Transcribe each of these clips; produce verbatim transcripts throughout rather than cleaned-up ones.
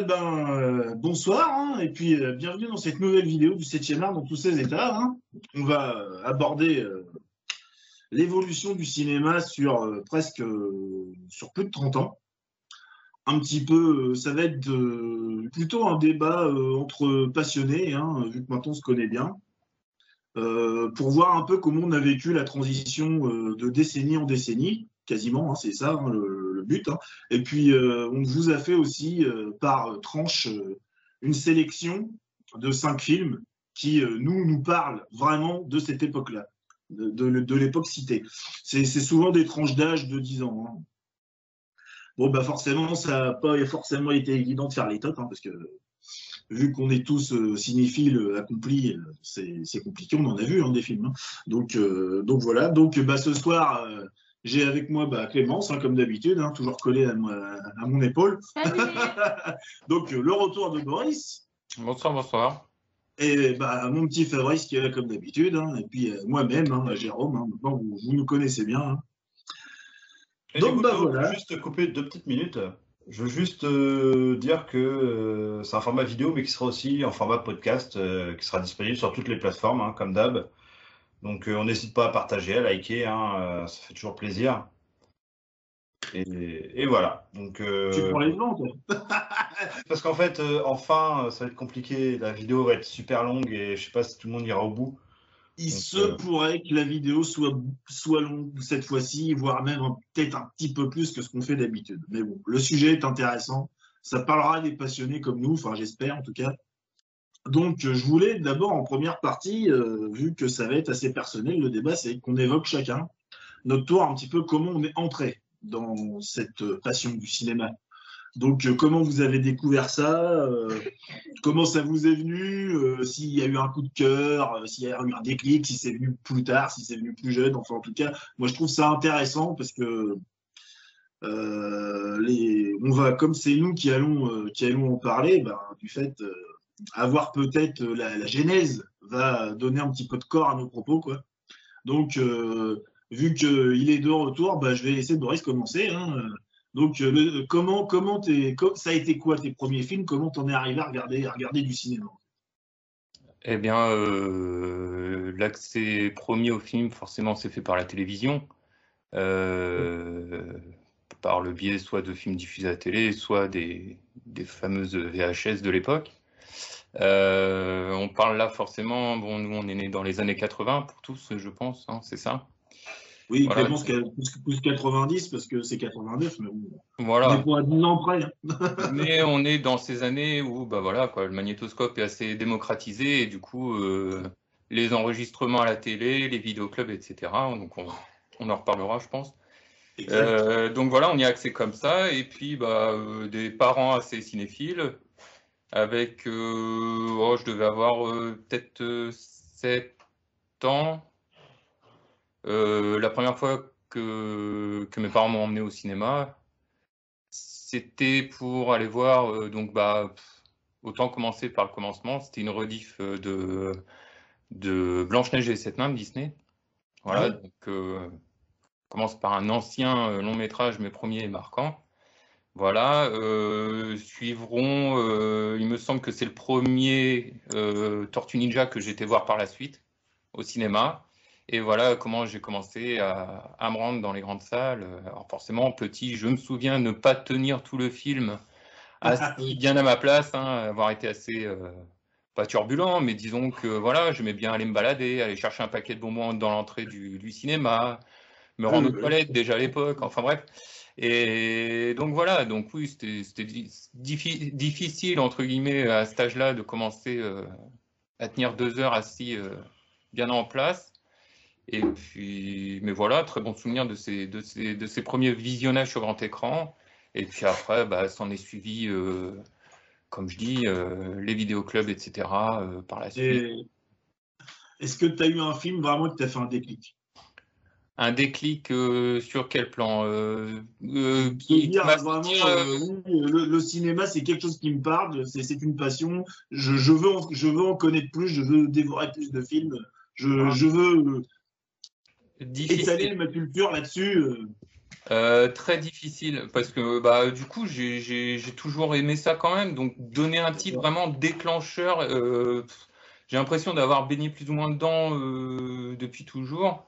Eh ben, euh, bonsoir hein, et puis euh, bienvenue dans cette nouvelle vidéo du septième art dans tous ses états. Hein. On va euh, aborder euh, l'évolution du cinéma sur euh, presque euh, sur plus de trente ans. Un petit peu, euh, ça va être euh, plutôt un débat euh, entre passionnés, hein, vu que maintenant on se connaît bien, euh, pour voir un peu comment on a vécu la transition euh, de décennie en décennie. Quasiment, hein, c'est ça hein, le, le but. Hein. Et puis, euh, on vous a fait aussi, euh, par tranche, euh, une sélection de cinq films qui, euh, nous, nous parlent vraiment de cette époque-là, de, de, de l'époque citée. C'est souvent des tranches d'âge de dix ans. Hein. Bon, bah forcément, ça n'a pas forcément été évident de faire les tops, hein, parce que vu qu'on est tous euh, cinéphiles accomplis, euh, c'est compliqué, on en a vu hein, des films. Hein. Donc, euh, donc voilà, donc bah, ce soir... Euh, j'ai avec moi bah, Clémence, hein, comme d'habitude, hein, toujours collée à, à mon épaule. Donc, le retour de Boris. Bonsoir, bonsoir. Et bah, mon petit Fabrice qui est là comme d'habitude. Hein, et puis euh, moi-même, hein, Jérôme, hein, maintenant vous, vous nous connaissez bien. Hein. Donc, bah, voilà. Je veux juste couper deux petites minutes. Je veux juste euh, dire que euh, c'est un format vidéo, mais qui sera aussi en format podcast, euh, qui sera disponible sur toutes les plateformes, hein, comme d'hab. Donc, euh, on n'hésite pas à partager, à liker, hein, euh, ça fait toujours plaisir. Et, et voilà. Donc, euh, tu prends les ventes. Parce qu'en fait, euh, enfin, ça va être compliqué. La vidéo va être super longue et je ne sais pas si tout le monde ira au bout. Il Donc, se euh... pourrait que la vidéo soit, soit longue cette fois-ci, voire même peut-être un petit peu plus que ce qu'on fait d'habitude. Mais bon, le sujet est intéressant. Ça parlera des passionnés comme nous, enfin, j'espère en tout cas. Donc, je voulais d'abord, en première partie, euh, vu que ça va être assez personnel, le débat, c'est qu'on évoque chacun notre tour un petit peu comment on est entré dans cette passion du cinéma. Donc, euh, comment vous avez découvert ça, euh, comment ça vous est venu, euh, s'il y a eu un coup de cœur, euh, s'il y a eu un déclic, si c'est venu plus tard, si c'est venu plus jeune. Enfin, en tout cas, moi, je trouve ça intéressant parce que... Euh, les, on va, comme c'est nous qui allons, euh, qui allons en parler, ben, du fait... Euh, avoir peut-être la, la genèse va donner un petit peu de corps à nos propos, quoi. Donc, euh, vu qu'il est de retour, bah, je vais laisser Boris commencer. Hein. Donc, le, comment, comment t'es, ça a été quoi tes premiers films? Comment t'en es arrivé à regarder, à regarder du cinéma? Eh bien, euh, l'accès premier au film, forcément, c'est fait par la télévision, euh, par le biais soit de films diffusés à la télé, soit des, des fameuses V H S de l'époque. Euh, on parle là forcément, bon, nous on est né dans les années quatre-vingt pour tous, je pense, hein, c'est ça. Oui, voilà, Clémence, plus quatre-vingt-dix parce que c'est quatre-vingt-neuf, mais bon, voilà. On est pour dix ans près. Mais on est dans ces années où bah, voilà, quoi, le magnétoscope est assez démocratisé et du coup euh, les enregistrements à la télé, les vidéoclubs, et cetera. Donc on, on en reparlera, je pense. Euh, donc voilà, on y a accès comme ça et puis bah, euh, des parents assez cinéphiles. Avec, euh, oh, je devais avoir euh, peut-être euh, sept ans. Euh, la première fois que, que mes parents m'ont emmené au cinéma, c'était pour aller voir, euh, donc bah, autant commencer par le commencement, c'était une rediff de, de Blanche-Neige et les Sept Nains de Disney. Voilà, mmh. Donc euh, on commence par un ancien long métrage, mais premier et marquant. Voilà, euh, suivront, euh, il me semble que c'est le premier euh, Tortue Ninja que j'ai été voir par la suite au cinéma. Et voilà comment j'ai commencé à, à me rendre dans les grandes salles. Alors forcément, petit, je me souviens ne pas tenir tout le film assis bien à ma place, hein, avoir été assez, euh, pas turbulent, mais disons que voilà, j'aimais bien aller me balader, aller chercher un paquet de bonbons dans l'entrée du, du cinéma, me rendre aux toilettes déjà à l'époque, enfin bref. Et donc voilà, donc oui, c'était diffi difficile, entre guillemets, à cet âge-là, de commencer euh, à tenir deux heures assis euh, bien en place. Et puis, mais voilà, très bon souvenir de ces, de ces, de ces premiers visionnages sur grand écran. Et puis après, bah, s'en est suivi, euh, comme je dis, euh, les vidéoclubs, et cetera, euh, par la suite. Est-ce que tu as eu un film vraiment qui t'a fait un déclic ? Un déclic euh, sur quel plan euh, euh, qui, dire, vraiment, euh, le, le cinéma, c'est quelque chose qui me parle, c'est une passion. Je, je, veux en, je veux en connaître plus, je veux dévorer plus de films, je, je veux euh, étaler ma culture là-dessus. Euh, très difficile parce que bah du coup j'ai j'ai j'ai toujours aimé ça quand même, donc donner un titre vraiment déclencheur, euh, j'ai l'impression d'avoir baigné plus ou moins dedans euh, depuis toujours,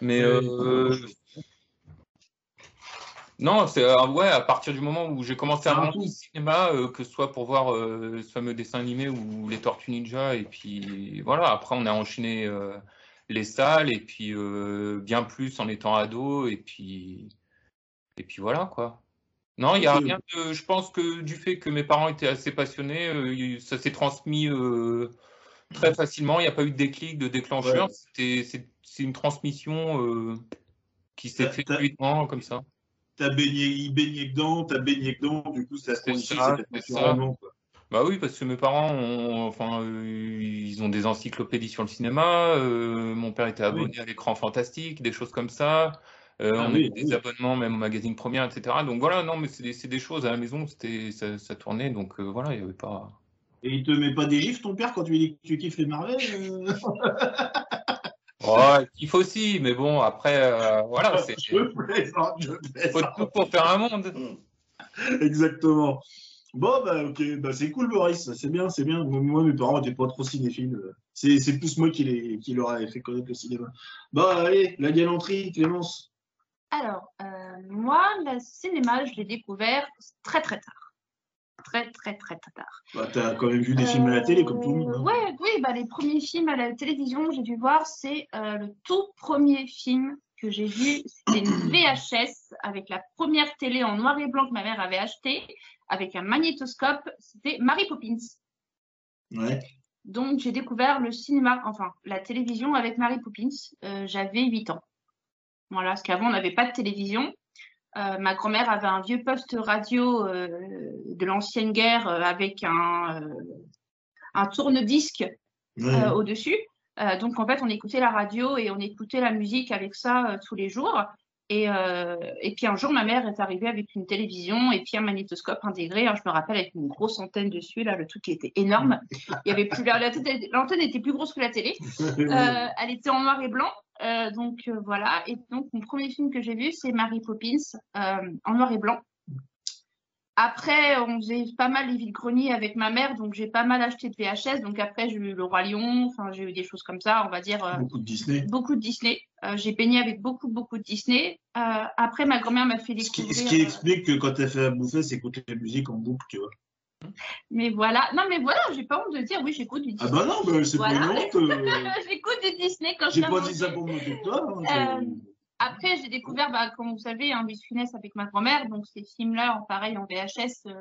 mais euh, non c'est euh, ouais à partir du moment où j'ai commencé à monter au cinéma, euh, que ce soit pour voir euh, ce fameux dessin animé ou les Tortues Ninja, et puis voilà, après on a enchaîné euh, les salles, et puis euh, bien plus en étant ado, et puis et puis voilà quoi. Non, il y a rien de, je pense que du fait que mes parents étaient assez passionnés, euh, ça s'est transmis euh, très facilement. Il n'y a pas eu de déclic, de déclencheur. Ouais. C'était, c'est, c'est une transmission euh, qui s'est faite fluidement comme ça. T'as baigné, il baignait dedans, t'as baigné dedans. Du coup, ça se conditionne naturellement. Bah oui, parce que mes parents, ont, enfin, euh, ils ont des encyclopédies sur le cinéma. Euh, mon père était abonné oui. à l'Écran Fantastique, des choses comme ça. Euh, ah, on oui, a eu oui. des abonnements même au magazine Première, et cetera. Donc voilà, non, mais c'est des, c'est des choses à la maison, c'était, ça, ça tournait, donc euh, voilà, il n'y avait pas. Et il te met pas des gifs, ton père, quand tu lui dis que tu kiffes les Marvel euh... Ouais, il kiffe aussi, mais bon, après, euh, voilà. C'est... Je plaisante, je plaisante. Faut de tout pour faire un monde. Exactement. Bon, bah, ok, bah, c'est cool, Boris, c'est bien, c'est bien. Moi, mes parents n'étaient pas trop cinéphiles. C'est, c'est plus moi qui, les, qui leur ai fait connaître le cinéma. Bah, allez, la galanterie, Clémence. Alors, euh, moi, le cinéma, je l'ai découvert très, très tard. Très, très, très, très tard. Bah, t'as quand même vu des films euh, à la télé, comme tout le monde. Hein. Ouais, oui, bah, les premiers films à la télévision que j'ai dû voir, c'est euh, le tout premier film que j'ai vu, c'était une V H S avec la première télé en noir et blanc que ma mère avait achetée, avec un magnétoscope, c'était Mary Poppins. Ouais. Donc, j'ai découvert le cinéma, enfin, la télévision avec Mary Poppins. Euh, j'avais huit ans. Voilà, parce qu'avant, on n'avait pas de télévision. Euh, ma grand-mère avait un vieux poste radio euh, de l'ancienne guerre euh, avec un, euh, un tourne-disque ouais. euh, au-dessus. Euh, donc, en fait, on écoutait la radio et on écoutait la musique avec ça euh, tous les jours. Et, euh, et puis un jour, ma mère est arrivée avec une télévision et puis un magnétoscope intégré. Hein, je me rappelle avec une grosse antenne dessus, là, le truc était énorme. Il y avait plus la, la, l'antenne était plus grosse que la télé. Euh, elle était en noir et blanc, euh, donc euh, voilà. Et donc mon premier film que j'ai vu, c'est Mary Poppins euh, en noir et blanc. Après, on faisait pas mal les vides-greniers avec ma mère, donc j'ai pas mal acheté de V H S. Donc après, j'ai eu le Roi Lion, enfin j'ai eu des choses comme ça, on va dire. Euh, beaucoup de Disney. Beaucoup de Disney. Euh, j'ai baigné avec beaucoup, beaucoup de Disney. Euh, après, ma grand-mère m'a fait découvrir. Ce qui, ce qui euh... explique que quand elle fait à bouffer, c'est écouter la musique en boucle, tu vois. Mais voilà, non mais voilà, j'ai pas honte de dire oui, j'écoute du Disney. Ah bah non, bah, c'est voilà. pas honte. Euh... j'écoute du Disney quand j'ai je. J'ai pas dit ça pour me moquer de toi. Hein, euh... Après, j'ai découvert, bah, comme vous savez, hein, Louis de Funès avec ma grand-mère. Donc, ces films-là, en pareil, en V H S, euh,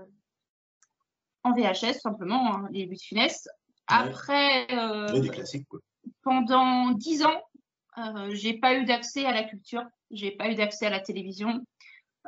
en V H S, simplement, hein, les Louis de Funès. Après, euh, ouais, des classiques, quoi. Pendant dix ans, euh, j'ai pas eu d'accès à la culture. J'ai pas eu d'accès à la télévision.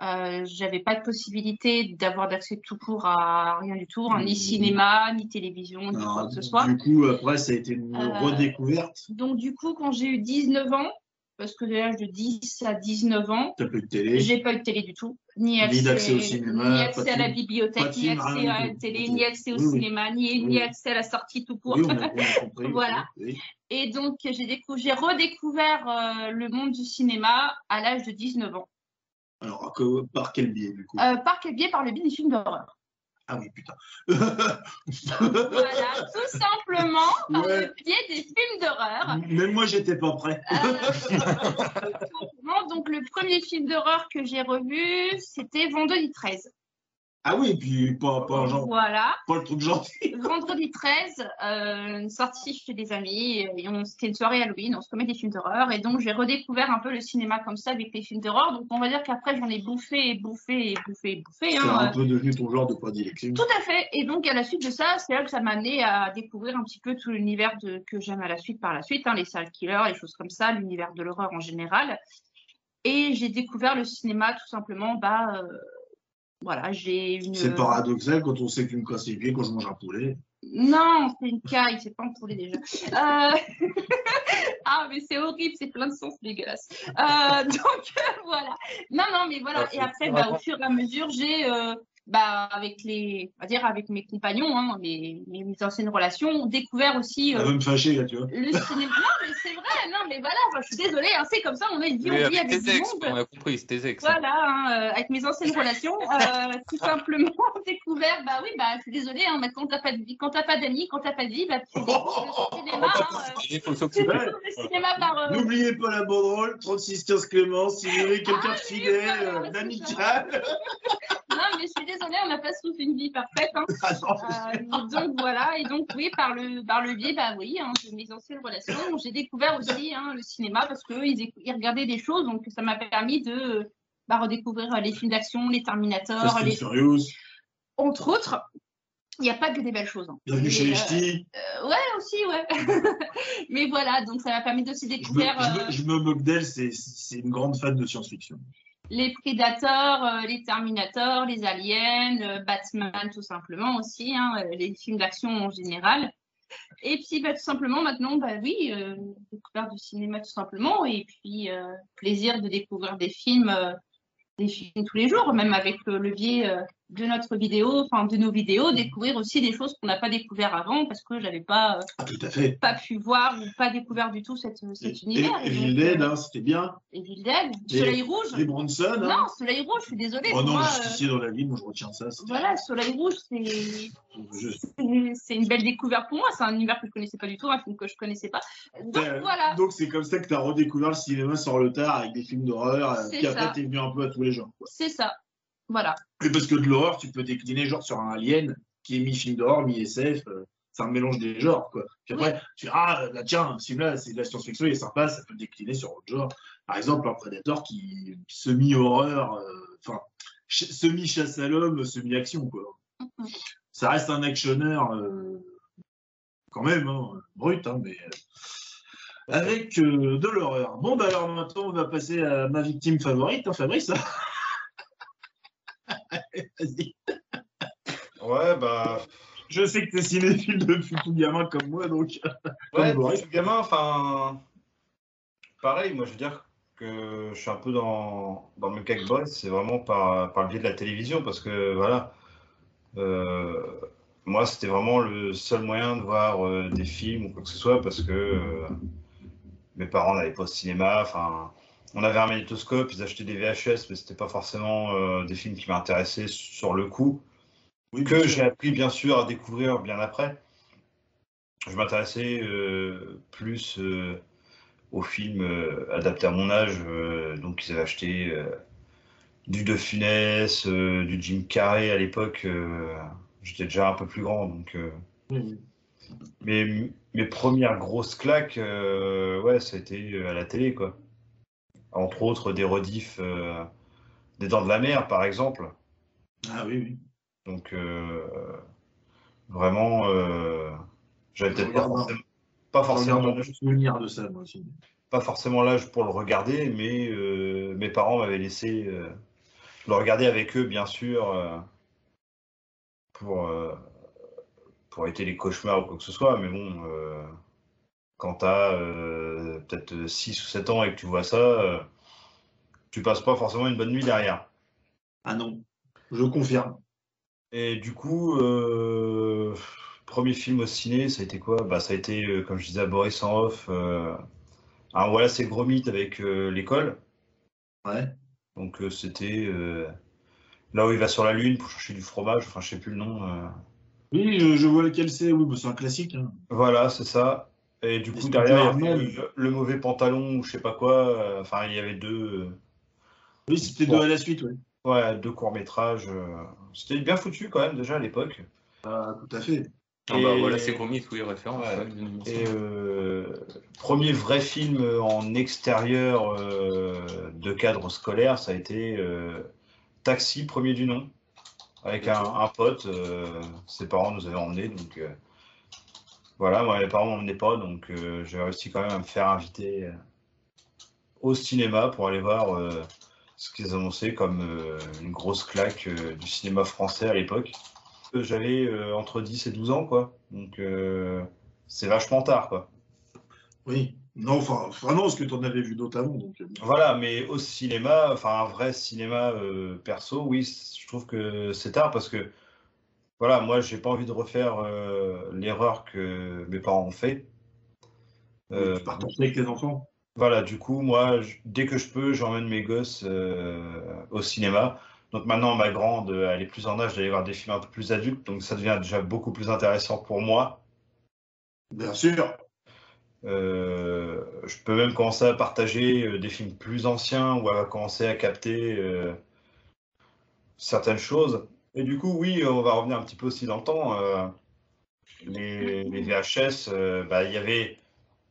Euh, j'avais pas de possibilité d'avoir d'accès tout court à rien du tout, hein, ni cinéma, ni télévision, ni Alors, quoi que ce soit. Du coup, après, ça a été une euh, redécouverte. Donc, du coup, quand j'ai eu dix-neuf ans, parce que de l'âge de dix à dix-neuf ans, t'as plus de télé. J'ai pas eu de télé du tout, ni accès, ni accès au cinéma, ni accès à la bibliothèque, ni accès à la télé, ni accès au cinéma, ni accès à la sortie tout court. Oui, on a, on a compris, voilà. Oui. Et donc, j'ai, décou- j'ai redécouvert euh, le monde du cinéma à l'âge de dix-neuf ans. Alors, que, par quel biais du coup euh, Par quel biais? Par le biais des films d'horreur. Ah oui, putain. Voilà, tout simplement par ouais. le biais des films d'horreur. Même moi, j'étais pas prêt. euh, donc, le premier film d'horreur que j'ai revu, c'était Vendredi treize. Ah oui, et puis pas, pas, genre, voilà. pas le truc gentil. Vendredi treize, euh, une sortie chez des amis, et on, c'était une soirée Halloween, on se commet des films d'horreur, et donc j'ai redécouvert un peu le cinéma comme ça avec les films d'horreur, donc on va dire qu'après j'en ai bouffé et bouffé et bouffé et bouffé. C'est hein, un euh... peu devenu ton genre de prédilection. Tout à fait, et donc à la suite de ça, c'est là que ça m'a amené à découvrir un petit peu tout l'univers de, que j'aime à la suite par la suite, hein, les serial killers, les choses comme ça, l'univers de l'horreur en général, et j'ai découvert le cinéma tout simplement, bah... Euh... Voilà, j'ai une... C'est paradoxal quand on sait qu'une casse est bien quand je mange un poulet. Non, c'est une caille, c'est pas un poulet déjà. Euh... ah, mais c'est horrible, c'est plein de sens dégueulasse. Euh, donc, voilà. Non, non, mais voilà. Et après, bah, au fur et à mesure, j'ai, euh, bah, avec les, on va dire avec mes compagnons, hein, mes, mes, mes anciennes relations, ont découvert aussi. Euh, Elle veut me fâcher là, tu vois. Le cinéma, non, mais c'est vrai, non, mais voilà, moi, je suis désolée, hein, c'est comme ça, on a une vie, on vit avec des ex. On a compris, c'est tes ex. Voilà, hein, euh, avec mes anciennes relations, euh, tout simplement découvert, bah oui, bah je suis désolée, hein, mais quand t'as pas de vie, quand t'as pas d'amis, quand t'as pas de vie, bah tu découvres le cinéma. Tu découvres le cinéma par. Euh... N'oubliez pas la banderole, trente-six quinze Clément, si vous voulez quelqu'un de fidèle, d'amical. Non, mais je suis désolée, on n'a pas tous une vie parfaite. Hein. Euh, donc voilà, et donc oui, par le, par le biais, bah oui, hein, de mes anciennes relations, j'ai découvert aussi hein, le cinéma parce qu'ils ils regardaient des choses, donc ça m'a permis de bah, redécouvrir les films d'action, les Terminator, les Furious, entre autres. Il n'y a pas que des belles choses. Hein. Bienvenue mais, chez les ch'tis. Euh, euh, ouais, aussi, ouais. Mais voilà, donc ça m'a permis de se découvrir. Je me, je me, je me moque d'elle, c'est une grande fan de science-fiction. Les Predators, euh, les Terminators, les Aliens, euh, Batman tout simplement aussi, hein, euh, les films d'action en général. Et puis bah, tout simplement maintenant, bah oui, euh, découverte du cinéma tout simplement, et puis euh, plaisir de découvrir des films, euh, des films tous les jours, même avec euh, le biais euh, de notre vidéo, enfin de nos vidéos, découvrir aussi des choses qu'on n'a pas découvert avant parce que j'avais pas, euh, ah, tout à fait. pas pu voir ou pas découvert du tout cet, cet et, univers. Evil Dead, hein, c'était bien. Evil Dead, Soleil Rouge. Les Bronson. Non, hein. Soleil Rouge, je suis désolée. Oh non, moi, je suis ici dans la vie, moi je retiens ça. Voilà, Soleil Rouge, c'est je... une belle découverte pour moi. C'est un univers que je connaissais pas du tout, un film que je connaissais pas. Donc euh, voilà. Donc c'est comme ça que tu as redécouvert le cinéma sur le tard avec des films d'horreur qui après t'es venu un peu à tous les genres. C'est ça. Voilà. Et parce que de l'horreur, tu peux décliner genre sur un alien qui est mi-film d'horreur, mi-S F, euh, c'est un mélange des genres, quoi. Puis après, oui. tu dis, ah, là, tiens, ce film-là, c'est de la science-fiction, il est sympa, ça peut décliner sur autre genre. Par exemple, un Predator qui semi-horreur, enfin, euh, semi-chasse à l'homme, semi-action, quoi. Mm -hmm. Ça reste un actionneur, euh, quand même, hein, brut, hein, mais euh, avec euh, de l'horreur. Bon, bah alors maintenant, on va passer à ma victime favorite, hein, Fabrice. Hein. Vas-y. Ouais, bah. Je sais que t'es cinéphile depuis tout gamin comme moi, donc. Ouais, depuis tout gamin, enfin. Pareil, moi je veux dire que je suis un peu dans, dans le même cas que Boss, c'est vraiment par, par le biais de la télévision, parce que voilà. Euh, moi c'était vraiment le seul moyen de voir euh, des films ou quoi que ce soit, parce que euh, mes parents n'allaient pas au cinéma, enfin. On avait un magnétoscope, ils achetaient des V H S, mais c'était pas forcément euh, des films qui m'intéressaient sur le coup, oui, que j'ai appris bien sûr à découvrir bien après. Je m'intéressais euh, plus euh, aux films euh, adaptés à mon âge, euh, donc ils avaient acheté euh, du De Funès, euh, du Jim Carrey à l'époque, euh, j'étais déjà un peu plus grand, donc... Euh, oui. mes, mes premières grosses claques, euh, ouais, ça a été à la télé, quoi. Entre autres des rediffs euh, des Dents de la Mer, par exemple. Ah oui, oui. Donc, euh, vraiment, euh, j'avais peut-être pas, forc pas forcément l'âge de ça, moi aussi. Pas forcément l'âge pour le regarder, mais euh, mes parents m'avaient laissé euh, le regarder avec eux, bien sûr, euh, pour, euh, pour éviter les cauchemars ou quoi que ce soit, mais bon... Euh, Quand tu as euh, peut-être six ou sept ans et que tu vois ça, euh, tu passes pas forcément une bonne nuit derrière. Ah non, je confirme. Et du coup, euh, premier film au ciné, ça a été quoi? Bah, ça a été, euh, comme je disais à Boris en off, euh, un Voilà, c'est gros mythe avec euh, l'école. Ouais. Donc euh, c'était euh, là où il va sur la lune pour chercher du fromage, enfin je sais plus le nom. Euh... Oui, je, je vois lequel c'est, oui, bah, c'est un classique. Hein. Voilà, c'est ça. Et du coup, derrière, il y avait le, le mauvais pantalon ou je sais pas quoi. Enfin, euh, il y avait deux. Euh, oui, c'était deux à la suite, oui. Ouais, deux courts-métrages. Euh, c'était bien foutu quand même, déjà à l'époque. Ah, tout à fait. Et... Ah bah, voilà, c'est gros mythe, oui, référence. Ouais. Ouais. Et euh, premier vrai film en extérieur euh, de cadre scolaire, ça a été euh, Taxi, premier du nom. Avec un, un pote. Euh, ses parents nous avaient emmenés, donc. Euh, Voilà, moi, mes parents ne m'emmenaient pas, donc euh, j'ai réussi quand même à me faire inviter euh, au cinéma pour aller voir euh, ce qu'ils annonçaient comme euh, une grosse claque euh, du cinéma français à l'époque. Euh, J'avais euh, entre dix et douze ans, quoi. Donc, euh, c'est vachement tard, quoi. Oui, Non, enfin, enfin non, parce que tu en avais vu d'autres avant. Donc... Voilà, mais au cinéma, enfin un vrai cinéma euh, perso, oui, je trouve que c'est tard parce que, voilà, moi, j'ai pas envie de refaire euh, l'erreur que mes parents ont fait. Euh, tu partages avec tes enfants? Voilà, du coup, moi, je- dès que je peux, j'emmène mes gosses euh, au cinéma. Donc maintenant, ma grande, elle est plus en âge d'aller voir des films un peu plus adultes, donc ça devient déjà beaucoup plus intéressant pour moi. Bien sûr. Euh, je peux même commencer à partager euh, des films plus anciens ou à commencer à capter euh, certaines choses. Et du coup, oui, on va revenir un petit peu aussi dans le temps. euh, les, les V H S, euh, bah, il y avait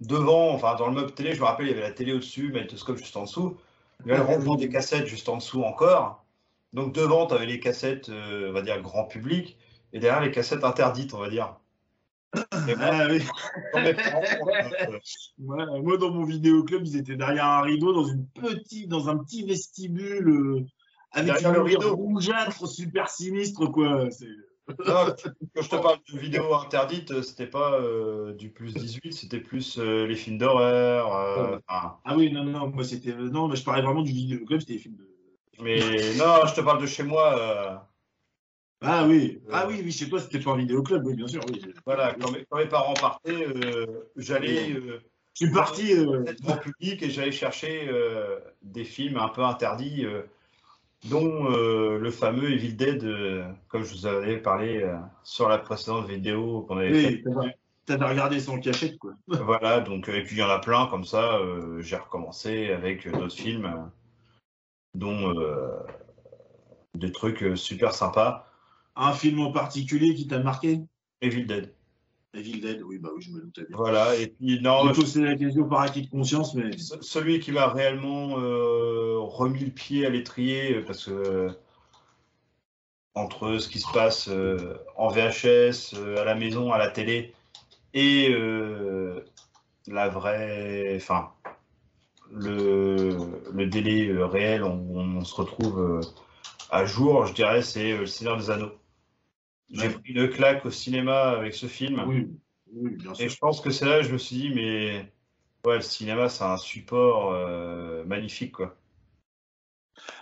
devant, enfin dans le meuble télé, je me rappelle, il y avait la télé au-dessus, magnétoscope juste en dessous. Il y avait le rangement des cassettes juste en dessous encore. Donc devant, tu avais les cassettes, euh, on va dire, grand public, et derrière les cassettes interdites, on va dire. Et moi, Ah oui. quand mes parents, euh, Ouais, moi, dans mon vidéoclub, ils étaient derrière un rideau, dans, une petite, dans un petit vestibule, euh, avec derrière une le lumière rideau, rougeâtre, super sinistre, quoi. C'est- non, quand je te parle de vidéos interdites, euh, c'était pas euh, du plus dix-huit, c'était plus euh, les films d'horreur. euh, enfin, Ah oui, non, non, moi, c'était. Non, mais je parlais vraiment du vidéoclub, c'était des films de. mais non, je te parle de chez moi. euh, Ah oui, ah euh, oui, oui, chez toi, c'était pas un vidéoclub, oui, bien sûr, oui. Voilà, quand mes, quand mes parents partaient, euh, j'allais Oui. euh, Je suis dans parti. euh, le grand public et j'allais chercher euh, des films un peu interdits, euh, dont euh, le fameux Evil Dead, euh, comme je vous avais parlé euh, sur la précédente vidéo qu'on avait faite. Oui, t'avais t'avais regardé sans cachette, quoi. Voilà, donc, euh, et puis il y en a plein comme ça. euh, j'ai recommencé avec euh, d'autres films, euh, dont euh, des trucs euh, super sympas. Un film en particulier qui t'a marqué? Evil Dead. Evil Dead, oui, bah oui, je me doutais bien. Voilà, et puis non, J'ai je- posé la question par acquis de conscience, mais. ce- celui qui m'a réellement euh, remis le pied à l'étrier, euh, parce que euh, entre ce qui se passe euh, en V H S, euh, à la maison, à la télé, et euh, la vraie, enfin, le, le délai euh, réel où on, on se retrouve euh, à jour, je dirais, c'est euh, Le Seigneur des Anneaux. J'ai Ouais. pris une claque au cinéma avec ce film, Oui, oui, bien et sûr. je pense que c'est là que je me suis dit, mais ouais, le cinéma, c'est un support euh, magnifique, quoi.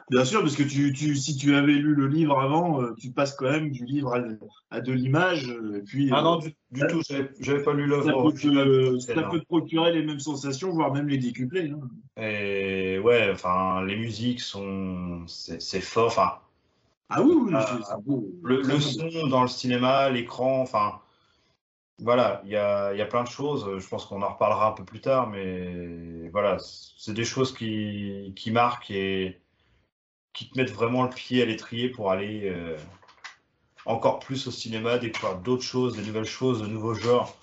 Bien sûr, parce que tu, tu, si tu avais lu le livre avant, euh, tu passes quand même du livre à, à de l'image, euh, et puis Ah non, euh, du, du ça, tout, j'avais j'avais pas lu ça l'œuvre peut originale te, ça peut originelle, te procurer les mêmes sensations, voire même les décupler, hein. hein. Et ouais, enfin, les musiques sont, c'est c'est fort. Enfin, Ah oui, oui, c'est c'est un euh, beau, le, très le très beau. son dans le cinéma, l'écran, enfin, voilà, il y a, il y a plein de choses. Je pense qu'on en reparlera un peu plus tard, mais voilà, c'est des choses qui, qui marquent et qui te mettent vraiment le pied à l'étrier pour aller euh, encore plus au cinéma, découvrir d'autres choses, de nouvelles choses, de nouveaux genres.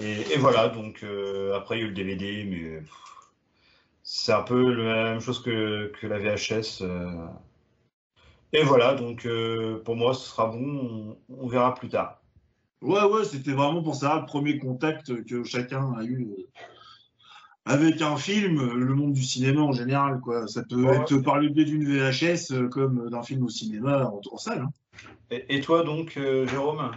Et, et voilà, donc euh, après, il y a eu le D V D, mais pff, c'est un peu le- la même chose que, que la V H S. euh. Et voilà, donc euh, pour moi, ce sera bon, on, on verra plus tard. Ouais, ouais, c'était vraiment pour ça, le premier contact que chacun a eu euh, avec un film, euh, le monde du cinéma en général, quoi. Ça peut Ouais. être par le biais d'une V H S euh, comme d'un film au cinéma en, en salle, hein. Et, et toi donc, euh, Jérôme?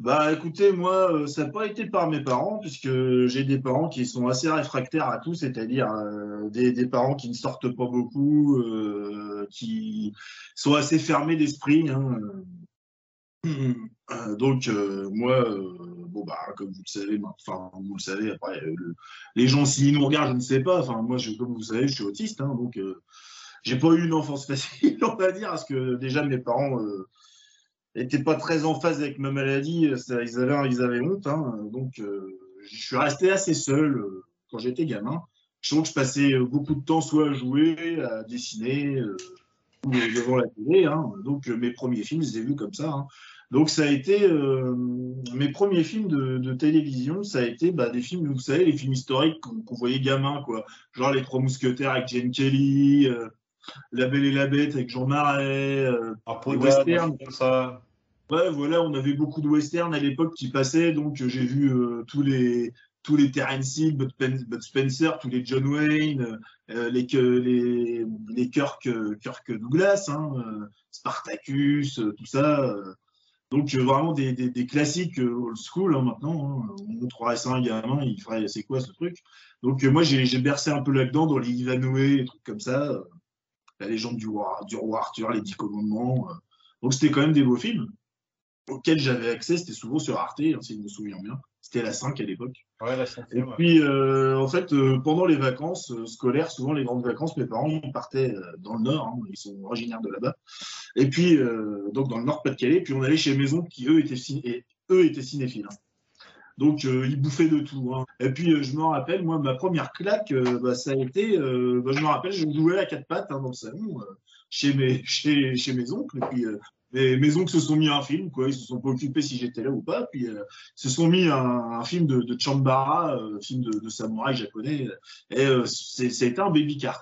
Bah écoutez, moi, euh, ça n'a pas été par mes parents, puisque j'ai des parents qui sont assez réfractaires à tout, c'est-à-dire euh, des, des parents qui ne sortent pas beaucoup, euh, qui sont assez fermés d'esprit, hein. Euh, Donc euh, moi, euh, bon bah comme vous le savez, bah, enfin vous le savez après, euh, le- les gens s'ils nous regardent, je ne sais pas. Enfin moi, je, comme vous savez, je suis autiste, hein, donc euh, j'ai pas eu une enfance facile, on va dire, parce que déjà mes parents euh, étaient pas très en phase avec ma maladie, euh, ça- ils avaient, ils avaient honte, hein, donc euh, je suis resté assez seul euh, quand j'étais gamin. Je trouve que je passais euh, beaucoup de temps soit à jouer, à dessiner, euh, ou devant la télé, hein. Donc euh, mes premiers films, je les ai vus comme ça, hein. Donc ça a été euh, mes premiers films de, de télévision, ça a été bah, des films, vous savez, les films historiques qu'on qu'on voyait gamin, quoi. Genre Les Trois Mousquetaires avec Jane Kelly, euh, La Belle et la Bête avec Jean Marais, euh, Un les Poda, des westerns. choses comme ça. Ouais, voilà, on avait beaucoup de westerns à l'époque qui passaient, donc euh, j'ai vu euh, tous les tous les Terence Hill, Bud, Pen- Bud Spencer, tous les John Wayne, euh, les que- les les Kirk euh, Kirk Douglas, hein, euh, Spartacus, euh, tout ça. euh. Donc euh, vraiment des, des, des classiques euh, old school hein, maintenant. Hein. On montre ça à un gamin, il ferait c'est quoi ce truc. Donc euh, moi j'ai bercé un peu là-dedans dans les Ivanhoé, des trucs comme ça, euh, la légende du roi, du roi Arthur, les dix commandements. Euh. Donc c'était quand même des beaux films auxquels j'avais accès, c'était souvent sur Arte, hein, si je me souviens bien. C'était la cinq à l'époque. Ouais, la cinq. Et ouais. Puis euh, en fait euh, pendant les vacances euh, scolaires, souvent les grandes vacances, mes parents partaient euh, dans le Nord, hein, ils sont originaires de là-bas. Et puis, euh, donc dans le Nord-Pas-de-Calais, puis on allait chez mes oncles qui, eux, étaient, cin et eux étaient cinéphiles. Hein. Donc, euh, ils bouffaient de tout. Hein. Et puis, euh, je me rappelle, moi, ma première claque, euh, bah, ça a été, euh, bah, je me rappelle, je jouais à quatre pattes hein, dans le salon, euh, chez, mes, chez, chez mes oncles. Et puis, euh, mes, mes oncles se sont mis à un film, quoi. Ils se sont pas occupés si j'étais là ou pas. Puis, euh, se sont mis à un, un film de, de Chambara, euh, film de, de samouraï japonais. Et euh, c'était un baby cart.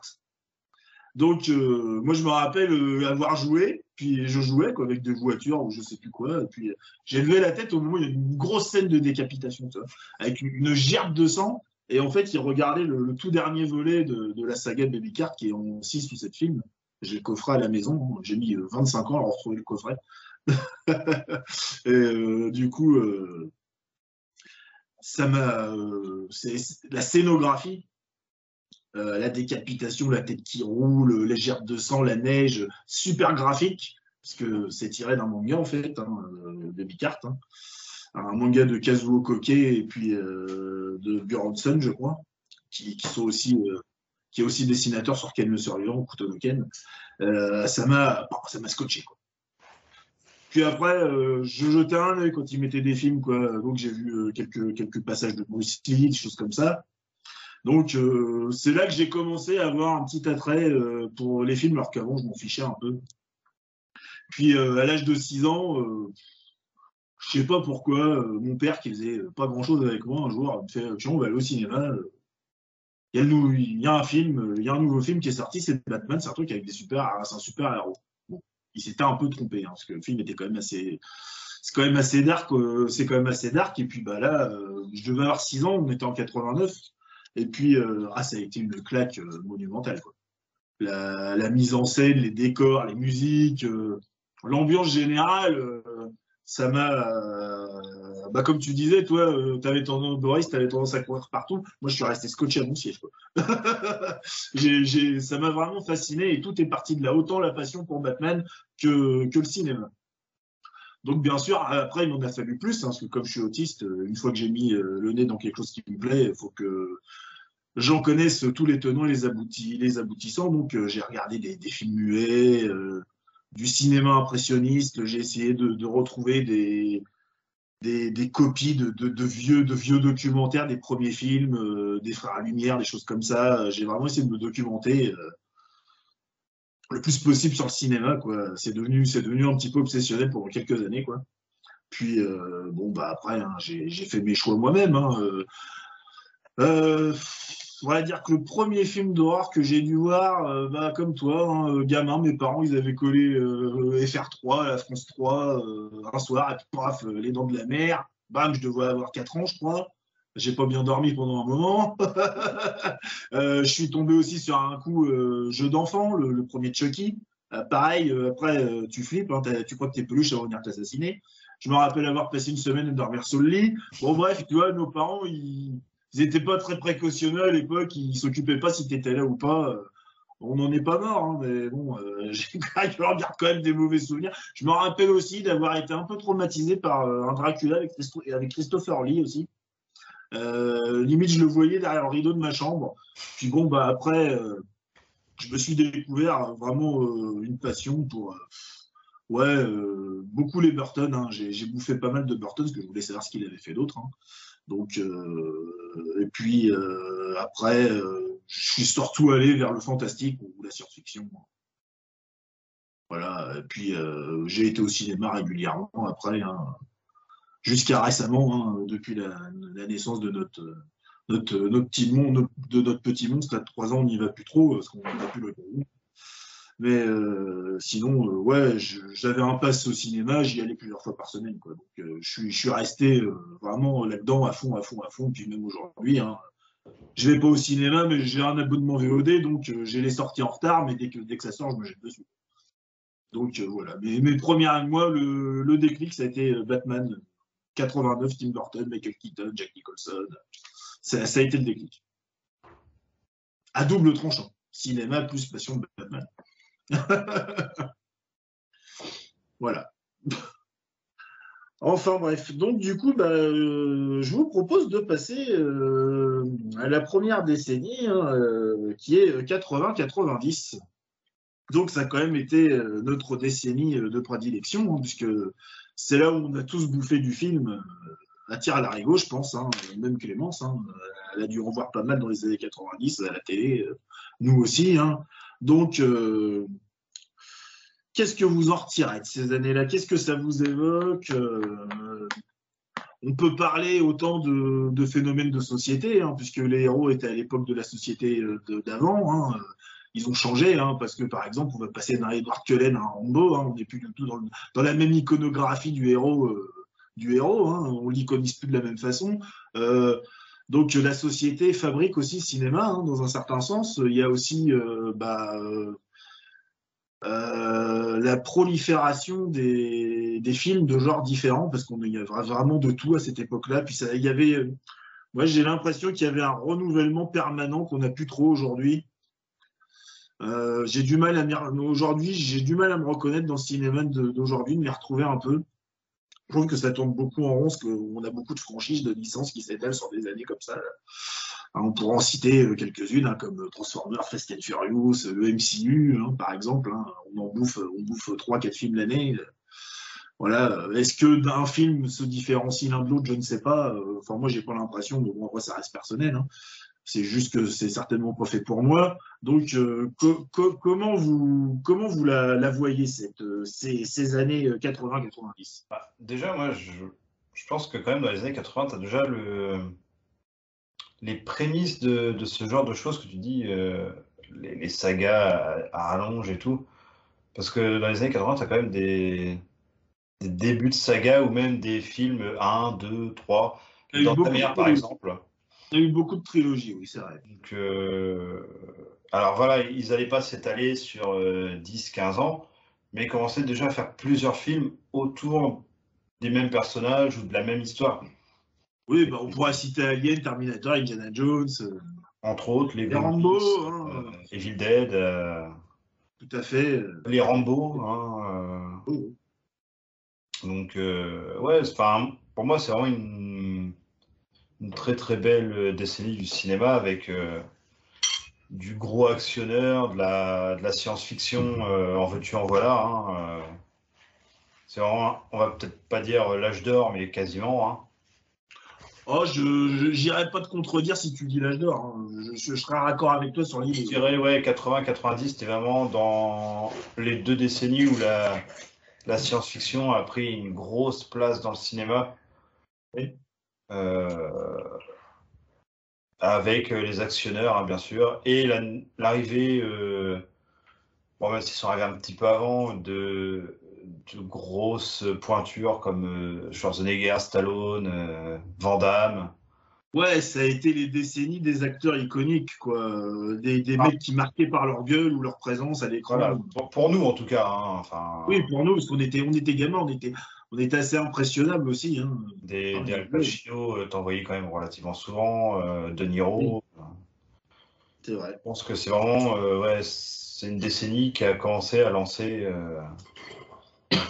Donc, euh, moi, je me rappelle euh, avoir joué, puis je jouais quoi, avec des voitures ou je sais plus quoi. Et puis, euh, j'ai levé la tête au moment où il y a une grosse scène de décapitation, toi, avec une, une gerbe de sang. Et en fait, il regardait le, le tout dernier volet de, de la saga de Baby Cart, qui est en six ou sept films. J'ai le coffret à la maison. Hein. J'ai mis euh, vingt-cinq ans à retrouver le coffret. Et euh, du coup, euh, ça m'a. Euh, la scénographie. Euh, la décapitation, la tête qui roule, les gerbes de sang, la neige, super graphique, parce que c'est tiré d'un manga en fait, hein, euh, Baby Cart, hein, un manga de Kazuo Koke et puis euh, de Bjornsson, je crois, qui, qui sont aussi, euh, qui est aussi dessinateur sur Ken le Survivant, Kutono Ken. Euh, ça m'a, bon, ça m'a scotché quoi. Puis après, euh, je jetais un œil quand il mettait des films quoi, donc j'ai vu euh, quelques quelques passages de Bruce Lee, des choses comme ça. Donc, euh, c'est là que j'ai commencé à avoir un petit attrait euh, pour les films, alors qu'avant, je m'en fichais un peu. Puis, euh, à l'âge de six ans, euh, je sais pas pourquoi, euh, mon père, qui faisait pas grand-chose avec moi, un jour, il me fait « Tiens, on va aller au cinéma. Il y, y a un film, il y a un nouveau film qui est sorti, c'est Batman, c'est un truc avec des super, c'est un super héros. » Bon, il s'était un peu trompé, hein, parce que le film était quand même assez... C'est quand même assez dark, euh, c'est quand même assez dark. Et puis, bah là, euh, je devais avoir six ans, on était en quatre-vingt-neuf. Et puis, euh, ah, ça a été une claque euh, monumentale. Quoi. La, la mise en scène, les décors, les musiques, euh, l'ambiance générale, euh, ça m'a... Euh, bah, comme tu disais, toi, euh, tu avais tendance, Boris, tu avais tendance à courir partout. Moi, je suis resté scotché à mon siège. Quoi. j'ai, j'ai, ça m'a vraiment fasciné et tout est parti de là. Autant la passion pour Batman que, que le cinéma. Donc, bien sûr, après, il m'en a fallu plus, hein, parce que comme je suis autiste, une fois que j'ai mis euh, le nez dans quelque chose qui me plaît, il faut que... J'en connaisse tous les tenants et les, aboutis, les aboutissants, donc euh, j'ai regardé des, des films muets, euh, du cinéma impressionniste, j'ai essayé de, de retrouver des, des, des copies de, de, de, vieux, de vieux documentaires, des premiers films, euh, des Frères Lumière, des choses comme ça. J'ai vraiment essayé de me documenter euh, le plus possible sur le cinéma, quoi. C'est devenu, c'est devenu un petit peu obsessionnel pendant quelques années, quoi. Puis, euh, bon, bah après, hein, j'ai fait mes choix moi-même, hein, euh, Euh, on va dire que le premier film d'horreur que j'ai dû voir, euh, bah, comme toi, hein, gamin, mes parents, ils avaient collé euh, F R trois, la France trois, euh, un soir, et puis paf, les dents de la mer, bam, je devais avoir quatre ans, je crois. J'ai pas bien dormi pendant un moment. euh, je suis tombé aussi sur un coup euh, jeu d'enfant, le, le premier Chucky. Euh, pareil, euh, après, euh, tu flippes, hein, tu crois que tes peluches vont venir t'assassiner. Je me rappelle avoir passé une semaine à dormir sous le lit. Bon, bref, tu vois, nos parents, ils... Ils n'étaient pas très précautionneux à l'époque, ils ne s'occupaient pas si tu étais là ou pas. On n'en est pas mort, hein, mais bon, euh, je regarde quand même des mauvais souvenirs. Je me rappelle aussi d'avoir été un peu traumatisé par un Dracula avec, Christo avec Christopher Lee aussi. Euh, limite, je le voyais derrière le rideau de ma chambre. Puis bon, bah après, euh, je me suis découvert vraiment euh, une passion pour... Euh, ouais, euh, beaucoup les Burton. Hein. J'ai bouffé pas mal de Burton parce que je voulais savoir ce qu'il avait fait d'autre. Hein. Donc, euh, et puis euh, après, euh, je suis surtout allé vers le fantastique ou la science-fiction. Voilà, et puis euh, j'ai été au cinéma régulièrement après, hein, jusqu'à récemment, hein, depuis la, la naissance de notre, notre, notre, petit mon, notre, de notre petit monstre. À trois ans, on n'y va plus trop parce qu'on n'a plus l'occasion. Mais euh, sinon, euh, ouais, j'avais un pass au cinéma, j'y allais plusieurs fois par semaine, quoi. Donc, euh, je suis, je suis resté euh, vraiment là-dedans à fond, à fond, à fond. Puis même aujourd'hui, hein, je vais pas au cinéma, mais j'ai un abonnement V O D, donc euh, j'ai les sorties en retard, mais dès que dès que ça sort, je me jette dessus. Donc euh, voilà, mais mes premières, moi, le, le déclic, ça a été Batman quatre-vingt-neuf, Tim Burton, Michael Keaton, Jack Nicholson. Ça, ça a été le déclic. À double tranchant. Cinéma plus passion de Batman. Voilà. Enfin bref, donc du coup, bah, euh, je vous propose de passer euh, à la première décennie, hein, euh, qui est quatre-vingts quatre-vingt-dix. Donc ça a quand même été notre décennie de prédilection, hein, puisque c'est là où on a tous bouffé du film à tir à l'arigot, je pense, hein, même Clémence, hein, elle a dû en voir pas mal dans les années quatre-vingt-dix, à la télé, nous aussi, hein. Donc... Euh, qu'est-ce que vous en retirez de ces années-là? Qu'est-ce que ça vous évoque? euh, On peut parler autant de, de phénomènes de société, hein, puisque les héros étaient à l'époque de la société d'avant. Hein. Ils ont changé, hein, parce que, par exemple, on va passer d'un Edward Cullen à un Rambo. Hein, on n'est plus du tout dans, le, dans la même iconographie du héros. Euh, du héros hein, on ne l'iconise plus de la même façon. Euh, donc, la société fabrique aussi le cinéma, hein, dans un certain sens. Il y a aussi... Euh, bah, euh, Euh, la prolifération des, des films de genres différents, parce qu'on y avait vraiment de tout à cette époque-là. Puis ça, il y avait, euh, moi j'ai l'impression qu'il y avait un renouvellement permanent qu'on n'a plus trop aujourd'hui. Euh, j'ai du mal à aujourd'hui, j'ai du mal à me reconnaître dans le cinéma d'aujourd'hui, de m'y retrouver un peu. Je trouve que ça tourne beaucoup en rond, parce qu'on a beaucoup de franchises, de licences qui s'étalent sur des années comme ça. Là. On pourra en citer quelques-unes, hein, comme Transformers, Fast and Furious, le M C U, hein, par exemple. Hein, on en bouffe, on bouffe trois quatre films l'année. Voilà. Est-ce que d'un film se différencie l'un de l'autre? Je ne sais pas. Enfin, moi, j'ai pas l'impression, mais bon, après, ça reste personnel. Hein. C'est juste que c'est certainement pas fait pour moi. Donc, euh, co co comment vous, comment vous la, la voyez, cette, ces, ces années quatre-vingts quatre-vingt-dix? Bah, déjà, moi, je, je pense que quand même, dans les années quatre-vingts, tu as déjà le... les prémices de, de ce genre de choses que tu dis, euh, les, les sagas à, à rallonge et tout, parce que dans les années quatre-vingts, tu as quand même des, des débuts de sagas ou même des films un, deux, trois. Dans ta mère, par exemple. Il y a eu beaucoup de trilogies, oui, c'est vrai. Donc, euh, alors voilà, ils n'allaient pas s'étaler sur euh, dix quinze ans, mais commençaient déjà à faire plusieurs films autour des mêmes personnages ou de la même histoire. Oui, bah on pourra citer Alien, Terminator, Indiana Jones. Euh, Entre autres, les, les Rambo. Hein, euh, Evil Dead. Euh, tout à fait. Euh, les Rambo. Hein, euh, oh. Donc, euh, ouais, pour moi, c'est vraiment une, une très très belle décennie du cinéma avec euh, du gros actionneur, de la, de la science-fiction, euh, en veux-tu, en voilà. Hein, euh, c'est vraiment, on va peut-être pas dire l'âge d'or, mais quasiment. Hein. Oh, je n'irai pas te contredire si tu dis l'âge d'or. Hein. Je, je, je serai raccord avec toi sur l'idée. Je dirais, ouais, quatre-vingts quatre-vingt-dix, c'était vraiment dans les deux décennies où la, la science-fiction a pris une grosse place dans le cinéma. Oui. Euh, avec les actionneurs, hein, bien sûr. Et l'arrivée, la, euh, bon, même s'ils sont arrivés un petit peu avant, de... de grosses pointures comme Schwarzenegger, Stallone, Van Damme. Ouais, ça a été les décennies des acteurs iconiques, quoi. Des, des ah. mecs qui marquaient par leur gueule ou leur présence à l'écran. Voilà, pour, pour nous, en tout cas. Hein, enfin... Oui, pour nous, parce qu'on était, on était gamins, on était, on était assez impressionnables aussi. Hein. Des, enfin, des Al Pacino, t'en voyais quand même relativement souvent, euh, De Niro. Oui. C'est vrai. Je pense que c'est vraiment... Euh, ouais, c'est une décennie qui a commencé à lancer... Euh...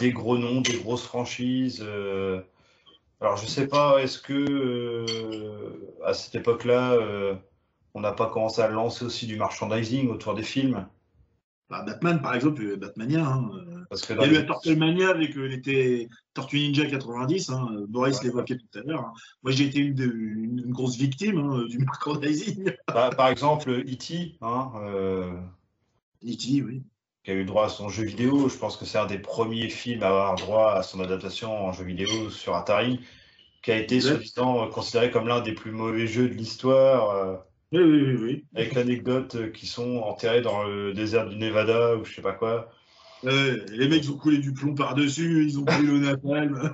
des gros noms, des grosses franchises. Euh... Alors, je ne sais pas, est-ce que euh, à cette époque-là, euh, on n'a pas commencé à lancer aussi du merchandising autour des films? Bah, Batman, par exemple, Batmania. Hein. Parce que Il y a les... eu la Tortumania avec euh, les Tortues Ninja quatre-vingt-dix. Hein. Boris ouais. l'évoquait tout à l'heure. Hein. Moi, j'ai été une, de, une, une grosse victime, hein, du merchandising. Bah, par exemple, E T. Hein, euh... E T, oui. Qui a eu droit à son jeu vidéo. Je pense que c'est un des premiers films à avoir droit à son adaptation en jeu vidéo sur Atari, qui a été soi-disant considéré comme l'un des plus mauvais jeux de l'histoire. Oui, oui, oui, oui. Avec l'anecdote qu'ils sont enterrés dans le désert du Nevada ou je sais pas quoi. Euh, les mecs ont coulé du plomb par-dessus, ils ont pris le napalm,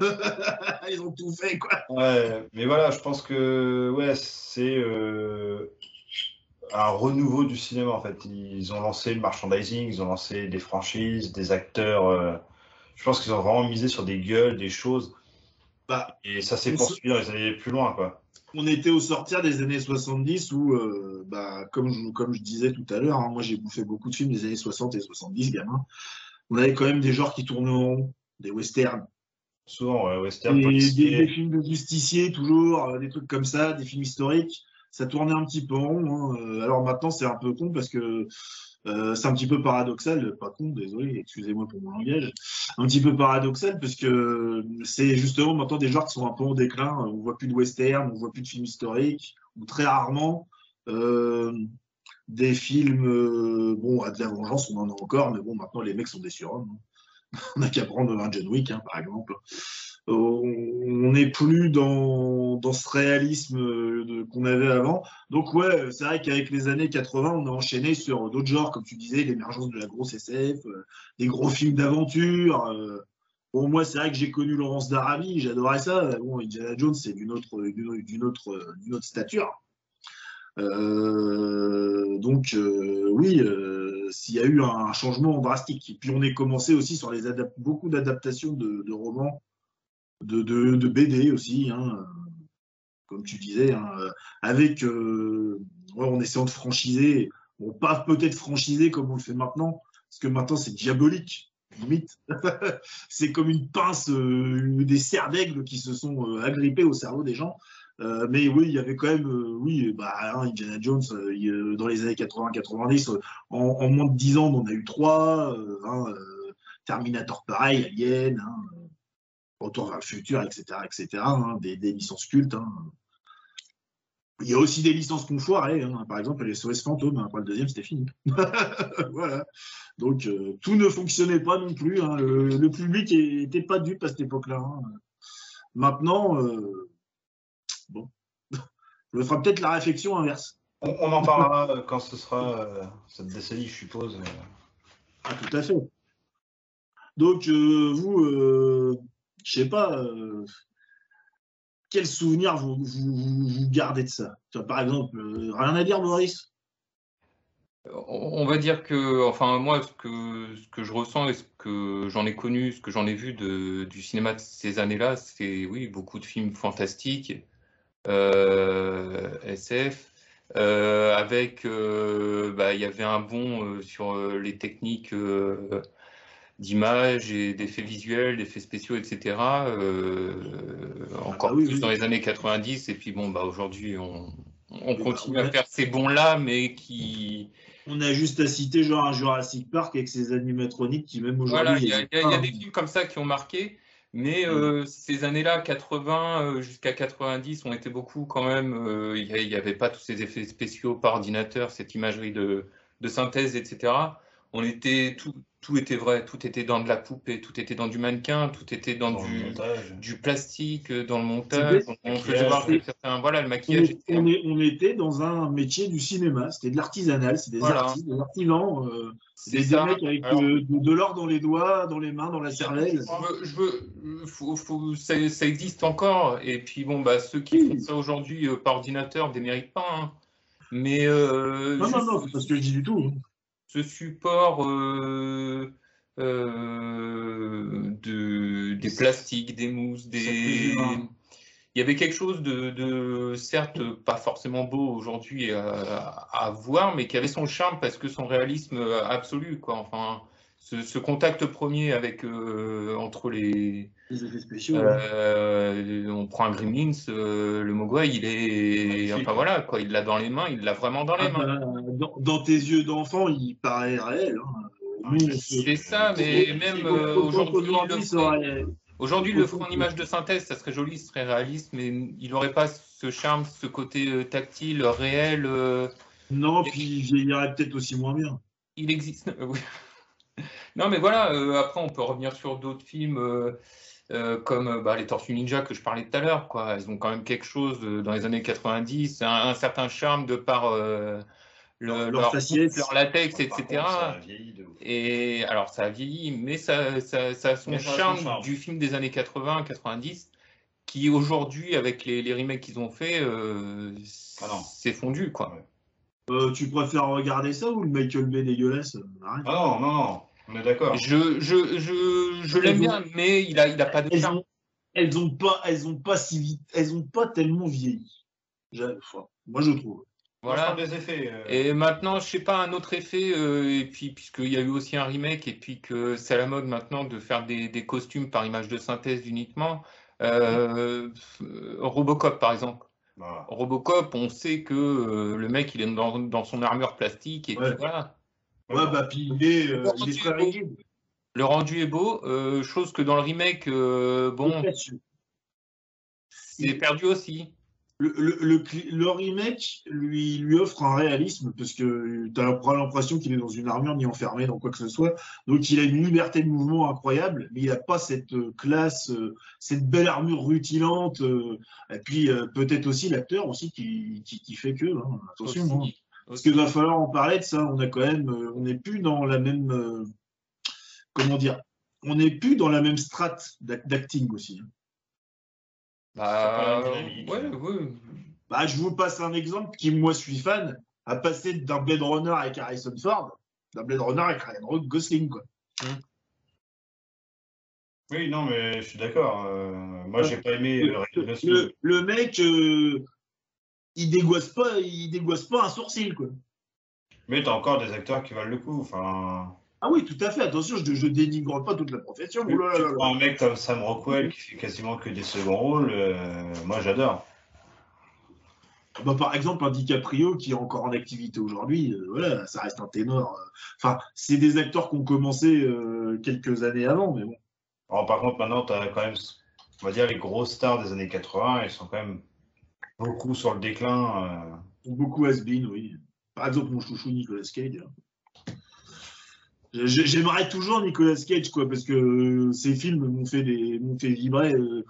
ils ont tout fait, quoi. Ouais, mais voilà, je pense que ouais, c'est... Euh... un renouveau du cinéma, en fait. Ils ont lancé le merchandising, ils ont lancé des franchises, des acteurs. Euh, je pense qu'ils ont vraiment misé sur des gueules, des choses. Bah, et ça s'est poursuivi dans les années plus loin, quoi. On était au sortir des années soixante-dix où, euh, bah, comme, je, comme je disais tout à l'heure, hein, moi j'ai bouffé beaucoup de films des années soixante et soixante-dix, gamin. On avait quand même des genres qui tournaient en rond, des westerns. Souvent, ouais, western, des, des, des films de justiciers, toujours, euh, des trucs comme ça, des films historiques. Ça tournait un petit peu en rond. Hein. Alors maintenant, c'est un peu con parce que euh, c'est un petit peu paradoxal. Pas con, désolé, excusez-moi pour mon langage. Un petit peu paradoxal parce que c'est justement maintenant des genres qui sont un peu en déclin. On voit plus de western, on voit plus de films historiques, ou très rarement euh, des films. Euh, bon, à de la vengeance, on en a encore, mais bon, maintenant les mecs sont des surhommes. Hein. On n'a qu'à prendre un John Wick, hein, par exemple. On n'est plus dans, dans ce réalisme qu'on avait avant. Donc ouais, c'est vrai qu'avec les années quatre-vingts, on a enchaîné sur d'autres genres, comme tu disais, l'émergence de la grosse S F, euh, des gros films d'aventure. Euh. Bon, moi, c'est vrai que j'ai connu Laurence d'Arabie, j'adorais ça. Bon, Indiana Jones, c'est d'une autre, d'une autre, d'une autre stature. Euh, donc euh, oui, euh, s'il y a eu un changement drastique. Et puis on est commencé aussi sur les beaucoup d'adaptations de, de romans, de, de, de B D aussi, hein, comme tu disais, hein, avec euh, ouais, en essayant de franchiser, bon, pas peut-être franchiser comme on le fait maintenant, parce que maintenant c'est diabolique, limite. C'est comme une pince, euh, des serres d'aigle qui se sont euh, agrippées au cerveau des gens. Euh, mais oui, il y avait quand même, euh, oui, bah, hein, Indiana Jones, euh, dans les années quatre-vingts quatre-vingt-dix, euh, en, en moins de dix ans, on en a eu trois, euh, hein, euh, Terminator pareil, Alien, hein, Retour vers le futur, et cetera, et cetera, hein, des, des licences cultes. Hein. Il y a aussi des licences qu'on foirait, hein, par exemple les S O S Fantômes, hein, après le deuxième, c'était fini. Voilà. Donc, euh, tout ne fonctionnait pas non plus, hein, le, le public n'était pas dupe à cette époque-là. Hein. Maintenant... Euh, Bon, je me ferai peut-être la réflexion inverse. On, on en parlera quand ce sera euh, cette décennie, je suppose. Ah, tout à fait. Donc, euh, vous, euh, je sais pas, euh, quel souvenir vous, vous, vous, vous gardez de ça? Par exemple, euh, rien à dire, Maurice? On va dire que, enfin, moi, ce que, ce que je ressens et ce que j'en ai connu, ce que j'en ai vu de, du cinéma de ces années-là, c'est, oui, beaucoup de films fantastiques. Euh, S F, euh, avec, euh, bah, il y avait un bond euh, sur euh, les techniques euh, d'image et d'effets visuels, d'effets spéciaux, et cetera. Euh, encore ah, oui, plus oui. Dans les années quatre-vingt-dix, et puis bon, bah, aujourd'hui, on, on continue bah, ouais. à faire ces bons-là, mais qui... On a juste à citer genre un Jurassic Park avec ses animatroniques qui, même aujourd'hui... Voilà, il y a, y a, y a des films comme ça qui ont marqué. Mais euh, ces années-là, quatre-vingts jusqu'à quatre-vingt-dix, ont été beaucoup quand même. Il euh, n'y avait pas tous ces effets spéciaux par ordinateur, cette imagerie de, de synthèse, et cetera. On était, tout, tout était vrai, tout était dans de la poupée, tout était dans du mannequin, tout était dans, dans du, du plastique, dans le montage. On, on faisait voir certains, voilà, le maquillage. On, on, est, on était dans un métier du cinéma, c'était de l'artisanal, c'est des voilà. artistes, des artisans. Euh... C'est des mecs avec Alors, de, de l'or dans les doigts, dans les mains, dans la cervelle. Je veux, je veux, faut, faut, ça, ça existe encore. Et puis bon, bah ceux qui oui. font ça aujourd'hui euh, par ordinateur ne déméritent pas. Hein. Mais euh, non, non, non, c'est pas ce que je dis du tout. Ce support euh, euh, de, des plastiques, des mousses, des. Il y avait quelque chose de, de certes, pas forcément beau aujourd'hui à, à voir, mais qui avait son charme parce que son réalisme absolu, quoi. Enfin, ce, ce contact premier avec, euh, entre les... Les effets spéciaux. Euh, ouais. On prend un Gremlins, euh, le Mogwai, il est... Enfin, voilà, quoi. Il l'a dans les mains, il l'a vraiment dans les mains. Dans, dans tes yeux d'enfant, il paraît réel. Hein. C'est ça, mais même euh, aujourd'hui... Aujourd'hui, le fond en image de synthèse, ça serait joli, ce serait réaliste, mais il n'aurait pas ce charme, ce côté tactile, réel. Euh... Non, puis il vieillirait peut-être aussi moins bien. Il existe. Euh, oui. Non, mais voilà, euh, après, on peut revenir sur d'autres films euh, euh, comme bah, les Tortues Ninja que je parlais tout à l'heure. Elles ont quand même quelque chose euh, dans les années quatre-vingt-dix, un, un certain charme de par. Euh, Le, leur faciès, leur latex, et cetera. Contre, ça a vieilli de ouf. Et alors ça a vieilli, mais ça, ça, ça a son charme, son charme du film des années quatre-vingts quatre-vingt-dix, qui aujourd'hui, avec les, les remakes qu'ils ont fait, euh, ah s'est fondu, quoi. Ouais. Euh, tu préfères regarder ça ou le Michael Bay dégueulasse? Arrête. Oh non, non, on est d'accord. Je, je, je, je l'aime bien, ont... mais il a, il a pas de charme. Elles n'ont pas, elles ont pas si vite, elles ont pas tellement vieilli. Enfin, moi, je trouve. Voilà. Des effets, euh... Et maintenant, je sais pas, un autre effet, euh, et puis puisqu'il y a eu aussi un remake, et puis que c'est à la mode maintenant de faire des, des costumes par image de synthèse uniquement. Euh, mmh. Robocop, par exemple. Voilà. Robocop, on sait que euh, le mec il est dans, dans son armure plastique et ouais. Puis voilà. Ouais, bah puis il est, euh, il est très rigide. Le rendu est beau, euh, chose que dans le remake, euh, bon, c'est perdu aussi. Le, le, le, le remake lui, lui offre un réalisme parce que tu as l'impression qu'il est dans une armure ni enfermé dans quoi que ce soit. Donc il a une liberté de mouvement incroyable, mais il n'a pas cette classe, cette belle armure rutilante. Et puis peut-être aussi l'acteur aussi qui, qui, qui fait que, hein, attention. Aussi, hein. Aussi. Parce qu'il va falloir en parler de ça. On a quand même, on n'est plus dans la même, euh, comment dire, on n'est plus dans la même strate d'acting aussi. Bah, ouais, ouais. Bah, je vous passe un exemple qui, moi, suis fan, a passé d'un Blade Runner avec Harrison Ford, d'un Blade Runner avec Ryan Gosling, quoi. Oui, non, mais je suis d'accord. Euh, moi, j'ai pas aimé le, le, le mec, euh, il dégoisse pas, il dégoisse pas un sourcil, quoi. Mais t'as encore des acteurs qui valent le coup, enfin. Ah oui, tout à fait. Attention, je, je dénigre pas toute la profession. Oui, là, là, là. Un mec comme Sam Rockwell qui fait quasiment que des seconds rôles, euh, moi j'adore. Bah, par exemple, un DiCaprio qui est encore en activité aujourd'hui, euh, voilà, ça reste un ténor. Enfin, c'est des acteurs qui ont commencé euh, quelques années avant, mais bon. Alors, par contre, maintenant, tu as quand même, on va dire, les grosses stars des années quatre-vingts, elles sont quand même beaucoup sur le déclin. Euh... Beaucoup has-been, oui. Par exemple, mon chouchou Nicolas Cage. Hein. J'aimerais toujours Nicolas Cage, quoi, parce que ces films m'ont fait, fait vibrer euh,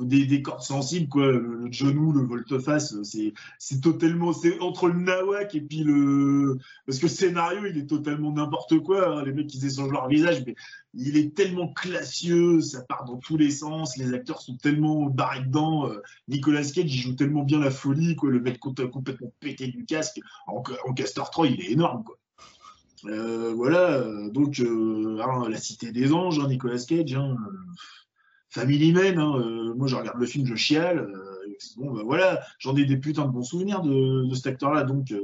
des, des cordes sensibles, quoi. Le genou, le volte-face, c'est totalement. C'est entre le nawak et puis le. Parce que le scénario, il est totalement n'importe quoi. Hein. Les mecs, ils échangent leur visage, mais il est tellement classieux, ça part dans tous les sens. Les acteurs sont tellement barrés dedans. Euh, Nicolas Cage, il joue tellement bien la folie, quoi. Le mec complètement pété du casque. En, en Castor trois, il est énorme, quoi. Euh, voilà, donc euh, hein, La Cité des Anges, hein, Nicolas Cage, hein, euh, Family Man, hein, euh, moi je regarde le film, je chiale, euh, bon bah voilà, j'en ai des putains de bons souvenirs de, de cet acteur-là, donc euh,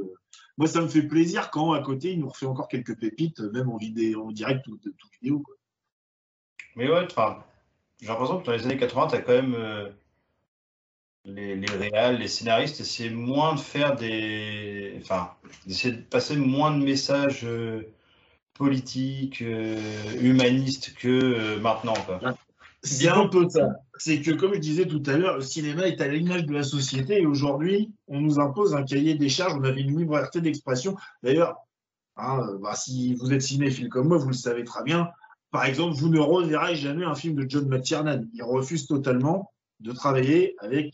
moi ça me fait plaisir quand à côté il nous refait encore quelques pépites, même en vidéo, en direct ou de toute vidéo, quoi. Mais ouais, j'ai l'impression que dans les années quatre-vingts, t'as quand même euh, les, les réals, les scénaristes essayaient moins de faire des. Enfin, d'essayer de passer moins de messages euh, politiques, euh, humanistes que euh, maintenant. C'est un peu ça. C'est que, comme je disais tout à l'heure, le cinéma est à l'image de la société et aujourd'hui, on nous impose un cahier des charges, on avait une liberté d'expression. D'ailleurs, hein, bah, si vous êtes cinéphile comme moi, vous le savez très bien. Par exemple, vous ne reverrez jamais un film de John McTiernan. Il refuse totalement de travailler avec,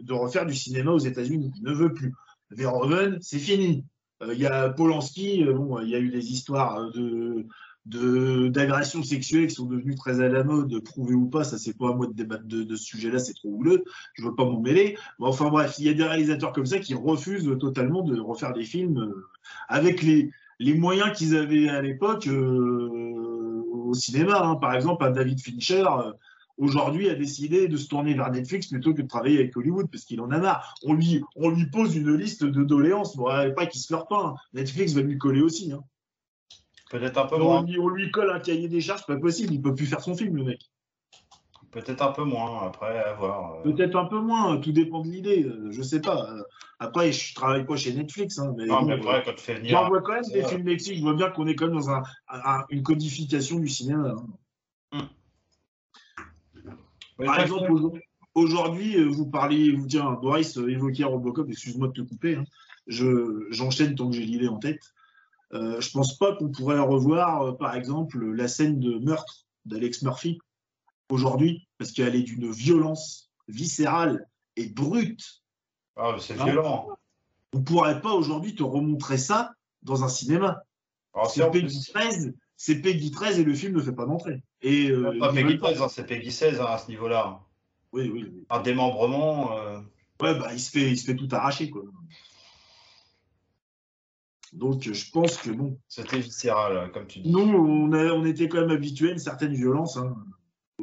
de refaire du cinéma aux États-Unis. Il ne veut plus. Verhoeven, c'est fini. Il euh, y a Polanski, euh, bon, il y a eu des histoires de, de, d'agressions sexuelles qui sont devenues très à la mode, prouvées ou pas, ça c'est pas à moi de débattre de, de ce sujet-là, c'est trop houleux, je veux pas m'en mêler. Mais enfin bref, il y a des réalisateurs comme ça qui refusent totalement de refaire des films euh, avec les, les moyens qu'ils avaient à l'époque euh, au cinéma. Hein. Par exemple, un David Fincher. Euh, Aujourd'hui, a décidé de se tourner vers Netflix plutôt que de travailler avec Hollywood parce qu'il en a marre. On lui, on lui pose une liste de doléances. Bon, pas qu'il se leurre pas. Hein. Netflix va lui coller aussi. Hein. Peut-être un peu on moins. Lui, on lui colle un cahier des charges, pas possible. Il peut plus faire son film, le mec. Peut-être un peu moins. Après, à voir. Euh... Peut-être un peu moins. Tout dépend de l'idée. Euh, je sais pas. Euh, après, je travaille pas chez Netflix. Hein, mais non, bon, mais vrai, quand tu fais venir. On voit quand même des films mexicains. Je vois bien qu'on est quand même dans un, un, une codification du cinéma. Hein. Hmm. Par exemple, aujourd'hui, vous parliez, vous tiens, Boris évoquait Robocop, excuse-moi de te couper, hein. Je, j'enchaîne tant que j'ai l'idée en tête. Euh, je pense pas qu'on pourrait revoir, euh, par exemple, la scène de meurtre d'Alex Murphy aujourd'hui, parce qu'elle est d'une violence viscérale et brute. Ah, c'est hein, violent. On pourrait pas aujourd'hui te remontrer ça dans un cinéma. C'est Peggy treize. C'est Peggy treize et le film ne fait pas d'entrée. Et euh, pas Peggy treize, hein, c'est Peggy seize hein, à ce niveau-là. Oui, oui, oui. Un démembrement. Euh... Ouais, bah il se fait, il se fait tout arracher, quoi. Donc, je pense que bon. C'était viscéral, comme tu dis. Non, on, a, on était quand même habitué à une certaine violence hein,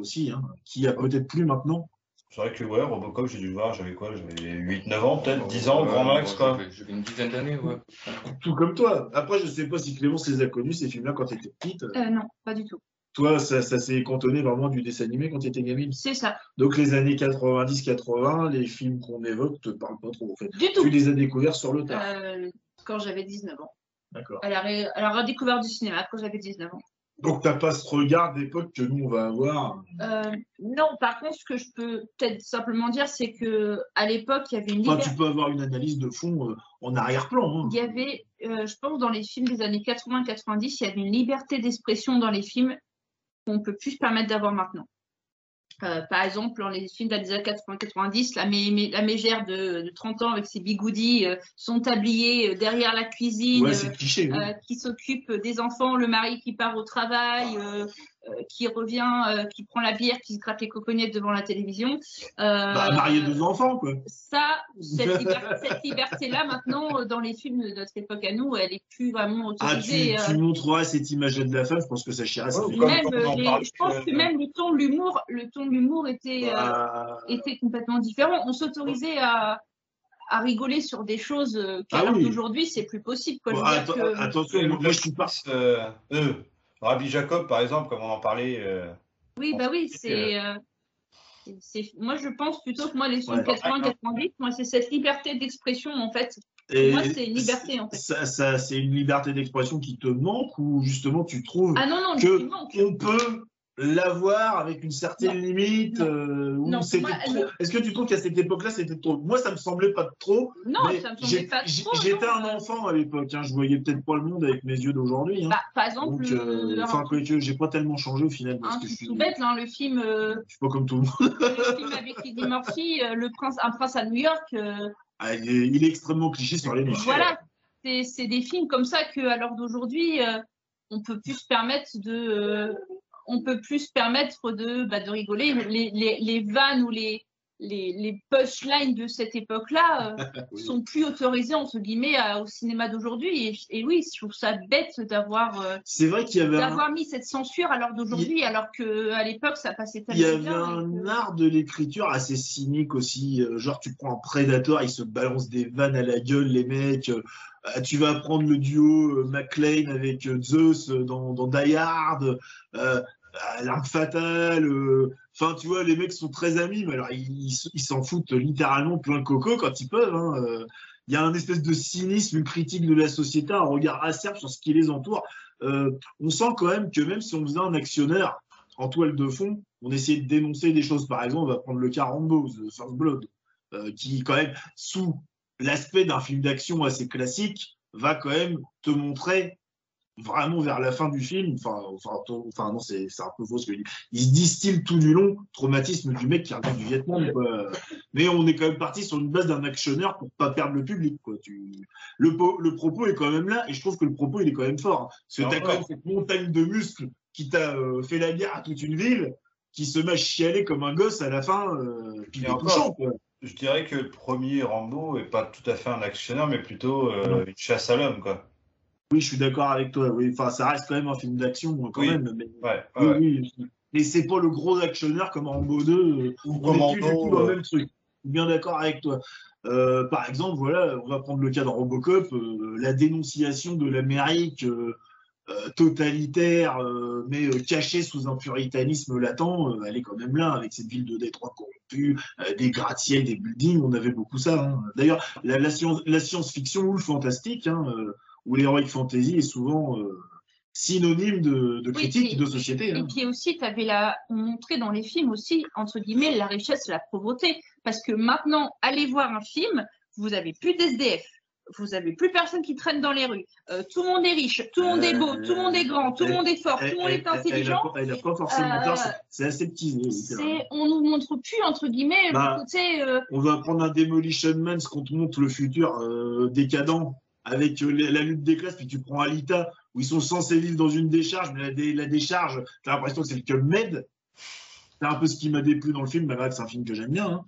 aussi, hein, qui n'y a peut-être plus maintenant. C'est vrai que ouais, Robocop, j'ai dû le voir, j'avais quoi, j'avais huit neuf ans, peut-être dix ans, ouais, grand max, quoi. J'avais une dizaine d'années, ouais. Tout comme toi. Après, je ne sais pas si Clémence les a connus, ces films-là, quand tu étais petite. Euh, non, pas du tout. Toi, ça, ça s'est cantonné vraiment du dessin animé quand tu étais gamine. C'est ça. Donc, les années quatre-vingt-dix quatre-vingt, les films qu'on évoque ne te parlent pas trop, en fait. Du tout. Tu les as découverts sur le tard. Euh, quand j'avais dix-neuf ans. D'accord. À la, ré... à la redécouverte du cinéma, quand j'avais dix-neuf ans. Donc, tu n'as pas ce regard d'époque que nous, on va avoir euh, Non, par contre, ce que je peux peut-être simplement dire, c'est qu'à l'époque, il y avait une... Enfin, liberté... Tu peux avoir une analyse de fond euh, en arrière-plan. Hein. Il y avait, euh, je pense, dans les films des années quatre-vingt quatre-vingt-dix, il y avait une liberté d'expression dans les films qu'on ne peut plus se permettre d'avoir maintenant. Euh, par exemple, dans les films des années quatre-vingt quatre-vingt-dix, la, mé la mégère de, de trente ans avec ses bigoudis, euh, son tablier euh, derrière la cuisine, ouais, c'est cliché, oui. euh, qui s'occupe des enfants, le mari qui part au travail, euh, euh, qui revient, euh, qui prend la bière, qui se gratte les coconettes devant la télévision. Euh, bah, marier deux enfants, quoi. Ça, cette, liber cette liberté-là, maintenant, euh, dans les films de notre époque à nous, elle n'est plus vraiment autorisée. Ah, tu, euh... tu montreras cette image de la femme, je pense que ça chira. Oh, même, les, parle, je pense euh, que même le ton, l'humour, le ton l'humour était, bah... euh, était complètement différent. On s'autorisait à, à rigoler sur des choses qu'à l'heure d'aujourd'hui, c'est plus possible. Quoi. Bon, je att que... Attention, moi, moi je suis pas... Euh, euh, Rabbi Jacob, par exemple, comme on en parlait... Euh, oui, bah oui, c'est... Euh... Euh, moi, je pense plutôt que moi, les sons ouais, quatre-vingt quatre-vingt-dix, moi, c'est cette liberté d'expression, en fait. Et moi, c'est une liberté, en fait. Ça, ça, c'est une liberté d'expression qui te manque ou justement, tu trouves ah, non, non, que on peut... l'avoir avec une certaine non. limite euh, est-ce que tu trouves qu'à cette époque-là c'était trop? Moi ça me semblait pas trop. Non, ça me semblait pas trop. J'étais un enfant à l'époque, hein, je voyais peut-être pas le monde avec mes yeux d'aujourd'hui. Hein. Bah, par exemple, donc, euh, enfin que, que j'ai pas tellement changé au final parce hein, que je suis tout bête, hein, le film. Euh... Je suis pas comme tout le monde. Le film avec Eddie Murphy, euh, le prince, un prince à New York. Euh... Ah, il, est, il est extrêmement cliché sur les méchants. Voilà, c'est des films comme ça que à l'heure d'aujourd'hui, euh, on peut plus se permettre de. Euh... on peut plus se permettre de, bah, de rigoler. Les, les, les vannes ou les, les, les punchlines de cette époque-là euh, oui. sont plus autorisées, entre guillemets, à, au cinéma d'aujourd'hui. Et, et oui, je trouve ça bête d'avoir euh, un... mis cette censure à l'heure d'aujourd'hui, Il... alors qu'à l'époque, ça passait tellement bien. Il y avait un que... art de l'écriture assez cynique aussi. Genre, tu prends un Predator, il se balance des vannes à la gueule, les mecs... Ah, tu vas prendre le duo euh, McClane avec euh, Zeus euh, dans, dans Die Hard, euh, L'Arme Fatale. Enfin, euh, tu vois, les mecs sont très amis, mais alors ils s'en foutent littéralement plein coco quand ils peuvent. Il hein, euh, y a un espèce de cynisme, une critique de la société, un regard acerbe sur ce qui les entoure. Euh, on sent quand même que même si on faisait un actionnaire en toile de fond, on essayait de dénoncer des choses. Par exemple, on va prendre le cas Rambo, The First Blood, euh, qui quand même sous l'aspect d'un film d'action assez classique va quand même te montrer vraiment vers la fin du film, enfin, enfin, enfin non, c'est un peu faux ce que je dis. Il se distille tout du long, traumatisme du mec qui revient du Vietnam, quoi. Mais on est quand même parti sur une base d'un actionneur pour pas perdre le public, quoi. Tu... Le, le propos est quand même là, et je trouve que le propos il est quand même fort, hein, parce que t'as quand même cette montagne de muscles qui t'a euh, fait la guerre à toute une ville, qui se met à chialer comme un gosse à la fin, euh, puis il est touchant, quoi. Je dirais que le premier Rambo n'est pas tout à fait un actionneur, mais plutôt euh, une chasse à l'homme, quoi. Oui, je suis d'accord avec toi. Oui, enfin, ça reste quand même un film d'action, quand oui. même. Mais ouais, ouais, oui, oui. Mais c'est pas le gros actionneur comme Rambo deux. Ou comme Rambo, du tout dans le même truc. Bien d'accord avec toi. Euh, par exemple, voilà, on va prendre le cas de Robocop, euh, la dénonciation de l'Amérique euh, euh, totalitaire, euh, mais euh, cachée sous un puritanisme latent, euh, elle est quand même là avec cette ville de Détroit. Plus, euh, des gratte-ciels, des buildings, on avait beaucoup ça. Hein. D'ailleurs, la, la, la science-fiction ou le fantastique, hein, euh, ou l'heroic fantasy est souvent euh, synonyme de, de critique oui, et, de société. Et, hein. Et puis aussi, tu avais la, on montrait dans les films aussi, entre guillemets, la richesse, la pauvreté. Parce que maintenant, allez voir un film, vous n'avez plus d'S D F, vous n'avez plus personne qui traîne dans les rues, euh, tout le monde est riche, tout le monde est beau, euh, tout le monde est grand, tout le monde est fort, elle, tout le monde est intelligent. Elle n'a pas forcément tort, euh, c'est aseptisé. On nous montre plus, entre guillemets, bah, le côté... Euh... On va prendre un Demolition Man, ce qu'on te montre le futur euh, décadent, avec euh, la lutte des classes, puis tu prends Alita, où ils sont censés vivre dans une décharge, mais la, dé, la décharge, tu as l'impression que c'est le Club Med. C'est un peu ce qui m'a déplu dans le film, malgré que c'est un film que j'aime bien, hein.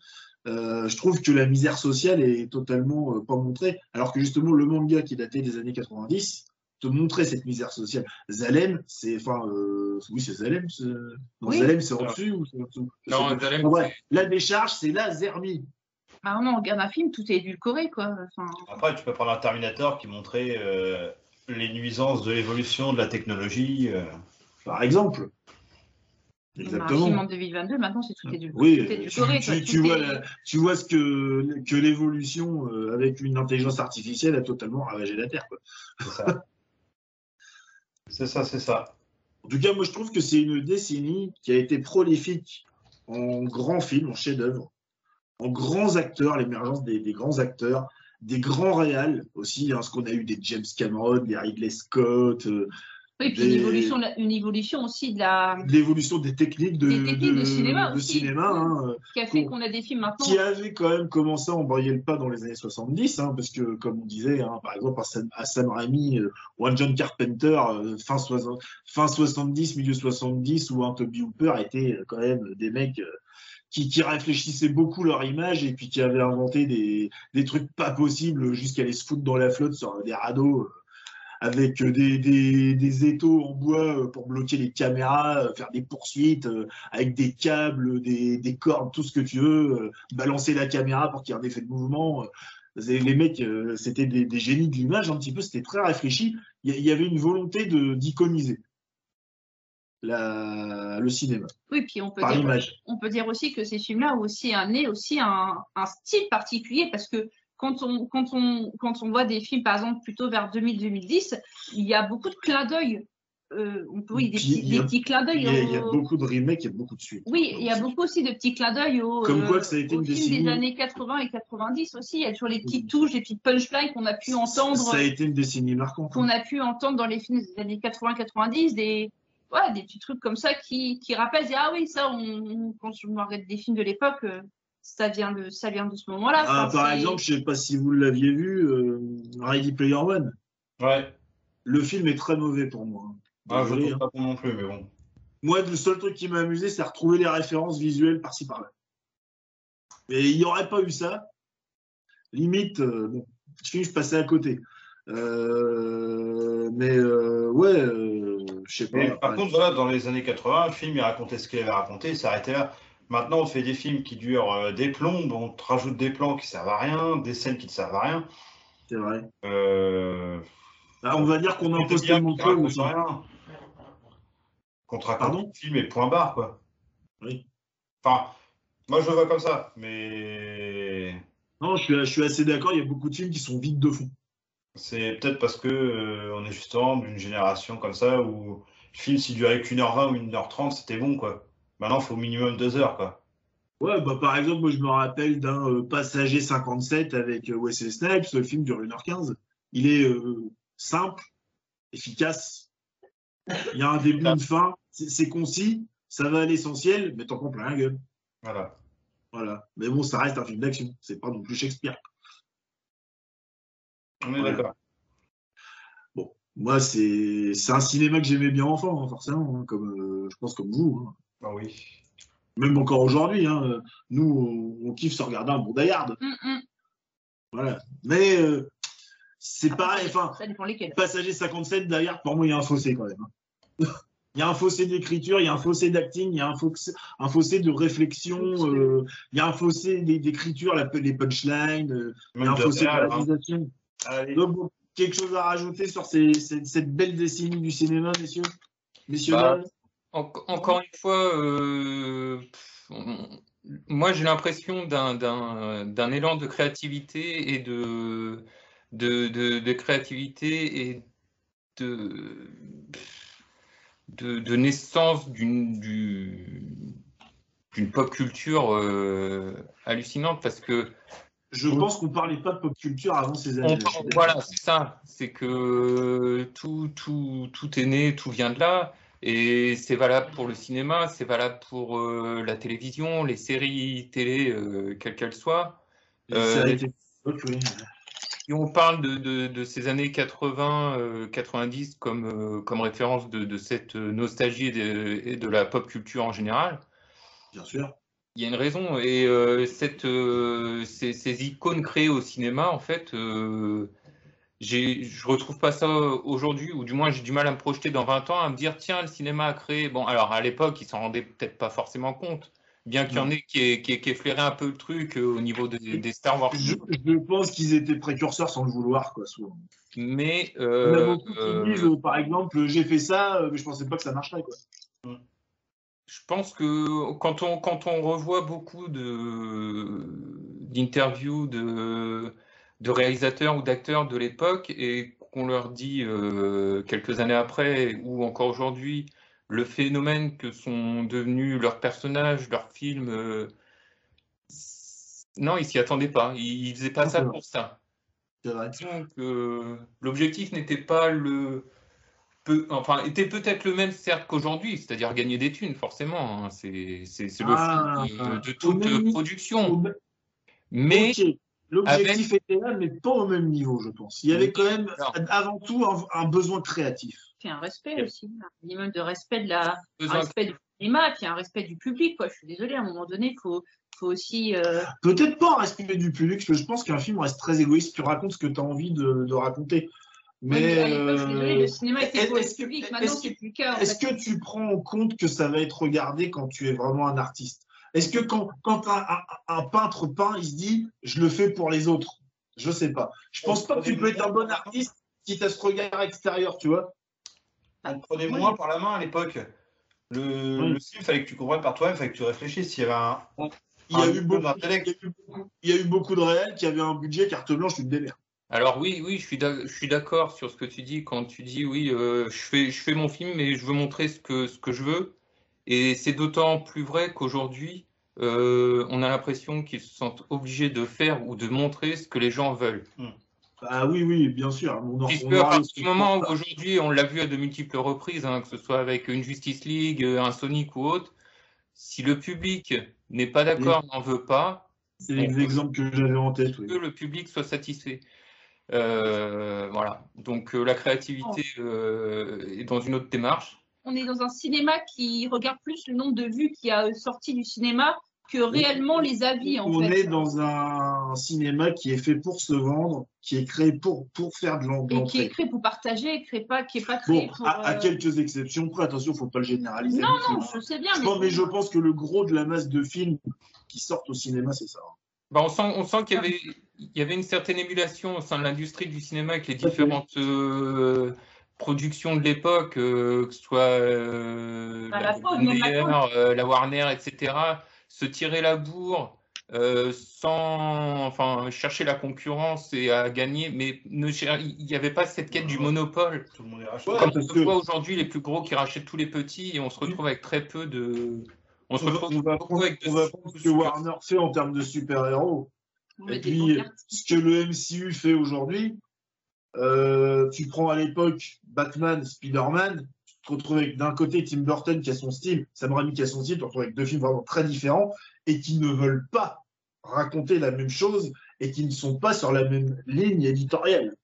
Euh, je trouve que la misère sociale est totalement euh, pas montrée, alors que justement le manga qui datait des années quatre-vingt-dix te montrait cette misère sociale. Zalem, c'est, enfin, euh, oui c'est Zalem, non oui. Zalem c'est en dessus ou c'est en dessous? Non, non Zalem. Ouais, la décharge c'est la Zermie. Bah non, on regarde un film, tout est édulcoré quoi. Enfin... Après tu peux parler d'un Terminator qui montrait euh, les nuisances de l'évolution de la technologie, euh... par exemple. Exactement. On a un film en deux mille vingt-deux, maintenant c'est tout édulcoré. Oui, du tu, coré, tu, tu, vois, est... tu vois ce que, que l'évolution euh, avec une intelligence artificielle a totalement ravagé la Terre. C'est ça, c'est ça, c'est ça. En tout cas, moi je trouve que c'est une décennie qui a été prolifique en grands films, en chefs-d'œuvre, en grands acteurs, l'émergence des, des grands acteurs, des grands réals aussi, hein, parce qu'on a eu des James Cameron, des Ridley Scott... Euh, Oui, et puis des... une, évolution, une évolution aussi de la... L'évolution des techniques de, des techniques de, de cinéma, de aussi, cinéma hein, qui a fait qu'on qu a des films maintenant. Qui avait quand même commencé à embrayer le pas dans les années soixante-dix, hein, parce que, comme on disait, hein, par exemple, à Sam, à Sam Raimi euh, ou à John Carpenter, euh, fin, soixante, fin soixante-dix, milieu soixante-dix, ou un Toby Hooper étaient quand même des mecs... Euh, Qui, qui réfléchissaient beaucoup leur image et puis qui avaient inventé des, des trucs pas possibles jusqu'à aller se foutre dans la flotte sur des radeaux avec des, des, des étaux en bois pour bloquer les caméras, faire des poursuites avec des câbles, des, des cordes, tout ce que tu veux, balancer la caméra pour qu'il y ait un effet de mouvement. Les mecs, c'était des, des génies de l'image un petit peu, c'était très réfléchi. Il y avait une volonté de d'iconiser La, le cinéma. Oui, puis on peut, par dire, on peut dire aussi que ces films-là ont aussi un nez, aussi un, un style particulier, parce que quand on, quand, on, quand on voit des films, par exemple, plutôt vers deux mille à deux mille dix, il y a beaucoup de clins d'œil. Euh, on peut, oui, des, puis, petits, a, des petits clins d'œil. Il, il y a beaucoup de remakes, il y a beaucoup de suites. Oui, il y a beaucoup aussi de petits clins d'œil aux, Comme quoi, ça a été aux une films décennie... des années quatre-vingts et quatre-vingt-dix aussi. Il y a toujours les petites touches, les petites punchlines qu'on a pu entendre. Ça a été une décennie marquante. Qu'on a pu entendre dans les films des années quatre-vingts quatre-vingt-dix, des... Ouais, des petits trucs comme ça qui, qui rappellent. Et, ah oui, ça, on, on, quand je regarde des films de l'époque, ça vient de, ça vient de ce moment-là. Ah, enfin, par exemple, je ne sais pas si vous l'aviez vu, euh, Ready Player One. Ouais. Le film est très mauvais pour moi. Ah, je ne trouve pas bon non plus, mais bon. Moi, le seul truc qui m'a amusé, c'est retrouver les références visuelles par-ci par-là. Et il n'y aurait pas eu ça. Limite, euh, bon, je finis, je passais à côté. Euh, mais euh, ouais, euh, je sais pas. Mais, par ouais. contre, voilà, dans les années quatre-vingts, le film il racontait ce qu'il avait raconté, il s'arrêtait là. Maintenant, on fait des films qui durent euh, des plombes, on te rajoute des plans qui servent à rien, des scènes qui ne servent à rien. C'est vrai. Euh... Ah, on va dire qu'on impose tellement peu ou ça. Rien. Qu'on te raconte le film et point barre, quoi. Oui. Enfin, moi je le vois comme ça, mais. Non, je suis, je suis assez d'accord, il y a beaucoup de films qui sont vides de fond. C'est peut-être parce que euh, on est justement d'une génération comme ça où le film, s'il durait qu'une heure vingt ou une heure trente, c'était bon, quoi. Maintenant, il faut au minimum deux heures, quoi. Ouais, bah par exemple, moi, je me rappelle d'un euh, Passager cinquante-sept avec euh, Wesley Snipes. Le film dure une heure quinze. Il est euh, simple, efficace. Il y a un début, une fin. C'est concis, ça va à l'essentiel, mais t'en prends plein la gueule. Voilà. Voilà. Mais bon, ça reste un film d'action. C'est pas non plus Shakespeare. On est voilà. d'accord. Bon, moi, c'est un cinéma que j'aimais bien enfant, hein, forcément, hein, comme, euh, je pense comme vous. Hein. Ah oui. Même encore aujourd'hui, hein, nous, on, on kiffe se regarder un bon Die-Hard. Mm -mm. Voilà. Mais euh, c'est pareil, enfin, Passager cinquante-sept, Die-Hard, pour moi, il y a un fossé quand même. Hein. Il y a un fossé d'écriture, il y a un fossé d'acting, il y a un fossé, un fossé de réflexion, euh, il y a un fossé d'écriture, les punchlines, euh, il y a un fossé de réalisation. Allez. Donc, quelque chose à rajouter sur ces, ces, cette belle décennie du cinéma, messieurs, messieurs bah, en, Encore une fois, euh, on, moi j'ai l'impression d'un élan de créativité et de, de, de, de créativité et de, de, de naissance d'une d'une pop culture euh, hallucinante parce que. Je pense qu'on ne parlait pas de pop culture avant ces années. On, voilà, c'est ça. C'est que tout, tout, tout est né, tout vient de là. Et c'est valable pour le cinéma, c'est valable pour euh, la télévision, les séries télé, euh, quelles qu'elles soient. Euh, et, été... et on parle de, de, de ces années quatre-vingts, euh, quatre-vingt-dix comme, euh, comme référence de, de cette nostalgie et de, et de la pop culture en général. Bien sûr. Il y a une raison, et euh, cette, euh, ces, ces icônes créées au cinéma, en fait, euh, j'ai, je retrouve pas ça aujourd'hui, ou du moins j'ai du mal à me projeter dans vingt ans, à me dire, tiens, le cinéma a créé... Bon, alors à l'époque, ils s'en rendaient peut-être pas forcément compte, bien qu'il y en ait qui aient qui, qui flairé un peu le truc euh, au niveau des, des Star Wars. Je, je pense qu'ils étaient précurseurs sans le vouloir, quoi, souvent. Mais... Euh, il y a beaucoup euh, qui disent, euh, par exemple, j'ai fait ça, mais je pensais pas que ça marcherait, quoi. Ouais. Je pense que quand on, quand on revoit beaucoup de, d'interviews de, de réalisateurs ou d'acteurs de l'époque et qu'on leur dit euh, quelques années après ou encore aujourd'hui le phénomène que sont devenus leurs personnages, leurs films, euh, non, ils s'y attendaient pas, ils ne faisaient pas ça pour ça. C'est vrai. Donc euh, l'objectif n'était pas le... Enfin, était peut-être le même cercle qu'aujourd'hui, c'est-à-dire gagner des thunes, forcément. Hein. C'est, c'est, c'est le ah, fond de, de toute même, production. Même... Mais okay. L'objectif avec... était là, mais pas au même niveau, je pense. Il y avait quand même non. avant tout un, un besoin créatif. Puis un respect ouais. aussi, un minimum de respect de la, un respect du cinéma, puis un respect du public. Quoi. Je suis désolée, à un moment donné, il faut, faut aussi. Euh... Peut-être pas un respect du public, parce que je pense qu'un film reste très égoïste. Tu racontes ce que tu as envie de, de raconter. Mais euh... je suis désolée, le cinéma était pour le public, maintenant c'est plus le cas. Est-ce que tu prends en compte que ça va être regardé quand tu es vraiment un artiste? Est-ce que quand, quand un, un, un peintre peint, il se dit « je le fais pour les autres », je sais pas. Je pense pas que tu peux être un bon artiste si tu as ce regard extérieur, tu vois. On prenait moins par la main à l'époque. Le, oui. le film, il fallait que tu comprennes par toi-même, il fallait que tu réfléchisses. Il y avait un, il y, un y a eu beaucoup, il y a eu beaucoup de réels qui avaient un budget carte blanche, tu te démerdes. Alors oui, oui, je suis d'accord sur ce que tu dis quand tu dis oui, euh, je fais, je fais mon film mais je veux montrer ce que, ce que je veux. Et c'est d'autant plus vrai qu'aujourd'hui, euh, on a l'impression qu'ils se sentent obligés de faire ou de montrer ce que les gens veulent. Ah oui, oui, bien sûr. On en, on à partir du moment où aujourd'hui, on l'a vu à de multiples reprises, hein, que ce soit avec une Justice League, un Sonic ou autre, si le public n'est pas d'accord, oui. n'en veut pas, c'est l'exemple que j'avais en tête. Que oui. le public soit satisfait. Euh, voilà, donc euh, la créativité euh, est dans une autre démarche. On est dans un cinéma qui regarde plus le nombre de vues qui a sorti du cinéma que réellement les avis. En on fait. est dans un cinéma qui est fait pour se vendre, qui est créé pour, pour faire de l'entrée. Et qui est créé pour partager, créé pas, qui n'est pas créé bon, pour… À, euh... à quelques exceptions près, attention, il ne faut pas le généraliser. Non, non, je sais bien. Je mais, pense, mais je pense que le gros de la masse de films qui sortent au cinéma, c'est ça. Bah on sent, on sent qu'il y avait, il y avait une certaine émulation au sein de l'industrie du cinéma avec les différentes euh, productions de l'époque, euh, que ce soit euh, bah, la, la, faune, Meyer, la, euh, la Warner, et cetera, se tirer la bourre euh, sans enfin, chercher la concurrence et à gagner, mais ne, il n'y avait pas cette quête du monopole. Tout le monde les rachète. Ouais, Comme on se voit aujourd'hui les plus gros qui rachètent tous les petits et on se retrouve avec très peu de... On se retrouve on va, beaucoup avec on va prendre ce que Warner fait en termes de super-héros. Oui, et puis, ce que le M C U fait aujourd'hui, euh, tu prends à l'époque Batman, Spider-Man, tu te retrouves avec d'un côté Tim Burton qui a son style, Sam Raimi qui a son style, tu te retrouves avec deux films vraiment très différents et qui ne veulent pas raconter la même chose et qui ne sont pas sur la même ligne éditoriale.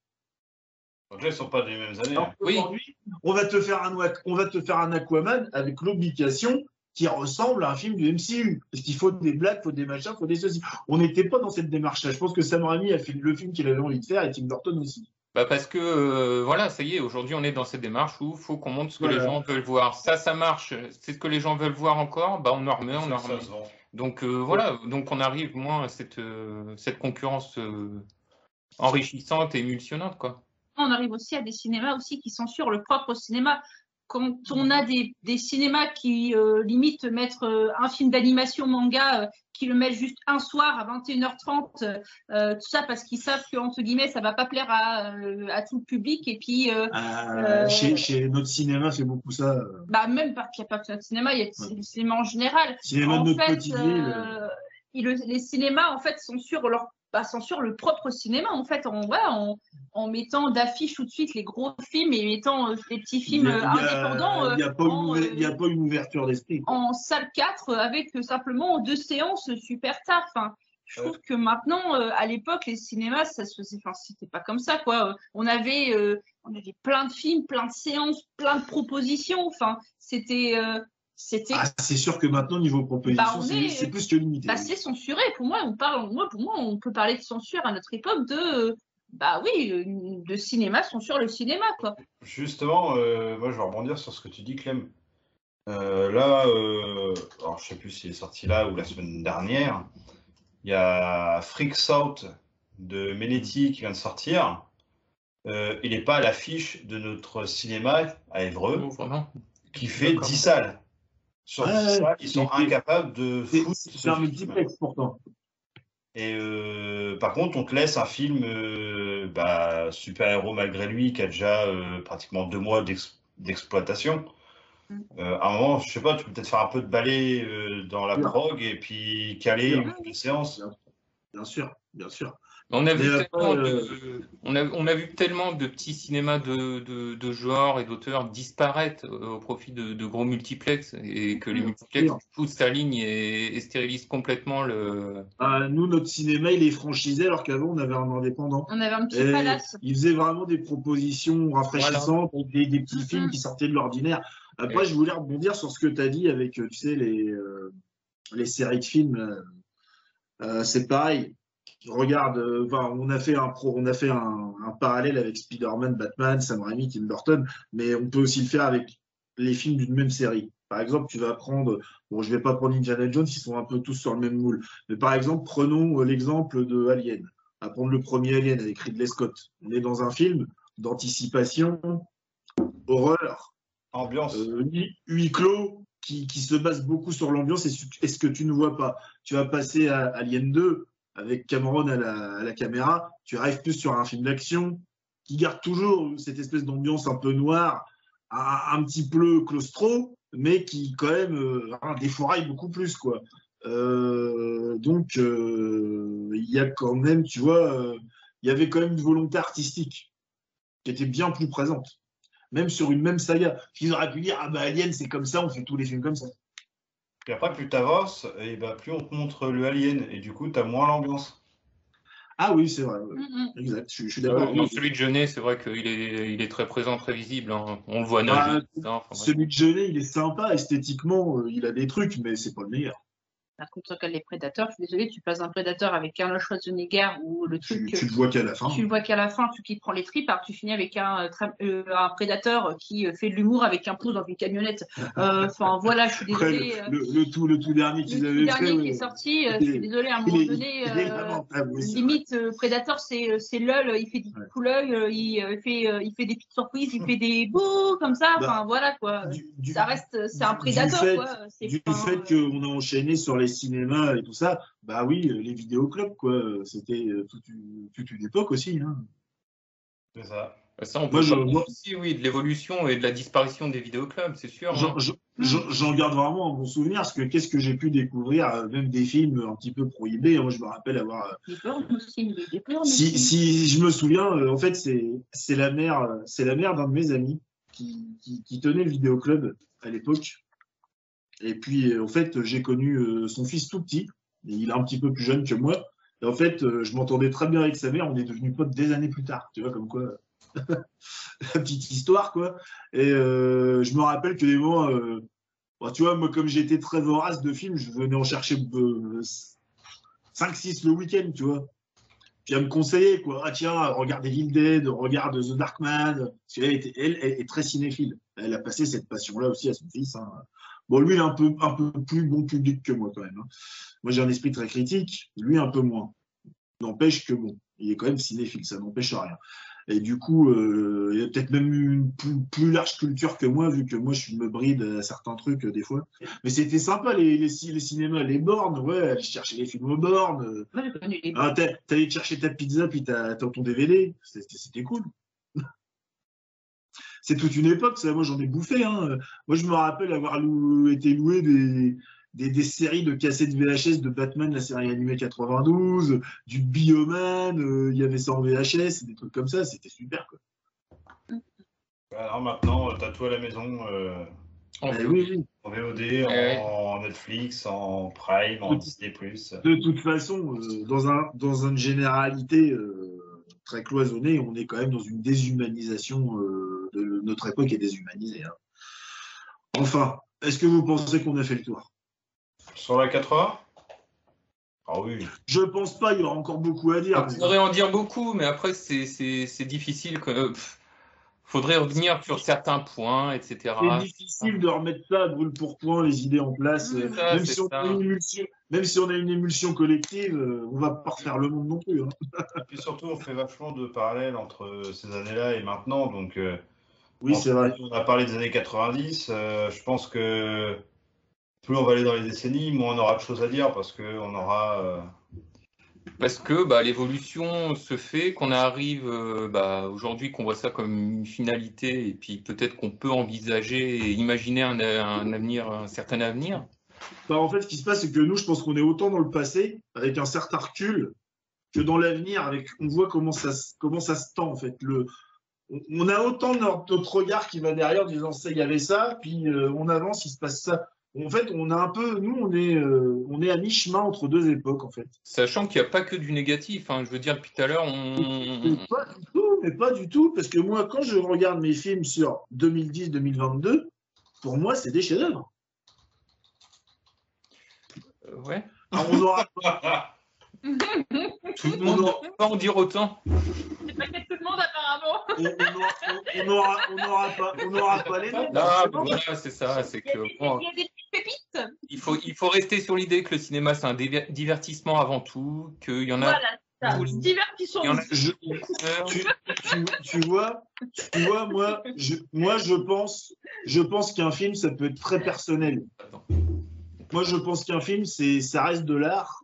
Donc là, ils ne sont pas des mêmes années. Alors, oui. Aujourd'hui, on va te faire un, on va te faire un Aquaman avec l'obligation qui ressemble à un film du M C U. Parce qu'il faut des blagues, il faut des machins, il faut des ceci. On n'était pas dans cette démarche-là. Je pense que Sam Raimi a fait le film qu'il avait envie de faire et Tim Burton aussi. Bah parce que, euh, voilà, ça y est, aujourd'hui, on est dans cette démarche où il faut qu'on montre ce que voilà. les gens veulent voir. Ça, ça marche. C'est ce que les gens veulent voir encore, bah on en remet, on en remet. Donc, euh, voilà, donc on arrive moins à cette, euh, cette concurrence euh, enrichissante et émulsionnante, quoi. On arrive aussi à des cinémas aussi qui censurent le propre cinéma. Quand on a des, des cinémas qui euh, limite mettre euh, un film d'animation manga euh, qui le mettent juste un soir à vingt et une heures trente, euh, tout ça parce qu'ils savent que entre guillemets ça va pas plaire à, à tout le public et puis euh, euh, euh, chez, chez notre cinéma c'est beaucoup ça. Bah même parce qu'il n'y a pas que notre cinéma, il y a ouais. le cinéma en général. Cinéma en de notre fait, petite euh, ville. Le, les cinémas en fait censurent leur Bah, censure le propre cinéma en fait en, ouais, en, en mettant d'affiche tout de suite les gros films et mettant euh, les petits films euh, indépendants. Il n'y a, euh, a, a pas une ouverture d'esprit. En salle quatre avec euh, simplement deux séances super tard. Enfin, je ouais. trouve que maintenant, euh, à l'époque, les cinémas, ça se faisait. Enfin, c'était pas comme ça, quoi. On avait, euh, on avait plein de films, plein de séances, plein de propositions. Enfin, c'était. Euh, C'était... Ah, c'est sûr que maintenant, niveau proposition, bah est... c'est plus que limité. Bah, c'est censuré. Pour moi, on parle... moi, pour moi, on peut parler de censure à notre époque de... Bah oui, de cinéma censure le cinéma, quoi. Justement, euh, moi, je vais rebondir sur ce que tu dis, Clem. Euh, là, euh... Alors, je ne sais plus s'il est sorti là ou la semaine dernière, il y a Freaks Out de Meletti qui vient de sortir. Euh, il n'est pas à l'affiche de notre cinéma à Évreux, oh, vraiment qui fait dix salles. Sur ah, ça, ils sont incapables de foutre ce multiplex pourtant. Et euh, par contre, on te laisse un film euh, bah, super-héros malgré lui qui a déjà euh, pratiquement deux mois d'ex- d'exploitation. Mm. Euh, à un moment, je sais pas, tu peux peut-être faire un peu de balai euh, dans la prog et puis caler une mm. séance. Bien sûr, bien sûr. On a, vu tellement de, on, a, on a vu tellement de petits cinémas de, de, de genre et d'auteurs disparaître au profit de, de gros multiplexes et que les multiplexes poussent sa ligne et, et stérilisent complètement le... Ah, nous, notre cinéma, il est franchisé alors qu'avant, on avait un indépendant. On avait un petit et palace. Il faisait vraiment des propositions rafraîchissantes, voilà. des, des petits films mmh. qui sortaient de l'ordinaire. Après, et... je voulais rebondir sur ce que tu as dit avec, tu sais, les, euh, les séries de films. Euh, c'est pareil. Regarde, euh, bah, on a fait un, pro, on a fait un, un parallèle avec Spider-Man, Batman, Sam Raimi, Tim Burton, mais on peut aussi le faire avec les films d'une même série. Par exemple, tu vas prendre, bon, je ne vais pas prendre Indiana Jones, ils sont un peu tous sur le même moule, mais par exemple, prenons euh, l'exemple de Alien. À prendre le premier Alien avec Ridley Scott. On est dans un film d'anticipation, horreur, ambiance, euh, huis clos, qui, qui se base beaucoup sur l'ambiance et ce que tu ne vois pas. Tu vas passer à Alien deux. Avec Cameron à la, à la caméra, tu arrives plus sur un film d'action qui garde toujours cette espèce d'ambiance un peu noire, un, un petit peu claustro, mais qui quand même euh, défouraille beaucoup plus, quoi. Euh, donc, il euh, y a quand même, tu vois, il euh, y avait quand même une volonté artistique qui était bien plus présente, même sur une même saga. Ils auraient pu dire, ah bah Alien, c'est comme ça, on fait tous les films comme ça. Et après, plus tu avances, et bah, plus on te montre le Alien, et du coup, tu as moins l'ambiance. Ah oui, c'est vrai. Mm-hmm. Exact, je, je suis d'accord. Euh, non, celui de Jeunet, c'est vrai qu'il est, il est très présent, très visible. Hein. On le voit nager. Bah, enfin, celui de Jeunet, il est sympa, esthétiquement, euh, il a des trucs, mais c'est pas le meilleur. Par contre, quand les prédateurs, je suis désolé, tu passes un prédateur avec Arnold Schwarzenegger ou le truc. Tu, tu le vois qu'à la fin. Tu le vois qu'à la fin, tu qui prend les tripes, alors tu finis avec un, euh, un prédateur qui fait de l'humour avec un pouce dans une camionnette. Enfin, euh, voilà, je suis désolé. Ouais, le, le, le tout, le tout dernier qu'ils avaient fait. Le tout dernier qui est sorti, euh, je suis désolé, à un moment donné, limite prédateur, c'est c'est lol, il fait des ouais. coups l'œil, il fait euh, il fait des petites surprises, il fait des bouh comme ça. Enfin bah, voilà quoi. Du, du, ça reste, c'est un prédateur du fait, quoi. C'est du pas, fait euh, qu'on a enchaîné sur les les cinémas et tout ça, bah oui, les vidéoclubs, quoi, c'était toute une, toute une époque aussi. Hein. C'est ça. Ça, on peut moi, parler je, moi, aussi, oui, de l'évolution et de la disparition des vidéoclubs, c'est sûr. J'en, hein. j'en, j'en garde vraiment un bon souvenir, parce que qu'est-ce que j'ai pu découvrir, même des films un petit peu prohibés, moi je me rappelle avoir... Si, si je me souviens, en fait, c'est, c'est la mère, c'est la mère d'un de mes amis qui, qui, qui tenait le vidéoclub à l'époque. Et puis, en fait, j'ai connu son fils tout petit. Il est un petit peu plus jeune que moi. Et en fait, je m'entendais très bien avec sa mère. On est devenus potes des années plus tard. Tu vois, comme quoi, la petite histoire, quoi. Et euh, je me rappelle que des moments... Euh, bah, tu vois, moi, comme j'étais très vorace de films, je venais en chercher euh, cinq six le week-end, tu vois. Puis, elle me conseillait, quoi. Ah, tiens, regarde Evil Dead, regarde The Dark Man. Parce qu'elle était, elle, elle est très cinéphile. Elle a passé cette passion-là aussi à son fils, hein. Bon, lui, il est un peu, un peu plus bon public que moi, quand même. Hein. Moi, j'ai un esprit très critique. Lui, un peu moins. N'empêche que, bon, il est quand même cinéphile. Ça n'empêche rien. Et du coup, euh, il a peut-être même une plus, plus large culture que moi, vu que moi, je me bride à certains trucs, euh, des fois. Mais c'était sympa, les, les, les cinémas, les bornes. Ouais, aller chercher les films aux bornes. Ouais, j'ai connu les bornes. Ah, t'as, t'allais chercher ta pizza, puis t'as, t'as ton D V D. C'était, c'était cool. C'est toute une époque, ça. Moi j'en ai bouffé. Hein. Moi je me rappelle avoir lou- été loué des, des, des séries de cassettes V H S de Batman, la série animée quatre-vingt-douze, du Bioman, euh, il y avait ça en V H S, des trucs comme ça, c'était super quoi. Alors maintenant, t'as tout à la maison, euh, en, eh oui, oui. en V O D, eh en, en Netflix, en Prime, en Disney plus. De toute façon, euh, dans, un, dans une généralité euh, très cloisonnée, on est quand même dans une déshumanisation. Euh, De notre époque est déshumanisée. Hein. Enfin, Est-ce que vous pensez qu'on a fait le tour sur la quatre A? Ah oui. Je pense pas, il y aura encore beaucoup à dire. Il faudrait en dire beaucoup, mais après, c'est difficile. Que... faudrait revenir sur certains points, et cetera. C'est difficile de remettre ça à brûle pour point, les idées en place. Ça, même, si on a une émulsion, même si on a une émulsion collective, on va pas refaire le monde non plus. Hein. Et puis surtout, on fait vachement de parallèles entre ces années-là et maintenant. Donc, euh, oui, c'est vrai. On a parlé des années quatre-vingt-dix. Euh, je pense que plus on va aller dans les décennies, moins on aura de choses à dire parce que on aura. Euh... Parce que bah, l'évolution se fait, qu'on arrive euh, bah, aujourd'hui, qu'on voit ça comme une finalité, et puis peut-être qu'on peut envisager et imaginer un, un avenir, un certain avenir. Bah, en fait, ce qui se passe, c'est que nous, je pense qu'on est autant dans le passé, avec un certain recul, que dans l'avenir, avec on voit comment ça, comment ça se tend, en fait. Le, on, on a autant notre, notre regard qui va derrière, disant, il y avait ça, puis euh, on avance, il se passe ça. En fait, on a un peu, nous, on est, euh, on est à mi-chemin entre deux époques, en fait. Sachant qu'il n'y a pas que du négatif, hein. Je veux dire, depuis tout à l'heure, on... Pas du tout, mais pas du tout, parce que moi, quand je regarde mes films sur deux mille dix deux mille vingt-deux, pour moi, c'est des chefs-d'œuvre. Euh, ouais. Alors, on aura... tout le monde aura... pas en dire autant. C'est pas qu'à tout le monde, apparemment. On n'aura on, on aura, on aura pas, pas les noms. Voilà, c'est ça. C'est que il y a, bon, il y a des pépites. Il faut, il faut rester sur l'idée que le cinéma, c'est un divertissement avant tout, qu'il y en a... Voilà, c'est ça. Tous, divertissement. Il y en a... je, tu, tu, tu, vois, tu vois, moi, je, moi, je pense, je pense qu'un film, ça peut être très personnel. Attends. Moi, je pense qu'un film, ça reste de l'art.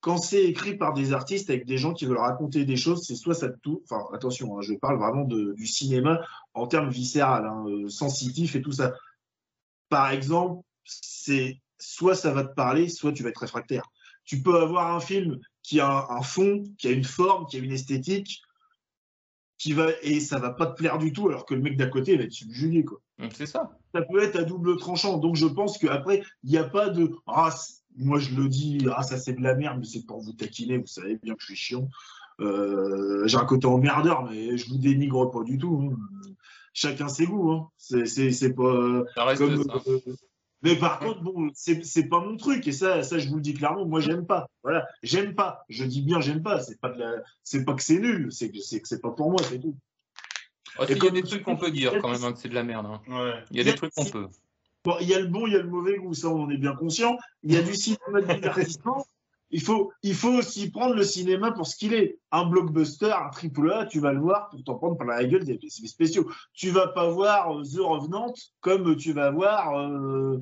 Quand c'est écrit par des artistes avec des gens qui veulent raconter des choses, c'est soit ça te touche, enfin attention, hein, je parle vraiment de, du cinéma en termes viscéral, hein, euh, sensitif et tout ça. Par exemple, c'est soit ça va te parler, soit tu vas être réfractaire. Tu peux avoir un film qui a un, un fond, qui a une forme, qui a une esthétique, qui va et ça va pas te plaire du tout, alors que le mec d'à côté va être subjugué, quoi. C'est ça. Ça peut être à double tranchant. Donc je pense qu'après, il n'y a pas de race. Moi, je le dis, ah, ça c'est de la merde, mais c'est pour vous taquiner, vous savez bien que je suis chiant. Euh, J'ai un côté emmerdeur, mais je vous dénigre pas du tout. Hein. Chacun ses goûts. Hein. C'est pas. Ça reste comme, ça. Euh, mais par contre, bon, c'est pas mon truc, et ça, ça, je vous le dis clairement, moi, j'aime pas. Voilà, j'aime pas. Je dis bien, j'aime pas. C'est pas, pas que c'est nul, c'est que c'est pas pour moi, c'est tout. Oh, si, il y a des trucs qu'on peut dire quand même, hein, que c'est de la merde. Hein. Ouais. Il y a des trucs qu'on peut. Bon, il y a le bon, il y a le mauvais goût, ça on en est bien conscient. Il y a du cinéma de divertissement. Il faut, il faut aussi prendre le cinéma pour ce qu'il est. Un blockbuster, un triple A, tu vas le voir pour t'en prendre par la gueule des effets spéciaux. Tu vas pas voir The Revenant comme tu vas voir euh,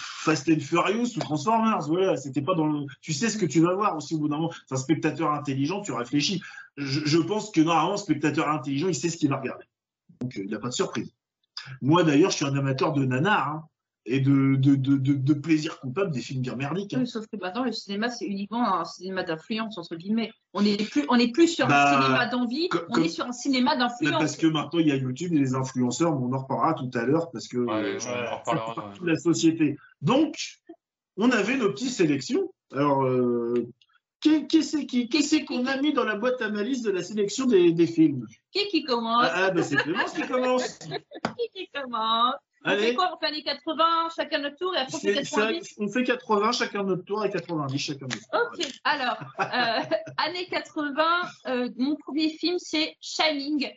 Fast and Furious ou Transformers. Voilà, c'était pas dans le... Tu sais ce que tu vas voir aussi au bout d'un moment. C'est un spectateur intelligent, tu réfléchis. Je, je pense que normalement, un spectateur intelligent, il sait ce qu'il va regarder. Donc, euh, il n'a pas de surprise. Moi, d'ailleurs, je suis un amateur de nanars hein, et de, de, de, de, de plaisir coupable des films bien merdiques. Hein. Oui, sauf que maintenant, le cinéma, c'est uniquement un cinéma d'influence, entre guillemets. On n'est plus, plus sur bah, un cinéma d'envie, on est sur un cinéma d'influence. Bah parce que maintenant, il y a YouTube et les influenceurs, mais on en reparlera tout à l'heure parce que ouais, euh, on en reparlera, toute la société. Donc, on avait nos petites sélections. Alors, euh, qu'est-ce qu qu'on a mis dans la boîte à malice de la sélection des, des films? Qui qui commence? Ah, ah bah c'est Clémence qui commence. Qui qui commence? On fait quoi? On fait les quatre-vingts, chacun notre tour, et après on fait quatre-vingt-dix ça. On fait quatre-vingts, chacun notre tour, et quatre-vingt-dix, chacun notre tour. Ok, alors, euh, années quatre-vingts, euh, mon premier film, c'est Shining,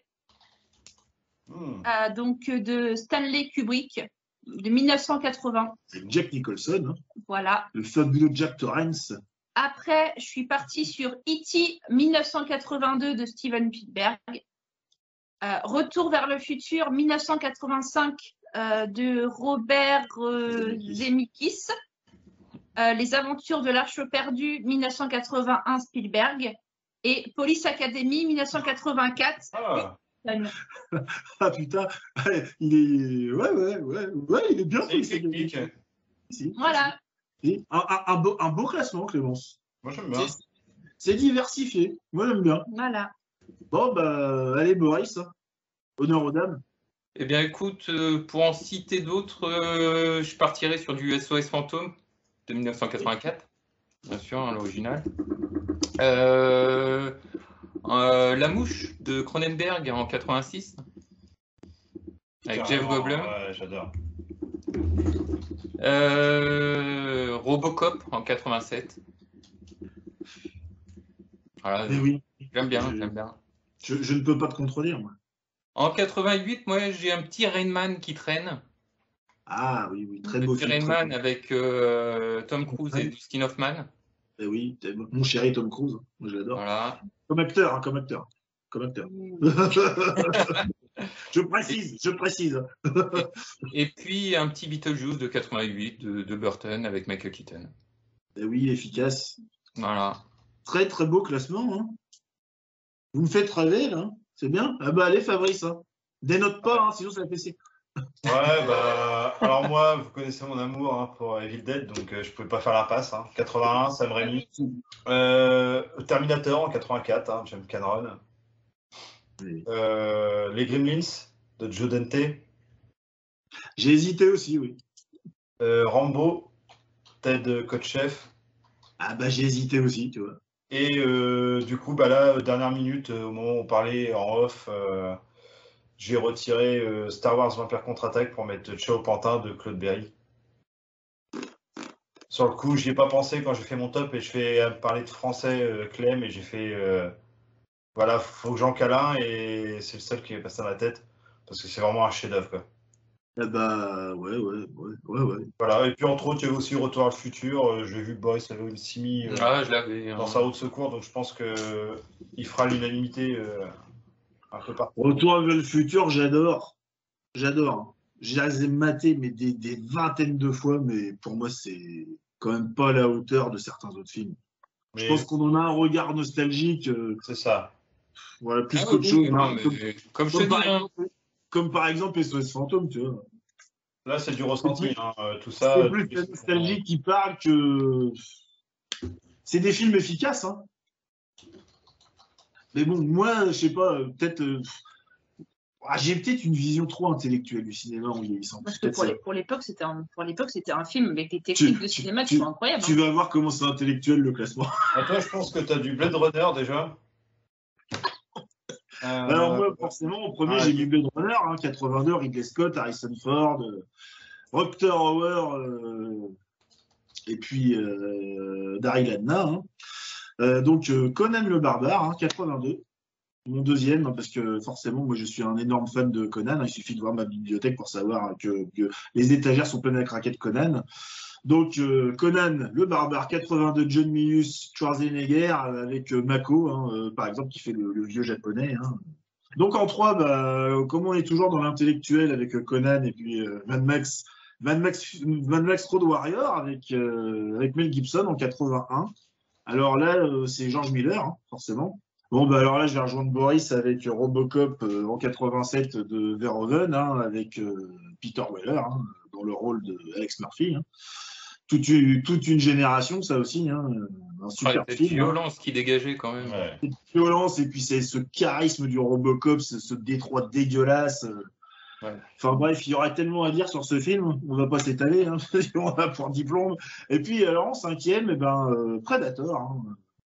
hmm. euh, donc de Stanley Kubrick, de mille neuf cent quatre-vingts. C'est Jack Nicholson, hein. Voilà. Le fabuleux Jack Torrance. Après, je suis partie sur E T mille neuf cent quatre-vingt-deux de Steven Spielberg. Euh, Retour vers le futur mille neuf cent quatre-vingt-cinq euh, de Robert euh, Zemeckis. Euh, Les aventures de l'arche perdue mille neuf cent quatre-vingt-un Spielberg. Et Police Academy mille neuf cent quatre-vingt-quatre. Ah. Ah putain, il est... Ouais, ouais, ouais, ouais, il est bien. C'est si. Voilà. Un, un, un, beau, un beau classement, Clémence. Moi, j'aime bien. C'est diversifié. Moi, j'aime bien. Voilà. Bon, bah, allez, Boris. Honneur aux dames. Eh bien, écoute, pour en citer d'autres, euh, je partirai sur du S O S Fantôme de mille neuf cent quatre-vingt-quatre. Bien sûr, hein, l'original. Euh, euh, La Mouche de Cronenberg en quatre-vingt-six. Avec Jeff Goldblum. Ouais, j'adore. Euh, Robocop en quatre-vingt-sept. Voilà, mais oui. J'aime bien, j'aime bien. Je, je ne peux pas te contredire, moi. En quatre-vingt-huit, moi, j'ai un petit Rain Man qui traîne. Ah oui, oui, très beau film. Rain Man avec euh, Tom Cruise ouais. et Dustin Hoffman. Eh oui, mon chéri Tom Cruise, moi je l'adore. Voilà. Comme acteur, hein, comme acteur, comme acteur. Je précise, je précise. et, et puis un petit Beetlejuice de quatre-vingt-huit de, de Burton avec Michael Keaton. Eh oui, efficace. Voilà. Très très beau classement. Hein. Vous me faites rêver là, c'est bien. Ah bah allez Fabrice, hein. Dénote pas, hein, sinon ça va péter. Ouais, bah, alors moi, vous connaissez mon amour hein, pour Evil Dead, donc euh, je pouvais pas faire la passe. Hein. quatre-vingt-un, Sam Raimi. Euh, Terminator en quatre-vingt-quatre, hein, James Cameron. Euh, les Gremlins de Joe Dante. J'ai hésité aussi, oui. Euh, Rambo, Ted Kotcheff. Ah bah j'ai hésité aussi, tu vois. Et euh, du coup, bah là, dernière minute, au moment où on parlait en off. Euh, J'ai retiré euh, Star Wars Vampire Contre-Attaque pour mettre Ciao Pantin de Claude Berry. Sur le coup, j'y ai pas pensé quand j'ai fait mon top et je fais euh, parler de français euh, Clem et j'ai fait euh, voilà, faut que j'en câlin et c'est le seul qui est passé à ma tête parce que c'est vraiment un chef-d'œuvre quoi. Ah bah ouais ouais ouais ouais ouais. Voilà et puis entre autres il y avait aussi Retour à le futur. Euh, j'ai vu Boris Simi euh, ah, je l'avais hein. dans sa route de secours donc je pense que euh, il fera l'unanimité. Euh, Retour vers le futur, j'adore, j'adore. J'ai maté mais des, des vingtaines de fois, mais pour moi c'est quand même pas à la hauteur de certains autres films. Mais... Je pense qu'on en a un regard nostalgique. C'est ça. Voilà, plus ah, qu'autre oui, chose. Non, comme, comme, comme, par exemple, comme par exemple S O S Fantôme, tu vois. Là c'est du ressenti, hein, tout ça. C'est plus la nostalgie qui parle que. C'est des films efficaces, hein. Mais bon, moi, je sais pas, peut-être. Euh, ah, j'ai peut-être une vision trop intellectuelle du cinéma en vieillissant. Parce que pour l'époque, c'était un, un film avec des techniques tu, de cinéma tu, qui sont incroyables. Tu hein. vas voir comment c'est intellectuel le classement. Ah, toi, je pense que tu as du Blade Runner déjà. euh, Alors, moi, forcément, en premier, ah, j'ai mis Blade Runner, hein, quatre-vingt-deux, Ridley Scott, Harrison Ford, euh, Rutger Hauer, euh, et puis euh, Daryl Hannah. Hein. Euh, donc euh, Conan le Barbare, hein, quatre-vingt-deux, mon deuxième, hein, parce que forcément, moi je suis un énorme fan de Conan, hein, il suffit de voir ma bibliothèque pour savoir hein, que, que les étagères sont pleines à craquer de Conan. Donc euh, Conan le Barbare, quatre-vingt-deux, John Milius, Schwarzenegger, avec euh, Mako, hein, euh, par exemple, qui fait le, le vieux japonais. Hein. Donc en trois, bah, comme on est toujours dans l'intellectuel avec euh, Conan et puis euh, Mad Max, Mad Max, Mad Max Road Warrior avec, euh, avec Mel Gibson en quatre-vingt-un. Alors là, euh, c'est George Miller, hein, forcément. Bon, bah alors là, je vais rejoindre Boris avec Robocop euh, en quatre-vingt-sept de Verhoeven, hein, avec euh, Peter Weller, hein, dans le rôle d'Alex Murphy. Hein. Toute, une, toute une génération, ça aussi, hein, un super ouais, film. Cette violence hein. qui dégageait quand même. Ouais. Cette violence, et puis c'est ce charisme du Robocop, ce, ce détroit dégueulasse. Euh, Ouais. Enfin bref, il y aurait tellement à dire sur ce film, on va pas s'étaler, hein, on va pour diplôme. Et puis alors en cinquième, eh ben, euh, Predator, hein,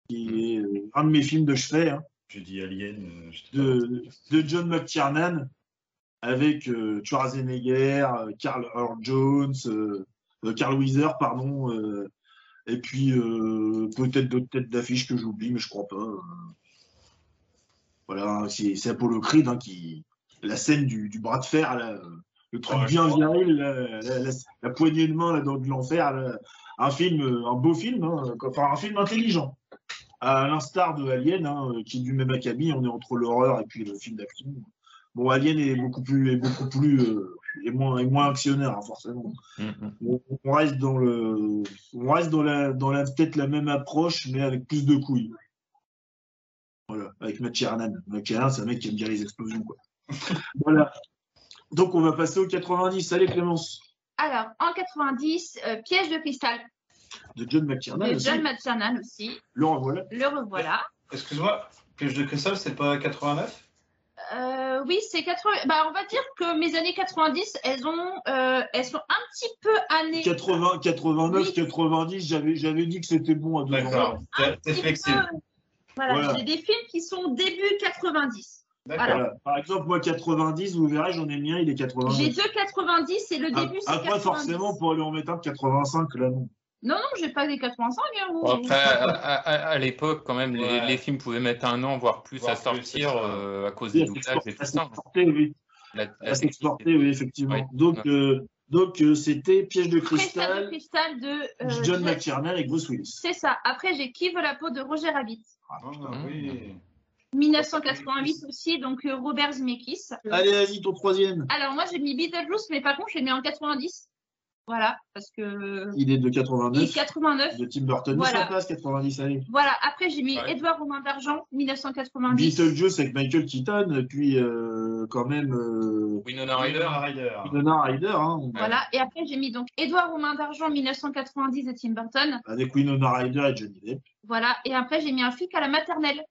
qui est euh, un de mes films de chevet, hein, je dis Alien, je de, de John McTiernan, avec euh, Schwarzenegger, Carl Earl Jones, euh, euh, Carl Weathers, pardon, euh, et puis euh, peut-être d'autres têtes d'affiche que j'oublie, mais je crois pas. Euh. Voilà, c'est Apollo Creed hein, qui... La scène du, du bras de fer, là, le truc ouais, bien viril, la, la, la, la poignée de main là, dans de l'enfer, un film, un beau film, hein, enfin un film intelligent, à l'instar de Alien, hein, qui est du même acabit, on est entre l'horreur et puis le film d'action. Bon, Alien est beaucoup plus, est beaucoup plus, euh, est moins, est moins actionnaire, hein, forcément. Mm-hmm. on, on reste dans le, on reste dans la, dans la peut-être la même approche, mais avec plus de couilles. Voilà, avec McTiernan. McTiernan, c'est un mec qui aime bien les explosions, quoi. Voilà. Donc on va passer au quatre-vingt-dix. Allez Clémence. Alors en quatre-vingt-dix, euh, Piège de cristal. De John McTiernan. De aussi. John McTiernan aussi. Le revoilà. Le revoilà. Excuse-moi, Piège de cristal, c'est pas quatre-vingt-neuf? Euh, oui, c'est quatre-vingts. Bah, on va dire que mes années quatre-vingt-dix, elles ont, euh, elles sont un petit peu années. quatre-vingts, quatre-vingt-neuf, oui. quatre-vingt-dix. J'avais, j'avais dit que c'était bon à deux ans. D'accord. C'est flexible. Voilà. Voilà. J'ai des films qui sont début quatre-vingt-dix. Voilà. Par exemple, moi, quatre-vingt-dix, vous verrez, j'en ai le mien, il est quatre-vingt-dix. J'ai deux quatre-vingt-dix et le début, c'est quatre-vingt-dix. Après, forcément, pour aller en mettre un de quatre-vingt-cinq, là, non. Non, non, j'ai pas des quatre-vingt-cinq. Hein, bon, après, à, à, à l'époque, quand même, ouais. les, les films pouvaient mettre un an, voire plus, voire à sortir plus, euh, à cause des doublages et tout ça. Oui. La, la à s'exporter, oui, effectivement. Oui. Donc, euh, donc euh, c'était Piège de cristal, de, cristal de euh, John McTiernan et Bruce Willis. C'est ça. Après, j'ai Qui veut la peau de Roger Rabbit. Ah, putain, mmh. oui. mille neuf cent quatre-vingt-huit aussi, donc euh, Robert Zemeckis. Allez, vas-y, ton troisième. Alors, moi, j'ai mis Beetlejuice, mais par contre, je l'ai mis en quatre-vingt-dix. Voilà, parce que... Il est de quatre-vingt-neuf. Il est quatre-vingt-neuf. De Tim Burton. Voilà. Sa place, quatre-vingt-dix, allez. Voilà, après, j'ai mis ouais. Edouard Romain d'Argent, mille neuf cent quatre-vingt-dix. Beetlejuice avec Michael Keaton, puis euh, quand même... Euh... Winona Ryder. Winona Ryder. Hein. Ouais. Voilà, et après, j'ai mis donc Edouard Romain d'Argent, mille neuf cent quatre-vingt-dix de Tim Burton. Avec Winona Ryder et Johnny Depp. Voilà, et après, j'ai mis un flic à la maternelle.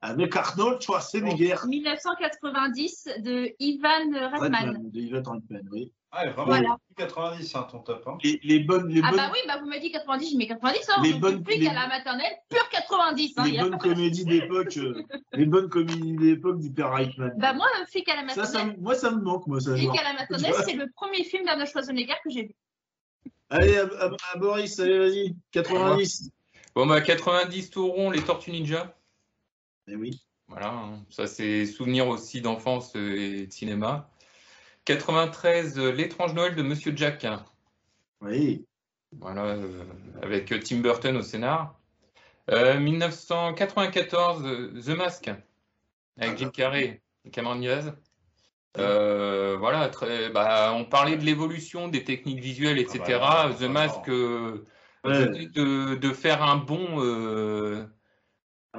Avec Arnold Schwarzenegger. mille neuf cent quatre-vingt-dix de Ivan Reitman. De Ivan Reitman, oui. Ah, vraiment, voilà. quatre-vingt-dix, hein, ton top. Hein. Les, les bonnes, les ah bonnes... bah oui, bah vous m'avez dit quatre-vingt-dix, je mets quatre-vingt-dix. Hein, les bonnes plus les... qu'à la maternelle, pure quatre-vingt-dix. Hein, les, bonnes comédies d'époque, euh, les bonnes comédies d'époque du père Reitman. Bah moi, Flic à la maternelle. Ça, ça, moi, ça me manque, moi, ça. Flic à la maternelle, c'est le premier film d'Arnold Schwarzenegger que j'ai vu. Allez, à, à, à Boris, allez, vas-y, quatre-vingt-dix. Bon, bah quatre-vingt-dix, tout rond, les Tortues Ninja. Eh oui. Voilà, ça c'est souvenirs aussi d'enfance et de cinéma. quatre-vingt-treize, L'étrange Noël de Monsieur Jack. Oui. Voilà, euh, avec Tim Burton au scénar. Euh, mille neuf cent quatre-vingt-quatorze, The Mask, avec Jim Carrey et Cameron Diaz. Euh, voilà, très, bah, on parlait de l'évolution des techniques visuelles, et cetera. Ah bah, The Mask, euh, ouais. de, de faire un bon... Euh,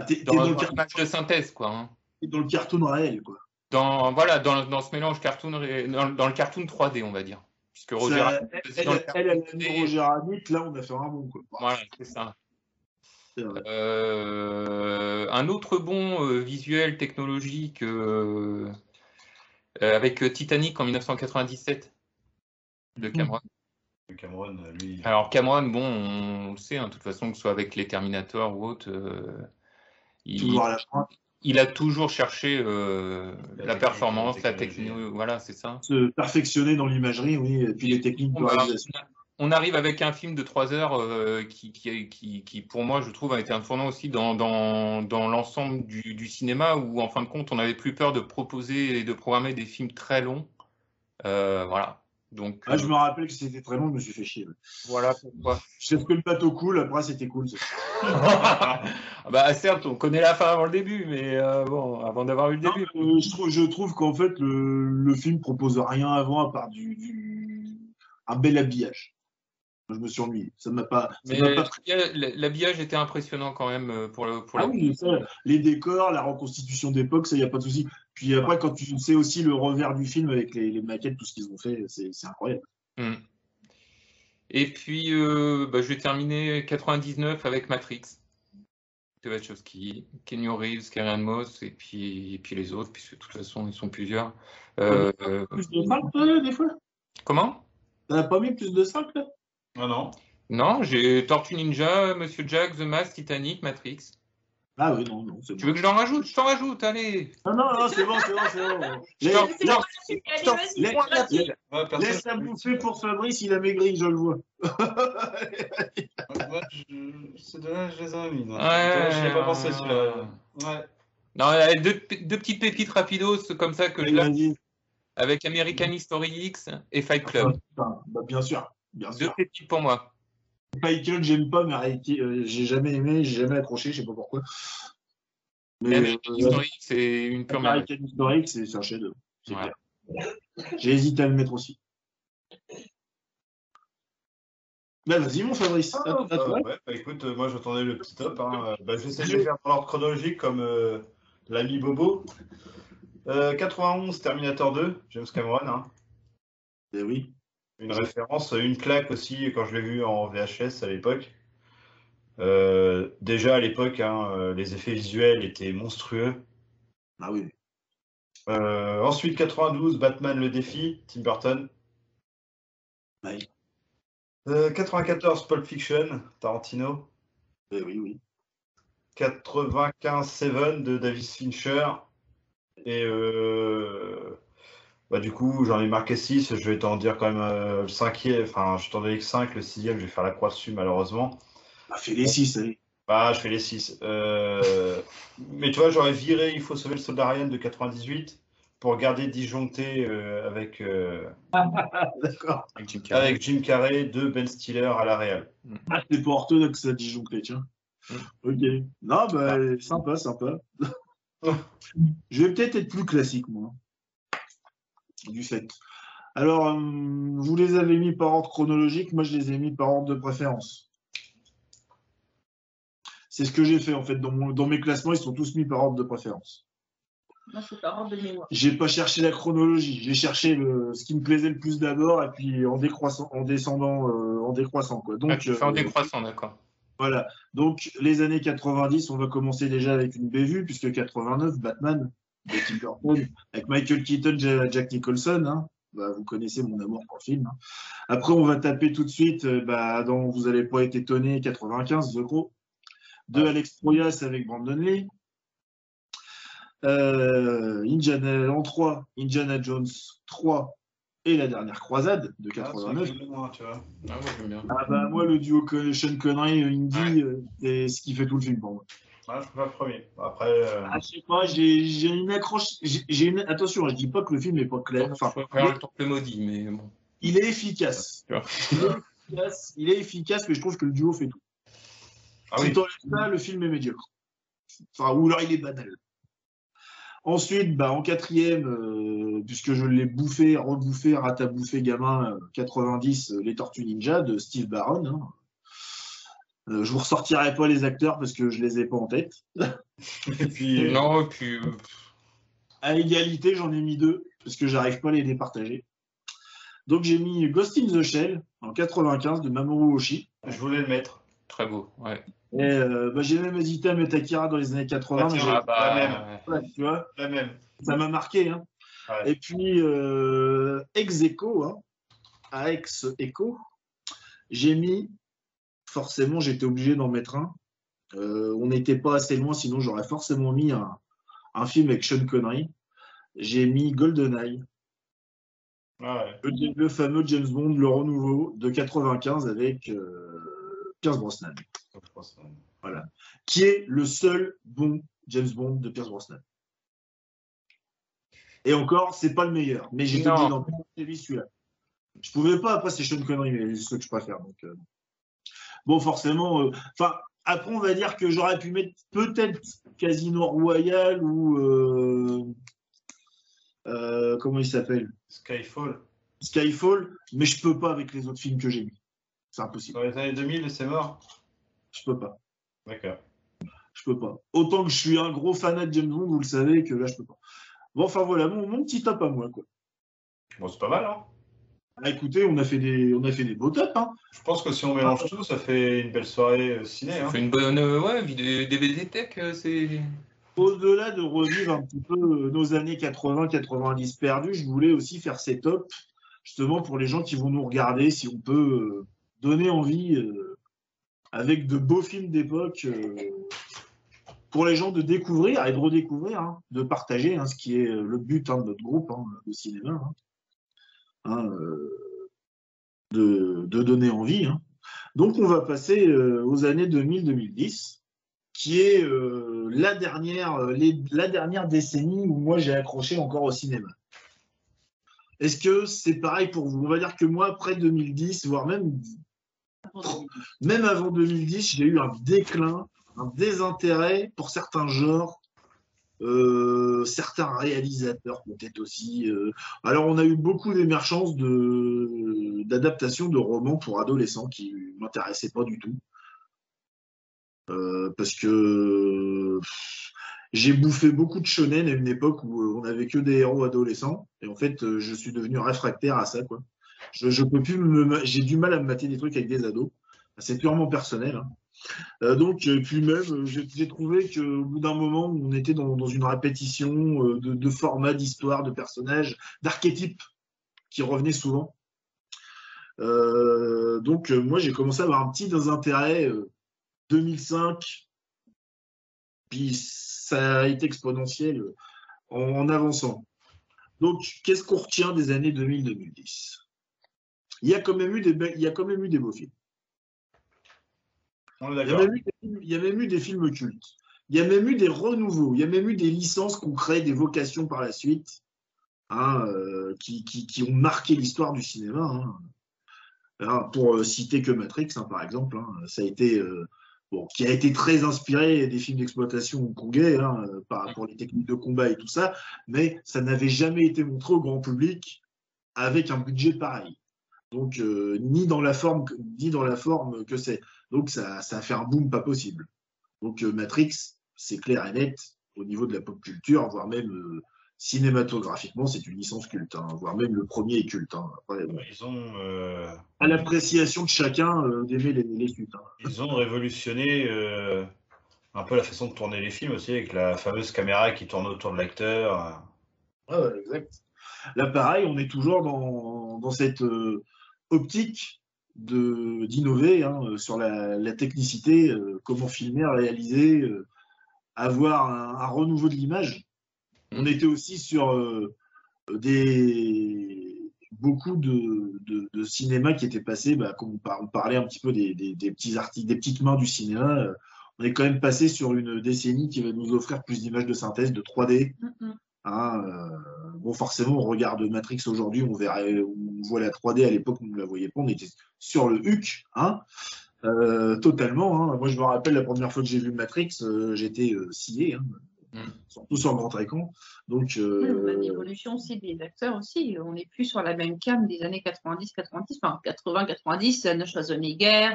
T'es dans, dans le match de synthèse, quoi. Hein. Dans le cartoon réel, quoi. Dans, voilà, dans, dans ce mélange cartoon, ré... dans, dans le cartoon trois D, on va dire. Puisque Roger Rabbit, là, on a fait un bon, quoi. Voilà, c'est ça. C'est euh, un autre bon euh, visuel technologique euh, euh, avec Titanic en mille neuf cent quatre-vingt-dix-sept de Cameron. Mmh. Cameron, lui... Alors, Cameron, bon, on le sait, hein, de toute façon, que ce soit avec les Terminator ou autre... Euh... Il, il a toujours cherché euh, la, la performance, la technique, voilà, c'est ça. Se perfectionner dans l'imagerie, oui, et puis et les techniques de réalisation. On arrive avec un film de trois heures euh, qui, qui, qui, qui, pour moi, je trouve, a été un tournant aussi dans, dans, dans l'ensemble du, du cinéma, où, en fin de compte, on n'avait plus peur de proposer et de programmer des films très longs. Euh, voilà. Donc, ah, euh... je me rappelle que c'était très long, je me suis fait chier. Voilà pourquoi. Je sais que le bateau coule, après c'était cool. Bah certes, on connaît la fin avant le début, mais euh, bon, avant d'avoir eu le non, début. Euh, je trouve, je trouve qu'en fait le, le film propose rien avant à part du, du... un bel habillage. Je me suis ennuyé. Ça m'a pas. Ça m'a pas... L'habillage était impressionnant quand même pour le. Pour ah la... oui, ça, les décors, la reconstitution d'époque, ça y a pas de souci. Puis après, quand tu sais aussi le revers du film avec les, les maquettes, tout ce qu'ils ont fait, c'est, c'est incroyable. Mmh. Et puis, euh, bah, je vais terminer quatre-vingt-dix-neuf avec Matrix. De Wachowski, Kenny Reeves, Karen Moss, et puis, et puis les autres, puisque de toute façon, ils sont plusieurs. Euh, euh... Plus de cinq, là, des fois. Comment? T'as pas mis plus de cinq, là? Ah non. Non, j'ai Tortue Ninja, Monsieur Jack, The Mask, Titanic, Matrix. Ah oui, non, non, c'est bon. Tu veux que je t'en rajoute? Je t'en rajoute, allez. Non, non, non, c'est bon, c'est bon, c'est bon. Laisse la bouffer pour Fabrice, il a maigri, je le vois. C'est dommage, je les ai mis. Je n'ai pas pensé sur la... Ouais. Non, deux, deux petites pépites rapidos, comme ça que je lâche. Avec American History X et Fight Club. Bah, bien sûr, bien sûr. Deux pépites pour moi. Fight Club, j'aime pas, mais euh, j'ai jamais aimé, j'ai jamais accroché, je sais pas pourquoi. Mais euh, historique, c'est une pure merveille. Historique, c'est un chef-d'œuvre. Ouais. J'ai hésité à le mettre aussi. Ben vas-y, mon Fabrice. Ah, à, à euh, ouais, bah, écoute, euh, moi j'attendais le petit top. Hein. Bah, j'essaie de faire dans l'ordre chronologique comme euh, l'ami Bobo. Euh, quatre-vingt-onze, Terminator deux, James Cameron. Hein. Et oui. Une référence, une claque aussi, quand je l'ai vu en V H S à l'époque. Euh, déjà à l'époque, hein, les effets visuels étaient monstrueux. Ah oui. Euh, ensuite, quatre-vingt-douze, Batman le défi, Tim Burton. Oui. Euh, quatre-vingt-quatorze, Pulp Fiction, Tarantino. Oui, oui. quatre-vingt-quinze, Seven de David Fincher. et euh, bah, du coup j'en ai marqué six, je vais t'en dire quand même euh, le cinquième, enfin je t'en donne que cinq, le sixième je vais faire la croix dessus malheureusement. Bah fais les six, allez. Bah je fais les six. Euh, mais tu vois j'aurais viré Il faut sauver le soldat Ryan de quatre-vingt-dix-huit pour garder disjoncté euh, avec, euh, avec Jim Carrey. avec Jim Carrey de Ben Stiller à la Real. Ah, c'est pas orthodoxe ça, disjoncté, tiens. Ok. Non, bah, ah. sympa, sympa. Je vais peut-être être plus classique, moi. Du fait. Alors, euh, vous les avez mis par ordre chronologique, moi je les ai mis par ordre de préférence. C'est ce que j'ai fait, en fait. Dans, mon, dans mes classements, ils sont tous mis par ordre de préférence. Moi, c'est par ordre de mémoire. J'ai pas cherché la chronologie, j'ai cherché le, ce qui me plaisait le plus d'abord, et puis en décroissant, en descendant, euh, en décroissant, quoi. Donc, ah, tu fais en euh, décroissant, d'accord. Voilà, donc les années quatre-vingt-dix, on va commencer déjà avec une bévue, puisque quatre-vingt-neuf, Batman, avec, Tim Burton, avec Michael Keaton, Jack Nicholson, hein. Bah, vous connaissez mon amour pour le film. Hein. Après, on va taper tout de suite, bah, dans Vous n'allez pas être étonné, quatre-vingt-quinze, The Crow, de ah. Alex Proyas avec Brandon Lee, euh, Indiana, en trois, Indiana Jones trois, et La Dernière Croisade de quatre-vingt-neuf. Ah, moi, tu vois. Ah, moi, j'aime bien. Ah, bah, moi, le duo Sean Connery et Indy, ouais. C'est ce qui fait tout le film pour moi. Ah, je suis pas le premier. Après. Euh... Ah, je sais pas, j'ai une accroche. J'ai une... Attention, je dis pas que le film n'est pas clair. Enfin, je préfère le Temple Maudit, mais bon. Il est efficace. Ah, il est efficace. Il est efficace, mais je trouve que le duo fait tout. Ah, si oui. T'enlèves ça, le film est médiocre. Enfin, ou alors il est banal. Ensuite, bah, en quatrième, euh, puisque je l'ai bouffé, rebouffé, ratabouffé, gamin, euh, quatre-vingt-dix, euh, Les Tortues Ninja de Steve Barron. Hein. Euh, je vous ressortirai pas les acteurs parce que je les ai pas en tête. Et puis, non, et puis... À égalité, j'en ai mis deux, parce que j'arrive pas à les départager. Donc j'ai mis Ghost in the Shell, en quatre-vingt-quinze, de Mamoru Oshii. Je voulais le mettre. Très beau, ouais. Euh, bah, j'ai même hésité à mettre Akira dans les années quatre-vingt. Akira, bah, la même. Ouais, tu vois la même. Ça m'a marqué. Hein. Ouais. Et puis, euh, ex-écho, hein. À ex-écho, j'ai mis, forcément, j'étais obligé d'en mettre un. Euh, on n'était pas assez loin, sinon j'aurais forcément mis un, un film avec Sean Connery. J'ai mis GoldenEye. Ouais. Le, le fameux James Bond, le renouveau de quatre-vingt-quinze avec euh, Pierce Brosnan. Voilà. Qui est le seul bon James Bond de Pierce Brosnan. Et encore, c'est pas le meilleur. Mais j'ai dit dans celui celui-là. Je pouvais pas passer Sean Connery, mais c'est ce que je préfère. Donc, euh... bon, forcément. Euh... Enfin, après, on va dire que j'aurais pu mettre peut-être Casino Royale ou euh... Euh, comment il s'appelle ? Skyfall. Skyfall, mais je peux pas avec les autres films que j'ai mis. C'est impossible. Dans les années deux mille, c'est mort. Je peux pas. D'accord. Je peux pas. Autant que je suis un gros fanat de James Bond, vous le savez, que là, je peux pas. Bon, enfin, voilà, mon, mon petit top à moi, quoi. Bon, c'est pas mal, hein. Ah, écoutez, on a fait des, on a fait des beaux tops, hein. Je pense que si on mélange ah, tout, ça fait une belle soirée euh, ciné, ça hein. fait une bonne, euh, ouais, vidéo D V D tech, euh, c'est... Au-delà de revivre un petit peu nos années quatre-vingts quatre-vingt-dix perdues, je voulais aussi faire ces tops, justement, pour les gens qui vont nous regarder, si on peut euh, donner envie... Euh, avec de beaux films d'époque, euh, pour les gens de découvrir et de redécouvrir, hein, de partager, hein, ce qui est le but hein, de notre groupe, hein, de cinéma, hein. Hein, euh, de, de donner envie. Hein. Donc on va passer euh, aux années deux mille deux mille dix, qui est euh, la, dernière, les, la dernière décennie où moi j'ai accroché encore au cinéma. Est-ce que c'est pareil pour vous? On va dire que moi, après deux mille dix, voire même... Même avant deux mille dix, j'ai eu un déclin, un désintérêt pour certains genres, euh, certains réalisateurs peut-être aussi. Euh. Alors on a eu beaucoup d'émergences d'adaptations de, de romans pour adolescents qui ne m'intéressaient pas du tout. Euh, parce que j'ai bouffé beaucoup de shonen à une époque où on n'avait que des héros adolescents. Et en fait, je suis devenu réfractaire à ça, quoi. Je, je peux plus me, j'ai du mal à me mater des trucs avec des ados. C'est purement personnel. Hein. Euh, donc, puis même, j'ai trouvé qu'au bout d'un moment, on était dans, dans une répétition de, de formats, d'histoires, de personnages, d'archétypes qui revenaient souvent. Euh, donc, moi, j'ai commencé à avoir un petit désintérêt euh, deux mille cinq. Puis, ça a été exponentiel en avançant. Donc, qu'est-ce qu'on retient des années deux mille à deux mille dix? Il y a quand même eu des, be- il y a quand même eu des beaux films. On est d'accord. Il y a même eu des films cultes. Il y a même eu des renouveaux. Il y a même eu des licences qu'on crée, des vocations par la suite, hein, euh, qui, qui, qui ont marqué l'histoire du cinéma. Hein. Alors, pour euh, citer que Matrix, hein, par exemple, hein, ça a été, euh, bon, qui a été très inspiré des films d'exploitation hongkongais, hein, par rapport aux techniques de combat et tout ça, mais ça n'avait jamais été montré au grand public avec un budget pareil. Donc, euh, ni dans la forme, ni dans la forme que c'est. Donc, ça, ça a fait un boom pas possible. Donc, euh, Matrix, c'est clair et net au niveau de la pop culture, voire même euh, cinématographiquement, c'est une licence culte, hein, voire même le premier est culte. Hein. Après, euh, ils ont, euh... à l'appréciation de chacun euh, d'aimer les, les cultes. Hein. Ils ont révolutionné euh, un peu la façon de tourner les films aussi, avec la fameuse caméra qui tourne autour de l'acteur. Ouais, ouais, exact. Là, pareil, on est toujours dans, dans cette euh, optique de d'innover, hein, sur la, la technicité, euh, comment filmer, réaliser, euh, avoir un, un renouveau de l'image. On était aussi sur euh, des beaucoup de, de, de cinéma qui était passé, bah, comme on parlait un petit peu des, des, des petits articles, des petites mains du cinéma, euh, on est quand même passé sur une décennie qui va nous offrir plus d'images de synthèse, de trois D. Mm-hmm. Hein, euh, bon, forcément, on regarde Matrix aujourd'hui, on, on voit la trois D, à l'époque, on ne la voyait pas, on était sur le H U C, hein, euh, totalement. Hein. Moi, je me rappelle la première fois que j'ai vu Matrix, euh, j'étais euh, scié, hein, mm. surtout sur le grand écran. Donc, euh, oui, l'évolution aussi des acteurs aussi, on n'est plus sur la même cam des années quatre-vingt-dix, quatre-vingt-dix, enfin quatre-vingts, quatre-vingt-dix, Arnold Schwarzenegger.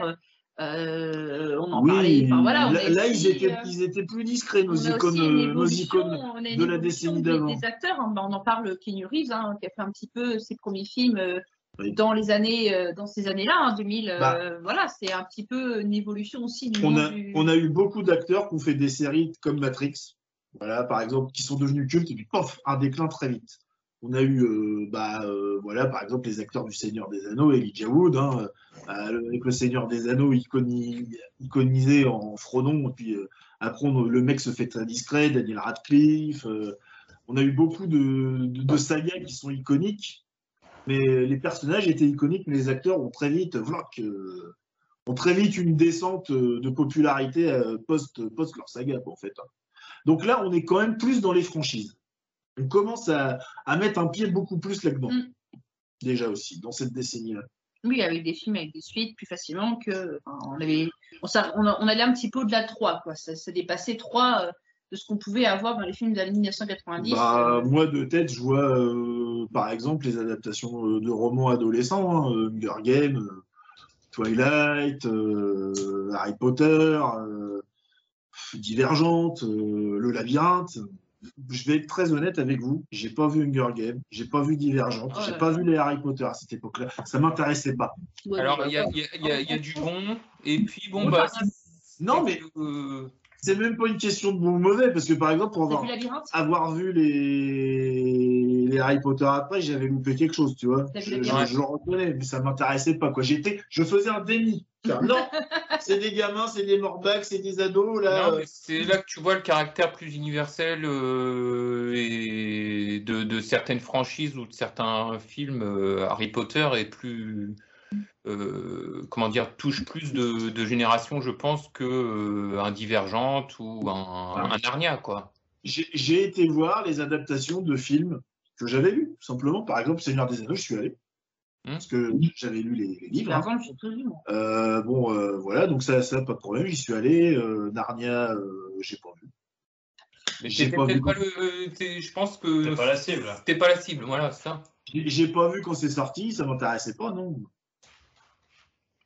Euh, on en oui, parlait. Enfin, voilà, on là, là aussi, ils, étaient, euh, ils étaient plus discrets, nos icônes, nos icônes de la décennie d'avant. Des, des acteurs, on, on en parle, Keanu Reeves, hein, qui a fait un petit peu ses premiers films euh, oui. dans les années, euh, dans ces années-là, hein, deux mille. Bah, euh, voilà, c'est un petit peu une évolution aussi. Du on, a, du... on a eu beaucoup d'acteurs qui ont fait des séries comme Matrix, voilà, par exemple, qui sont devenus cultes et puis pof, un déclin très vite. On a eu, euh, bah, euh, voilà, par exemple, les acteurs du Seigneur des Anneaux, Elijah Wood, hein, euh, avec le Seigneur des Anneaux iconi- iconisé en Frodon, et puis euh, après, on, le mec se fait très discret, Daniel Radcliffe. Euh, on a eu beaucoup de, de, de sagas qui sont iconiques, mais les personnages étaient iconiques, mais les acteurs ont très vite, vloc, euh, ont très vite une descente de popularité euh, post, post leur saga, en fait. Hein. Donc là, on est quand même plus dans les franchises. On commence à, à mettre un pied beaucoup plus là-dedans, mm. déjà aussi, dans cette décennie-là. Oui, avec des films avec des suites plus facilement que. Enfin, on, avait, on, on, on allait un petit peu au-delà de trois, quoi. Ça, ça dépassait trois euh, de ce qu'on pouvait avoir dans les films de la mille neuf cent quatre-vingt-dix. Bah, euh... Moi, de tête, je vois euh, par exemple les adaptations euh, de romans adolescents, hein, euh, Hunger Games, euh, Twilight, euh, Harry Potter, euh, Divergente, euh, Le Labyrinthe. Je vais être très honnête avec vous, j'ai pas vu Hunger Games, j'ai pas vu Divergente, oh j'ai pas vu les Harry Potter à cette époque-là, ça m'intéressait pas. Alors il y, y, y, y a du bon, et puis bon bah. Non mais euh... c'est même pas une question de bon ou mauvais, parce que par exemple pour avoir, vu avoir vu les... les Harry Potter après, j'avais loupé quelque chose, tu vois. Je, je, je le reconnais, mais ça m'intéressait pas quoi. J'étais, je faisais un déni. Non, c'est des gamins, c'est des morbacs, c'est des ados. Là. Non, mais c'est là que tu vois le caractère plus universel euh, et de, de certaines franchises ou de certains films. Euh, Harry Potter est plus, euh, comment dire, touche plus de, de générations, je pense, que euh, un Divergente ou un, ouais. un Narnia, quoi. J'ai, j'ai été voir les adaptations de films que j'avais lus, simplement. Par exemple, Seigneur des Anneaux, je suis allé. Parce que j'avais lu les, les livres. Hein. Euh, bon, euh, voilà, donc ça, ça, pas de problème. J'y suis allé. Euh, Narnia, euh, j'ai pas vu. Mais j'ai pas vu. Pas le, t'es, je pense que t'es pas la cible. T'es pas la cible, voilà, c'est ça. J'ai, j'ai pas vu quand c'est sorti. Ça m'intéressait pas, non.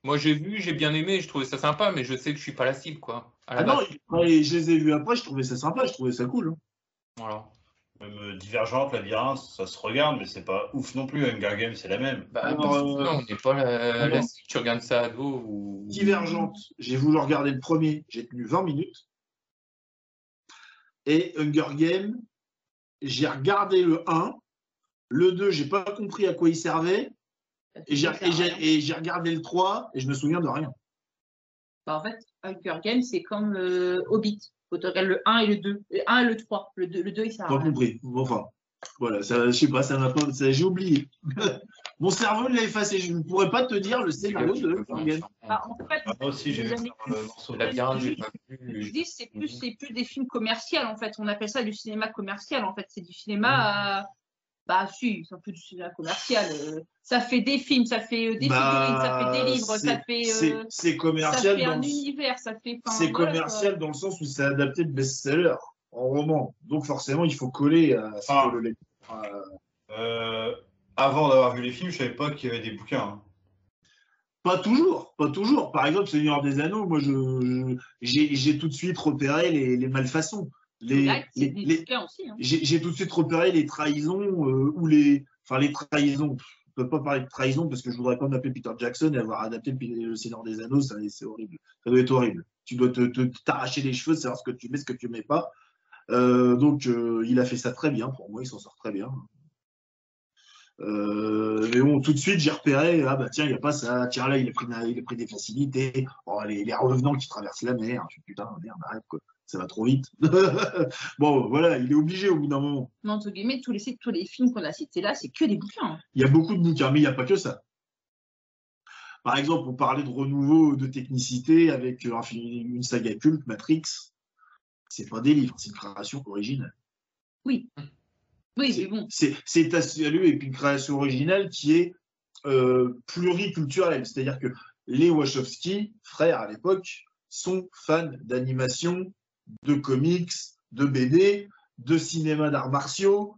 Moi, j'ai vu, j'ai bien aimé. Je trouvais ça sympa, mais je sais que je suis pas la cible, quoi. À la ah base. Non, et je les ai vus après. Je trouvais ça sympa. Je trouvais ça cool. Hein. Voilà. Même Divergente, Labyrinthe, ça se regarde, mais c'est pas ouf non plus. Hunger Games, c'est la même. Bah, alors, euh... non, on n'est pas la, la... Tu regardes ça à dos ou... Divergente, j'ai voulu regarder le premier, j'ai tenu vingt minutes. Et Hunger Games, j'ai regardé le un. Le deux, j'ai pas compris à quoi il servait. Et j'ai, et j'ai, et j'ai regardé le trois, et je me souviens de rien. Bah, en fait, Hunger Games, c'est comme euh, Hobbit. Faut que tu regardes le un et le deux. Le un et le trois. Le deux, le deux il sert à rien. Pas compris. Enfin, voilà, ça, je sais pas, ça m'a pas. J'ai oublié. Mon cerveau l'a effacé. Je ne pourrais pas te dire le scénario de Fargan. Ah, en fait, ah, moi aussi, j'ai vu le c'est plus, c'est plus des films commerciaux, en fait. On appelle ça du cinéma commercial, en fait. C'est du cinéma. Mmh. Euh... Bah, si, c'est un peu du cinéma commercial. Euh... Ça fait des films, ça fait euh, des bah, figurines, ça fait des livres, ça fait. Euh... C'est commercial. Ça fait dans un le... univers, ça fait. C'est commercial euh... dans le sens où c'est adapté de best-seller en roman. Donc, forcément, il faut coller à ce ah. que le lecteur. Euh... Euh... Avant d'avoir vu les films, je savais pas qu'il y avait des bouquins. Pas toujours, pas toujours. Par exemple, Seigneur des Anneaux, moi, je, j'ai, j'ai tout de suite repéré les, les malfaçons. Les, les, les, hein. J'ai tout de suite repéré les trahisons euh, ou les, enfin les trahisons. Je peux pas parler de trahison parce que je voudrais pas m'appeler Peter Jackson et avoir adapté le, le Seigneur des Anneaux, c'est horrible. Ça doit être horrible. Tu dois te, te t'arracher les cheveux, savoir ce que tu mets, ce que tu mets pas. Euh, donc, euh, il a fait ça très bien. Pour moi, il s'en sort très bien. Euh, mais bon, tout de suite j'ai repéré, ah bah tiens, il n'y a pas ça, tiens là, il a pris, il a pris des facilités, oh, les, les revenants qui traversent la mer, je, putain, merde, arrête quoi, ça va trop vite. Bon, voilà, il est obligé au bout d'un moment. Mais entre guillemets, tous les, tous les films qu'on a cités là, c'est que des bouquins. Il y a beaucoup de bouquins, mais il n'y a pas que ça. Par exemple, on parlait de renouveau, de technicité avec euh, une saga culte, Matrix, c'est pas des livres, c'est une création originale. Oui. Oui, mais bon. C'est absolu et puis une création originale qui est euh, pluriculturelle. C'est-à-dire que les Wachowski, frères à l'époque, sont fans d'animation, de comics, de B D, de cinéma d'arts martiaux,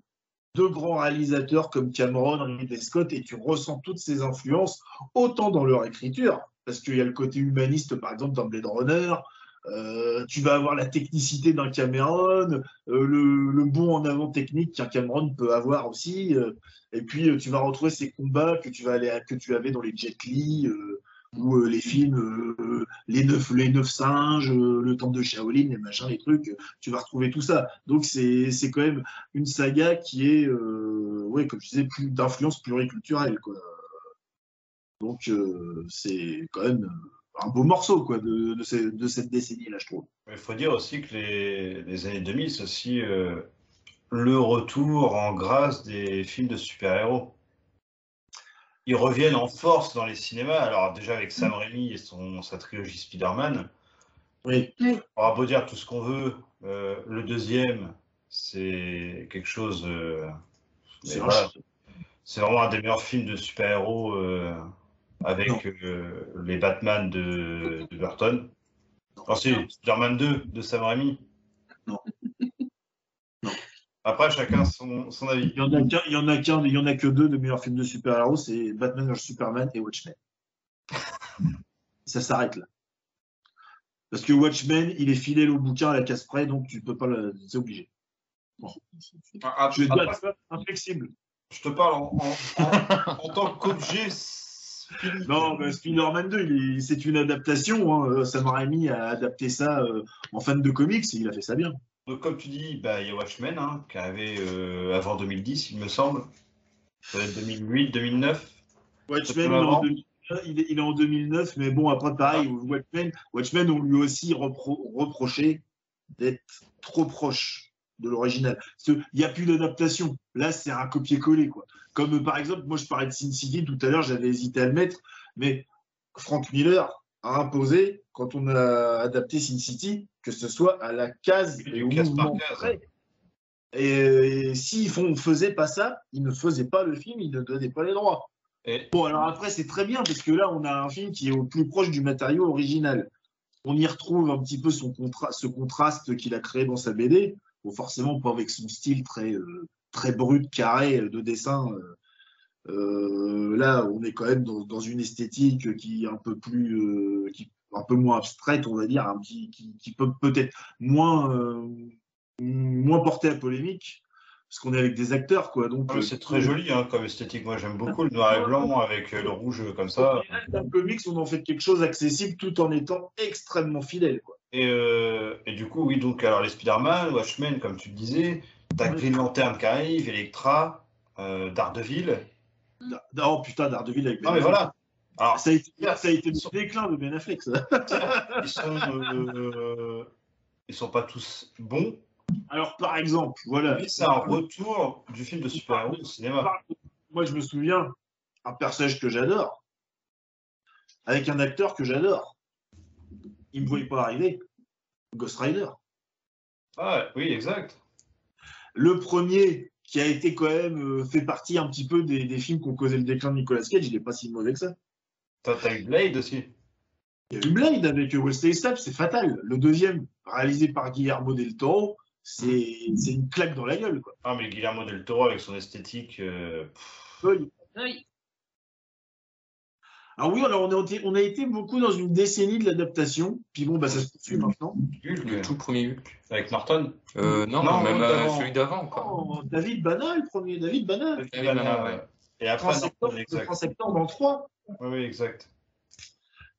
de grands réalisateurs comme Cameron, Ridley Scott, et tu ressens toutes ces influences, autant dans leur écriture, parce qu'il y a le côté humaniste, par exemple, dans Blade Runner. Euh, tu vas avoir la technicité d'un Cameron, euh, le, le bond en avant technique qu'un Cameron peut avoir aussi, euh, et puis euh, tu vas retrouver ces combats que tu, vas aller à, que tu avais dans les Jet Li, euh, ou euh, les films euh, Les Neuf, les neuf Singes, euh, Le Temple de Shaolin, les machins, les trucs, euh, tu vas retrouver tout ça. Donc c'est quand même une saga qui est, euh, ouais, comme je disais, plus d'influence pluriculturelle, quoi. Donc euh, c'est quand même... Euh, un beau morceau quoi, de, de, ce, de cette décennie-là, je trouve. Il faut dire aussi que les, les années deux mille, c'est aussi euh, le retour en grâce des films de super-héros. Ils reviennent en force dans les cinémas. Alors déjà avec Sam Raimi et son, sa trilogie Spider-Man, oui. On va beau dire tout ce qu'on veut. Euh, le deuxième, c'est quelque chose... Euh, c'est voilà, vraiment un des meilleurs films de super-héros... Euh, avec euh, les Batman de, de Burton. Ensuite, enfin, Spider-Man deux de Sam Raimi. Non. Non. Après, chacun son, son avis. Il y en a qu'un, il y en a qu'un, il y en a que deux de meilleurs films de super-héros, c'est Batman versus Superman et Watchmen. Ça s'arrête là. Parce que Watchmen, il est fidèle au bouquin à la casse près, donc tu peux pas le. C'est obligé. Bon. Ah, je vais ah, être ah, inflexible. Je te parle en, en, en, en tant qu'objet. Non, mais Spider-Man deux, c'est une adaptation. Hein. Sam Raimi a adapté ça euh, en fan de comics et il a fait ça bien. Donc, comme tu dis, bah, il y a Watchmen hein, qui avait euh, avant deux mille dix, il me semble. deux mille huit, deux mille neuf. Watchmen, en deux mille, il, est, il est en deux mille neuf, mais bon, après, pareil, ah. Watchmen, Watchmen, on lui aussi repro reproché d'être trop proche de l'original. Il n'y a plus d'adaptation. Là, c'est un copier-coller, quoi. Comme par exemple, moi je parlais de Sin City tout à l'heure, j'avais hésité à le mettre, mais Frank Miller a imposé, quand on a adapté Sin City, que ce soit à la case et au mouvement près. Et, et s'ils ne faisaient pas ça, ils ne faisaient pas le film, ils ne donnaient pas les droits. Et... Bon, alors après, c'est très bien, parce que là, on a un film qui est au plus proche du matériau original. On y retrouve un petit peu son contra ce contraste qu'il a créé dans sa B D, bon, forcément pas avec son style très... Euh, très brut, carré de dessin. Euh, là, on est quand même dans, dans une esthétique qui est un peu plus, euh, qui un peu moins abstraite, on va dire, hein, qui, qui, qui peut peut-être moins, euh, moins porter à polémique, parce qu'on est avec des acteurs, quoi. Donc ah, c'est euh, très joli hein, comme esthétique. Moi, j'aime beaucoup le noir et blanc avec le rouge comme ça. Dans le comics, on en fait quelque chose d'accessible tout en étant extrêmement fidèle, quoi. Et, euh, et du coup, oui, donc alors les Spider-Man, Watchmen, comme tu le disais. T'as Green Lantern qui arrive, Electra, euh, Daredevil. Oh putain, Daredevil avec Ben Affleck. Ah mais voilà. Alors, ça a été, ça a été le déclin de Ben Affleck. Ils sont euh, ils sont pas tous bons. Alors, par exemple, voilà. Mais c'est un retour du film de super-héros au cinéma. Moi, je me souviens, un personnage que j'adore, avec un acteur que j'adore. Il me voyait pas arriver. Ghost Rider. Ah, oui, exact. Le premier, qui a été quand même euh, fait partie un petit peu des, des films qui ont causé le déclin de Nicolas Cage, il n'est pas si mauvais que ça. T'as eu Blade aussi. Il y a eu Blade avec Wesley Snipes, c'est fatal. Le deuxième, réalisé par Guillermo del Toro, c'est une claque dans la gueule, quoi. Ah, mais Guillermo del Toro avec son esthétique... Euh... Oui. Oui. Alors oui, alors on, est, on a été beaucoup dans une décennie de l'adaptation, puis bon, bah, ça se poursuit maintenant. Hulk, le tout premier Hulk. Avec Norton euh, Non, non, non même euh, celui d'avant. Oh, David Bana, le premier David Bana. David David Bana, Bana ouais. Et après, trente septembre en trois. Oui, oui, exact.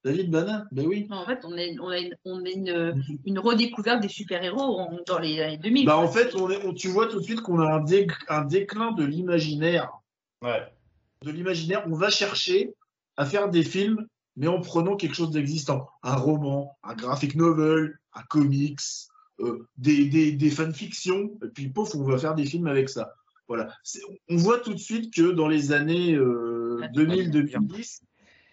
David Bana, ben oui. En fait, on a, on a, une, on a une, une redécouverte des super-héros dans les années deux mille. Bah, en fait, on est, on, tu vois tout de suite qu'on a un, dé, un déclin de l'imaginaire. Ouais. De l'imaginaire, on va chercher à faire des films, mais en prenant quelque chose d'existant. Un roman, un graphic novel, un comics, euh, des, des, des fanfictions, et puis pouf, on va faire des films avec ça. Voilà. On voit tout de suite que dans les années euh, deux mille à deux mille dix,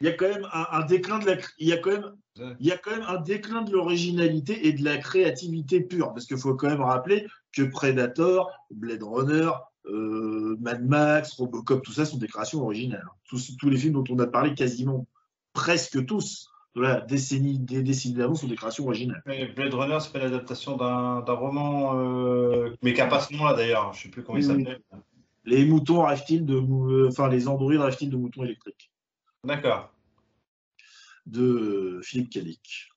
il y a quand même un, un déclin de la, il y a quand même, il y a quand même un déclin de l'originalité et de la créativité pure, parce qu'il faut quand même rappeler que Predator, Blade Runner, Euh, Mad Max, Robocop, tout ça sont des créations originales. Tous, tous les films dont on a parlé, quasiment presque tous, de la décennie, des décennies d'avant, sont des créations originales. Mais Blade Runner, c'est pas l'adaptation d'un roman, euh, mais qui n'a pas ce nom là d'ailleurs, je ne sais plus comment oui, il s'appelle. Oui. Les moutons rêvent-ils de, euh, enfin les androïdes rêvent-ils de moutons électriques. D'accord. De euh, Philippe Cadic.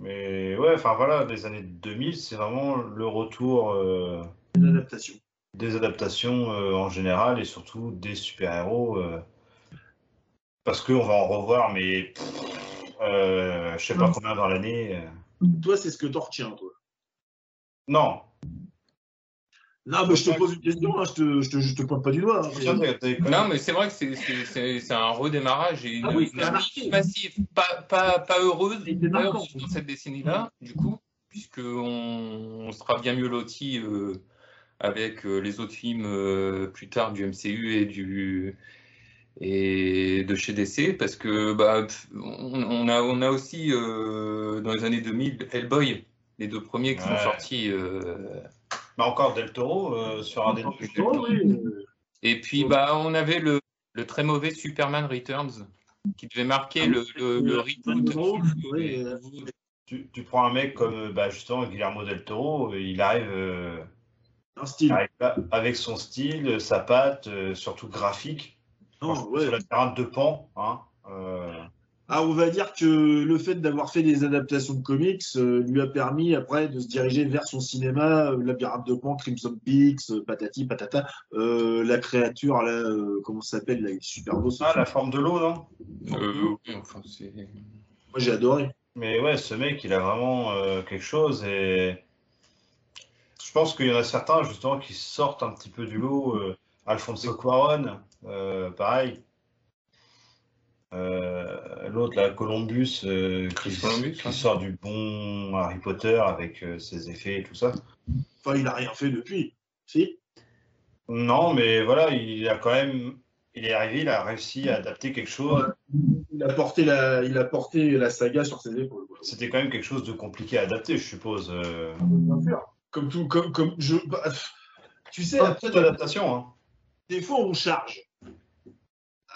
Mais ouais, enfin voilà, les années deux mille, c'est vraiment le retour euh... des adaptations. Des adaptations euh, en général et surtout des super-héros. Euh, parce qu'on va en revoir, mais pff, euh, je sais pas combien dans l'année. Euh... Toi, c'est ce que t'en retiens, toi. Non. Non, mais je te pose une question, hein, je te, je te, je te pointe pas du doigt. Hein. Non, mais c'est vrai que c'est un redémarrage et ah une oui, massive, pas, pas, pas heureuse dans cette décennie-là, du coup, puisqu'on on sera bien mieux lotis. Euh, avec euh, les autres films euh, plus tard du M C U et, du, et de chez D C, parce que bah, on, on, a, on a aussi, euh, dans les années deux mille, Hellboy, les deux premiers qui ouais. sont sortis. Euh... Bah encore Del Toro, euh, sur un des deux films. Oui. Et puis, bah, on avait le, le très mauvais Superman Returns, qui devait marquer ah, le, le, le reboot. Tu, tu prends un mec comme bah, justement Guillermo Del Toro, il arrive... Euh... Style. Avec son style, sa patte, euh, surtout graphique. Non, enfin, ouais. Sur la terrasse de Pan. Hein, euh... Ah, on va dire que le fait d'avoir fait des adaptations de comics euh, lui a permis après de se diriger vers son cinéma, euh, Labyrinthe de Pan, Crimson Peaks, euh, patati patata, euh, la créature, là, euh, comment ça s'appelle, la super beau. Ah, la forme de l'eau, non euh, enfin, moi, j'ai adoré. Mais ouais, ce mec, il a vraiment euh, quelque chose et. Je pense qu'il y en a certains, justement, qui sortent un petit peu du lot. Euh, Alfonso Cuarón, euh, pareil. Euh, L'autre, là, Columbus, euh, qui, Columbus qui sort du bon Harry Potter avec euh, ses effets et tout ça. Enfin, il n'a rien fait depuis, si. Non, mais voilà, il a quand même... Il est arrivé, il a réussi à adapter quelque chose. Il a porté la, il a porté la saga sur ses épaules. C'était quand même quelque chose de compliqué à adapter, je suppose. Euh... Bien sûr. Comme tout, comme, comme je. Bah, tu sais, après l'adaptation, hein. Des fois on charge.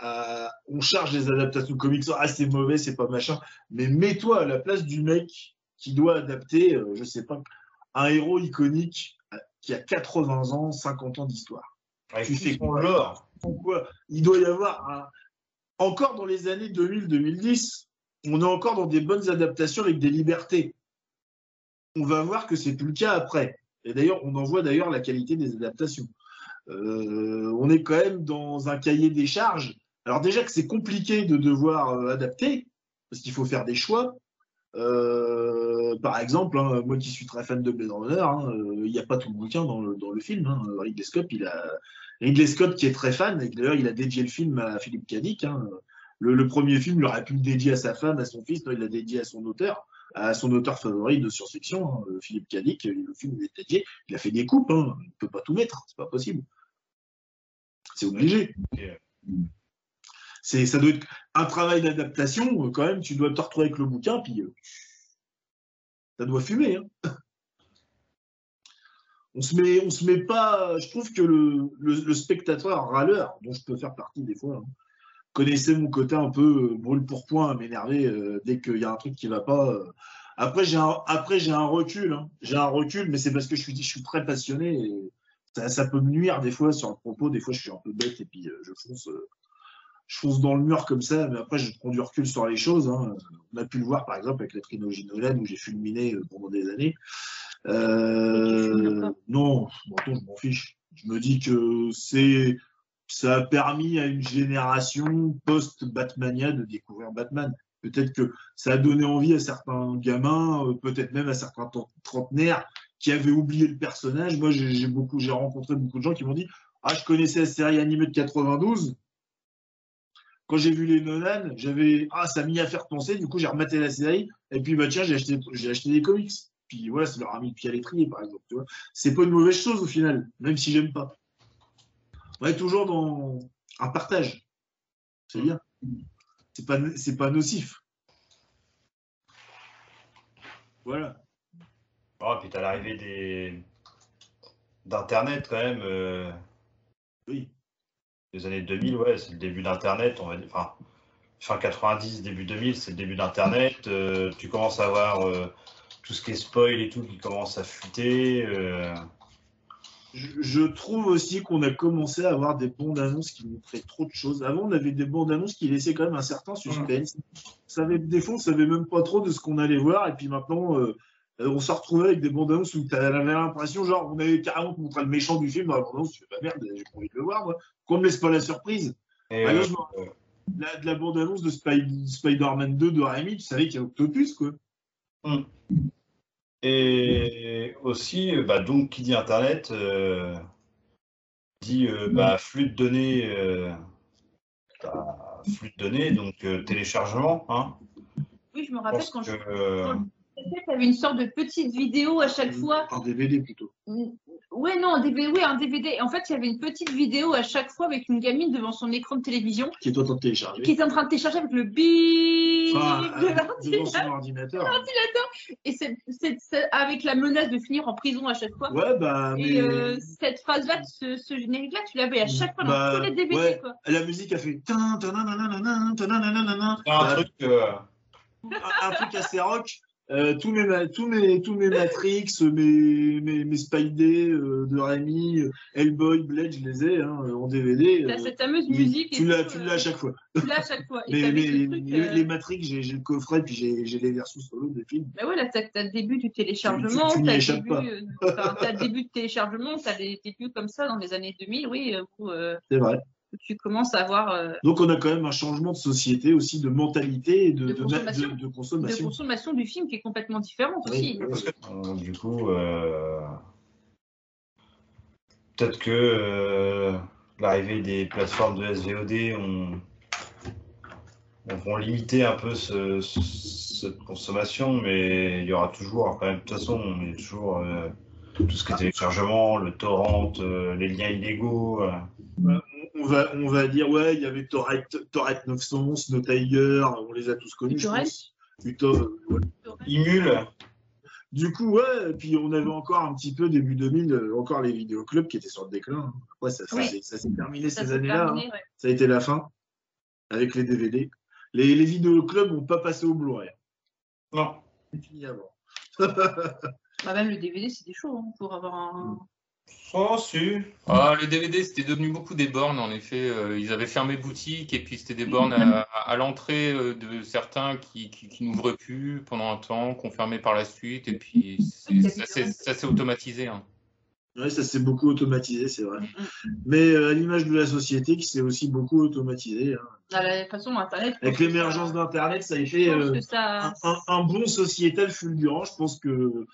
Euh, on charge les adaptations comics. Ah, c'est mauvais, c'est pas machin. Mais mets-toi à la place du mec qui doit adapter, euh, je sais pas, un héros iconique qui a quatre-vingts ans, cinquante ans d'histoire. Ouais, tu fais quoi alors ? Pourquoi ? Il doit y avoir un... Encore dans les années deux mille deux mille dix, on est encore dans des bonnes adaptations avec des libertés. On va voir que c'est plus le cas après. Et d'ailleurs, on en voit d'ailleurs la qualité des adaptations. Euh, on est quand même dans un cahier des charges. Alors déjà que c'est compliqué de devoir euh, adapter, parce qu'il faut faire des choix. Euh, par exemple, hein, moi qui suis très fan de Blade Runner, il hein, n'y euh, a pas tout le bouquin dans le, dans le film. Hein. Ridley Scott, il a... Ridley Scott qui est très fan, et d'ailleurs il a dédié le film à Philippe Cadic. Hein. Le, le premier film, il aurait pu le dédier à sa femme, à son fils, non, il l'a dédié à son auteur. à son auteur favori de science-fiction, hein, Philippe K. Dick, le film est dédié, il a fait des coupes, hein, il ne peut pas tout mettre, c'est pas possible. C'est obligé. Ça doit être un travail d'adaptation, quand même, tu dois te retrouver avec le bouquin, puis euh, ça doit fumer. Hein. On se met, on se met pas. Je trouve que le, le, le spectateur râleur, dont je peux faire partie des fois, hein, connaissez mon côté un peu euh, brûle pour point, m'énerver euh, dès qu'il y a un truc qui va pas. Euh. Après, j'ai un, après, j'ai un recul. Hein. J'ai un recul, mais c'est parce que je suis, je suis très passionné. Et ça, ça peut me nuire des fois sur le propos. Des fois, je suis un peu bête et puis euh, je fonce. Euh, je fonce dans le mur comme ça, mais après, je prends du recul sur les choses. Hein. On a pu le voir, par exemple, avec la trilogie Nolan, où j'ai fulminé euh, pendant des années. Euh, non, je m'en fiche. Je me dis que c'est, ça a permis à une génération post-Batmania de découvrir Batman. Peut-être que ça a donné envie à certains gamins, peut-être même à certains trentenaires qui avaient oublié le personnage. Moi, j'ai beaucoup, j'ai rencontré beaucoup de gens qui m'ont dit « Ah, je connaissais la série animée de quatre-vingt-douze. Quand j'ai vu les Nolan, j'avais ah, ça m'a mis à faire penser. Du coup, j'ai rematé la série. Et puis, bah tiens, j'ai acheté, j'ai acheté des comics. » Puis voilà, c'est leur ami de pied à l'étrier, par exemple. C'est pas une mauvaise chose au final, même si j'aime pas. On est toujours dans un partage. C'est bien. C'est pas, c'est pas nocif. Voilà. Oh, puis t'as l'arrivée des d'Internet quand même. Euh... Oui. Les années deux mille, ouais, c'est le début d'Internet, on va dire. Enfin, fin quatre-vingt-dix, début deux mille, c'est le début d'Internet. Euh, tu commences à avoir. Euh... Tout ce qui est spoil et tout qui commence à fuiter. Euh... Je, je trouve aussi qu'on a commencé à avoir des bandes annonces qui montraient trop de choses. Avant, on avait des bandes annonces qui laissaient quand même un certain suspense. Mmh. Des fois, on ne savait même pas trop de ce qu'on allait voir. Et puis maintenant, euh, on se retrouvait avec des bandes annonces où tu avais l'impression, genre, on avait carrément montré le méchant du film. Alors non, c'est pas merde, j'ai pas envie de le voir, moi. Qu'on ne me laisse pas la surprise. Et Alors, euh... la, de la bande annonce de Spy, Spider-Man deux de Raimi, tu savais qu'il y a Octopus, quoi. Mmh. Et aussi, bah, donc, qui dit Internet euh, dit euh, bah, flux de données, euh, bah, flux de données, donc euh, téléchargement. Hein. Oui, je me rappelle je quand que, je. Euh... Tu avais une sorte de petite vidéo à chaque fois. Un D V D plutôt. Ouais, non, un D V D. Oui, un D V D. En fait, il y avait une petite vidéo à chaque fois avec une gamine devant son écran de télévision. Qui est en train de télécharger. Qui est en train de télécharger avec le bip enfin, de euh, l'ordinateur. Et c'est, c'est, c'est avec la menace de finir en prison à chaque fois. Ouais, bah. Et mais... euh, cette phrase-là, ce, ce générique-là, tu l'avais à chaque fois bah, dans tous les D V D. Ouais. Quoi. La musique a fait. Un truc. Euh... Un, un truc assez rock. Euh, tous, mes, tous, mes, tous mes Matrix, mes, mes, mes Spidey euh, de Raimi, Hellboy, Blade, je les ai hein, en D V D. Euh, cette fameuse musique. Tu l'as euh, à chaque fois. Tu l'as à chaque fois. Et mais, mais, les, trucs, les, euh... les Matrix, j'ai le coffret puis j'ai les versions solo des films. Bah ouais, là, tu as, as le début du téléchargement. Tu, tu, tu as, le début, euh, as le début du téléchargement, tu as les débuts comme ça dans les années deux mille, oui. Euh, C'est vrai. Tu commences à avoir. Euh, Donc, on a quand même un changement de société aussi, de mentalité et de, de, consommation, de, de, de consommation. De consommation du film qui est complètement différente oui, aussi. Parce que, du coup, euh, peut-être que euh, l'arrivée des plateformes de S V O D ont, ont limité un peu ce, ce, cette consommation, mais il y aura toujours, quand même, de toute façon, il y a toujours. Euh, Tout ce qui est téléchargement, le torrent, euh, les liens illégaux. Euh. On, va, on va dire, ouais, il y avait Torrent, Torrent neuf cent onze, No Tiger, on les a tous connus. Torrent Uto, ouais. Imul. Du coup, ouais, et puis on avait encore un petit peu, début deux mille, encore les vidéoclubs qui étaient sur le déclin. Après, ça, ça, oui. ça s'est terminé ça ces années-là. Hein. Ouais. Ça a été la fin, avec les D V D. Les, les vidéoclubs n'ont pas passé au Blu-ray. Non. C'est fini avant. Bah même le D V D, c'était chaud hein, pour avoir un... Oh, si. Ah, le D V D, c'était devenu beaucoup des bornes, en effet. Euh, ils avaient fermé boutique et puis c'était des bornes à, à l'entrée de certains qui, qui, qui n'ouvraient plus pendant un temps, qu'on fermait par la suite. Et puis, ça s'est automatisé. Hein. Oui, ça s'est beaucoup automatisé, c'est vrai. Mais euh, à l'image de la société qui s'est aussi beaucoup automatisée. Hein. Ah, la façon, Internet, avec l'émergence d'Internet, ça a été euh, ça... Un, un, un bon sociétal fulgurant. Je pense que...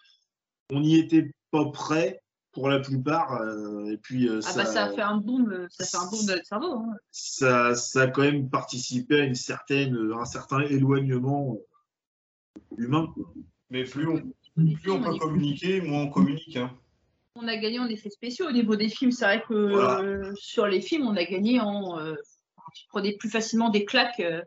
On n'y était pas prêt pour la plupart. Euh, et puis, euh, ah ça, bah ça a fait un boom, ça fait un boom dans le cerveau. Hein. Ça, ça a quand même participé à une certaine, un certain éloignement humain. Mais plus on, plus on peut communiquer, moins on communique. Hein. On a gagné en effets spéciaux au niveau des films. C'est vrai que voilà. euh, sur les films, on a gagné en... Euh, tu prenais plus facilement des claques, euh,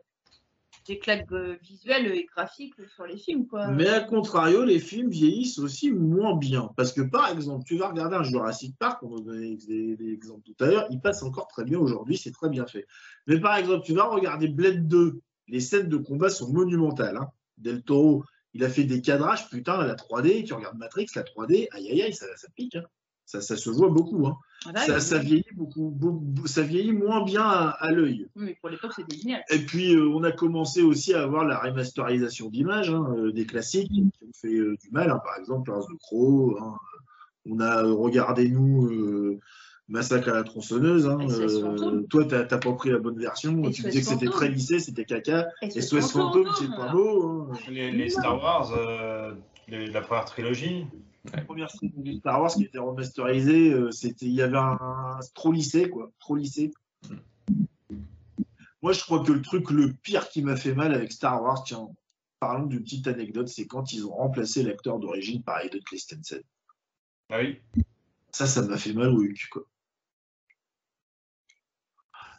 des claques euh, visuelles et graphiques sur les films. Quoi. Mais à contrario, les films vieillissent aussi moins bien. Parce que par exemple, tu vas regarder un Jurassic Park, on va donner des, des exemples tout à l'heure, il passe encore très bien aujourd'hui, c'est très bien fait. Mais par exemple, tu vas regarder Blade deux, les scènes de combat sont monumentales. Hein. Del Toro, il a fait des cadrages, putain, la trois D, tu regardes Matrix, la trois D, aïe aïe aïe, ça, ça pique, hein. ça, ça se voit beaucoup, hein. Ah là, ça, ça, vieillit beaucoup, beaucoup, ça vieillit moins bien à, à l'œil. Oui, mais pour l'époque, c'était génial. Et puis, euh, on a commencé aussi à avoir la remasterisation d'images, hein, euh, des classiques, mm. qui ont fait euh, du mal, hein. Par exemple, House of Crow, hein. On a euh, regardé, nous, euh, Massacre à la tronçonneuse, hein. euh, toi t'as pas pris la bonne version, et tu disais que c'était très lissé, c'était caca, et S O S Fantôme, c'est pas beau. Hein. Les, les Star Wars, euh, les, la première trilogie. Ouais. La première trilogie Star Wars qui était remasterisée, euh, il y avait un, un trop lissé, quoi, trop lissé. Mm. Moi je crois que le truc le pire qui m'a fait mal avec Star Wars, tiens, parlons d'une petite anecdote, c'est quand ils ont remplacé l'acteur d'origine par Hayden Christensen. Ah oui. Ça, ça m'a fait mal au huc, quoi.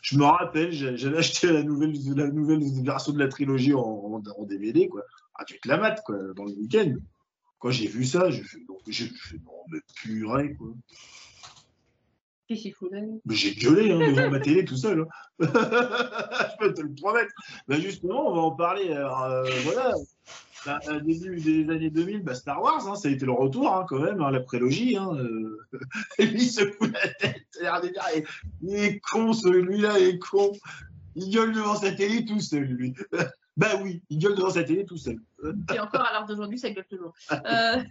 Je me rappelle, j'avais acheté la nouvelle, la nouvelle version de la trilogie en, en, en D V D, quoi. Ah, tu te la mates, quoi, dans le week-end. Quand j'ai vu ça, je fais, donc, je fais, non, mais purée, quoi. Qu'est-ce qu'il faut là ? J'ai gueulé, hein, devant ma télé tout seul. Hein. Je peux te le promettre. Ben justement, on va en parler. Alors, euh, voilà. Bah, début des années deux mille, bah Star Wars, hein, ça a été le retour, hein, quand même, hein, la prélogie. Hein, euh... Et lui, il secoue la tête, il a l'air de dire, il est con, celui-là, il est con. Il gueule devant sa télé tout seul, lui. Bah oui, il gueule devant sa télé tout seul. Et encore, à l'heure d'aujourd'hui, ça gueule toujours. Euh...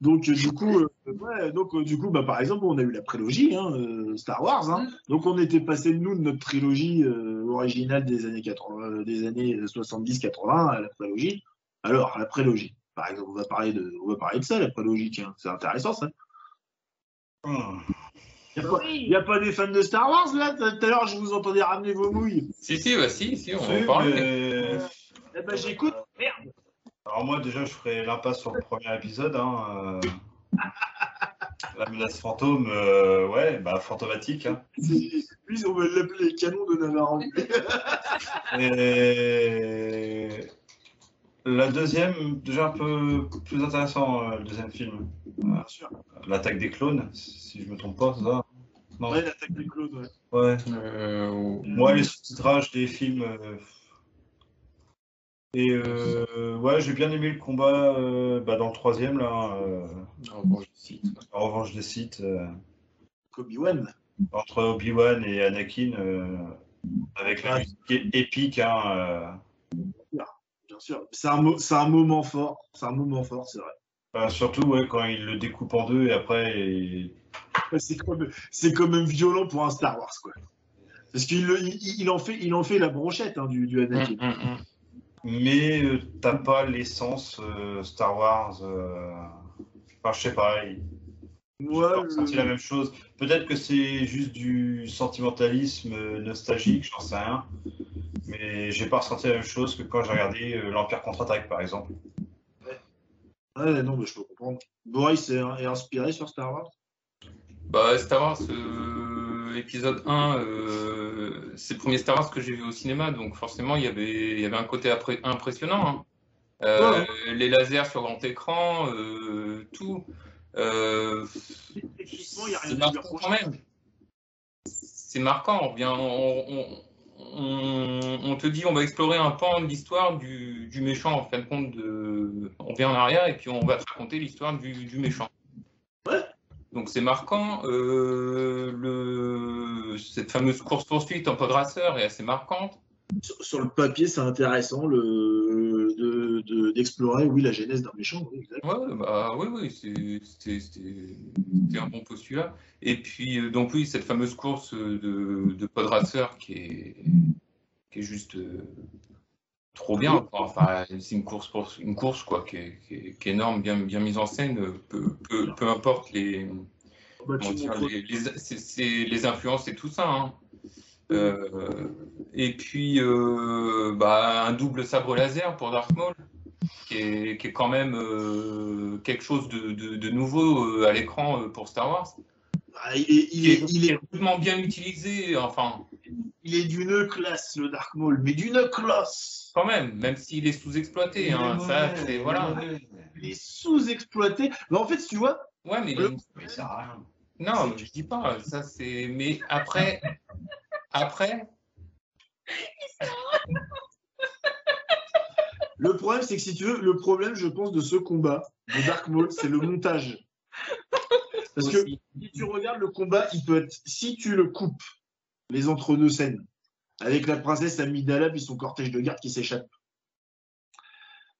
Donc, euh, du coup, euh, ouais, donc, euh, du coup bah, par exemple, on a eu la prélogie, hein, euh, Star Wars. Hein, mm. Donc, on était passé, nous, de notre trilogie euh, originale des années, quatre-vingts, des années soixante-dix quatre-vingts à la prélogie. Alors, la prélogie, par exemple, on va parler de, on va parler de ça, la prélogie, tiens, c'est intéressant, ça. Il n'y a, oui. a pas des fans de Star Wars, là? Tout à l'heure, je vous entendais ramener vos mouilles. Si, si, bah, si, si on oui, en parle. Mais... Eh ben, j'écoute, merde. Alors, moi, déjà, je ferai l'impasse sur le premier épisode, hein. Euh... La menace fantôme, euh... ouais, bah, fantomatique, hein. Puis, on va l'appeler canon de Navarro. Et... La deuxième, déjà un peu plus intéressant, euh, le deuxième film. Bien sûr. L'attaque des clones, si je me trompe pas, c'est ça? Non. Ouais, l'attaque des clones, ouais. Ouais. Euh, ou... Moi, les sous-titrages des films. Euh... Et euh, ouais, j'ai bien aimé le combat euh, bah, dans le troisième, là. Euh... En revanche des Sith. En revanche des Sith. Euh... Obi-Wan. Entre Obi-Wan et Anakin, euh... avec la musique épique, hein. Euh... C'est un, mo un moment fort, c'est un moment fort, c'est vrai. Bah, surtout ouais, quand il le découpe en deux et après... Et... C'est quand, quand même violent pour un Star Wars, quoi. Parce qu'il il, il en, fait, il en fait la brochette, hein, du, du Anakin. Mm, mm, mm. Mais euh, t'as pas l'essence euh, Star Wars... Euh... Enfin, je sais pas, il... ouais, j'ai le... senti la même chose. Peut-être que c'est juste du sentimentalisme nostalgique, j'en sais rien. Mais j'ai pas ressenti la même chose que quand j'ai regardé euh, l'Empire contre-attaque, par exemple. Ouais. Ouais, non, mais je peux comprendre. Boris est, est inspiré sur Star Wars? Bah, Star Wars, euh, épisode un, euh, c'est le premier Star Wars que j'ai vu au cinéma, donc forcément, il y avait, il y avait un côté impressionnant. Hein. Euh, ouais. Les lasers sur grand écran, euh, tout. Euh, c'est marquant quand même. C'est marquant. On revient, on, on, on, on te dit on va explorer un pan de l'histoire du, du méchant. En fin de compte, de, on vient en arrière et puis on va te raconter l'histoire du, du méchant. Ouais. Donc c'est marquant. Euh, le, cette fameuse course poursuite en pod racer est assez marquante. Sur, sur le papier, c'est intéressant le, d'explorer, de, de, oui, la genèse d'un méchant. Oui, ouais, bah, oui, oui, c'était un bon postulat. Et puis, donc oui, cette fameuse course de, de pod racer qui est, qui est juste euh, trop bien. Enfin, c'est une course, pour, une course quoi, qui, est, qui, est, qui est énorme, bien, bien mise en scène, peu, peu, peu importe les, bah, dire, les, les, c est, c est, les influences et tout ça. Hein. Euh, et puis, euh, bah, un double sabre laser pour Darth Maul. qui est, qui est quand même euh, quelque chose de, de, de nouveau à l'écran pour Star Wars. Bah, il est, il est, il est, il est vraiment bien utilisé, enfin. Il est d'une classe, le Dark Maul, mais d'une classe. Quand même, même s'il est sous-exploité. Hein, ça, c'est voilà. Il est sous-exploité. Mais en fait, tu vois. Ouais, mais, le... mais ça, non, je dis pas. Ça, c'est. Mais après, après. Le problème, c'est que si tu veux, le problème, je pense, de ce combat, de Dark Maul, c'est le montage. Parce que si tu regardes le combat, il peut être, si tu le coupes, les entre-deux scènes, avec la princesse Amidala puis son cortège de garde qui s'échappe.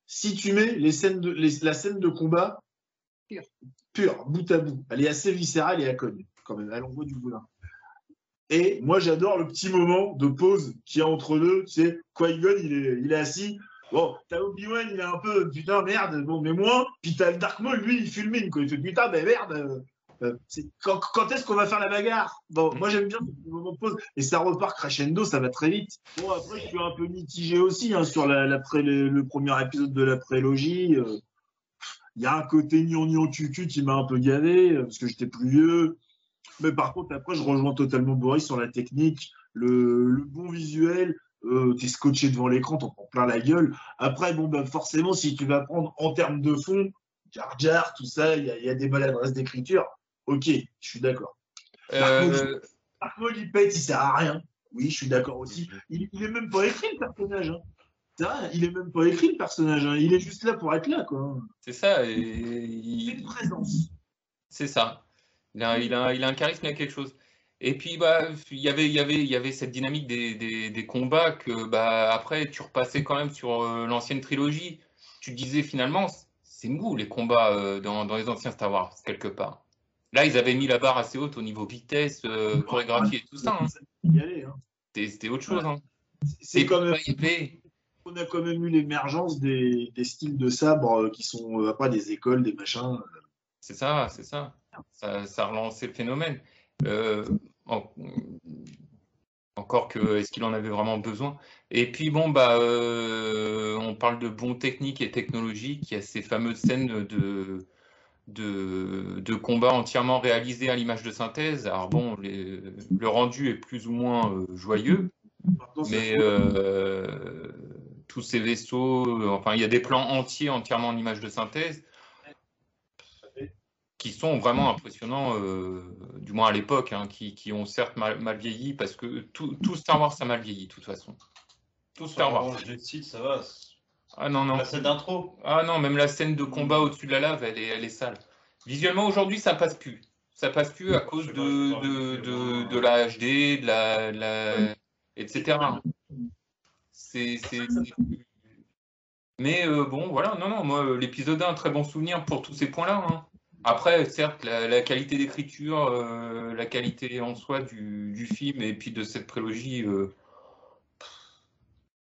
Si tu mets les scènes de, les, la scène de combat pure. pure, bout à bout, elle est assez viscérale et à cogne, quand même, elle envoie du boulin. Et moi, j'adore le petit moment de pause qu'il y a entre deux, tu sais, Qui-Gon, il est, il est assis. Bon, t'as Obi-Wan, il est un peu, putain, merde, bon, mais moi, puis t'as le Dark Maul, lui, il fulmine, quoi, il te dit, putain, ben merde, euh, euh, est, quand, quand est-ce qu'on va faire la bagarre? Bon, moi, j'aime bien ce moment de pause, et ça repart crescendo, ça va très vite. Bon, après, je suis un peu mitigé aussi, hein, sur la, la pré, le, le premier épisode de la prélogie, euh, il y a un côté gnon-gnon cucu qui m'a un peu gavé, parce que j'étais plus vieux, mais par contre, après, je rejoins totalement Boris sur la technique, le, le bon visuel. Euh, t'es scotché devant l'écran, t'en prends plein la gueule. Après, bon, ben forcément, si tu vas prendre en termes de fond, Jar Jar, tout ça, il y, y a des maladresses d'écriture. Ok, je suis d'accord. Euh... Dark Maul, il pète, il sert à rien. Oui, je suis d'accord aussi. Il, il est même pas écrit, le personnage. Hein. Ça, il est même pas écrit, le personnage. Hein. Il est juste là pour être là, quoi. C'est ça. Et... Il est une présence. C'est ça. Il a, il, a, il a un charisme, il a quelque chose. Et puis, bah, y il avait, y, avait, y avait cette dynamique des, des, des combats que, bah, après, tu repassais quand même sur euh, l'ancienne trilogie. Tu disais finalement, c'est mou les combats euh, dans, dans les anciens Star Wars, quelque part. Là, ils avaient mis la barre assez haute au niveau vitesse, euh, chorégraphie et tout ça. Hein. C'était autre chose. Hein. C'est quand même. On a quand même eu l'émergence des, des styles de sabre euh, qui sont euh, pas des écoles, des machins. Euh... C'est ça, c'est ça. ça. Ça relançait le phénomène. Euh, en, encore que est-ce qu'il en avait vraiment besoin? Et puis bon bah euh, on parle de bons techniques et technologiques. Il y a ces fameuses scènes de de, de combats entièrement réalisées à l'image de synthèse. Alors bon, les, le rendu est plus ou moins euh, joyeux, mais euh, tous ces vaisseaux, enfin il y a des plans entiers entièrement en image de synthèse, qui sont vraiment impressionnants, euh, du moins à l'époque, hein, qui, qui ont certes mal, mal vieilli, parce que tout, tout Star Wars, ça a mal vieilli, de toute façon. Tout Star Wars. Je cite, ça va. Ah non, non. La scène d'intro. Ah non, même la scène de combat au-dessus de la lave, elle est, elle est sale. Visuellement, aujourd'hui, ça passe plus. Ça passe plus à cause de, de, de, de la H D, de la... De la et cetera. C'est... Mais euh, bon, voilà, non, non, moi, l'épisode un, très bon souvenir pour tous ces points-là, hein. Après, certes, la, la qualité d'écriture, euh, la qualité en soi du, du film et puis de cette prélogie, euh,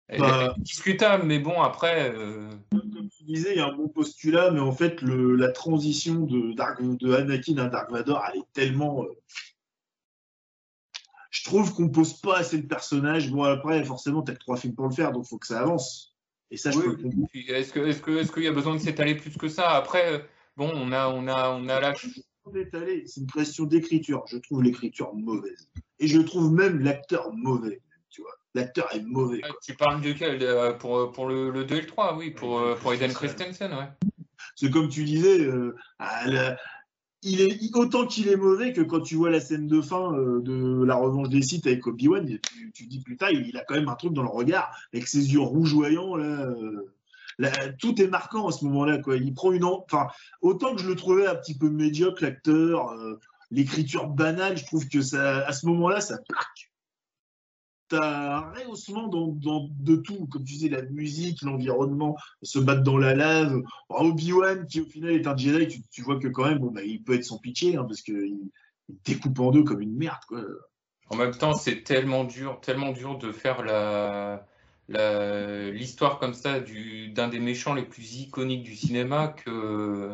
elle bah, est discutable, mais bon, après... Euh... Comme tu disais, il y a un bon postulat, mais en fait, le, la transition de, Dark, de Anakin à Dark Vador, elle est tellement... Euh... Je trouve qu'on ne pose pas assez le personnage. Bon, après, forcément, tu as que trois films pour le faire, donc il faut que ça avance. Et ça, je oui, peux... Est-ce que, est-ce que, est-ce qu'il y a besoin de s'étaler plus que ça? Après... Bon, on a, on a, on a la... C'est une question d'écriture. Je trouve l'écriture mauvaise. Et je trouve même l'acteur mauvais. Tu vois, l'acteur est mauvais. Quoi. Tu parles de quel euh, pour, pour le, le deux et le trois, oui, pour, ouais, pour Hayden Christensen, ouais. C'est comme tu disais, euh, la... il est, autant qu'il est mauvais que quand tu vois la scène de fin euh, de La Revanche des Sith avec Obi-Wan, tu, tu dis, putain, il, il a quand même un truc dans le regard, avec ses yeux rougeoyants, là... Euh... Là, tout est marquant à ce moment-là, quoi. Il prend une, enfin, autant que je le trouvais un petit peu médiocre, l'acteur, euh, l'écriture banale, je trouve que ça, à ce moment-là, ça plaque. T'as un rehaussement dans, dans, de tout, comme tu disais, la musique, l'environnement, se battre dans la lave. Obi-Wan, qui au final est un Jedi, tu, tu vois que quand même, bon, bah, il peut être sans pitié, hein, parce qu'il il découpe en deux comme une merde, quoi. En même temps, c'est tellement dur, tellement dur de faire la. L'histoire comme ça du, d'un des méchants les plus iconiques du cinéma, que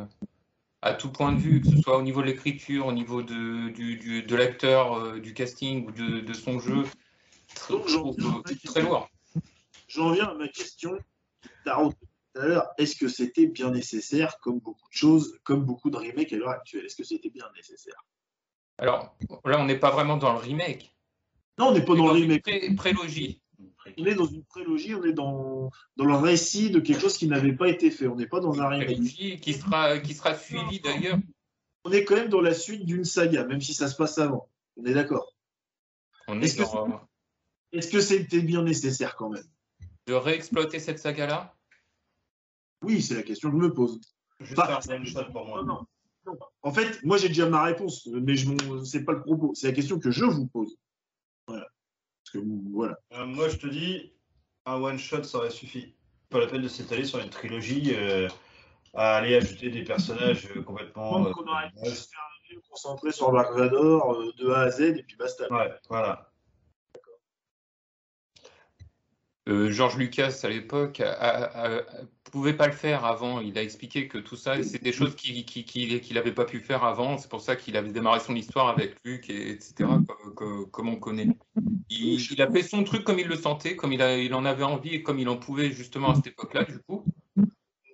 à tout point de vue, que ce soit au niveau de l'écriture, au niveau de, du, du, de l'acteur, du casting ou de, de son jeu, très, Donc, j'en, j'en, très, j'en, très lourd. J'en viens à ma question. T'as, tout à l'heure, est-ce que c'était bien nécessaire, comme beaucoup de choses, comme beaucoup de remakes à l'heure actuelle? Est-ce que c'était bien nécessaire? Alors là, on n'est pas vraiment dans le remake. Non, on n'est pas on dans, dans le remake. Pré prélogie. On est dans une prélogie, on est dans, dans le récit de quelque chose qui n'avait pas été fait. On n'est pas dans une un remake. Qui sera, qui sera suivi d'ailleurs. On est quand même dans la suite d'une saga, même si ça se passe avant. On est d'accord. Est-ce que c'était bien nécessaire quand même de réexploiter cette saga-là? Oui, c'est la question que je me pose. Juste pas, un juste pour moi. Non, non. En fait, moi j'ai déjà ma réponse, mais je c'est pas le propos. C'est la question que je vous pose. Voilà. Parce que, voilà. Euh, moi je te dis, un one-shot ça aurait suffi. Pas la peine de s'étaler sur une trilogie, euh, à aller ajouter des personnages complètement. Donc, euh, on aurait pu se faire concentrer sur Dark Vador euh, de A à Z et puis basta. Ouais, voilà. Euh, George Lucas, à l'époque, ne pouvait pas le faire avant. Il a expliqué que tout ça, c'est des choses qu'il n'avait pas pu faire avant. C'est pour ça qu'il avait démarré son histoire avec Luke, et, etc., comme, comme, comme on connaît. Il, il a fait son truc comme il le sentait, comme il, a, il en avait envie et comme il en pouvait justement à cette époque-là, du coup. On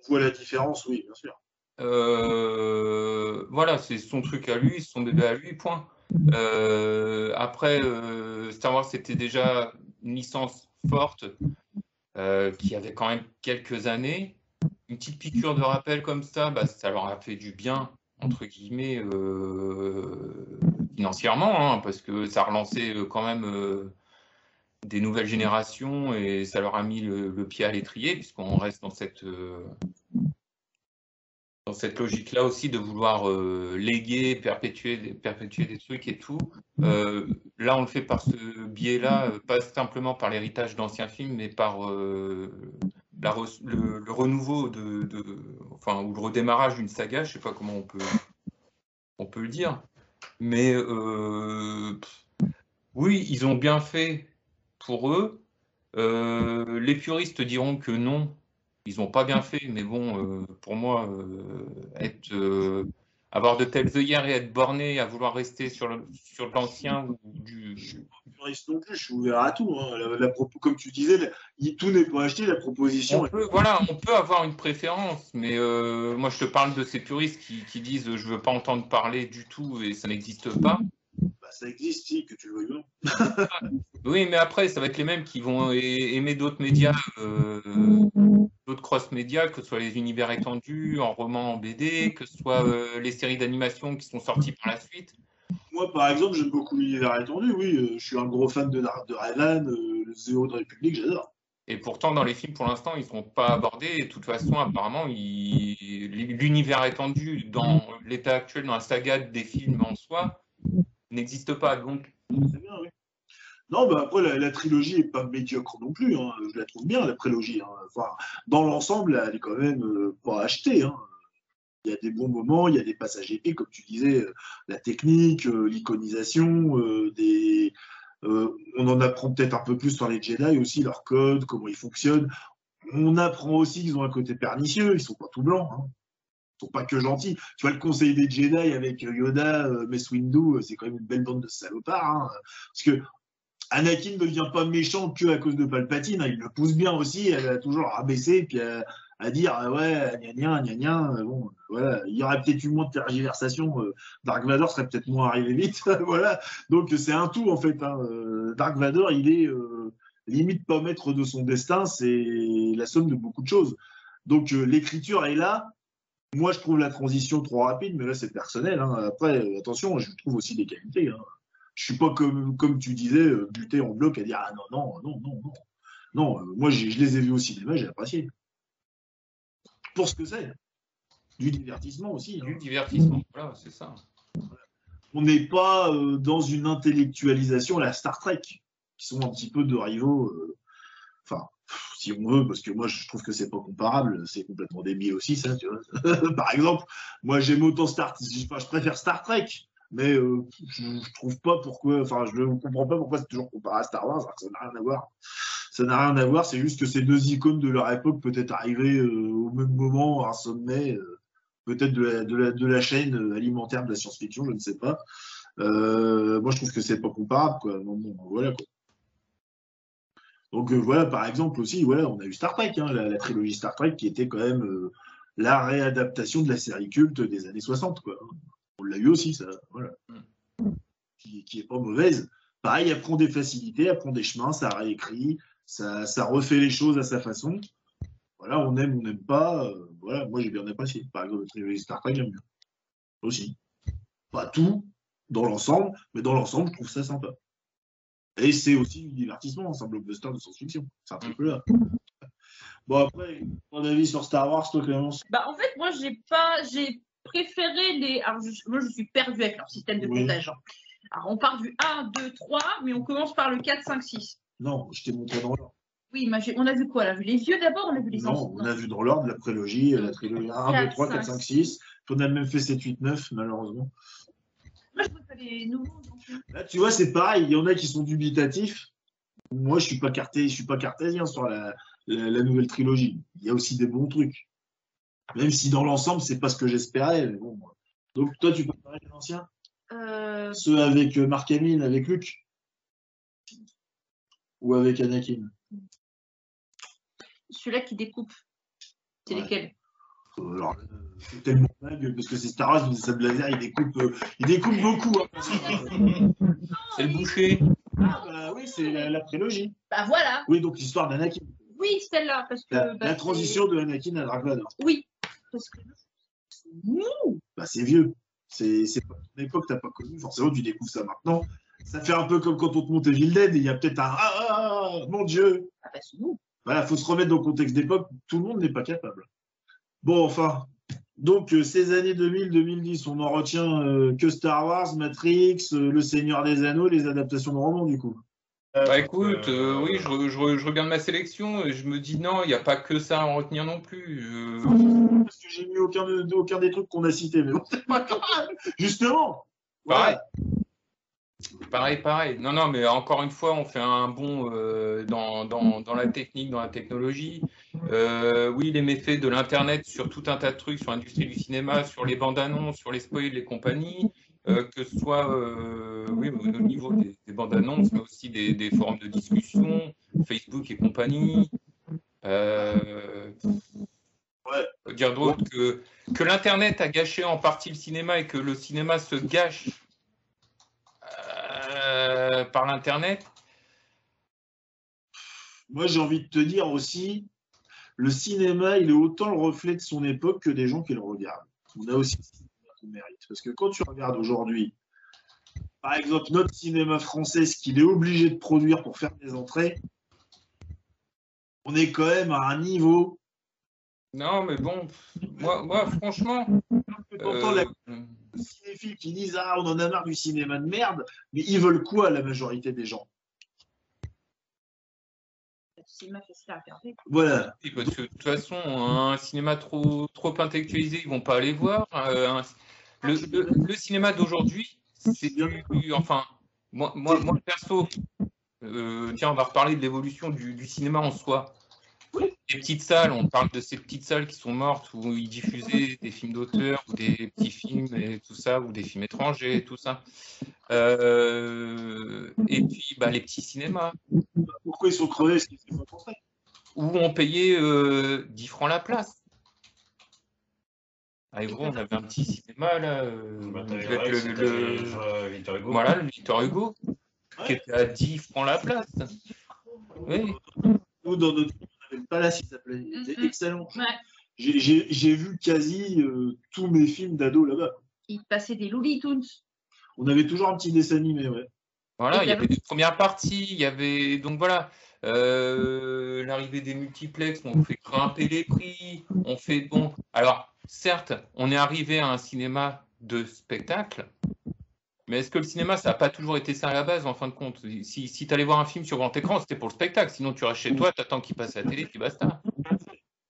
voit la différence, oui, bien sûr. Euh, voilà, c'est son truc à lui, son bébé à lui, point. Euh, après, euh, Star Wars, c'était déjà une licence forte, euh, qui avait quand même quelques années. Une petite piqûre de rappel comme ça, bah, ça leur a fait du bien, entre guillemets, euh, financièrement, hein, parce que ça relançait quand même euh, des nouvelles générations et ça leur a mis le, le pied à l'étrier, puisqu'on reste dans cette, euh, dans cette logique-là aussi de vouloir euh, léguer, perpétuer, perpétuer des trucs et tout. Euh, là, on le fait par ce biais-là, pas simplement par l'héritage d'anciens films, mais par euh, la, le, le renouveau, de, de, enfin, ou le redémarrage d'une saga, je ne sais pas comment on peut, on peut le dire. Mais euh, oui, ils ont bien fait pour eux. Euh, les puristes diront que non, ils n'ont pas bien fait, mais bon, euh, pour moi, euh, être, euh, avoir de telles œillères et être borné à vouloir rester sur l'ancien sur ou du. Je suis pas puriste non plus, je suis ouvert à tout. Hein. La, la, comme tu disais, la, tout n'est pas acheté, la proposition. On peut, est... Voilà, on peut avoir une préférence, mais euh, moi je te parle de ces puristes qui, qui disent euh, je ne veux pas entendre parler du tout et ça n'existe pas. Bah, ça existe, si, que tu le veuilles bien. Oui, mais après, ça va être les mêmes qui vont aimer d'autres médias. Euh, d'autres cross-médias, que ce soit les univers étendus, en roman, en B D, que ce soit euh, les séries d'animation qui sont sorties par la suite. Moi, par exemple, j'aime beaucoup l'univers étendu, oui. Euh, je suis un gros fan de, de Raven, euh, le Zéro de République, j'adore. Et pourtant, dans les films, pour l'instant, ils ne sont pas abordés. Et de toute façon, apparemment, l'univers étendu, dans l'état actuel, dans la saga des films en soi, n'existe pas. Donc... C'est bien, oui. Non, bah après, la, la trilogie n'est pas médiocre non plus. Hein. Je la trouve bien, la prélogie. Hein. Enfin, dans l'ensemble, elle est quand même euh, pas achetée. Hein. Il y a des bons moments, il y a des passages épiques, comme tu disais, euh, la technique, euh, l'iconisation, euh, des... euh, on en apprend peut-être un peu plus sur les Jedi aussi, leur code, comment ils fonctionnent. On apprend aussi qu'ils ont un côté pernicieux, ils ne sont pas tout blancs. Hein. Ils ne sont pas que gentils. Tu vois, le conseil des Jedi avec Yoda, euh, Mace Windu, c'est quand même une belle bande de salopards. Hein. Parce que Anakin ne devient pas méchant que à cause de Palpatine, hein, il le pousse bien aussi, elle a toujours à rabaisser, puis à, à dire ah ouais, gna gna, gna gna, bon, voilà, il y aurait peut-être eu moins de tergiversation, euh, Dark Vador serait peut-être moins arrivé vite, voilà, donc c'est un tout en fait, hein. Dark Vador, il est euh, limite pas maître de son destin, c'est la somme de beaucoup de choses, donc euh, l'écriture est là. Moi je trouve la transition trop rapide, mais là c'est personnel, hein. Après attention, je trouve aussi des qualités, hein. Je suis pas comme, comme tu disais, buté en bloc à dire ah non, non, non, non, non. Non, euh, moi je les ai vus au cinéma, j'ai apprécié. Pour ce que c'est. Du divertissement aussi. Hein. Du divertissement, voilà, c'est ça. On n'est pas euh, dans une intellectualisation, la Star Trek, qui sont un petit peu de rivaux. Euh, enfin, pff, si on veut, parce que moi je trouve que c'est pas comparable, c'est complètement débile aussi, ça, tu vois. Par exemple, moi j'aime autant Star Trek, je, je préfère Star Trek. Mais euh, je ne trouve pas pourquoi, enfin, je ne comprends pas pourquoi c'est toujours comparé à Star Wars, alors que ça n'a rien à voir. Ça n'a rien à voir, c'est juste que ces deux icônes de leur époque peut-être arrivées euh, au même moment à un sommet, euh, peut-être de la, de, la, de la chaîne alimentaire de la science-fiction, je ne sais pas. Euh, moi, je trouve que c'est pas comparable, quoi. Non, bon, voilà, quoi. Donc euh, voilà, par exemple aussi, voilà, on a eu Star Trek, hein, la, la trilogie Star Trek qui était quand même euh, la réadaptation de la série culte des années soixante, quoi. On l'a eu aussi, ça, voilà. Qui, qui est pas mauvaise. Pareil, elle prend des facilités, elle prend des chemins, ça réécrit, ça, ça refait les choses à sa façon. Voilà, on aime, on n'aime pas. Euh, voilà, moi j'ai bien apprécié. Par exemple, la trilogie Star Trek, j'aime bien. Aussi. Pas tout, dans l'ensemble, mais dans l'ensemble, je trouve ça sympa. Et c'est aussi du divertissement, c'est un blockbuster de science-fiction. C'est un truc là. Bon, après, ton avis sur Star Wars, toi, Clémence? Bah, en fait, moi, j'ai pas, j'ai préféré les. Alors, je, moi, je suis perdue avec leur système de comptage. Oui. Alors, on part du un, deux, trois, mais on commence par le quatre, cinq, six. Non, je t'ai montré dans l'ordre. Oui, mais on a vu quoi? On a vu les vieux d'abord, on a vu les anciens. Non, on a vu dans l'ordre la prélogie, la trilogie un, deux, trois, quatre, cinq, six. On a même fait sept, huit, neuf, malheureusement. Moi, je trouve que les nouveaux. Là, tu vois, c'est pareil. Il y en a qui sont dubitatifs. Moi, je suis pas carté, je suis pas cartésien sur la, la, la nouvelle trilogie. Il y a aussi des bons trucs. Même si dans l'ensemble, c'est pas ce que j'espérais. Mais bon, moi. Donc, toi, tu peux parler de l'ancien? euh... Ceux avec Mark Hamill, avec Luke? Ou avec Anakin? Celui-là qui découpe. C'est ouais. Lesquels? Alors, c'est tellement dingue parce que c'est Star Wars, mais ça me laser, il découpe, euh, il découpe beaucoup. Hein. C'est le boucher. Ah, bah oui, c'est la, la prélogie. Bah voilà. Oui, donc l'histoire d'Anakin. Oui, celle-là. Parce que, la, bah, la transition de Anakin à Dark Vador. Oui. Parce que c'est nous. Bah, c'est vieux. C'est pas une époque que t'as pas connu. Forcément, tu découvres ça maintenant. Ça fait un peu comme quand on te monte Evil Dead et il y a peut-être un ah, ah, ah, mon Dieu. Ah, bah c'est nous. Voilà, faut se remettre dans le contexte d'époque. Tout le monde n'est pas capable. Bon, enfin, donc euh, ces années deux mille, deux mille dix, on n'en retient euh, que Star Wars, Matrix, euh, Le Seigneur des Anneaux, les adaptations de romans, du coup. Euh, bah écoute, euh, oui, je, je, je regarde ma sélection et je me dis non, il n'y a pas que ça à en retenir non plus. Euh... Parce que j'ai mis aucun, de, aucun des trucs qu'on a cités, mais bon, c'est pas grave, justement. Pareil. Ouais. Pareil, pareil. Non, non, mais encore une fois, on fait un bond euh, dans, dans, dans la technique, dans la technologie. Euh, oui, les méfaits de l'internet sur tout un tas de trucs, sur l'industrie du cinéma, sur les bandes annonces, sur les spoils et compagnie, euh, que ce soit euh, oui, au niveau des, des bandes annonces, mais aussi des, des forums de discussion, Facebook et compagnie. Euh, ouais. Dire d'autre que, que l'internet a gâché en partie le cinéma et que le cinéma se gâche euh, par l'internet. Moi, j'ai envie de te dire aussi. Le cinéma, il est autant le reflet de son époque que des gens qui le regardent. On a aussi le cinéma qu'on mérite. Parce que quand tu regardes aujourd'hui, par exemple, notre cinéma français, ce qu'il est obligé de produire pour faire des entrées, on est quand même à un niveau. Non, mais bon, moi, moi franchement. T'entends euh... les cinéphiles qui disent ah, on en a marre du cinéma de merde, mais ils veulent quoi, la majorité des gens? Cinéma facile à regarder. Voilà. Oui, parce que, de toute façon, un cinéma trop, trop intellectualisé, ils ne vont pas aller voir. Euh, un, le, le, le cinéma d'aujourd'hui, c'est du, du. Enfin, moi, moi, moi perso, euh, tiens, on va reparler de l'évolution du, du cinéma en soi. Les petites salles, on parle de ces petites salles qui sont mortes où ils diffusaient des films d'auteur ou des petits films et tout ça, ou des films étrangers et tout ça. Euh, et puis, bah, les petits cinémas. Pourquoi ils sont crevés? Est-ce qu'ils ne sont pas français? Où on payait euh, dix francs la place. Ah, gros, on avait un petit cinéma là. Euh, bah, le, vrai, le, le, le Victor Hugo. Voilà, le Victor Hugo, ouais. Qui était à dix francs la place. Oui. Nous, dans notre. Palace, il s'appelait. Mm-hmm. C'est excellent. Ouais. J'ai vu quasi euh, tous mes films d'ado là-bas. Il passait des Looney Tunes. On avait toujours un petit dessin animé, ouais. Voilà, il y avait des premières parties, il y avait donc voilà euh, l'arrivée des multiplexes, on fait grimper les prix, on fait bon. Alors certes, on est arrivé à un cinéma de spectacle, mais est-ce que le cinéma ça n'a pas toujours été ça à la base en fin de compte? Si, si tu allais voir un film sur grand écran, c'était pour le spectacle, sinon tu restes chez toi, tu attends qu'il passe à la télé, puis basta.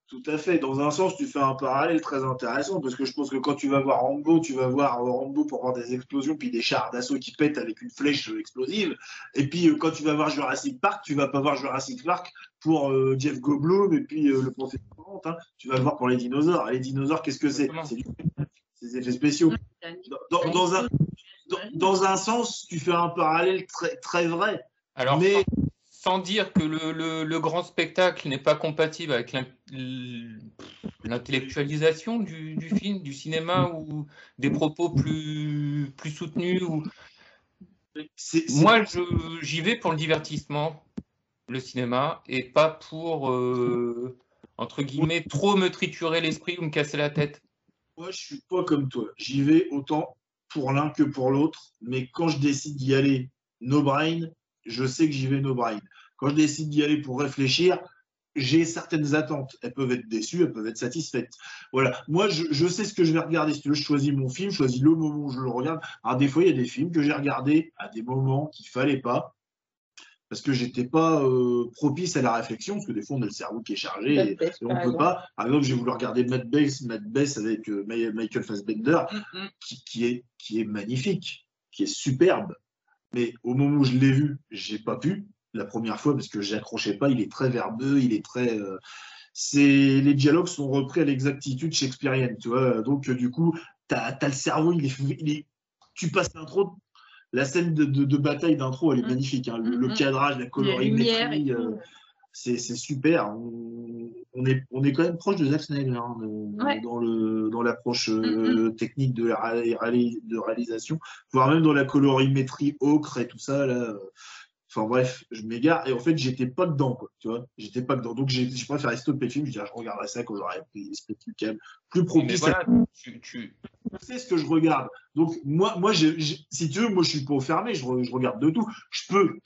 Tout à fait, dans un sens tu fais un parallèle très intéressant parce que je pense que quand tu vas voir Rambo, tu vas voir Rambo pour voir des explosions puis des chars d'assaut qui pètent avec une flèche explosive, et puis quand tu vas voir Jurassic Park, tu vas pas voir Jurassic Park pour euh, Jeff Goldblum et puis euh, le professeur Plante, hein. Tu vas le voir pour les dinosaures, et les dinosaures qu'est-ce que c'est? C'est du... des effets spéciaux. Dans, dans, un, dans, dans un sens, tu fais un parallèle très, très vrai. Alors, mais... sans dire que le, le, le grand spectacle n'est pas compatible avec l'intellectualisation du, du film, du cinéma, ou des propos plus, plus soutenus. Ou... C'est, c'est... Moi, je, j'y vais pour le divertissement, le cinéma, et pas pour, euh, entre guillemets, trop me triturer l'esprit ou me casser la tête. Moi, je suis pas comme toi. J'y vais autant pour l'un que pour l'autre, mais quand je décide d'y aller no brain, je sais que j'y vais no brain. Quand je décide d'y aller pour réfléchir, j'ai certaines attentes. Elles peuvent être déçues, elles peuvent être satisfaites. Voilà. Moi, je, je sais ce que je vais regarder. Si tu veux, je choisis mon film, je choisis le moment où je le regarde. Alors, des fois, il y a des films que j'ai regardés à des moments qu'il ne fallait pas, parce que je n'étais pas euh, propice à la réflexion, parce que des fois, on a le cerveau qui est chargé et, et on ne peut pas. Par exemple, j'ai voulu regarder Macbeth, Macbeth avec euh, Michael Fassbender, mm-hmm. qui, qui, est, qui est magnifique, qui est superbe. Mais au moment où je l'ai vu, j'ai pas pu la première fois parce que j'accrochais pas. Il est très verbeux, il est très. Euh, c'est les dialogues sont repris à l'exactitude shakespearienne, tu vois. Donc euh, du coup, t'as, t'as le cerveau, il est, il est, tu passes l'intro, la scène de, de, de bataille d'intro, elle est mmh. magnifique. Hein, le, mmh. le cadrage, la colorimétrie, euh, c'est, c'est super. On, on est, on est quand même proche de Zack Snyder hein, de, ouais. dans le, dans l'approche euh, mmh. technique de la de réalisation, voire même dans la colorimétrie ocre et tout ça là. Enfin bref, je m'égare et en fait j'étais pas dedans quoi, tu vois, j'étais pas dedans. Donc j'ai, je préfère stopper le film. Je dis ah, je regarderai ça quand j'aurai l'esprit plus calme, plus propice. Voilà, à... tu, tu... je sais ce que je regarde. Donc moi, moi, j'ai, j'ai... si tu veux, moi je suis pas fermé. Je, re, je regarde de tout. Je peux.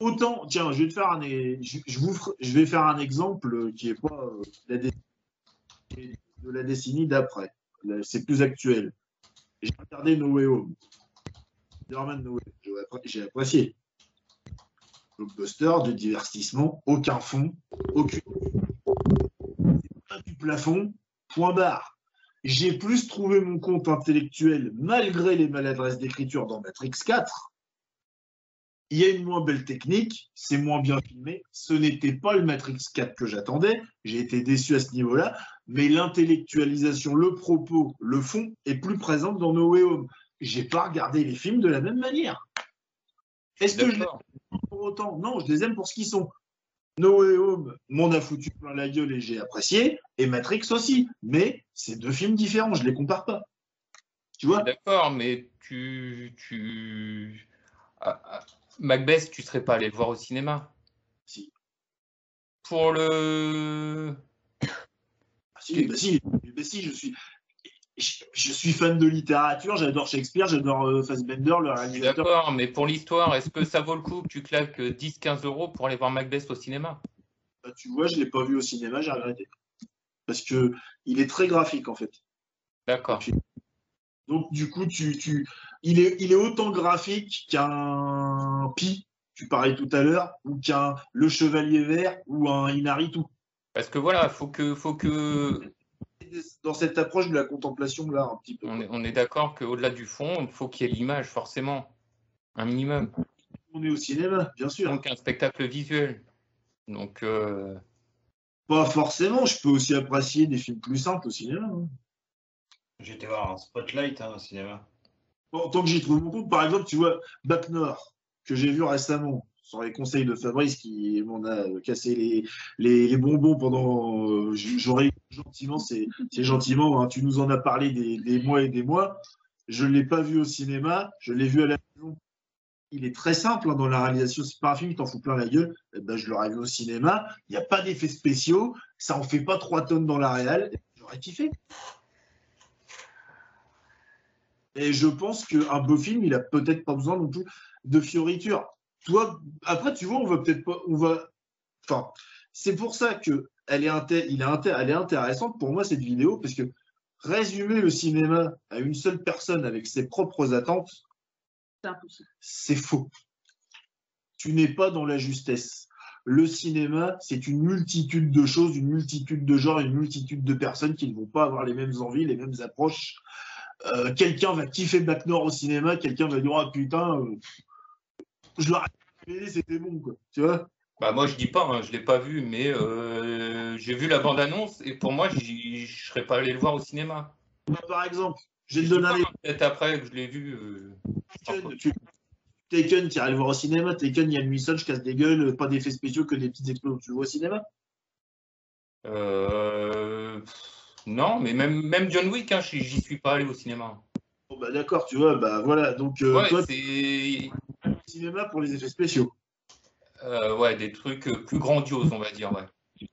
Autant, tiens, je vais te faire un, je, je vous, je vais faire un exemple qui est pas euh, la dé- de la décennie d'après. Là, c'est plus actuel. J'ai regardé No Way Home. Spider-Man No Way Home. J'ai apprécié. Blockbuster de divertissement, aucun fond, aucune. Pas du plafond. Point barre. J'ai plus trouvé mon compte intellectuel malgré les maladresses d'écriture dans Matrix quatre. Il y a une moins belle technique, c'est moins bien filmé. Ce n'était pas le Matrix quatre que j'attendais. J'ai été déçu à ce niveau-là. Mais l'intellectualisation, le propos, le fond est plus présente dans No Way Home. J'ai pas regardé les films de la même manière. Est-ce D'accord. que je les aime pour autant ? Non, je les aime pour ce qu'ils sont. No Way Home m'en a foutu plein la gueule et j'ai apprécié. Et Matrix aussi. Mais c'est deux films différents, je les compare pas. Tu vois ? D'accord, mais tu... tu... Ah, ah. Macbeth, tu serais pas allé le voir au cinéma ? Si. Pour le... Ah, si, bah, si, bah, si, je suis... Je, je suis fan de littérature, j'adore Shakespeare, j'adore euh, Fassbender, le réalisateur. D'accord, mais pour l'histoire, est-ce que ça vaut le coup que tu claques dix à quinze euros pour aller voir Macbeth au cinéma ? Bah, tu vois, je ne l'ai pas vu au cinéma, j'ai regretté. Parce que il est très graphique, en fait. D'accord. Donc, du coup, tu, tu... Il, est, il est autant graphique qu'un Pi, tu parlais tout à l'heure, ou qu'un Le Chevalier Vert, ou un Inaritu. Parce que voilà, il faut que... Faut que... dans cette approche de la contemplation là un petit peu. On est, on est d'accord qu'au-delà du fond, il faut qu'il y ait l'image forcément, un minimum. On est au cinéma, bien sûr. Donc un spectacle visuel. Donc euh... pas forcément. Je peux aussi apprécier des films plus simples au cinéma. Hein. J'ai été voir un Spotlight hein, au cinéma. Bon, tant que j'y trouve mon compte, par exemple, tu vois Bac Nord que j'ai vu récemment. Sur les conseils de Fabrice qui m'en a cassé les, les, les bonbons pendant... Euh, j'aurais gentiment, c'est, c'est gentiment, hein, tu nous en as parlé des, des mois et des mois. Je ne l'ai pas vu au cinéma, je l'ai vu à la maison. Il est très simple hein, dans la réalisation. C'est pas un film qui t'en fout plein la gueule. Eh ben, je l'aurais vu au cinéma. Il n'y a pas d'effets spéciaux. Ça en fait pas trois tonnes dans la réal. J'aurais kiffé. Et je pense qu'un beau film, il a peut-être pas besoin non plus de fioritures. Toi, après, tu vois, on va peut-être pas, on va, enfin, c'est pour ça que elle est, inté- il est inté- elle est intéressante pour moi cette vidéo, parce que résumer le cinéma à une seule personne avec ses propres attentes, c'est impossible. C'est faux. Tu n'es pas dans la justesse. Le cinéma, c'est une multitude de choses, une multitude de genres, une multitude de personnes qui ne vont pas avoir les mêmes envies, les mêmes approches. Euh, quelqu'un va kiffer Bac Nord au cinéma, quelqu'un va dire ah putain. Euh, Je l'aurais fait, c'était bon, quoi. Tu vois ? Bah moi, je dis pas, hein, je ne l'ai pas vu, mais euh, j'ai vu la bande-annonce et pour moi, je ne serais pas allé le voir au cinéma. Bah, par exemple, j'ai donné un... Peut-être après que je l'ai vu... Euh, tu, tu, Taken, tu iras le voir au cinéma. Taken, il y a une mission, je casse des gueules, pas d'effets spéciaux, que des petites explosions. Tu le vois au cinéma? Euh... Non, mais même, même John Wick, hein, j'y suis pas allé au cinéma. Bon, bah d'accord, tu vois, bah voilà. Donc, euh, ouais, toi, c'est... cinéma pour les effets spéciaux. Euh, ouais, des trucs plus grandioses, on va dire, ouais.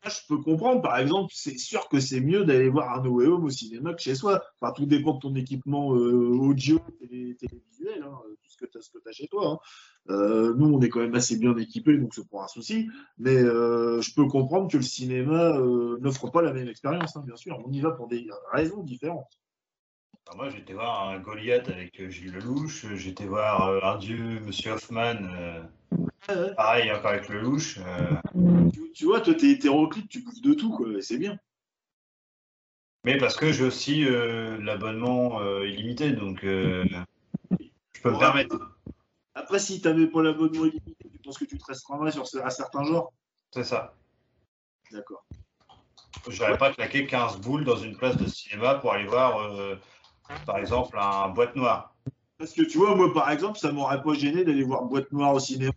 Là, je peux comprendre, par exemple, c'est sûr que c'est mieux d'aller voir un Way Home au cinéma que chez soi. Enfin, tout dépend de ton équipement euh, audio, télé, télévisuel, hein, tout ce que tu as, ce que tu as chez toi. Hein. Euh, nous, on est quand même assez bien équipés, donc c'est pas un souci. Mais euh, je peux comprendre que le cinéma euh, n'offre pas la même expérience, hein, bien sûr. On y va pour des raisons différentes. Alors moi, j'étais voir un Goliath avec Gilles Lelouch, j'étais voir euh, Ardieu, Monsieur Hoffman. Euh... Ouais, ouais. Pareil, encore avec le louche. Euh... Tu, tu vois, toi, t'es hétéroclite, tu bouffes de tout, quoi, et c'est bien. Mais parce que j'ai aussi euh, l'abonnement euh, illimité, donc euh, je peux ouais. me permettre. Après, si t'avais pas l'abonnement illimité, tu penses que tu te restreindrais sur ce, à certains genres? C'est ça. D'accord. J'aurais ouais. pas claqué quinze boules dans une place de cinéma pour aller voir, euh, par exemple, un Boîte Noire. Parce que tu vois, moi, par exemple, ça m'aurait pas gêné d'aller voir Boîte Noire au cinéma.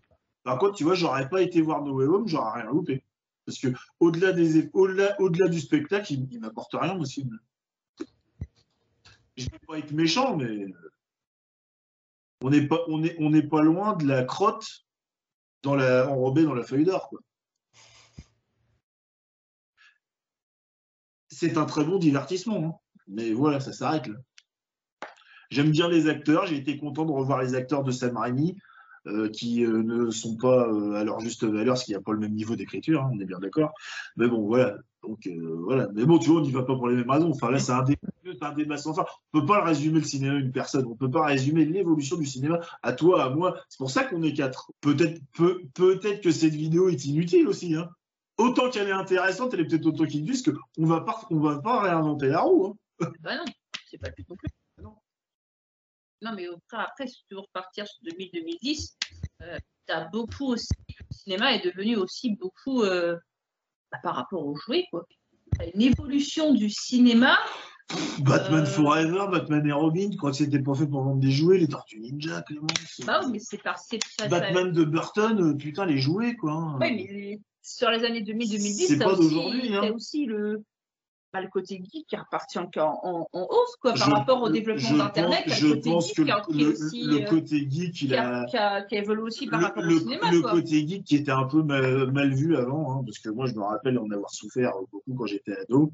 Par contre, tu vois, j'aurais pas été voir No Way Home, j'aurais rien loupé. Parce que au-delà des, au-delà, au-delà du spectacle, il, il m'apporte rien au cinéma. Je vais pas être méchant, mais on n'est pas, on est, on est pas loin de la crotte dans la, enrobée dans la feuille d'or, quoi. C'est un très bon divertissement, hein. Mais voilà, ça s'arrête là. J'aime bien les acteurs, j'ai été content de revoir les acteurs de Sam Raimi. Euh, qui euh, ne sont pas euh, à leur juste valeur, parce qu'il n'y a pas le même niveau d'écriture, hein, on est bien d'accord. Mais bon, voilà. Donc, euh, voilà. Mais bon, tu vois, on n'y va pas pour les mêmes raisons. Enfin, là, c'est un, dé- c'est un débat sans fin. On ne peut pas le résumer le cinéma à une personne. On ne peut pas résumer l'évolution du cinéma à toi, à moi. C'est pour ça qu'on est quatre. Peut-être, peu, peut-être que cette vidéo est inutile aussi. Hein. Autant qu'elle est intéressante, elle est peut-être autant qu'inutile, parce qu'on va pas, on va pas réinventer la roue. Hein. Bah non, c'est pas le but non plus. Non, mais après, si tu veux repartir sur deux mille dix, euh, tu as beaucoup aussi. Le cinéma est devenu aussi beaucoup euh, bah, par rapport aux jouets, quoi. T'as une évolution du cinéma. Batman euh... Forever, Batman et Robin, quand c'était pas fait pour vendre des jouets, les Tortues Ninja, Clément. Bah oui, mais c'est par c'est ça. Batman ça... de Burton, putain, les jouets, quoi. Oui, mais les... sur les années deux mille à deux mille dix, c'est t'as pas aussi, d'aujourd'hui, hein. T'as aussi le. Bah, le côté geek qui est reparti encore en, en, en hausse quoi, par je, rapport au développement d'Internet. Pense, le côté je pense geek que le, aussi, le côté geek qui a, a, a évolué aussi par le, rapport le, au cinéma. Le quoi. Côté geek qui était un peu mal, mal vu avant, hein, parce que moi je me rappelle en avoir souffert beaucoup quand j'étais ado.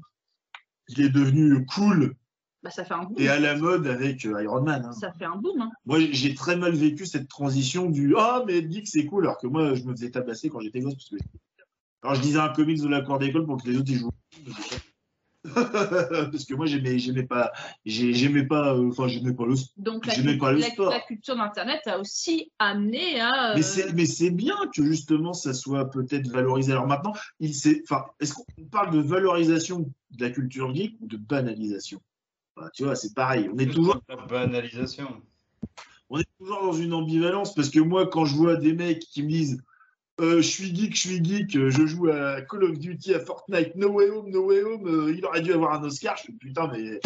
Il est devenu cool bah, ça fait un boom, et à la mode avec euh, Iron Man. Hein. Ça fait un boom. Hein. Moi j'ai très mal vécu cette transition du « Ah, mais geek c'est cool » alors que moi je me faisais tabasser quand j'étais gosse. Parce que alors je disais un comics de la cour d'école pour que les autres y jouent. Parce que moi j'aimais, j'aimais pas, j'aimais pas, enfin euh, j'aimais pas le, donc la, j'aimais pas le la, sport. La culture d'internet a aussi amené à. Euh... Mais c'est, mais c'est bien que justement ça soit peut-être valorisé. Alors maintenant, il s'est, enfin, est-ce qu'on parle de valorisation de la culture geek ou de banalisation? Enfin, tu vois, c'est pareil. On est toujours. La banalisation. On est toujours dans une ambivalence parce que moi, quand je vois des mecs qui me disent. Euh, je suis geek, je suis geek, euh, je joue à Call of Duty, à Fortnite, No Way Home, No Way Home, euh, il aurait dû avoir un Oscar, je suis putain, mais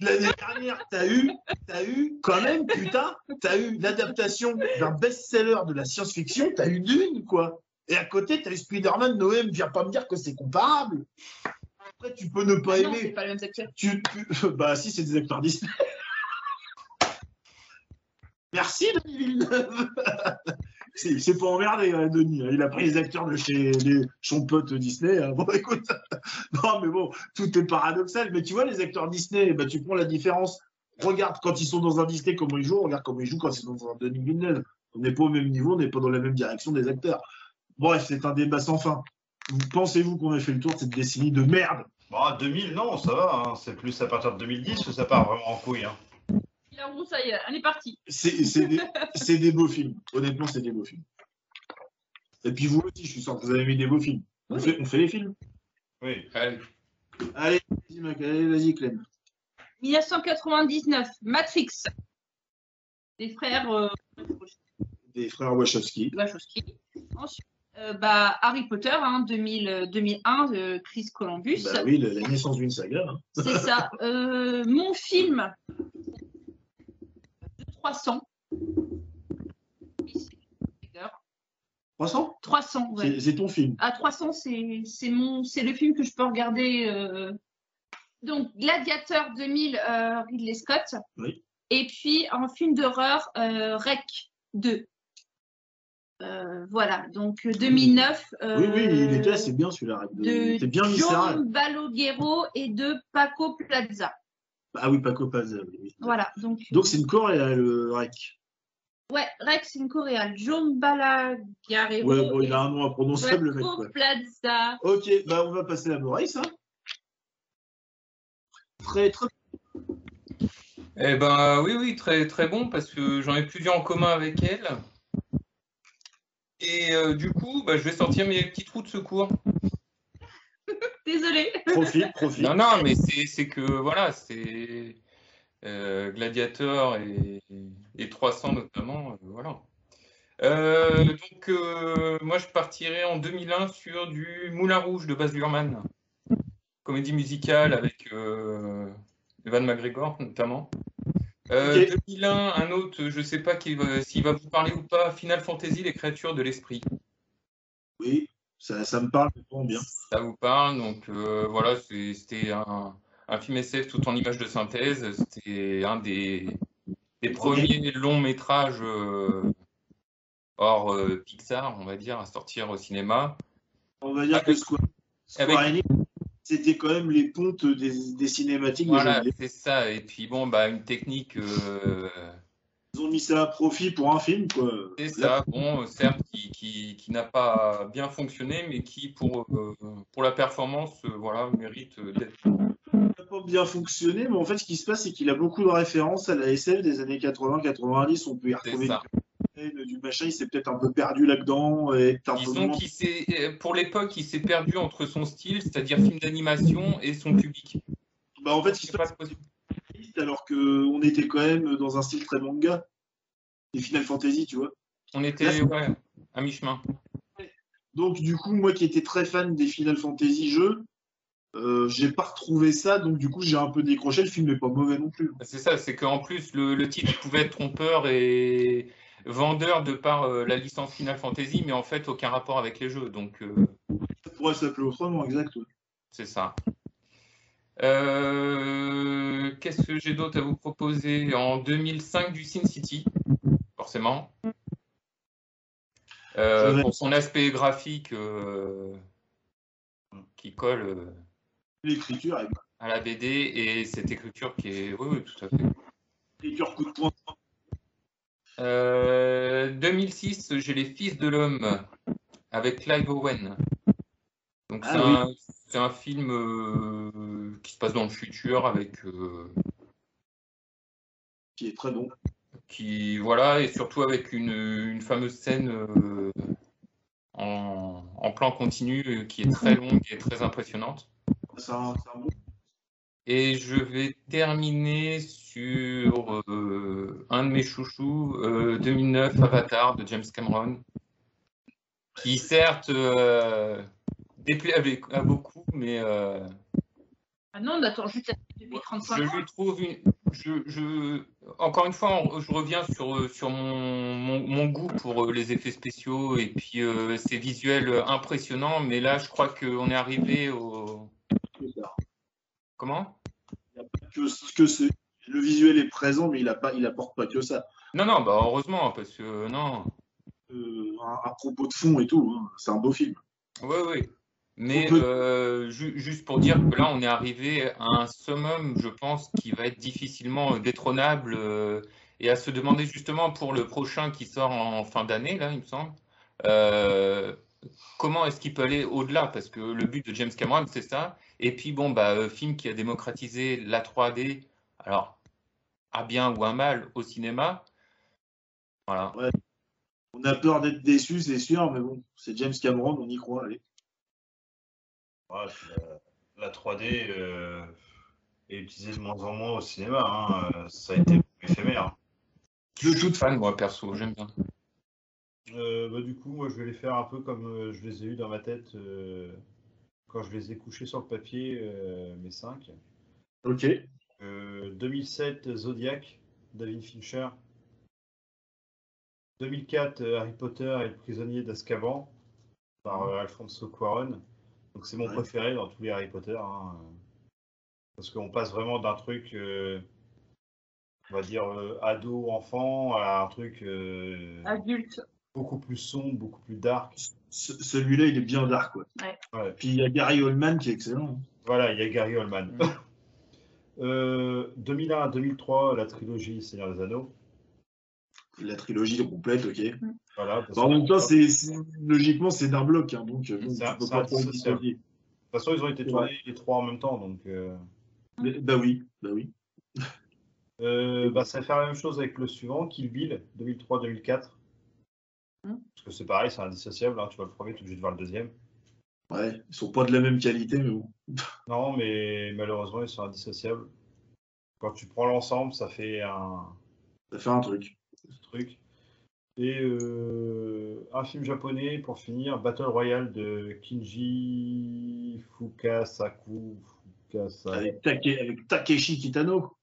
l'année dernière, t'as eu, t'as eu, quand même, putain, t'as eu l'adaptation d'un best-seller de la science-fiction, t'as eu Dune, quoi. Et à côté, t'as eu Spider-Man, No Way Home, viens pas me dire que c'est comparable. Après, tu peux ne pas non, aimer. C'est pas les mêmes acteurs. Tu, tu... Bah si, c'est des acteurs Disney. Merci, Denis Villeneuve. C'est, c'est pas emmerdé, hein, Denis. Il a pris les acteurs de chez les, son pote Disney. Hein. Bon, écoute, non, mais bon, tout est paradoxal. Mais tu vois, les acteurs Disney, bah, tu prends la différence. Regarde quand ils sont dans un Disney, comment ils jouent. Regarde comment ils jouent quand ils sont dans un Denis Villeneuve. On n'est pas au même niveau, on n'est pas dans la même direction des acteurs. Bref, c'est un débat sans fin. Pensez-vous qu'on a fait le tour de cette décennie de merde? Bah, deux mille, non, ça va. Hein. C'est plus à partir de deux mille dix que ça part vraiment en couille. Hein. Ça y est, on est parti. C'est, c'est, des, c'est des beaux films. Honnêtement, c'est des beaux films. Et puis vous aussi, je suis sûr que vous avez mis des beaux films. On, oui. fait, on fait les films. Oui, allez. Allez, vas-y, mec, allez, vas-y, Clem. dix-neuf quatre-vingt-dix-neuf, Matrix. Des frères... Euh... Des frères Wachowski. Wachowski. Ensuite, euh, bah, Harry Potter, hein, deux mille, deux mille un, de Chris Columbus. Bah oui, la, la naissance d'une saga. Hein. C'est ça. Euh, mon film... trois cents. trois cents? trois cents, ouais. C'est ton film? À trois cents, c'est mon, c'est le film que je peux regarder. Euh... Donc, Gladiateur deux mille, euh, Ridley Scott. Oui. Et puis, en film d'horreur, euh, Rec deux. Euh, voilà, donc deux mille neuf. Euh, oui, oui, il était assez bien celui-là. C'est bien viscéral. De John Baloguero et de Paco Plaza. Ah oui, Paco Plaza. Oui. Voilà, donc. Donc c'est une coréale, le Rec. Ouais, Rec, c'est une coréale. John Baloguero. Ouais, bon, il a un nom imprononçable, le mec. Paco Plaza. Ok, bah on va passer la Maurice, hein. Très, très. Eh ben oui, oui, très, très bon parce que j'en ai plusieurs en commun avec elle. Et euh, du coup, bah, je vais sortir mes petits trous de secours. Désolé. Profite, profite. Non, non, mais c'est que, voilà, c'est euh, Gladiateur et, et trois cents notamment, euh, voilà. Euh, donc, euh, moi, je partirai en deux mille un sur du Moulin Rouge de Baz Luhrmann. Comédie musicale avec euh, Ewan McGregor, notamment. Euh, okay. deux mille un, un autre, je ne sais pas s'il va vous parler ou pas, Final Fantasy, les créatures de l'esprit. Oui, ça, ça me parle vraiment bien. Ça vous parle, donc euh, voilà, c'était un, un film S F tout en images de synthèse. C'était un des, des premiers okay. longs métrages euh, hors euh, Pixar, on va dire, à sortir au cinéma. On va dire avec, que Square, Square avec... C'était quand même les pontes des, des cinématiques. Voilà, c'est ça. Et puis bon, bah une technique. Euh... Ils ont mis ça à profit pour un film, quoi. C'est ça. Bon, certes, qui, qui, qui n'a pas bien fonctionné, mais qui pour euh, pour la performance, euh, voilà, mérite d'être. Ça n'a pas bien fonctionné, mais en fait, ce qui se passe, c'est qu'il a beaucoup de références à la S F des années quatre-vingts quatre-vingt-dix. On peut y retrouver. Du machin, il s'est peut-être un peu perdu là-dedans. Disons qu'il pour l'époque, il s'est perdu entre son style, c'est-à-dire film d'animation, et son public. Bah en fait, ce qui se passe, alors qu'on était quand même dans un style très manga, et Final Fantasy, tu vois. On était ouais, à mi-chemin. Donc du coup, moi qui étais très fan des Final Fantasy jeux, Euh, j'ai pas retrouvé ça, donc du coup j'ai un peu décroché. Le film n'est pas mauvais non plus. C'est ça, c'est qu'en plus le, le titre pouvait être trompeur et vendeur de par euh, la licence Final Fantasy, mais en fait aucun rapport avec les jeux. Donc euh... ça pourrait s'appeler autrement, exact. Ouais. C'est ça. Euh... Qu'est-ce que j'ai d'autre à vous proposer en deux mille cinq du Sin City, forcément. Euh, pour son aspect graphique euh... qui colle. Euh... L'écriture à la B D et cette écriture qui est oui, oui tout à fait. L'écriture coup de poing. Euh, deux mille six, j'ai Les Fils de l'Homme avec Clive Owen. Donc ah, c'est oui. un, un film euh, qui se passe dans le futur avec euh, qui est très bon. Qui voilà et surtout avec une, une fameuse scène. Euh, En, en plan continu qui est très longue et très impressionnante. Ça, ça... Et je vais terminer sur euh, un de mes chouchous, euh, deux mille neuf, Avatar de James Cameron, qui certes euh, déplaît à, à beaucoup, mais euh, ah non, on attend juste depuis trente-cinq je ans. Lui trouve une, je, je, encore une fois, je reviens sur, sur mon, mon, mon goût pour les effets spéciaux et puis euh, ces visuels impressionnants. Mais là, je crois qu'on est arrivé au. Comment? Il a pas que, que le visuel est présent, mais il a pas, il apporte pas que ça. Non, non, bah heureusement, parce que euh, non. Euh, à, à propos de fond et tout, hein, c'est un beau film. Oui, oui. Mais euh, ju juste pour dire que là, on est arrivé à un summum, je pense, qui va être difficilement détrônable euh, et à se demander justement pour le prochain qui sort en fin d'année, là, il me semble, euh, comment est-ce qu'il peut aller au-delà? Parce que le but de James Cameron, c'est ça. Et puis, bon, bah, film qui a démocratisé la trois D, alors, à bien ou à mal, au cinéma. Voilà. Ouais. On a peur d'être déçus, c'est sûr, mais bon, c'est James Cameron, on y croit, allez. Ouais, la, la trois D euh, est utilisée de moins en moins au cinéma, hein. Ça a été éphémère. Je suis fan, moi, perso, j'aime bien. Euh, bah, du coup, moi, je vais les faire un peu comme euh, je les ai eu dans ma tête euh, quand je les ai couchés sur le papier, euh, mes cinq. Ok. Euh, deux mille sept, Zodiac, David Fincher. deux mille quatre, euh, Harry Potter et le prisonnier d'Azkaban par euh, Alfonso Cuarón. Donc c'est mon ouais. préféré dans tous les Harry Potter. Hein, parce qu'on passe vraiment d'un truc, euh, on va dire, euh, ado-enfant à un truc euh, adulte. Beaucoup plus sombre, beaucoup plus dark. C- celui-là, il est bien dark. Ouais. Ouais. Ouais. Puis il y a Gary Oldman qui est excellent. Voilà, il y a Gary Oldman. Mmh. euh, deux mille un à deux mille trois, la trilogie Seigneur des Anneaux. La trilogie complète, ok. Mmh. Voilà, en même temps, c'est, c'est, logiquement, c'est d'un bloc. Hein, donc, donc ça, tu peux pas prendre ça. De toute façon, ils ont été tournés ouais. les trois en même temps. Donc, euh... bah, bah oui, bah oui. euh, bah, ça va faire la même chose avec le suivant, Kill Bill, deux mille trois à deux mille quatre. Mmh. Parce que c'est pareil, c'est indissociable. Hein. Tu vois le premier, tu es obligé de voir le deuxième. Ouais, ils sont pas de la même qualité, mais bon. Non, mais malheureusement, ils sont indissociables. Quand tu prends l'ensemble, ça fait un... Ça fait un truc. Ce truc. Et euh, un film japonais pour finir, Battle Royale de Kinji Fukasaku. Fukasa... Avec, Take, avec Takeshi Kitano.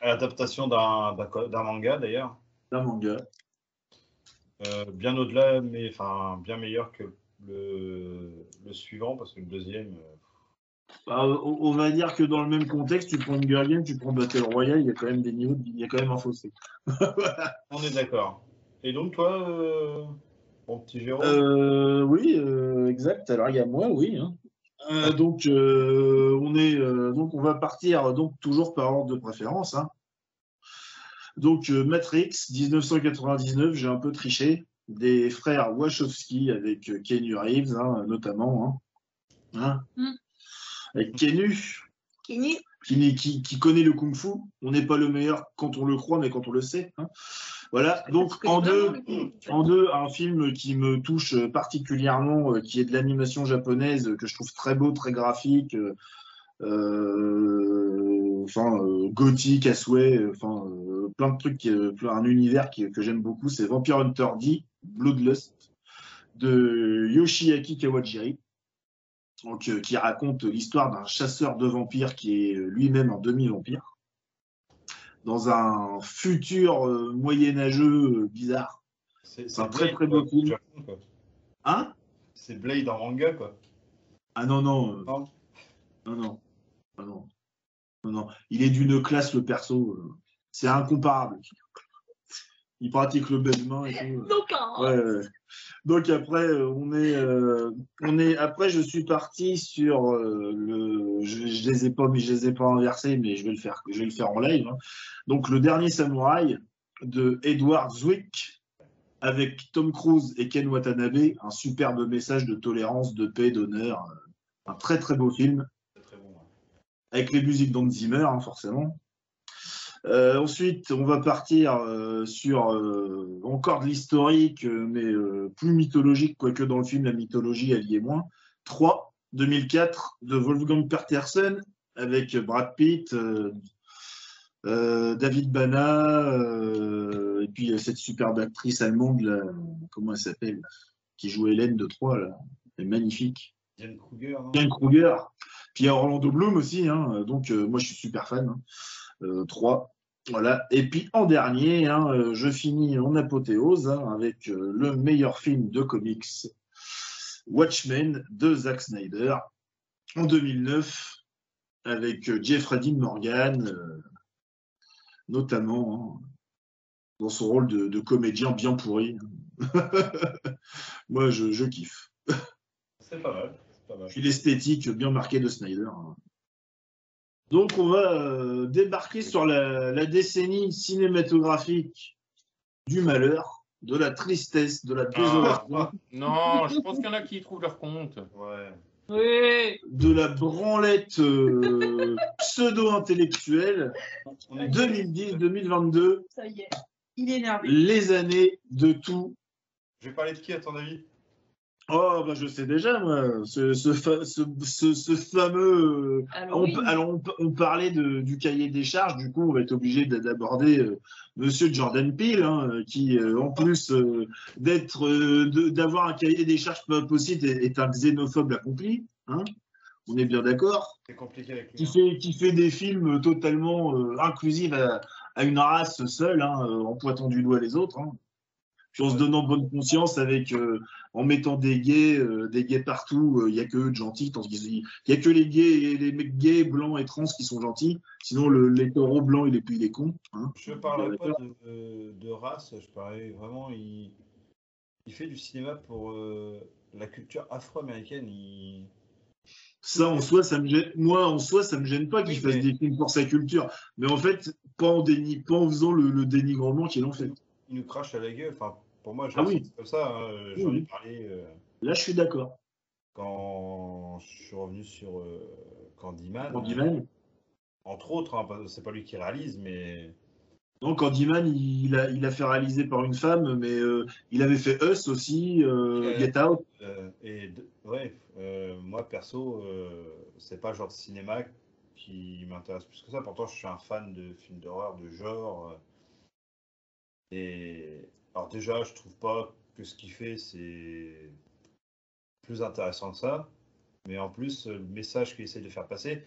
Adaptation d'un, d'un, d'un manga d'ailleurs. D'un manga. Euh, bien au-delà, mais enfin bien meilleur que le, le suivant, parce que le deuxième. Euh... Bah, on va dire que dans le même contexte, tu prends Hunger Games, tu prends Battle Royale, il y a quand même des niveaux, il y a quand même un fossé. On est d'accord. Et donc toi, euh, mon petit Jérôme euh, Oui, euh, exact. Alors il y a moi, oui. Hein. Euh, donc euh, on est, euh, donc on va partir donc toujours par ordre de préférence. Hein. Donc euh, Matrix dix-neuf cent quatre-vingt-dix-neuf, j'ai un peu triché, des frères Wachowski avec euh, Keanu Reeves, hein, notamment. Hein. Hein mm. Avec Kenu, Kenu. Qui, qui, qui connaît le kung-fu. On n'est pas le meilleur quand on le croit, mais quand on le sait. Hein. Voilà, donc en deux, en deux, un film qui me touche particulièrement, qui est de l'animation japonaise, que je trouve très beau, très graphique, euh, enfin, euh, gothique à souhait, enfin, euh, plein de trucs, plein, un univers qui, que j'aime beaucoup, c'est Vampire Hunter D, Bloodlust, de Yoshiaki Kawajiri. Donc, euh, qui raconte l'histoire d'un chasseur de vampires qui est lui-même un demi-vampire, dans un futur euh, moyenâgeux euh, bizarre. C'est, c'est un Blade, très très beau film. Hein ? C'est Blade en manga, quoi. Ah non, non. Euh, non. Non, non. Ah, non. Non, non. Il est d'une classe, le perso. Euh, c'est incomparable. Il pratique le bain-main et tout. Donc, hein. Ouais, ouais. Donc après, on est, euh, on est. Après, je suis parti sur euh, le. Je, je les ai pas, mais je les ai pas inversés, mais je vais le faire. Je vais le faire en live. Hein. Donc le dernier samouraï de Edward Zwick avec Tom Cruise et Ken Watanabe, un superbe message de tolérance, de paix, d'honneur. Un très très beau film. Très bon, hein. Avec les musiques d'Hans Zimmer, hein, forcément. Euh, ensuite, on va partir euh, sur euh, encore de l'historique, euh, mais euh, plus mythologique, quoique dans le film, la mythologie, elle y est moins. trois, deux mille quatre, de Wolfgang Petersen, avec Brad Pitt, euh, euh, David Bana, euh, et puis euh, cette superbe actrice allemande, là, comment elle s'appelle, qui joue Hélène de Troie, là, elle est magnifique. Diane Kruger. Hein. Diane Kruger. Puis il y a Orlando Bloom aussi, hein, donc euh, moi je suis super fan. Hein. Euh, trois. Voilà. Et puis en dernier, hein, euh, je finis en apothéose hein, avec euh, le meilleur film de comics, Watchmen de Zack Snyder, en deux mille neuf, avec euh, Jeffrey Dean Morgan, euh, notamment hein, dans son rôle de, de comédien bien pourri. Moi, je, je kiffe. C'est pas mal. C'est pas mal. Puis l'esthétique bien marquée de Snyder. Hein. Donc, on va euh, débarquer sur la, la décennie cinématographique du malheur, de la tristesse, de la désolation. Ah, non, je pense qu'il y en a qui y trouvent leur compte. Ouais. Oui. De la branlette euh, pseudo-intellectuelle deux mille dix deux mille vingt-deux. Ça y est, il est énervé. Les années de tout. Je vais parler de qui, à ton avis ? Oh, bah je sais déjà, moi, ce, ce, fa- ce, ce, ce fameux... Alors, on, oui. alors on, on parlait de, du cahier des charges, du coup, on va être obligé d'aborder euh, Monsieur Jordan Peele, hein, qui, euh, en plus euh, d'être, euh, de, d'avoir un cahier des charges pas possible, est, est un xénophobe accompli, hein, on est bien d'accord. C'est compliqué avec lui. Qui fait, qui fait des films totalement euh, inclusifs à, à une race seule, hein, en pointant du doigt les autres, hein. Puis en se donnant bonne conscience avec, euh, en mettant des gays, euh, des gays partout, il euh, n'y a que eux de gentils. Il n'y a que les gays, les mecs gays, blancs et trans qui sont gentils. Sinon, le hétéro blanc, il est plus, il est con. Hein. Je ne parlais pas de, euh, de race, je parlais vraiment. Il, il fait du cinéma pour euh, la culture afro-américaine. Il... Ça en soi, ça me gêne. Moi, en soi, ça me gêne pas qu'il oui, fasse mais... des films pour sa culture. Mais en fait, pas en, déni... pas en faisant le, le dénigrement qu'il en fait. Il nous crache à la gueule. Enfin, pour moi, je ah oui. comme ça. Hein. J'en oui, ai parlé. Euh... Là, je suis d'accord. Quand je suis revenu sur euh, Candyman. Candyman. Entre autres, hein, c'est pas lui qui réalise, mais. Non, Candyman, il a, il a fait réaliser par une femme, mais euh, il avait fait Us aussi, euh, Get Out. Euh, et de, ouais, euh, moi perso, euh, c'est pas le genre de cinéma qui m'intéresse plus que ça. Pourtant, je suis un fan de films d'horreur, de genre. Euh, et alors déjà, je trouve pas que ce qu'il fait c'est plus intéressant que ça. Mais en plus, le message qu'il essaie de faire passer.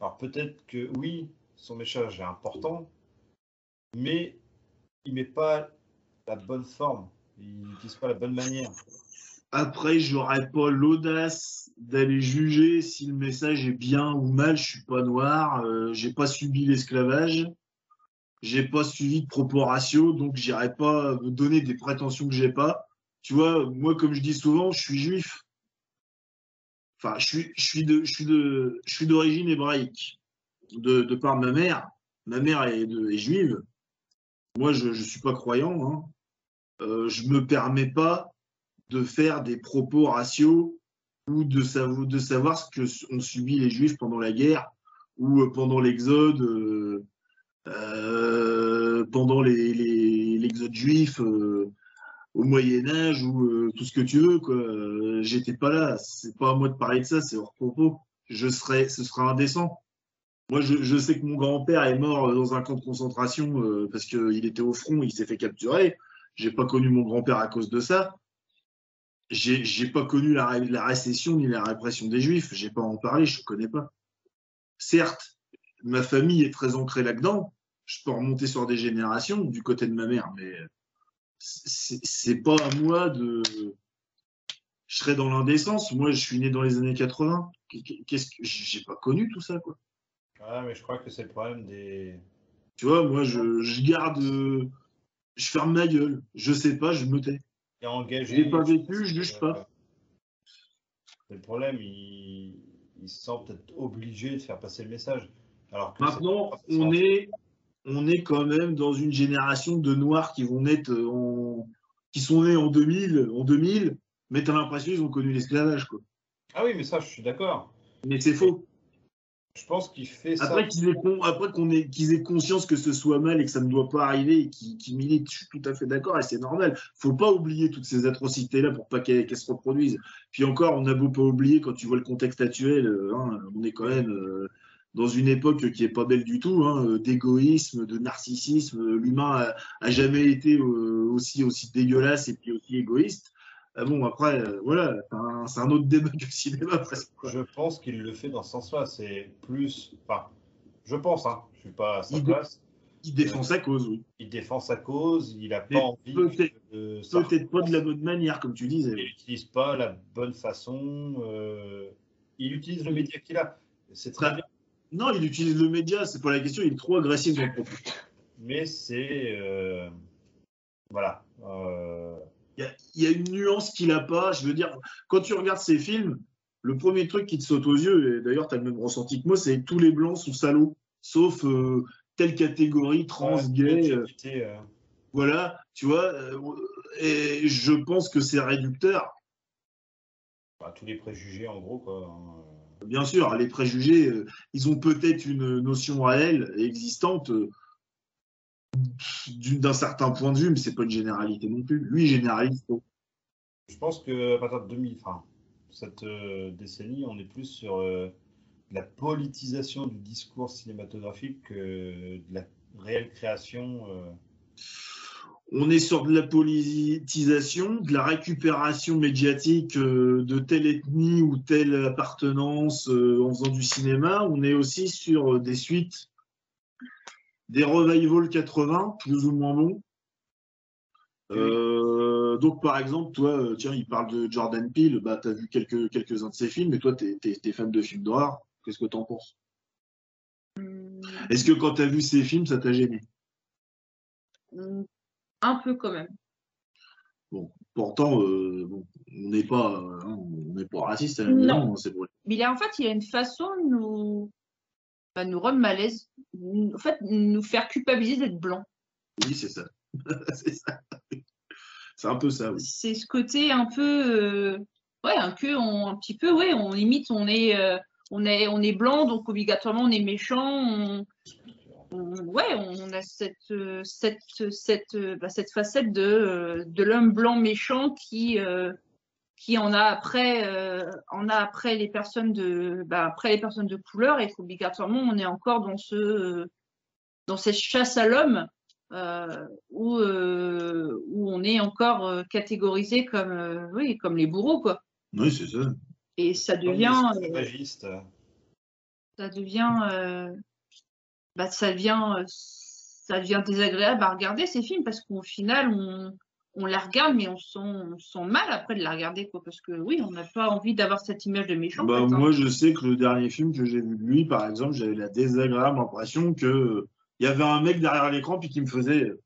Alors peut-être que oui, son message est important. Mais il met pas la bonne forme, il n'utilise pas la bonne manière. Après, j'aurais pas l'audace d'aller juger si le message est bien ou mal. Je suis pas noir, euh, j'ai pas subi l'esclavage, j'ai pas suivi de propos raciaux, donc j'irai pas me donner des prétentions que j'ai pas. Tu vois, moi, comme je dis souvent, je suis juif. Enfin, je suis, je suis de, je suis de, je suis d'origine hébraïque, de, de par ma mère. Ma mère est, de, est juive. Moi, je ne suis pas croyant. Hein. Euh, je ne me permets pas de faire des propos raciaux ou de, sav de savoir ce qu'ont subi les Juifs pendant la guerre ou pendant l'Exode, euh, euh, pendant l'Exode juif euh, au Moyen-Âge ou euh, tout ce que tu veux. Euh, J'étais pas là. C'est pas à moi de parler de ça, c'est hors propos. Je serais, ce serait indécent. Moi, je, je sais que mon grand-père est mort dans un camp de concentration euh, parce qu'il était au front, il s'est fait capturer. J'ai pas connu mon grand-père à cause de ça. J'ai pas connu la, la récession ni la répression des Juifs. J'ai pas à en parler, je connais pas. Certes, ma famille est très ancrée là-dedans. Je peux remonter sur des générations du côté de ma mère, mais c'est pas à moi de... Je serais dans l'indécence. Moi, je suis né dans les années quatre-vingt. Qu'est-ce que j'ai pas connu tout ça, quoi. Ah, mais je crois que c'est le problème des... Tu vois, moi, je, je garde... Euh, je ferme ma gueule. Je sais pas, je me tais. Et engagé, je n'ai pas vécu, je ne juge pas. C'est le problème. Il, il se sent peut-être obligé de faire passer le message. Alors que maintenant, est on, est, on est quand même dans une génération de Noirs qui vont naître en... qui sont nés en deux mille, en deux mille, mais tu as l'impression qu'ils ont connu l'esclavage, quoi. Ah oui, mais ça, je suis d'accord. Mais c'est faux. Je pense qu'il fait ça. Après qu'ils aient, qu ait, qu aient conscience que ce soit mal et que ça ne doit pas arriver et qu'ils qu militent, je suis tout à fait d'accord et c'est normal. Il ne faut pas oublier toutes ces atrocités-là pour pas qu'elles qu se reproduisent. Puis encore, on a beau pas oublier, quand tu vois le contexte actuel, hein, on est quand même euh, dans une époque qui n'est pas belle du tout, hein, d'égoïsme, de narcissisme. L'humain n'a jamais été euh, aussi, aussi dégueulasse et puis aussi égoïste. Ah bon, après, euh, voilà, c'est un, un autre débat que le cinéma, presque. Je pense qu'il le fait dans ce sens-là, c'est plus... Enfin, je pense, hein, je ne suis pas à sa il place. Il défend euh, sa cause, oui. Il défend sa cause, il n'a pas envie... Peut-être peut pas de la bonne manière, comme tu disais. Il n'utilise pas la bonne façon, euh, il utilise le média qu'il a, c'est très ça, bien. Non, il utilise le média, c'est pas la question, il est trop agressif dans le propos. Mais c'est... Euh, voilà... Euh, il y a une nuance qu'il n'a pas, je veux dire, quand tu regardes ces films, le premier truc qui te saute aux yeux, et d'ailleurs tu as le même ressenti que moi, c'est tous les blancs sont salauds, sauf euh, telle catégorie, trans, ouais, gay, euh, euh... voilà, tu vois, euh, et je pense que c'est réducteur. Bah, tous les préjugés en gros, quoi. Bien sûr, les préjugés, euh, ils ont peut-être une notion réelle et existante, euh, d'un certain point de vue, mais c'est pas une généralité non plus. Lui, généralise. Je pense que à partir de deux mille, enfin, cette euh, décennie, on est plus sur euh, la politisation du discours cinématographique que euh, de la réelle création. Euh... On est sur de la politisation, de la récupération médiatique euh, de telle ethnie ou telle appartenance euh, en faisant du cinéma. On est aussi sur euh, des suites. Des revivals quatre-vingts, plus ou moins bons, Euh, donc, par exemple, toi, tiens, il parle de Jordan Peele, bah, tu as vu quelques, quelques-uns de ses films, et toi, tu es fan de films d'horreur, qu'est-ce que tu en penses? Hum, Est-ce que quand tu as vu ces films, ça t'a gêné? hum, Un peu quand même. Bon, pourtant, euh, bon, on n'est pas, euh, hein, on n'est pas raciste à la Non. maison, hein, c'est pour Mais il a, en fait, il a une façon de nous, bah, nous rendre mal à l'aise, nous- en fait, nous faire culpabiliser d'être blanc. oui, c'est ça. C'est ça. C'est un peu ça, oui. C'est ce côté un peu, euh, ouais, un, que on- un petit peu, ouais, on limite, on est, euh, on est, on est blanc, donc obligatoirement on est méchant. On, on- ouais, on a cette, euh, cette, cette, euh, bah, cette facette de, euh, de l'homme blanc méchant qui, euh, qui en a après, euh, en a après les personnes de, bah, après les personnes de couleur, et qu'obligatoirement on est encore dans ce, euh, dans cette chasse à l'homme, euh, où, euh, où on est encore euh, catégorisé comme, euh, oui, comme les bourreaux, quoi. Oui, c'est ça. Et ça Comme les devient, euh, esclavagistes. ça devient, euh, bah, ça devient, euh, ça devient désagréable à regarder ces films, parce qu'au final, on, on la regarde, mais on sent, on sent mal après de la regarder, quoi, parce que oui, on n'a pas envie d'avoir cette image de méchant, en Bah, fait, hein. moi, je sais que le dernier film que j'ai vu de lui, par exemple, j'avais la désagréable impression que euh, il y avait un mec derrière l'écran puis qui me faisait euh,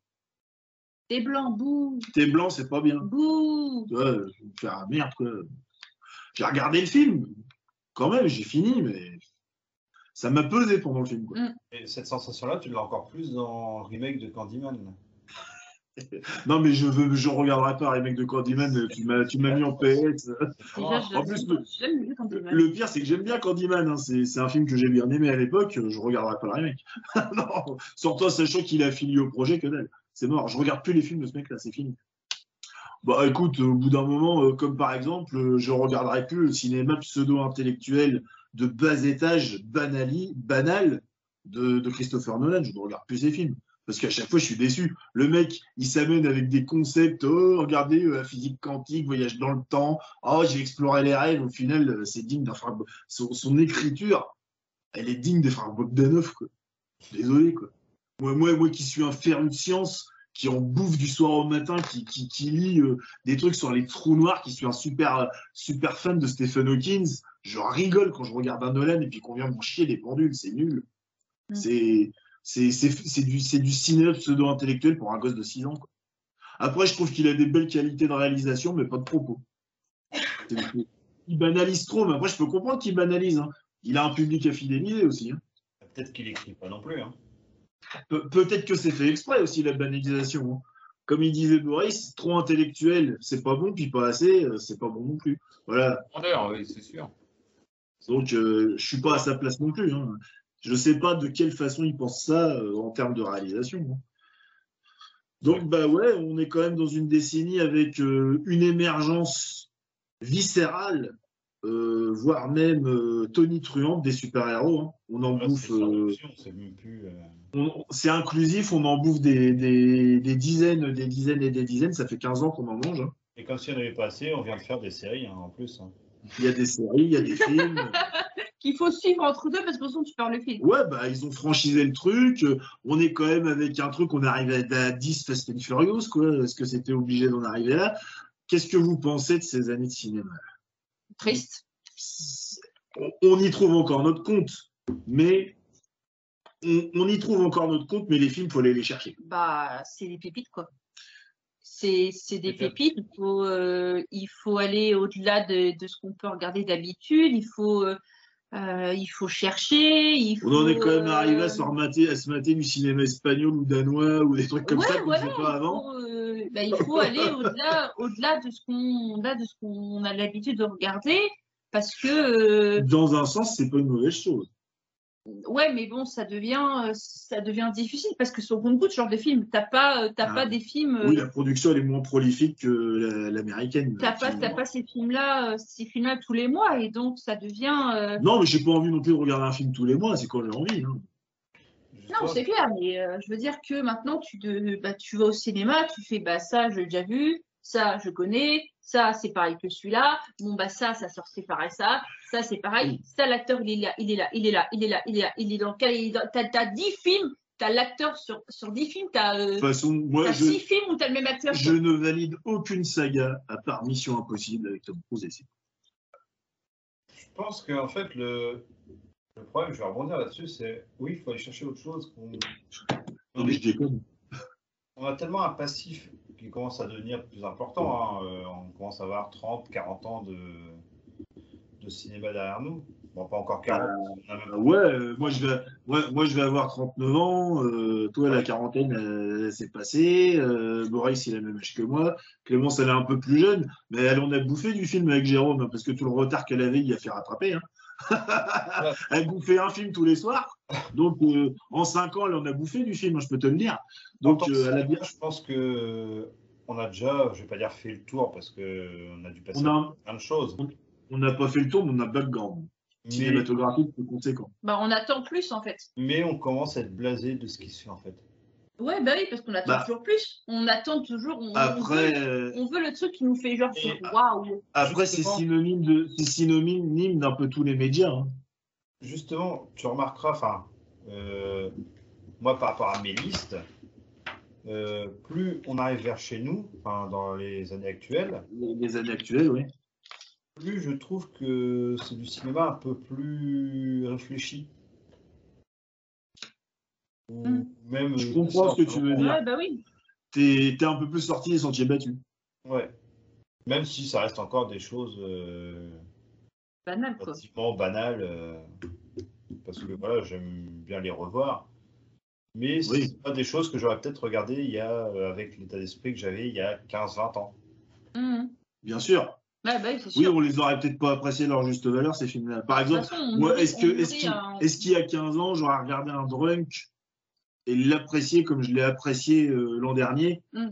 T'es blanc, bouh, t'es blanc, c'est pas bien. bouh. Tu vois, euh, je me fais, ah, merde, quoi. J'ai regardé le film, quand même, j'ai fini, mais ça m'a pesé pendant le film, quoi. Mm. Et cette sensation-là, tu l'as encore plus dans le remake de Candyman. Non, mais je veux, je regarderai pas les mecs de Candyman, euh, tu m'as, tu m'as mis en P S. C'est Déjà, vraiment. je En plus, le, n'ai jamais vu quand il le pire, c'est que j'aime bien Candyman, hein, c'est, c'est un film que j'ai bien aimé à l'époque, euh, je regarderai pas le remake. Non, surtout en sachant qu'il a affilié au projet, que dalle. C'est mort, je regarde plus les films de ce mec-là, c'est fini. Bah écoute, euh, au bout d'un moment, euh, comme par exemple, euh, je regarderai plus le cinéma pseudo-intellectuel de bas étage, banali, banal de, de Christopher Nolan. Je ne regarde plus ses films. Parce qu'à chaque fois, je suis déçu. Le mec, il s'amène avec des concepts. Oh, regardez, euh, la physique quantique, voyage dans le temps. Oh, j'ai exploré les rêves. Au final, euh, c'est digne d'un frère. Bo- Son, son écriture, elle est digne des frères Bogdanov, quoi. Désolé, quoi. Moi, moi, moi qui suis un ferme de science, qui en bouffe du soir au matin, qui, qui, qui lit euh, des trucs sur les trous noirs, qui suis un super, euh, super fan de Stephen Hawking, je rigole quand je regarde un Nolan et puis qu'on vient m'en chier des pendules, c'est nul. C'est, c'est, c'est, c'est du, c'est du cinéma pseudo-intellectuel pour un gosse de six ans, quoi. Après, je trouve qu'il a des belles qualités de réalisation, mais pas de propos. C'est- c'est- Il banalise trop, mais après, je peux comprendre qu'il banalise, hein. Il a un public à fidéliser aussi, hein. Peut-être qu'il écrit pas non plus, hein. Pe- Peut-être que c'est fait exprès aussi la banalisation, hein. Comme il disait Boris, trop intellectuel, c'est pas bon, puis pas assez, euh, c'est pas bon non plus. Voilà. Vendeur, oui, c'est sûr. Donc euh, je suis pas à sa place non plus, hein. Je sais pas de quelle façon il pense ça euh, en termes de réalisation, hein. Ouais. Donc bah ouais, on est quand même dans une décennie avec euh, une émergence viscérale, euh, voire même euh, tonitruante des super-héros, hein. On en Là, c'est bouffe. sans euh, option, c'est même plus. euh, On- C'est inclusif, on en bouffe des, des, des dizaines, des dizaines et des dizaines. Ça fait quinze ans qu'on en mange, hein. Et comme si on avait pas assez, on vient de faire des séries hein, en plus, hein. Il y a des séries, il y a des films. Qu'il faut suivre entre deux, parce que sinon tu perds le fil. Ouais, bah, ils ont franchisé le truc. Euh, On est quand même avec un truc, on arrive à, à dix Fast and Furious, quoi. Est-ce que c'était obligé d'en arriver là? Qu'est-ce que vous pensez de ces années de cinéma? Triste. C'est- On on y trouve encore notre compte, mais on, on y trouve encore notre compte, mais les films, faut aller les chercher. Bah, c'est des pépites, quoi. C'est c'est des Peut-être. pépites. Il faut, euh, il faut aller au-delà de, de ce qu'on peut regarder d'habitude. Il faut, euh, euh, il faut chercher. Il On en est faut. quand même arrivé à euh, se remater, à se mater du cinéma espagnol ou danois ou des trucs comme Ouais, ça qu'on ne voilà. faisait pas Il avant. faut, euh, bah, il faut aller au-delà, au-delà de ce qu'on, au-delà de ce qu'on a l'habitude de regarder, parce que, euh, Dans un sens, c'est pas une mauvaise chose. ouais, mais bon, ça devient, euh, ça devient difficile, parce que sur compte-goutte, ce genre de film, t'as pas, euh, t'as Ah, pas des films. euh, oui, la production elle est moins prolifique que la- l'américaine, T'as pas, t'as absolument. pas ces films-là, euh, ces films-là tous les mois, et donc ça devient. euh, Non, mais j'ai pas envie non plus de regarder un film tous les mois, c'est quand j'ai envie, hein. Non, Justement, c'est clair, mais euh, je veux dire que maintenant tu de, bah, tu vas au cinéma, tu fais bah ça je l'ai déjà vu, ça je connais, ça c'est pareil que celui-là, bon bah ça ça sort séparé ça, ça c'est pareil, Oui. ça l'acteur il est là, il est là, il est là, il est là, il est là, il est là, il est dans quel, il est dans- t'as t'as dix films T'as l'acteur sur, sur dix films, t'as euh, six films où t'as le même acteur. Je ne valide aucune saga à part Mission Impossible avec Tom Cruise et ses. Je pense qu'en fait, le, le problème, je vais rebondir là-dessus, c'est oui, il faut aller chercher autre chose. On, non, mais je déconne. On a tellement un passif qui commence à devenir plus important. Hein. Euh, on commence à avoir trente, quarante ans de, de cinéma derrière nous. Bon, pas encore quarante. Ah, même... ouais, euh, moi, je vais, ouais, moi je vais avoir trente-neuf ans. Euh, toi, ouais. La quarantaine, euh, c'est passé. Euh, Boris, il a le même âge que moi. Clémence, elle est un peu plus jeune. Mais elle en a bouffé du film avec Jérôme, hein, parce que tout le retard qu'elle avait, il a fait rattraper. Hein. Ouais. Elle bouffait un film tous les soirs. Donc, euh, en cinq ans, elle en a bouffé du film, hein, je peux te le dire. Donc, euh, elle a bien... je pense que on a déjà, je ne vais pas dire fait le tour, parce qu'on a dû passer a... plein de choses. On n'a pas fait le tour, mais on a background. Cinématographique plus conséquent. Bah, on attend plus en fait. Mais on commence à être blasé de ce qui se fait en fait. Ouais, bah oui, parce qu'on attend bah, toujours plus. On attend toujours. On, après, on, veut, on veut le truc qui nous fait genre waouh. Après, c'est synonyme de, c'est synonyme d'un peu tous les médias. Hein. Justement, tu remarqueras, enfin, euh, moi par rapport à mes listes, euh, plus on arrive vers chez nous, dans les années actuelles. Les années actuelles, oui. Plus je trouve que c'est du cinéma un peu plus réfléchi. Mmh. Même je comprends ce que tu veux dire. Ouais, bah oui. T'es, t'es un peu plus sorti des sentiers battus. Ouais. Même si ça reste encore des choses euh, banales, relativement quoi. Banales. Euh, parce que voilà, j'aime bien les revoir. Mais c'est oui. Pas des choses que j'aurais peut-être regardées il y a, euh, avec l'état d'esprit que j'avais il y a quinze vingt ans. Mmh. Bien sûr. Ah bah, oui, on les aurait peut-être pas appréciés leur juste valeur, ces films-là. Par exemple, est-ce qu'il est qu un... est qu y a quinze ans, j'aurais regardé un Drunk et l'apprécié comme je l'ai apprécié euh, l'an dernier? mm.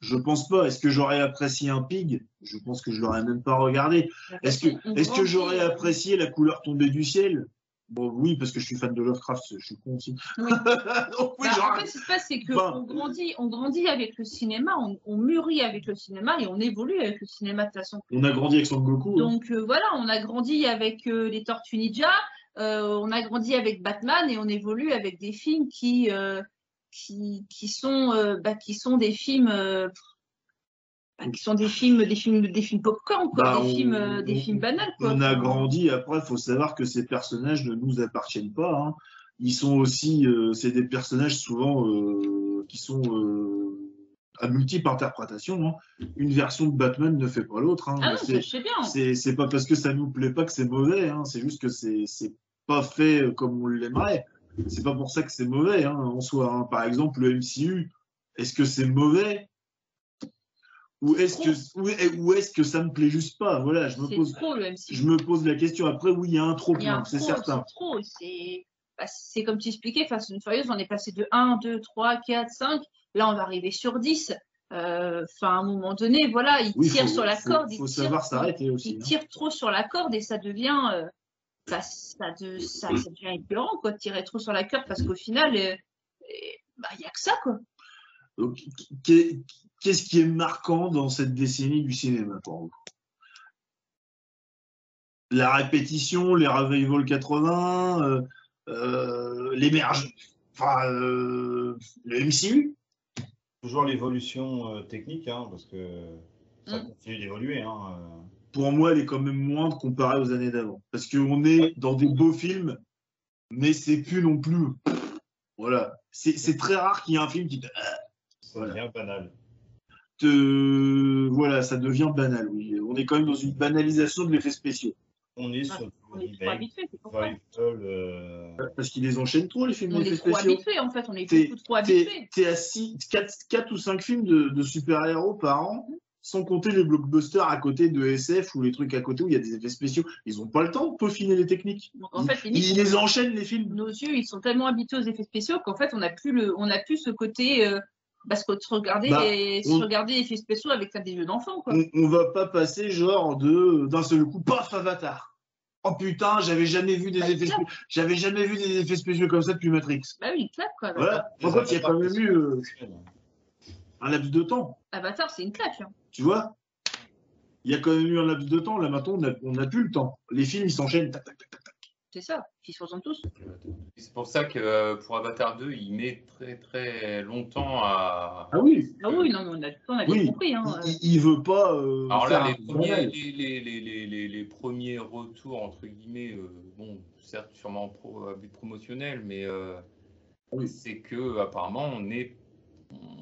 Je pense pas. Est-ce que j'aurais apprécié un Pig? Je pense que je l'aurais même pas regardé. Est-ce que, est que j'aurais apprécié La couleur tombée du ciel? Bon, oui, parce que je suis fan de Lovecraft, je suis con aussi. Oui. Donc, oui, bah, genre... En fait, ce qui se passe, c'est qu'on enfin... grandit, on grandit avec le cinéma, on, on mûrit avec le cinéma et on évolue avec le cinéma de toute façon. On a grandi avec Son Goku. Donc euh, voilà, on a grandi avec euh, les Tortues Ninja, euh, on a grandi avec Batman et on évolue avec des films qui, euh, qui, qui, sont, euh, bah, qui sont des films... Euh, qui sont des films, des films, des films popcorn, quoi, bah, des, on, films, euh, des on, films banals. Quoi. On a grandi, après, il faut savoir que ces personnages ne nous appartiennent pas. Hein. Ils sont aussi, euh, c'est des personnages souvent euh, qui sont euh, à multiples interprétations. Hein. Une version de Batman ne fait pas l'autre. Hein. Ah c'est pas parce que ça nous plaît pas que c'est mauvais, hein. C'est juste que c'est pas fait comme on l'aimerait. C'est pas pour ça que c'est mauvais, hein, en soi. Hein. Par exemple, le M C U, est-ce que c'est mauvais? Ou est-ce que, ou est-ce que ça me plaît juste pas? Voilà, je me pose, trop, le M C U. Je me pose la question. Après, oui, il y a un trop plein, c'est certain. C'est bah, comme tu expliquais, Fast and Furious, on est passé de un, deux, trois, quatre, cinq. Là, on va arriver sur dix. Enfin, euh, à un moment donné, voilà, ils oui, tirent faut, sur la faut, corde. Faut ils savoir s'arrêter aussi. Ils hein. tirent trop sur la corde et ça devient, euh, bah, ça, de, ça, ça devient épeurant, quoi, de tirer trop sur la corde parce qu'au final, il euh, bah, n'y a que ça, quoi. Donc, qu'est-ce qui est marquant dans cette décennie du cinéma pour vous? La répétition, les réveils vol quatre-vingts, euh, euh, l'émergence, enfin, euh, le M C U. Toujours l'évolution euh, technique, hein, parce que ça mmh. continue d'évoluer. Hein. Pour moi, elle est quand même moindre comparée aux années d'avant. Parce qu'on est dans des beaux films, mais c'est plus non plus. Voilà. C'est très rare qu'il y ait un film qui... Ça voilà. devient banal. Te... Voilà, ça devient banal, oui. On est quand même dans une banalisation de l'effet spécial. On est sur parce qu'ils les enchaînent trop, les films d'effets spéciaux. On est trop habitués, en fait. On est beaucoup trop habitués. T'es à quatre ou cinq films de, de super-héros par an, sans compter les blockbusters à côté de S F ou les trucs à côté où il y a des effets spéciaux. Ils n'ont pas le temps de peaufiner les techniques. Donc, en fait, ils, ils les enchaînent, les films. Nos yeux, ils sont tellement habitués aux effets spéciaux qu'en fait, on n'a plus, plus ce côté... Euh... Parce que se regarder, bah, les, on... regarder les films spéciaux avec des yeux d'enfant. On ne va pas passer genre de d'un seul coup, paf, Avatar. Oh putain, j'avais jamais vu des bah, effets spéciaux. J'avais jamais vu des effets spéciaux comme ça depuis Matrix. Bah oui, il claque quoi. Voilà. En fait, il y a quand même eu euh, un laps de temps. Avatar, c'est une claque. Hein. Tu vois, il y a quand même eu un laps de temps. Là maintenant, on n'a on a plus le temps. Les films, ils s'enchaînent. Tac, tac, tac, tac. C'est ça, ils se ressemblent tous. C'est pour ça que euh, pour Avatar deux, il met très très longtemps à... Ah oui, ah oui non, on a, on a oui. compris. Hein. Il, il veut pas... Euh, Alors là, les premiers, les, les, les, les, les, les premiers retours, entre guillemets, euh, bon, certes, sûrement pro, à but promotionnel, mais euh, oui. c'est que apparemment on est,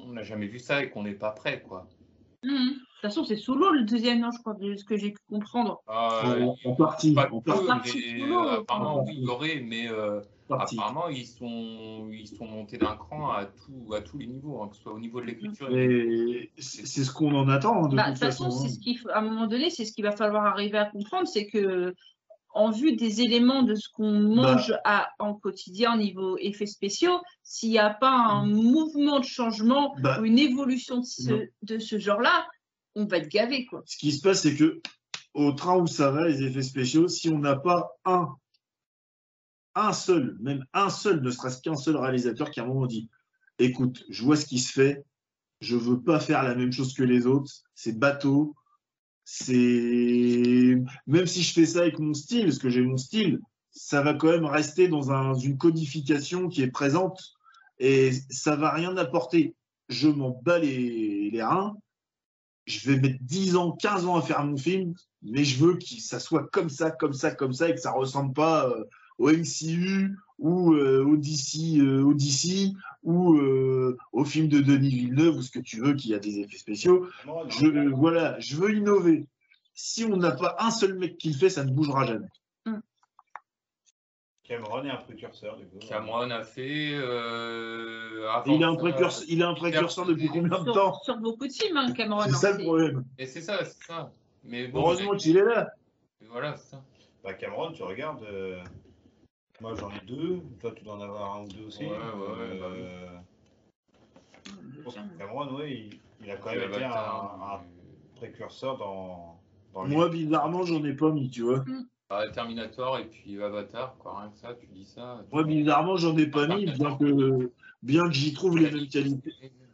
on n'a jamais vu ça et qu'on n'est pas prêt, quoi. Mmh. De toute façon, c'est solo le deuxième, non, je crois, de ce que j'ai pu comprendre. Euh, en partie, pas en peu, partie mais, solo, apparemment, oui, il y aurait, mais euh, apparemment, ils sont, ils sont montés d'un cran à, tout, à tous les niveaux, hein, que ce soit au niveau de l'écriture. Et... C'est ce qu'on en attend. Hein, de, bah, toute de toute façon, façon hein. ce qui, à un moment donné, c'est ce qu'il va falloir arriver à comprendre, c'est que, en vue des éléments de ce qu'on mange bah. à, en quotidien au niveau effets spéciaux, s'il n'y a pas un mouvement de changement bah. ou une évolution de ce, de ce genre-là, on va être gavé, quoi. Ce qui se passe, c'est que au train où ça va, les effets spéciaux, si on n'a pas un, un seul, même un seul, ne serait-ce qu'un seul réalisateur qui à un moment dit « Écoute, je vois ce qui se fait, je veux pas faire la même chose que les autres, c'est bateau, c'est... Même si je fais ça avec mon style, parce que j'ai mon style, ça va quand même rester dans un, une codification qui est présente et ça va rien apporter. Je m'en bats les, les reins. Je vais mettre dix ans, quinze ans à faire mon film, mais je veux que ça soit comme ça, comme ça, comme ça, et que ça ne ressemble pas euh, au M C U ou euh, au D C, euh, au D C ou euh, au film de Denis Villeneuve ou ce que tu veux, qui a des effets spéciaux. Non, non, je, euh, voilà, je veux innover. Si on n'a pas un seul mec qui le fait, ça ne bougera jamais. Mm. Cameron est un précurseur. Du coup. Cameron a fait... Euh, avant il, a un précurseur, il a un précurseur depuis combien de temps? Sur beaucoup de films, hein, Cameron. C'est ça le problème. Et c'est ça, c'est ça. Mais bon, heureusement mais... qu'il est là. Et voilà, c'est ça. Bah, Cameron, tu regardes... Euh... Moi, j'en ai deux. Toi, tu dois en avoir un ou deux aussi. Ouais, ouais, euh... bah, oui. Cameron, oui, il, il a quand même été un, un précurseur dans... dans les... Moi, bizarrement, j'en ai pas mis, tu vois. Mm. Terminator et puis Avatar, quoi, rien que ça, tu dis ça. Moi, ouais, bizarrement, j'en ai pas mis, bien que, bien que j'y trouve les mêmes qualités.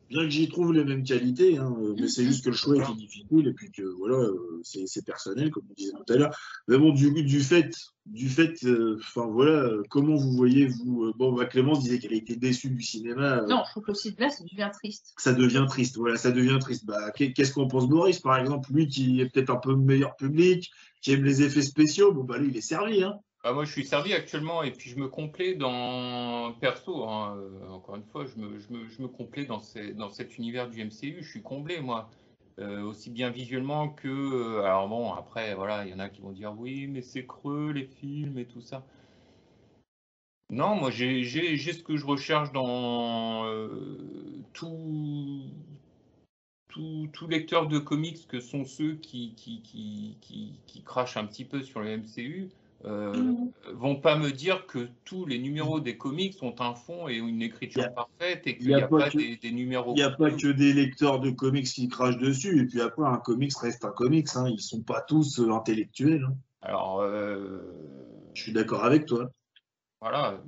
Bien que j'y trouve les mêmes qualités, hein, mais c'est juste que le choix était difficile et puis que, voilà, c'est personnel, comme on disait tout à l'heure. Mais bon, du, du fait, du fait, enfin, euh, voilà, comment vous voyez, vous. Bon, bah, Clémence disait qu'elle a été déçue du cinéma. Euh, non, je trouve que là, ça devient triste. Ça devient triste, voilà, ça devient triste. Bah, qu'est-ce qu'on pense Boris, par exemple, lui qui est peut-être un peu meilleur public, qui aime les effets spéciaux, bon bah lui il est servi. Hein. Bah moi je suis servi actuellement et puis je me complais dans, perso, hein, euh, encore une fois, je me, je me, je me complais dans, ces, dans cet univers du M C U, je suis comblé moi, euh, aussi bien visuellement que, alors bon après voilà, il y en a qui vont dire oui mais c'est creux les films et tout ça. Non, moi j'ai ce que je recherche dans euh, tout... Tout, tout lecteur de comics que sont ceux qui, qui, qui, qui, qui crachent un petit peu sur le M C U euh, mmh. vont pas me dire que tous les numéros des comics ont un fond et une écriture a, parfaite et qu'il n'y a, a pas, pas que, des, des numéros. Il n'y a pas que des lecteurs de comics qui crachent dessus et puis après un comics reste un comics, hein, ils sont pas tous intellectuels. Hein. Alors, euh, je suis d'accord avec toi. Voilà,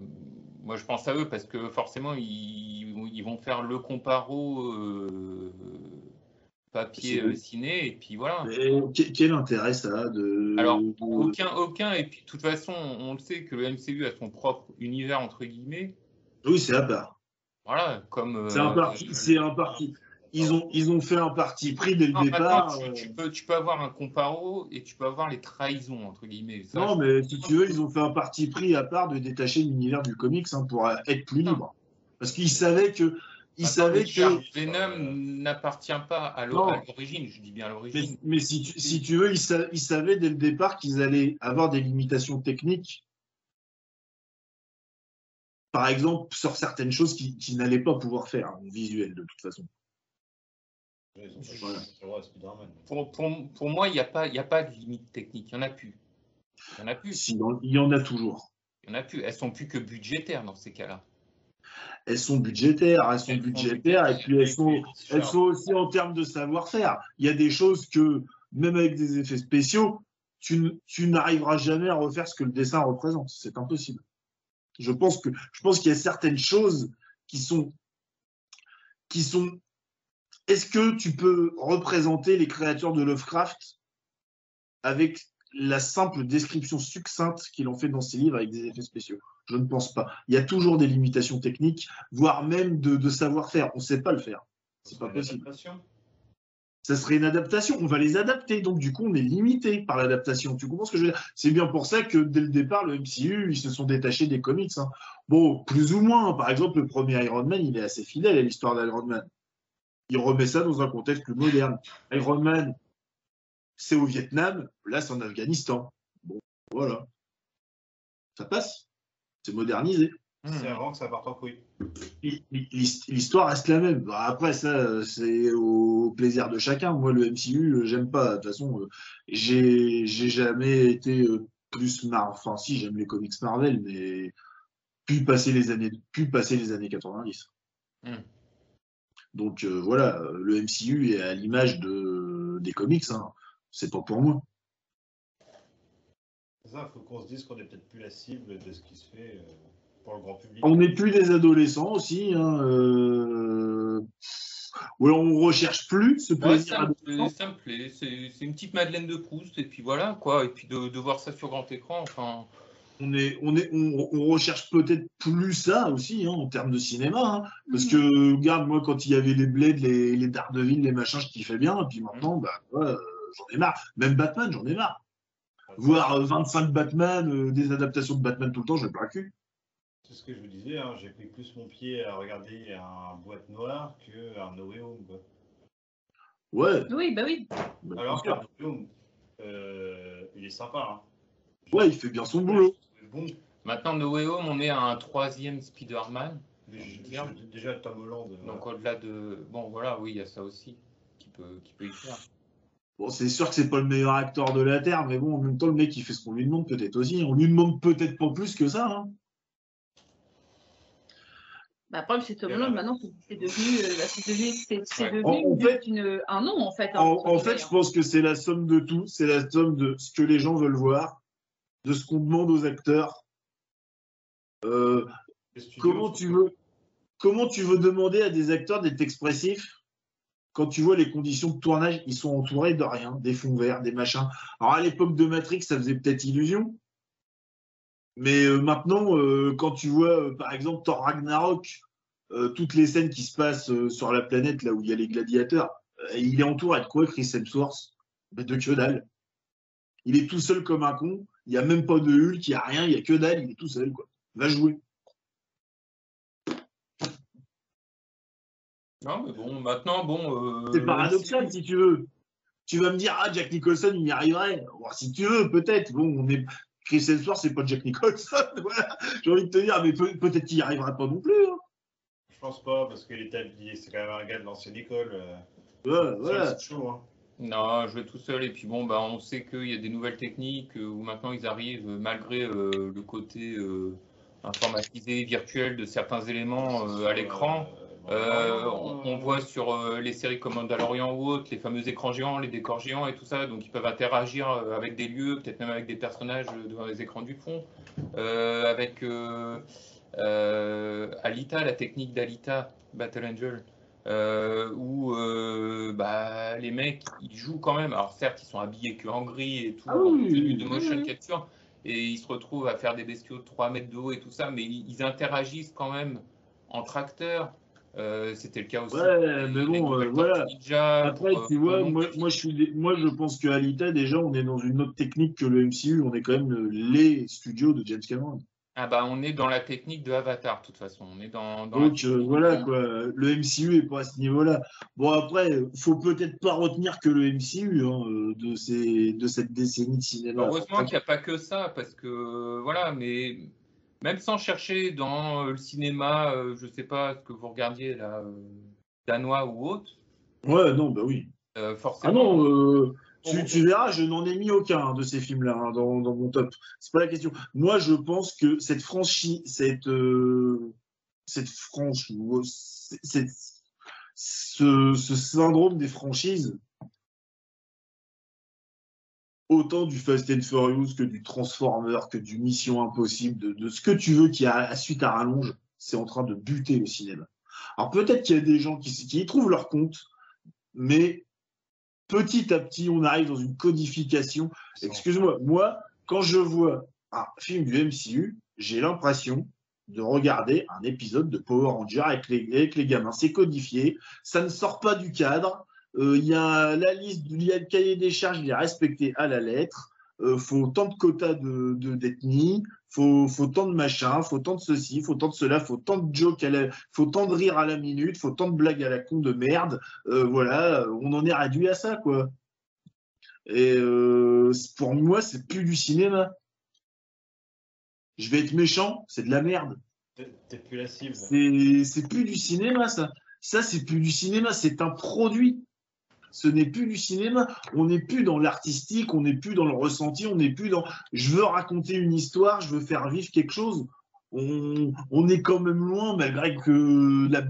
moi je pense à eux parce que forcément ils, ils vont faire le comparo. Euh, papier euh, ciné et puis voilà. Mais quel intérêt ça a de... Alors aucun, aucun et puis de toute façon on le sait que le M C U a son propre univers entre guillemets. Oui c'est à part. Voilà comme... C'est euh, un parti, euh, c'est un parti. Ils ont, ils ont fait un parti pris dès le non, départ. Tu, tu, peux, tu peux avoir un comparo et tu peux avoir les trahisons, entre guillemets. Ça, non mais si tu veux, ils ont fait un parti pris à part de détacher l'univers du comics hein, pour être plus libre. Parce qu'ils savaient que... Il savait que Venom n'appartient pas à l'origine, je dis bien à l'origine. Mais, mais si, tu, si tu veux, ils savaient, il savait dès le départ qu'ils allaient avoir des limitations techniques. Par exemple, sur certaines choses qu'ils qui n'allaient pas pouvoir faire en visuel, de toute façon. Voilà. Pour, pour, pour moi, il n'y a, a pas de limite technique, il n'y en a plus. Il y en a plus. Si, il y en a toujours. Il n'y en a plus. Elles ne sont plus que budgétaires dans ces cas-là. Elles sont budgétaires, elles sont budgétaires et puis elles sont, elles sont aussi en termes de savoir-faire. Il y a des choses que, même avec des effets spéciaux, tu, tu n'arriveras jamais à refaire ce que le dessin représente. C'est impossible. Je pense que, je pense qu'il y a certaines choses qui sont... qui sont. Est-ce que tu peux représenter les créatures de Lovecraft avec la simple description succincte qu'il en fait dans ses livres avec des effets spéciaux. Je ne pense pas. Il y a toujours des limitations techniques, voire même de, de savoir-faire. On ne sait pas le faire. C'est pas possible. Ça serait une adaptation. On va les adapter. Donc, du coup, on est limité par l'adaptation. Tu comprends ce que je veux dire? C'est bien pour ça que, dès le départ, le M C U, ils se sont détachés des comics. Hein. Bon, plus ou moins. Par exemple, le premier Iron Man, il est assez fidèle à l'histoire d'Iron Man. Il remet ça dans un contexte plus moderne. Iron Man, c'est au Vietnam. Là, c'est en Afghanistan. Bon, voilà. Ça passe. C'est modernisé. C'est avant que ça parte en couille. L'histoire reste la même. Après, ça, c'est au plaisir de chacun. Moi, le M C U, j'aime pas. De toute façon, j'ai jamais été plus Marvel. Enfin, si, j'aime les comics Marvel, mais plus passer les années, plus passer les années quatre-vingt-dix. Mm. Donc, euh, voilà, le M C U est à l'image de, des comics. Hein. C'est pas pour moi. C'est ça, il faut qu'on se dise qu'on est peut-être plus la cible de ce qui se fait. Euh... Pour le grand public. On n'est plus des adolescents aussi. Hein, euh... ouais, on recherche plus ce plaisir. Ouais, ça me plaît. C'est une petite Madeleine de Proust. Et puis voilà, quoi. Et puis de, de voir ça sur grand écran. Enfin... On, est, on, est, on, on recherche peut-être plus ça aussi hein, en termes de cinéma. Hein, parce que, regarde, moi, quand il y avait les Blade, les, les Daredevil, les machins, je kiffais bien. Et puis maintenant, bah, ouais, j'en ai marre. Même Batman, j'en ai marre. Voir vingt-cinq Batman, euh, des adaptations de Batman tout le temps, je n'ai pas le cul. C'est ce que je vous disais, hein, j'ai pris plus mon pied à regarder un Boîte Noire qu'un No Way Home. Ouais. Oui, bah oui. Alors qu'un No Way Home, euh, il est sympa. Hein. Ouais, il fait bien son boulot. Bon. Maintenant, No Way Home, on est à un troisième Spider-Man. Déjà, déjà Tom Holland. Voilà. Donc au-delà de... Bon, voilà, oui, il y a ça aussi qui peut, qui peut y faire. Bon, c'est sûr que c'est pas le meilleur acteur de la Terre, mais bon, en même temps, le mec, il fait ce qu'on lui demande peut-être aussi. On lui demande peut-être pas plus que ça, hein. Bah, le problème, c'est Tom Holland, maintenant, c'est devenu, euh, devenu, c'est, c'est devenu en, en fait, une, un nom, en fait. Hein, en en fait, je pense que c'est la somme de tout, c'est la somme de ce que les gens veulent voir, de ce qu'on demande aux acteurs. Euh, comment, tu veux, comment tu veux demander à des acteurs d'être expressifs quand tu vois les conditions de tournage, ils sont entourés de rien, des fonds verts, des machins. Alors, à l'époque de Matrix, ça faisait peut-être illusion. Mais euh, maintenant, euh, quand tu vois, euh, par exemple, Thor Ragnarok, euh, toutes les scènes qui se passent euh, sur la planète, là où il y a les gladiateurs, euh, il est entouré de quoi, Chris Hemsworth? De que dalle. Il est tout seul comme un con, il n'y a même pas de Hulk, il n'y a rien, il n'y a que dalle, il est tout seul, quoi. Va jouer. Non, mais bon, maintenant, bon... Euh, c'est paradoxal, si tu veux. Tu vas me dire, ah, Jack Nicholson, il y arriverait. Alors, si tu veux, peut-être, bon, on est... Chris Hemsworth, c'est pas Jack Nicholson, voilà. J'ai envie de te dire, mais peut- peut-être qu'il n'y arrivera pas non plus. Hein. Je pense pas, parce qu'il est c'est quand même un gars de l'ancienne école. Euh... Ouais, voilà. C'est chaud, hein. Non, jouer tout seul, et puis bon, bah, on sait qu'il y a des nouvelles techniques où maintenant ils arrivent, malgré euh, le côté euh, informatisé, virtuel de certains éléments euh, à l'écran. Euh, on, on voit sur euh, les séries comme Mandalorian ou autres, les fameux écrans géants, les décors géants et tout ça, donc ils peuvent interagir avec des lieux, peut-être même avec des personnages devant les écrans du fond. Euh, avec euh, euh, Alita, la technique d'Alita, Battle Angel, euh, où euh, bah, les mecs, ils jouent quand même. Alors certes, ils sont habillés que en gris et tout, ah oui, en tenue de motion capture, et ils se retrouvent à faire des bestiaux de trois mètres de haut et tout ça, mais ils, ils interagissent quand même entre acteurs. Euh, c'était le cas aussi. Ouais, mais bon, euh, voilà. Ninja, après, pour, tu euh, vois, moi, moi, je suis des... moi, je pense que Alita, déjà, on est dans une autre technique que le M C U. On est quand même les studios de James Cameron. Ah bah, on est dans la technique de Avatar, de toute façon. On est dans. dans Donc euh, voilà quoi. Le M C U est pas à ce niveau-là. Bon après, faut peut-être pas retenir que le M C U hein, de ces de cette décennie de cinéma. Heureusement qu'il n'y a pas que ça, parce que voilà, mais. Même sans chercher dans le cinéma, euh, je ne sais pas ce que vous regardiez, là, euh, danois ou autre. Ouais, non, bah oui. Euh, forcément. Ah non, euh, tu, tu verras, je n'en ai mis aucun hein, de ces films-là hein, dans, dans mon top. C'est pas la question. Moi, je pense que cette franchise, cette, euh, cette franche, cette, ce, ce syndrome des franchises, autant du Fast and Furious que du Transformers, que du Mission Impossible, de, de ce que tu veux qui a à suite à rallonge, c'est en train de buter le cinéma. Alors peut-être qu'il y a des gens qui, qui y trouvent leur compte, mais petit à petit, on arrive dans une codification. Excuse-moi, moi, quand je vois un film du M C U, j'ai l'impression de regarder un épisode de Power Rangers avec les, avec les gamins. C'est codifié, ça ne sort pas du cadre. Il euh, y a la liste, il y a le cahier des charges, il est respecté à la lettre. Euh, faut tant de quotas de, de, d'ethnie, faut, faut tant de machin, faut tant de ceci, faut tant de cela, faut tant de jokes, à la, faut tant de rire à la minute, faut tant de blagues à la con de merde. Euh, voilà, on en est réduit à ça, quoi. Et euh, pour moi, c'est plus du cinéma. Je vais être méchant, c'est de la merde. T'es plus la cible. C'est, c'est plus du cinéma, ça. Ça, c'est plus du cinéma, c'est un produit. Ce n'est plus du cinéma. On n'est plus dans l'artistique, on n'est plus dans le ressenti, on n'est plus dans « je veux raconter une histoire, je veux faire vivre quelque chose ». On, on est quand même loin, malgré que la,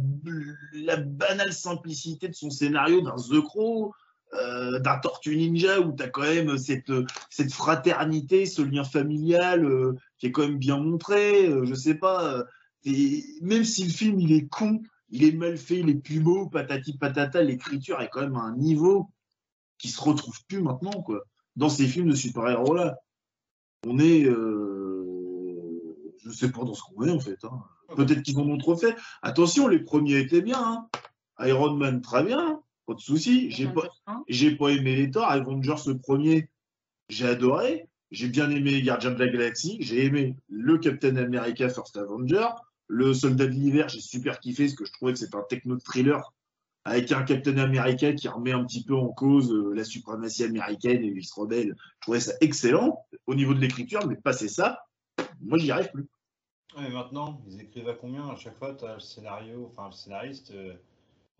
la banale simplicité de son scénario d'un The Crow, euh, d'un Tortue Ninja, où tu as quand même cette, cette fraternité, ce lien familial euh, qui est quand même bien montré, euh, je sais pas. Et même si le film, il est con, il est mal fait, il est plus beau, patati patata, l'écriture est quand même à un niveau qui se retrouve plus maintenant, quoi. Dans ces films de super-héros-là, on est... Euh... Je sais pas dans ce qu'on est, en fait. Hein. Peut-être qu'ils en ont trop fait. Attention, les premiers étaient bien. Hein. Iron Man, très bien. Pas de souci. J'ai pas... j'ai pas aimé les torts. Avengers, le premier, j'ai adoré. J'ai bien aimé les Gardiens de la Galaxie. J'ai aimé le Captain America First Avenger. Le Soldat de l'hiver, j'ai super kiffé parce que je trouvais que c'était un techno-thriller avec un Captain America qui remet un petit peu en cause la suprématie américaine et il se rebelle. Je trouvais ça excellent au niveau de l'écriture, mais passer ça, moi, j'y arrive plus. Oui, mais maintenant, ils écrivent à combien? À chaque fois, tu as le scénario, enfin, le scénariste,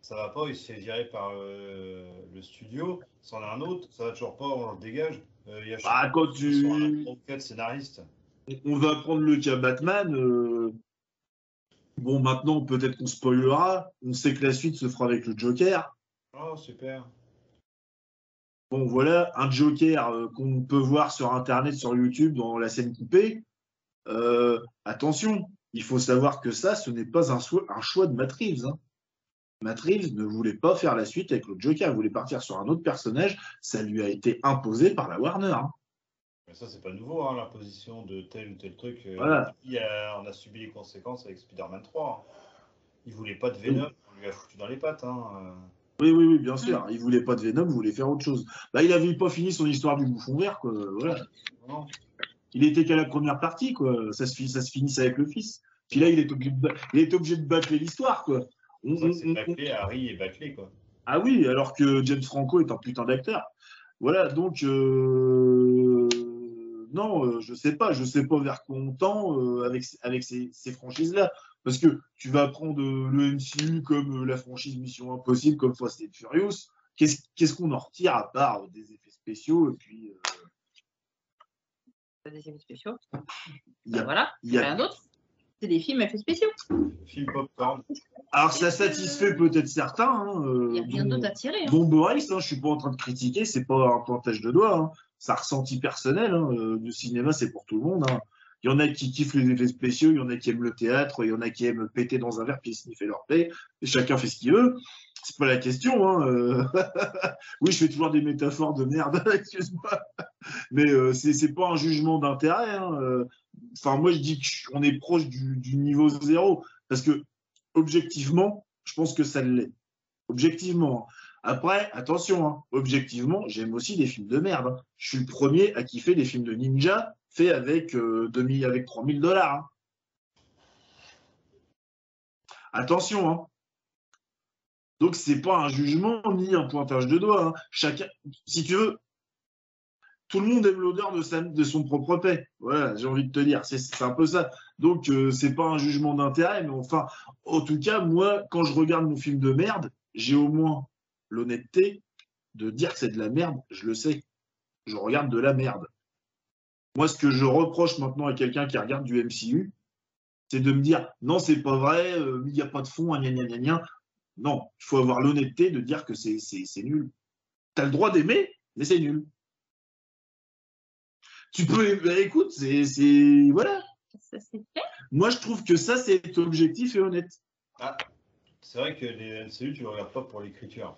ça va pas, il se fait virer par euh, le studio, c'en a un autre, ça va toujours pas, on le dégage. Euh, il y a chaque bah, quand tu... un, trois, quatre scénaristes. On va prendre le cas Batman. Euh... Bon, maintenant, peut-être qu'on spoilera. On sait que la suite se fera avec le Joker. Oh, super. Bon, voilà, un Joker euh, qu'on peut voir sur Internet, sur YouTube, dans la scène coupée. Euh, attention, il faut savoir que ça, ce n'est pas un, so- un choix de Matt Reeves. Hein. Matt Reeves ne voulait pas faire la suite avec le Joker. Il voulait partir sur un autre personnage. Ça lui a été imposé par la Warner. Hein. Mais ça, c'est pas nouveau, hein, la position de tel ou tel truc. Euh, voilà. il a, on a subi les conséquences avec Spider-Man trois. Hein. Il voulait pas de Venom, on lui a foutu dans les pattes. Hein. Oui, oui, oui, bien sûr. Il voulait pas de Venom, il voulait faire autre chose. Bah, il avait pas fini son histoire du bouffon vert, quoi. Voilà. Non. Il était qu'à la première partie, quoi. Ça se, ça se finissait avec le fils. Puis là, il est obligé de, il est obligé de bâcler l'histoire, quoi. On, ça, on, c'est on, bâclé, on... Harry est bâclé, quoi. Ah oui, alors que James Franco est un putain d'acteur. Voilà, donc. Euh... Non, euh, je sais pas, je sais pas vers quoi on tend euh, avec, avec ces, ces franchises-là. Parce que tu vas prendre euh, le M C U comme euh, la franchise Mission Impossible, comme Fast and Furious. Qu'est-ce, qu'est-ce qu'on en retire à part euh, des effets spéciaux et puis euh... Des effets spéciaux. Il y a, voilà, il y a rien d'autre. C'est des films à effets spéciaux. Film popcorn. Alors ça satisfait peut-être certains. Hein, euh, il n'y a rien d'autre à tirer. Hein. Bon Boris, hein, je suis pas en train de critiquer, c'est pas un plantage de doigts. Hein. Ça ressenti personnel, hein. Le cinéma c'est pour tout le monde. Hein. Il y en a qui kiffent les effets spéciaux, il y en a qui aiment le théâtre, il y en a qui aiment péter dans un verre puis sniffer leur paix. Et chacun fait ce qu'il veut. C'est pas la question. Hein. Euh... oui, je fais toujours des métaphores de merde, excuse-moi. Mais euh, c'est, c'est pas un jugement d'intérêt. Hein. Enfin, moi je dis qu'on est proche du, du niveau zéro parce que objectivement, je pense que ça l'est. Objectivement. Après, attention, hein, objectivement, j'aime aussi des films de merde. Hein. Je suis le premier à kiffer des films de ninja faits avec, euh, demi, avec trois mille dollars. Hein. Attention. Hein. Donc, c'est pas un jugement ni un pointage de doigt. Hein. Chacun, si tu veux, tout le monde aime l'odeur de, sa, de son propre paix. Voilà, j'ai envie de te dire, c'est, c'est un peu ça. Donc, euh, c'est pas un jugement d'intérêt, mais enfin, en tout cas, moi, quand je regarde mon film de merde, j'ai au moins l'honnêteté de dire que c'est de la merde, je le sais. Je regarde de la merde. Moi, ce que je reproche maintenant à quelqu'un qui regarde du M C U, c'est de me dire non, c'est pas vrai, euh, il n'y a pas de fond, gna gna gna gna. Non, il faut avoir l'honnêteté de dire que c'est, c'est, c'est nul. Tu as le droit d'aimer, mais c'est nul. Tu peux, bah, écoute, c'est, c'est. Voilà. Ça, c'est fait. Moi, je trouve que ça, c'est objectif et honnête. Ah, c'est vrai que les M C U, tu ne le regardes pas pour l'écriture.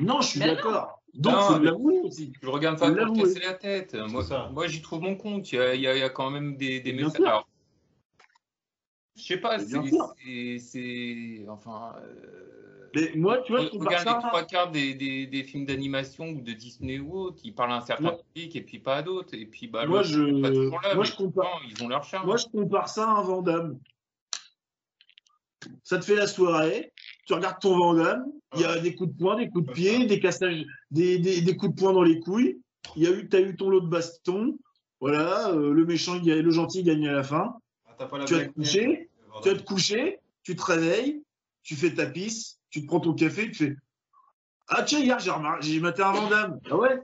Non, je suis mais d'accord. Donc, il faut l'avouer aussi. Je ne regarde pas pour casser la tête. Moi, moi, j'y trouve mon compte. Il y a, il y a, il y a quand même des, des messages. Alors, je ne sais pas. C'est, c'est, c'est. Enfin. Euh, mais moi, tu vois, je trouve regarde ça, les trois quarts des, des, des films d'animation ou de Disney ou autres. Ils parlent à un certain ouais. public et puis pas à d'autres. Et puis, bah, moi, je, pas toujours là, moi, je compare, ils ont leur charme. Moi, je compare ça à un Van Damme. Ça te fait la soirée, tu regardes ton Van Damme, il y a des coups de poing, des coups de pied, des cassages, des, des, des coups de poing dans les couilles, il y a eu, tu as eu ton lot de baston, voilà, euh, le méchant, il y a, le gentil gagne à la fin, ah, t'as pas la tu vas te coucher, tu vas te coucher, tu te réveilles, tu fais ta pisse, tu te prends ton café, tu fais « Ah tiens, hier, j'ai, remar- j'ai maté un Van Damme, ah ouais,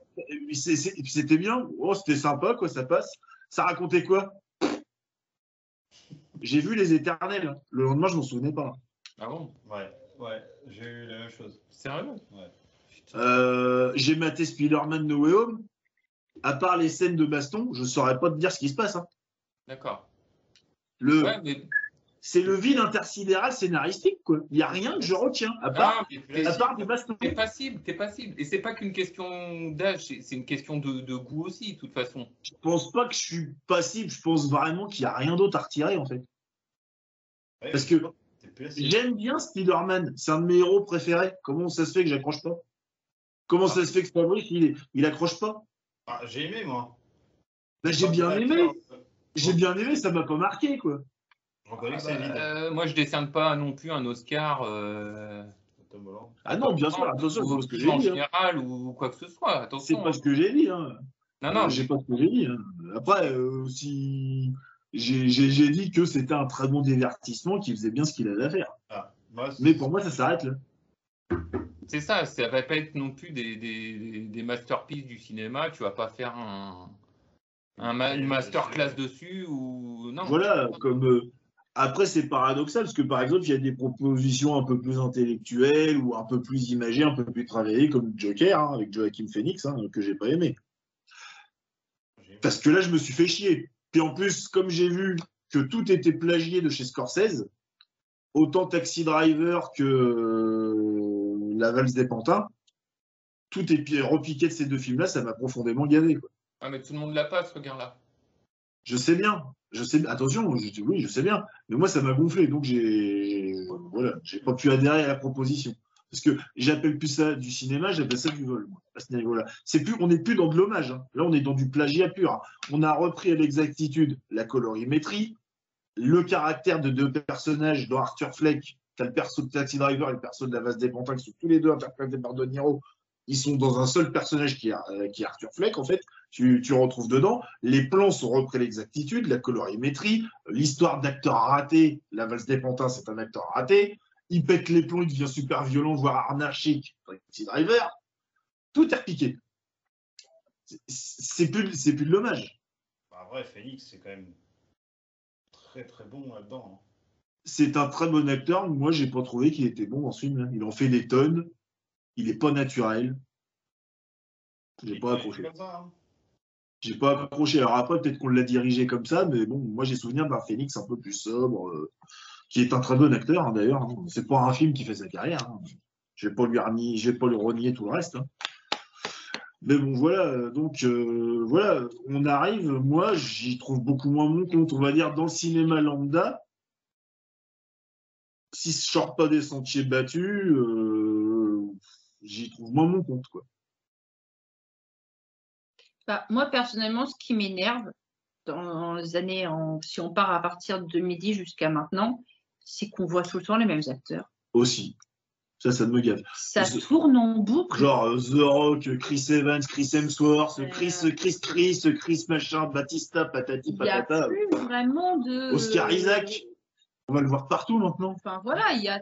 c'est, c'est, c'était bien, oh, c'était sympa, quoi, ça passe, ça racontait quoi ?» J'ai vu Les Éternels. Le lendemain, je m'en souvenais pas. Ah bon ? Ouais, ouais, j'ai eu la même chose. Sérieux ? Ouais. Euh, j'ai maté Spider-Man No Way Home. À part les scènes de baston, je saurais pas te dire ce qui se passe. Hein. D'accord. Le... Ouais, mais... C'est le vide intersidéral scénaristique, quoi. Il n'y a rien que je retiens, à part, ah, à part des bastons. T'es passible, t'es passible. Et c'est pas qu'une question d'âge, c'est une question de, de goût aussi, de toute façon. Je pense pas que je suis passible, je pense vraiment qu'il n'y a rien d'autre à retirer, en fait. Ouais, parce que j'aime bien Spider-Man, c'est un de mes héros préférés. Comment ça se fait que j'accroche pas ? Comment ah. ça se fait que Fabrice, il, il accroche pas ? Ah, j'ai aimé, moi. Ben, j'ai bien aimé. J'ai bien aimé, ça m'a pas marqué, quoi. Ah bah, euh, moi, je ne décerne pas non plus un Oscar. Euh... Ah non, bien sûr, attention, c'est pas ce que j'ai dit. En général, ou quoi que ce soit, attention. C'est pas ce que j'ai dit. Hein. Non, non. Euh, j'ai pas ce que j'ai dit. Hein. Après, euh, si... j'ai, j'ai, j'ai dit que c'était un très bon divertissement qui faisait bien ce qu'il avait à faire. Ah, bah, mais pour moi, ça s'arrête là. C'est ça, ça ne va pas être non plus des, des, des masterpieces du cinéma. Tu ne vas pas faire un, un une masterclass dessus. Ou... Non, voilà, comme. Euh... Après, c'est paradoxal, parce que, par exemple, il y a des propositions un peu plus intellectuelles ou un peu plus imagées, un peu plus travaillées, comme Joker, hein, avec Joaquin Phoenix, hein, que j'ai pas aimé. Parce que là, je me suis fait chier. Puis en plus, comme j'ai vu que tout était plagié de chez Scorsese, autant Taxi Driver que euh, La Valse des Pantins, tout est repiqué de ces deux films-là, ça m'a profondément gavé, quoi. Ah, mais tout le monde l'a pas, ce regard-là. Je sais bien. Je sais, attention, je, oui, je sais bien, mais moi ça m'a gonflé, donc j'ai, voilà, j'ai pas pu adhérer à la proposition. Parce que j'appelle plus ça du cinéma, j'appelle ça du vol. Moi, à ce niveau-là, c'est plus, on n'est plus dans de l'hommage. Hein. Là, on est dans du plagiat pur. Hein. On a repris à l'exactitude la colorimétrie, le caractère de deux personnages dans Arthur Fleck, t'as le perso de Taxi Driver et le perso de La Valse des Pantins qui sont tous les deux interprétés par De Niro. Ils sont dans un seul personnage qui est, euh, qui est Arthur Fleck, en fait. Tu, tu retrouves dedans. Les plans sont repris à l'exactitude, la colorimétrie, l'histoire d'acteur raté. La Valse des Pantins, c'est un acteur raté. Il pète les plombs, il devient super violent, voire anarchique. Taxi Driver. Tout est repiqué. C'est, c'est, plus, c'est plus de l'hommage. Bah vrai, Félix, c'est quand même très très bon là-dedans. Hein. C'est un très bon acteur. Moi, j'ai pas trouvé qu'il était bon dans ce film. Hein. Il en fait des tonnes. Il n'est pas naturel. J'ai il pas accroché. Ça, hein. J'ai pas accroché. Alors après, peut-être qu'on l'a dirigé comme ça, mais bon, moi j'ai souvenir d'un Phoenix un peu plus sobre, euh, qui est un très bon acteur, hein, d'ailleurs. Hein. C'est pas un film qui fait sa carrière. Hein. Je vais pas lui renier, je vais pas lui renier tout le reste. Hein. Mais bon, voilà. Donc euh, voilà, on arrive. Moi, j'y trouve beaucoup moins mon compte. On va dire dans le cinéma lambda, si je sors pas des sentiers battus. Euh, J'y trouve moins mon compte, quoi. Bah, moi, personnellement, ce qui m'énerve dans les années, en, si on part à partir de deux mille dix jusqu'à maintenant, c'est qu'on voit tout le temps les mêmes acteurs. Aussi. Ça, ça me gave. Ça The... tourne en boucle. Genre The Rock, Chris Evans, Chris Hemsworth, euh... Chris, Chris, Chris, Chris machin, Batista, patati, patata. Il n'y a plus vraiment de... Oscar Isaac. On va le voir partout, maintenant. Enfin, voilà, il y a...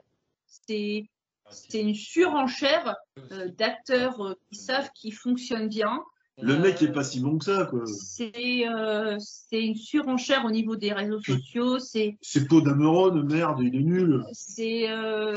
C'est... C'est une surenchère euh, d'acteurs euh, qui savent qu'ils fonctionnent bien. Le euh, mec n'est pas si bon que ça, quoi. C'est, euh, c'est une surenchère au niveau des réseaux sociaux. C'est, c'est Poe Dameron, merde, il est nul. C'est, euh,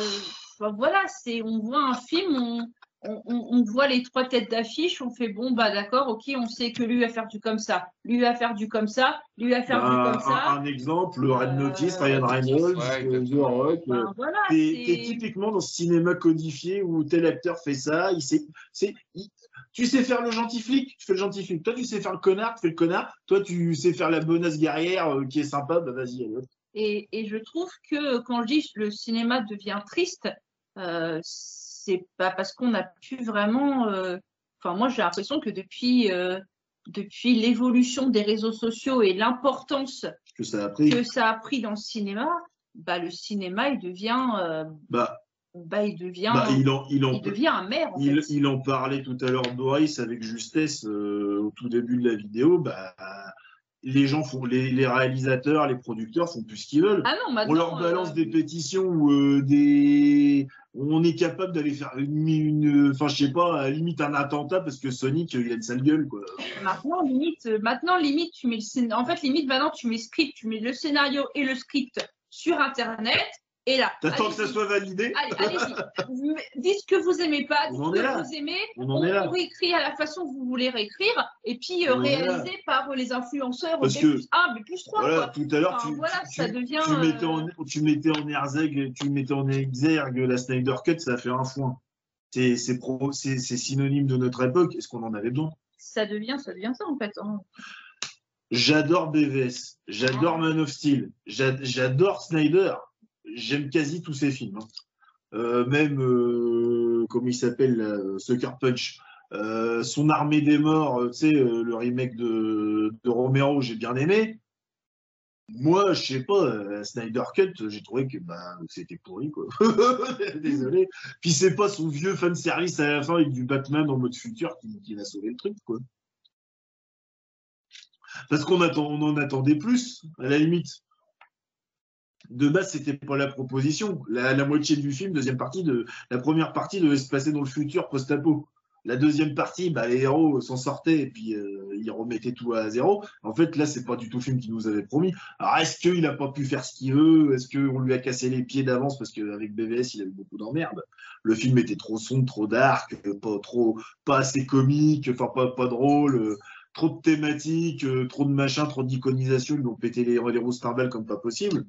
ben voilà, c'est, on voit un film, on, on, on, on voit les trois têtes d'affiche, on fait bon, bah d'accord, ok, on sait que lui va faire du comme ça, lui va faire du comme ça, lui va faire bah, du comme ça. Un, un exemple, le Red Notice, euh, Ryan Reynolds, ouais, The Rock. Bah, euh, voilà, t'es typiquement dans ce cinéma codifié où tel acteur fait ça, il sait. C'est, il... Tu sais faire le gentil flic, tu fais le gentil flic. Toi, tu sais faire le connard, tu fais le connard. Toi, tu sais faire la bonasse guerrière euh, qui est sympa, bah vas-y. Et, et je trouve que quand je dis le cinéma devient triste, euh, c'est pas parce qu'on a pu vraiment. Enfin, euh, moi, j'ai l'impression que depuis, euh, depuis l'évolution des réseaux sociaux et l'importance que ça a pris, que ça a pris dans le cinéma, bah le cinéma, il devient. Euh, bah. Bah, il devient, bah, il en, il en, il devient un maire. En il, fait. il en parlait tout à l'heure, Boris, avec justesse euh, au tout début de la vidéo. Bah, les gens font, les, les réalisateurs, les producteurs font plus ce qu'ils veulent. Ah non, on leur balance euh... des pétitions, euh, des. On est capable d'aller faire une, enfin, je sais pas, à limite un attentat parce que Sonic, il a une sale gueule, quoi. Maintenant, limite, maintenant, limite, tu mets le scén... en fait, limite, maintenant, tu mets script, tu mets le scénario et le script sur Internet. Et là, t'attends que ça soit validé. Allez, allez-y. Dites ce que vous aimez pas, dites ce que vous aimez. On, on vous réécrit à la façon que vous voulez réécrire, et puis euh, réalisé par euh, les influenceurs. Parce que un, plus trois. Voilà, quoi. Tout à l'heure, enfin, tu, voilà, tu, ça devient, tu, mettais en, tu mettais en exergue, tu mettais en exergue la Snyder Cut, ça a fait un foin. C'est, c'est, pro, c'est, c'est synonyme de notre époque. Est-ce qu'on en avait besoin? Ça devient, ça devient ça en fait. Hein. J'adore B V S, j'adore ah. Man of Steel, j'a- j'adore Snyder. J'aime quasi tous ces films. Hein. Euh, même, euh, comme il s'appelle, euh, Sucker Punch. Euh, Son Armée des Morts, euh, tu sais, euh, le remake de, de Romero, j'ai bien aimé. Moi, je sais pas, euh, Snyder Cut, j'ai trouvé que bah, c'était pourri, quoi. Désolé. Puis c'est pas son vieux fanservice à la fin avec du Batman en mode futur qui, qui va sauver le truc, quoi. Parce qu'on attend, on en attendait plus, à la limite. De base, c'était pas la proposition. La, la moitié du film, deuxième partie, de, la première partie devait se passer dans le futur post-apo. La deuxième partie, bah, les héros s'en sortaient et puis euh, ils remettaient tout à zéro. En fait, là, c'est pas du tout le film qu'ils nous avaient promis. Alors, est-ce qu'il a pas pu faire ce qu'il veut? Est-ce qu'on lui a cassé les pieds d'avance parce qu'avec B V S, il a eu beaucoup d'emmerdes? Le film était trop sombre, trop dark, pas, trop, pas assez comique, enfin pas, pas drôle. Euh, trop de thématiques, euh, trop de machins, trop d'iconisation. Ils ont pété les, les roues Starball comme pas possible.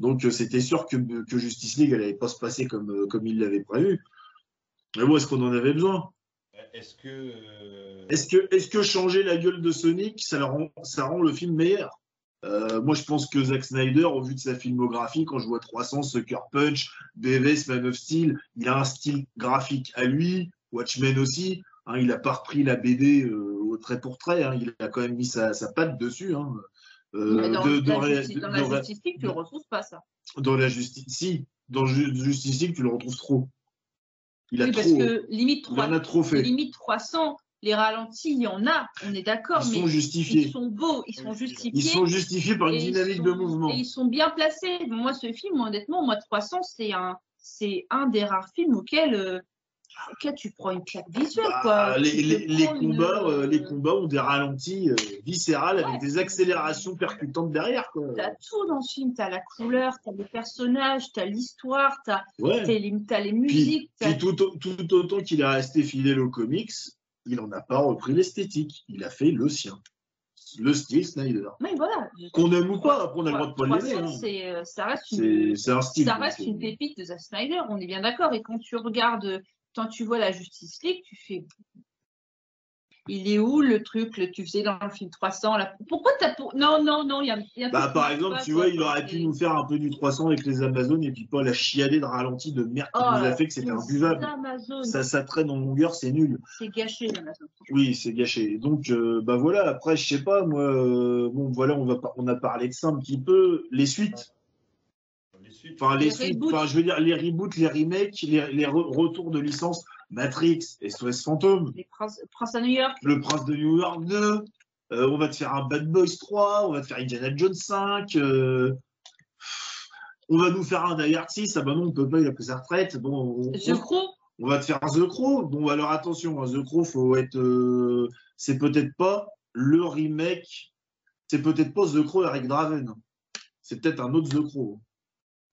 Donc, c'était sûr que, que Justice League, elle n'allait pas se passer comme, comme il l'avait prévu. Mais bon, est-ce qu'on en avait besoin? Est-ce que, euh... est-ce que, est-ce que changer la gueule de Sonic, ça rend, ça rend le film meilleur? euh, Moi, je pense que Zack Snyder, au vu de sa filmographie, quand je vois trois cents, Sucker Punch, B V S, Man of Steel, il a un style graphique à lui, Watchmen aussi. Hein, il n'a pas repris la B D euh, au trait pour trait. Hein, il a quand même mis sa, sa patte dessus. Hein. Euh, dans, de, dans, la justi- de, dans la Justice League, tu le retrouves pas, ça. Dans la Justice, si, dans ju- Justice League, tu le retrouves trop. Il oui, a parce trop, que limite trois, il en a trop fait. Limite trois cents, les ralentis, il y en a, on est d'accord, ils mais sont justifiés. Ils sont beaux, ils sont justifiés. Ils sont justifiés par une dynamique sont, de mouvement. Et ils sont bien placés. Moi, ce film, honnêtement, moi, trois cents, c'est un, c'est un des rares films auxquels. Euh, Okay, tu prends une claque visuelle, bah, quoi. Les, les, les, combats, une... euh, les combats ont des ralentis euh, viscérales, ouais, avec des accélérations percutantes derrière, quoi. T'as tout dans le film, t'as la couleur, t'as les personnages, t'as l'histoire, t'as, ouais. t'as, les, t'as les musiques. Puis, t'as... puis tout, tout autant qu'il a resté fidèle aux comics, il n'en a pas repris l'esthétique, il a fait le sien. Le style Snyder. Mais voilà. Qu'on aime ou pas, après on a le droit de pas l'aimer. Hein. C'est, ça reste une, c'est, c'est un style, ça reste une pépite de Zack Snyder, on est bien d'accord. Et quand tu regardes... Quand tu vois la Justice League, tu fais. Il est où le truc que tu faisais dans le film trois cents là ? Pourquoi t'as. Pour... Non, non, non, il y a. Y a bah, par exemple, pas, tu vois, il aurait pu et... nous faire un peu du trois cents avec les Amazones et puis pas la chiadée de ralenti de merde qui oh, nous a fait que c'était imbuvable. Ça, ça traîne en longueur, c'est nul. C'est gâché, l'Amazon. Oui, c'est gâché. Donc, euh, bah voilà, après, je sais pas, moi. Euh, bon, voilà, on, va par... on a parlé de ça un petit peu. Les suites. Enfin, les, les suites, enfin, je veux dire, les reboots, les remakes, les, les re- retours de licence, Matrix, S O S Fantôme, les princes, Prince à New York, le Prince de New York deux, euh, on va te faire un Bad Boys trois, on va te faire Indiana Jones cinq, euh, on va nous faire un Die Hard six, ah ben non, on peut pas, il a pris sa retraite. Bon, on, The Crow. On va te faire un The Crow. Bon, alors attention, The Crow, faut être, euh, c'est peut-être pas le remake, c'est peut-être pas The Crow avec Draven, c'est peut-être un autre The Crow.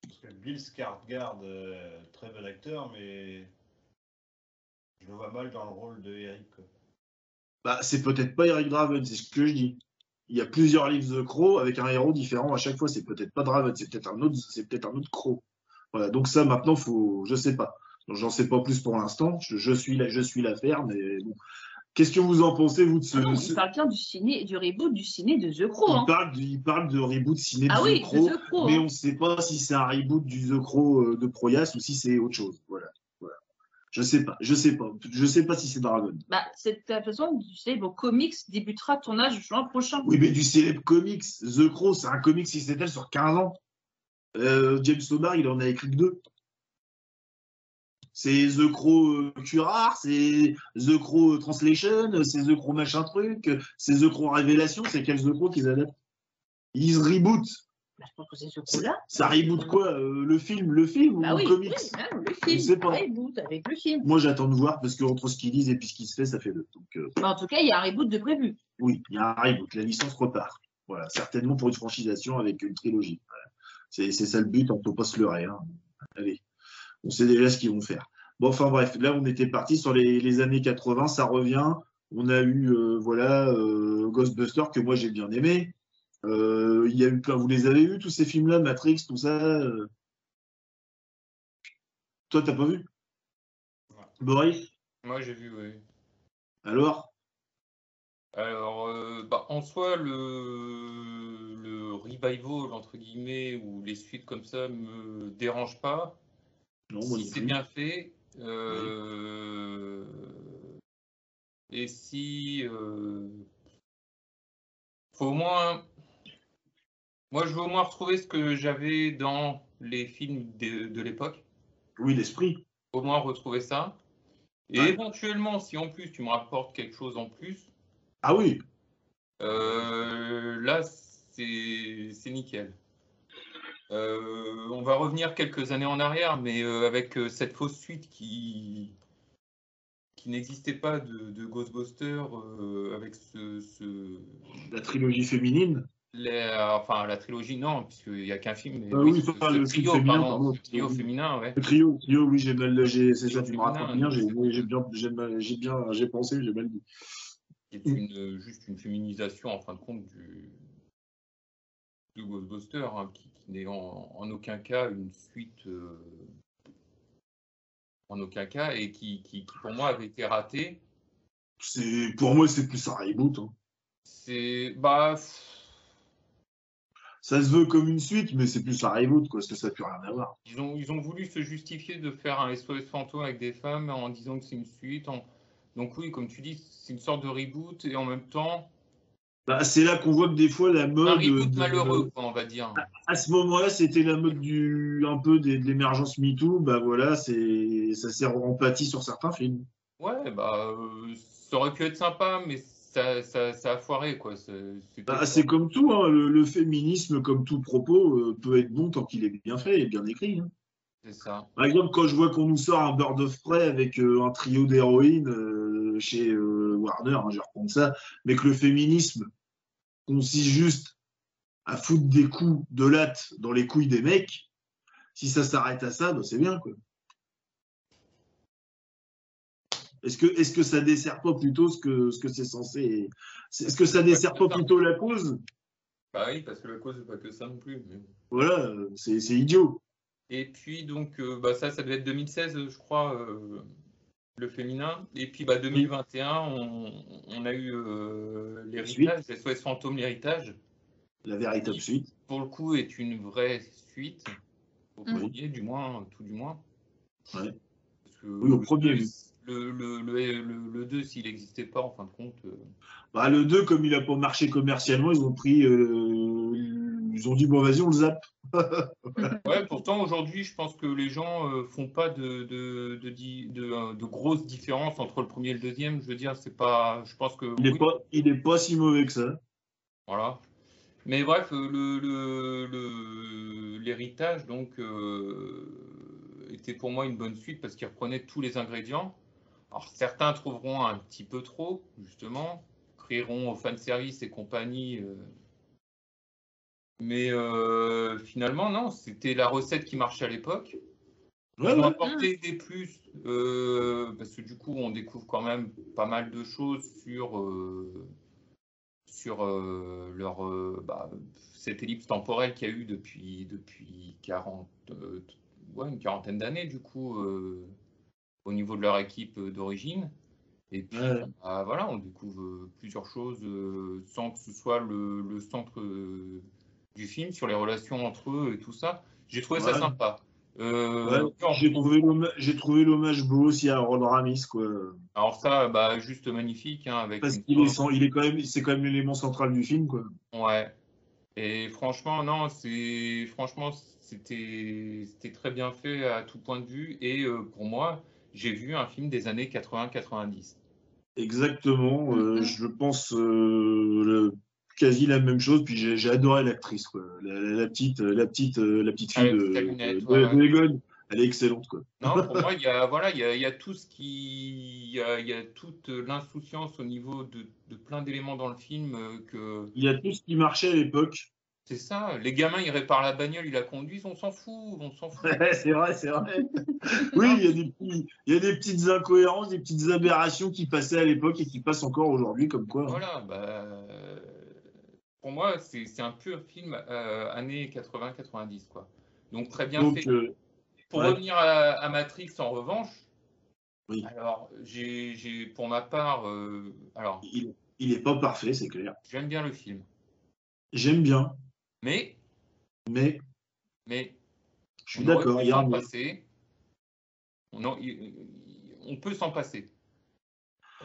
Parce que Bill Skarsgård, euh, très bon acteur, mais Je le vois mal dans le rôle de Eric. Bah, c'est peut-être pas Eric Draven, c'est ce que je dis. Il y a plusieurs livres de Crow avec un héros différent à chaque fois. C'est peut-être pas Draven, c'est peut-être un autre, c'est peut-être un autre Crow. Voilà, donc ça maintenant, faut, je sais pas. Donc, j'en sais pas plus pour l'instant. Je, je suis là, je suis l'affaire, mais bon. Qu'est-ce que vous en pensez, vous, de ce... Non, non, il parle bien du, ciné, du reboot du ciné de The Crow. Il, hein. parle, de, il parle de reboot ciné ah de, oui, The Crow, de The Crow, mais hein. on ne sait pas si c'est un reboot du The Crow de Proyas ou si c'est autre chose. Voilà. voilà. Je ne sais pas. Je ne sais pas. Je sais pas si c'est Dragon. Bah, c'est de toute façon, du célèbre comics débutera ton âge juin prochain. Oui, mais du célèbre comics. The Crow, c'est un comics qui s'étale sur quinze ans. Euh, James Omar, il en a écrit que deux. C'est The Crow Curare, c'est The Crow Translation, c'est The Crow machin truc, c'est The Crow Révélation, c'est quel The Crow qu'ils adaptent? Ils se rebootent. Bah, je pense que c'est ce Crow-là. Ça reboot quoi? euh, Le film, le film bah ou oui, le comics oui, hein, le film, je sais pas. Reboot avec le film. Moi, j'attends de voir parce qu'entre ce qu'ils disent et puis ce qui se fait, ça fait deux. Donc, euh... bah, en tout cas, il y a un reboot de prévu. Oui, il y a un reboot. La licence repart. Voilà, certainement pour une franchisation avec une trilogie. Voilà. C'est, c'est ça le but, on ne peut pas se leurrer. Hein. Allez. On sait déjà ce qu'ils vont faire. Bon, enfin bref, là on était parti sur les, les années quatre-vingts, ça revient. On a eu euh, voilà euh, Ghostbusters que moi j'ai bien aimé. Euh, il y a eu plein, vous les avez eu tous ces films-là, Matrix, tout ça. Euh... Toi t'as pas vu? Ouais. Boris? Moi j'ai vu, oui. Alors? Alors, euh, bah, en soi, le, le revival entre guillemets ou les suites comme ça me dérangent pas. Non, si c'est bien fait, euh, oui. et si euh, faut au moins, moi je veux au moins retrouver ce que j'avais dans les films de, de l'époque. Oui, l'esprit. Au moins retrouver ça. Et ah. éventuellement, si en plus tu me rapportes quelque chose en plus. Ah oui. Euh, là, c'est, c'est nickel. Euh, on va revenir quelques années en arrière, mais euh, avec euh, cette fausse suite qui, qui n'existait pas de, de Ghostbusters, euh, avec ce, ce... La trilogie féminine la, Enfin, la trilogie, non, puisqu'il n'y a qu'un film. Mais, euh, oui, ce, pas, ce le trio, film féminin, pardon, pardon. trio féminin, ouais. Le trio, trio oui, j'ai mal, j'ai, c'est ça, tu me racontes bien, j'ai, j'ai bien, j'ai, mal, j'ai bien, j'ai pensé, j'ai mal dit. C'est une, mmh. juste une féminisation, en fin de compte, du... de Ghostbusters, hein, qui, qui n'est en, en aucun cas une suite, euh, en aucun cas, et qui, qui, qui pour moi avait été ratée. C'est, pour moi, c'est plus un reboot. Hein. C'est, bah, ça se veut comme une suite, mais c'est plus un reboot, quoi, parce que ça n'a plus rien à voir. Ils ont, ils ont voulu se justifier de faire un S O S fantôme avec des femmes en disant que c'est une suite. En... Donc oui, comme tu dis, c'est une sorte de reboot, et en même temps. Bah, c'est là qu'on voit que des fois la mode. Un reboot de, malheureux, on va dire. À, à ce moment-là, c'était la mode du, un peu des, de l'émergence MeToo. Bah voilà, c'est, ça s'est rempatie sur certains films. Ouais, bah, euh, ça aurait pu être sympa, mais ça, ça, ça a foiré, quoi. C'est, c'est, bah, c'est comme tout, hein, le, le féminisme, comme tout propos, euh, peut être bon tant qu'il est bien fait et bien écrit. Hein. C'est ça. Par exemple, quand je vois qu'on nous sort un Bird of Prey avec euh, un trio d'héroïnes euh, chez euh, Warner, hein, je reprends ça, mais que le féminisme consiste juste à foutre des coups de latte dans les couilles des mecs, si ça s'arrête à ça, ben c'est bien, quoi. Est-ce que, est-ce que ça dessert pas plutôt ce que, ce que c'est censé... Est-ce que ça dessert pas plutôt la cause? Bah oui, parce que la cause, c'est pas que ça non plus. Mais... Voilà, c'est, c'est idiot. Et puis, donc, euh, bah ça, ça devait être deux mille seize, je crois, euh, le féminin. Et puis, bah, deux mille vingt et un, on, on a eu euh, l'héritage, les S O S Fantômes, l'héritage. La véritable suite. Pour le coup, est une vraie suite, au mmh. premier, du moins, tout du moins. Ouais. Parce que oui, au premier. Le, le, le, le, le deux, s'il n'existait pas, en fin de compte. Euh... Bah, le deux, comme il n'a pas marché commercialement, ils ont pris. Euh, Ils ont dit, bon, vas-y, on le zappe. Ouais, pourtant, aujourd'hui, je pense que les gens euh, font pas de, de, de, de, de grosses différences entre le premier et le deuxième. Je veux dire, c'est pas. Je pense que. Il n'est oui, pas, il est pas si mauvais que ça. Voilà. Mais bref, le, le, le, l'héritage, donc, euh, était pour moi une bonne suite parce qu'il reprenait tous les ingrédients. Alors, certains trouveront un petit peu trop, justement, crieront au fanservice et compagnie. Euh, Mais euh, finalement, non, c'était la recette qui marchait à l'époque. Ouais, ouais, apporter ouais. des plus, euh, parce que du coup, on découvre quand même pas mal de choses sur, euh, sur euh, leur, euh, bah, cette ellipse temporelle qu'il y a eu depuis, depuis quarante, euh, ouais, une quarantaine d'années, du coup, euh, au niveau de leur équipe d'origine. Et puis, ouais. bah, voilà, on découvre plusieurs choses euh, sans que ce soit le, le centre euh, du film, sur les relations entre eux et tout ça. J'ai trouvé ouais. ça sympa. Euh, ouais, j'ai trouvé l'hommage, j'ai trouvé l'hommage beau aussi à Harold Ramis, quoi. Alors ça, bah juste magnifique, hein, avec. Parce qu'il est, il est quand même, c'est quand même l'élément central du film, quoi. Ouais. Et franchement, non, c'est franchement, c'était, c'était très bien fait à tout point de vue. Et euh, pour moi, j'ai vu un film des années quatre-vingts quatre-vingt-dix. Exactement. Euh, mm-hmm. Je pense euh, le, quasi la même chose. Puis j'ai, j'ai adoré l'actrice, quoi. La, la, la petite, la petite, la petite fille de, de, ouais. de Egon. Elle est excellente, quoi. Non, pour moi, il y a, voilà, il y a, il y a tout ce qui, il y a, il y a toute l'insouciance au niveau de, de plein d'éléments dans le film que. Il y a tout ce qui marchait à l'époque. C'est ça. Les gamins, ils réparent la bagnole, ils la conduisent, on s'en fout, on s'en fout. Ouais, c'est vrai, c'est vrai. Oui, il y a des petits, il y a des petites incohérences, des petites aberrations qui passaient à l'époque et qui passent encore aujourd'hui, comme quoi. Voilà, bah. Pour moi, c'est, c'est un pur film euh, années quatre-vingts quatre-vingt-dix, quoi. Donc, très bien Donc, fait. Euh, pour ouais. revenir à, à Matrix, en revanche, oui. alors, j'ai, j'ai, pour ma part... Euh, alors, il n'est pas parfait, c'est clair. J'aime bien le film. J'aime bien. Mais Mais Mais Je suis d'accord, il y a un... On, en, il, on peut s'en passer.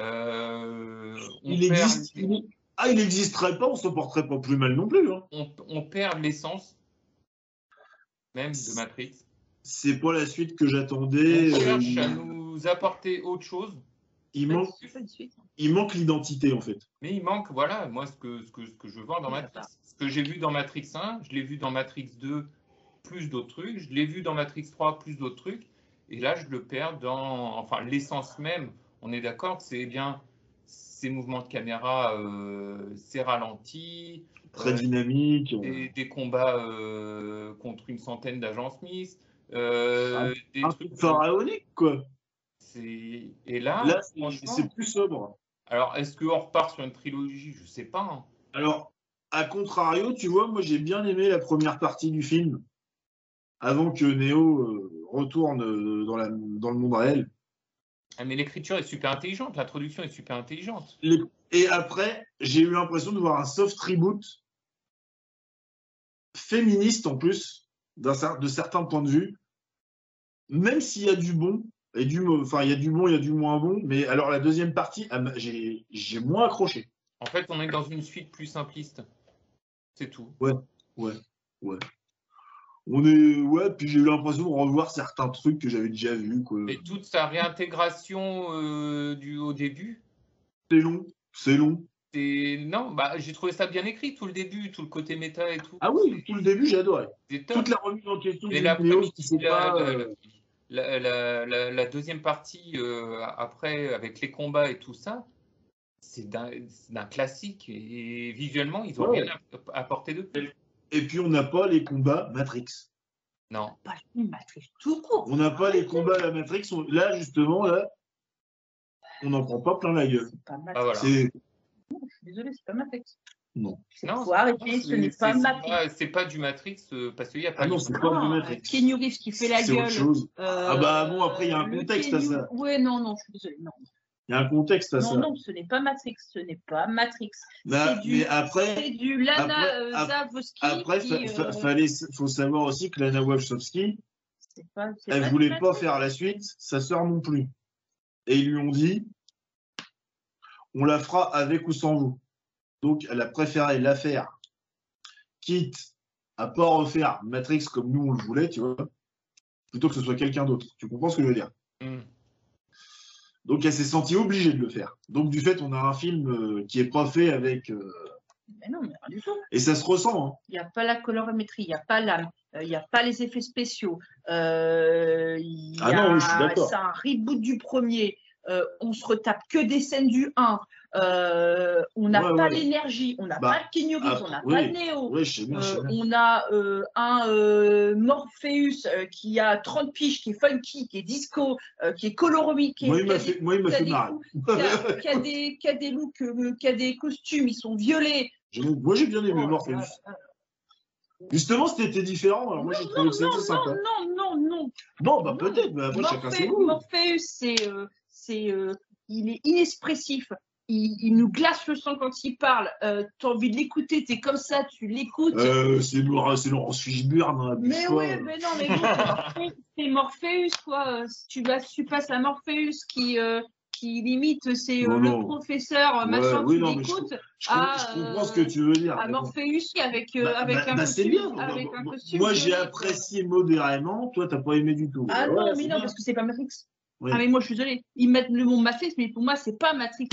Euh, on il perd existe... Les... Ah, il n'existerait pas, on ne s'en porterait pas plus mal non plus. Hein. On, on perd l'essence même de Matrix. C'est pas la suite que j'attendais. On cherche euh... à nous apporter autre chose. Il manque, il manque l'identité, en fait. Mais il manque, voilà, moi, ce que, ce que, ce que je vois dans Matrix. Ce que j'ai vu dans Matrix un, je l'ai vu dans Matrix deux, plus d'autres trucs. Je l'ai vu dans Matrix trois, plus d'autres trucs. Et là, je le perds dans... Enfin, l'essence même, on est d'accord que c'est bien... Ces mouvements de caméra, euh, c'est ralenti. Très euh, dynamique. Des, des combats euh, contre une centaine d'agents Smith. Euh, un des un trucs pharaonique, quoi. C'est... Et là, là c'est, franchement, c'est plus sobre. Alors, est-ce qu'on repart sur une trilogie? Je sais pas. Hein. Alors, à contrario, tu vois, moi, j'ai bien aimé la première partie du film, avant que Neo retourne dans, la, dans le monde réel. Mais l'écriture est super intelligente, l'introduction est super intelligente. Et après, j'ai eu l'impression de voir un soft reboot féministe en plus, d'un, de certains points de vue, même s'il y a du bon, et du, enfin il y a du bon, il y a du moins bon, mais alors la deuxième partie, j'ai, j'ai moins accroché. En fait, on est dans une suite plus simpliste, c'est tout. Ouais, ouais, ouais. On est ouais, puis j'ai eu l'impression de revoir certains trucs que j'avais déjà vus, quoi. Et toute sa réintégration euh, du au début. C'est long, c'est long. C'est non, bah j'ai trouvé ça bien écrit tout le début, tout le côté méta et tout. Ah oui, c'est... tout le début j'ai adoré. Toute la remise en question. Et la, vidéo, la, pas, euh... la, la, la, la deuxième partie euh, après avec les combats et tout ça, c'est d'un, c'est d'un classique et, et visuellement ils ont ouais. rien apporté de plus. Et puis, on n'a pas les combats Matrix. Non. Pas les Matrix tout court. On n'a pas les combats à la Matrix. On... Là, justement, là, on n'en prend pas plein la gueule. C'est pas Matrix. Ah, voilà. c'est... Non, je suis désolée, c'est pas Matrix. Non. C'est non, quoi, c'est, arrêter, c'est, ce n'est c'est, pas c'est Matrix. Pas, c'est pas du Matrix, euh, parce qu'il n'y a pas... Ah non, c'est pas du Matrix. Keanu Reeves qui fait la c'est gueule. C'est autre chose. Euh, ah bah bon, après, il y a un contexte Keanu... à ça. Oui, non, non, je suis désolée, non. Il y a un contexte à non, ça. Non, non, ce n'est pas Matrix, ce n'est pas Matrix. Bah, c'est, du, mais après, c'est du Lana Wachowski. Après, il fa- euh... fa- faut savoir aussi que Lana Wachowski, c'est pas, c'est elle ne voulait pas Matrix. Faire la suite, sa sœur non plus. Et ils lui ont dit, on la fera avec ou sans vous. Donc, elle a préféré la faire, quitte à ne pas refaire Matrix comme nous on le voulait, tu vois, plutôt que ce soit quelqu'un d'autre. Tu comprends ce que je veux dire? Mm. Donc, elle s'est sentie obligée de le faire. Donc, du fait, on a un film euh, qui est pas fait avec... Euh... Mais non, mais rien du tout. Et ça se ressent. Il hein. n'y a pas la colorimétrie, il n'y a pas l'âme, il euh, n'y a pas les effets spéciaux. Euh, y ah a... non, oui, je suis d'accord. C'est un reboot du premier. euh, on se retape que des scènes du un, euh, on n'a ouais, pas ouais. l'énergie, on n'a bah, pas le King Uris, ah, on n'a oui, pas le Néo, oui, bien, euh, on a euh, un euh, Morpheus euh, qui a trente piges, qui est funky, qui est disco, euh, qui est coloromie, qui a des looks, euh, qui a des costumes, ils sont violets. Je, moi j'ai bien aimé Morpheus. Euh, Justement, c'était différent. Alors moi, j'ai trouvé que c'était sympa. Non, non, non, non. Bah, non, peut-être, mais après, chacun ses goûts. Morpheus, c'est, euh, c'est, euh, il est inexpressif. Il, il nous glace le sang quand il parle. Euh, tu as envie de l'écouter, tu es comme ça, tu l'écoutes. Euh, c'est Laurence Fishburne. Mais oui, mais non, mais bon, c'est Morpheus, quoi. Tu, vas, tu passes à Morpheus qui. Euh, qui limite, c'est euh, le professeur, machin, ouais, oui, tu l'écoutes, à, euh, à Morpheus avec, euh, bah, avec bah, un bah, costume. Bien, avec bah, un bah, costume moi, j'ai apprécié modérément, toi, t'as pas aimé du tout. Ah ouais, non, mais non, bien. Parce que c'est pas Matrix. Oui. Ah mais moi, je suis désolée, ils mettent le mot Matrix, mais pour moi, c'est pas Matrix.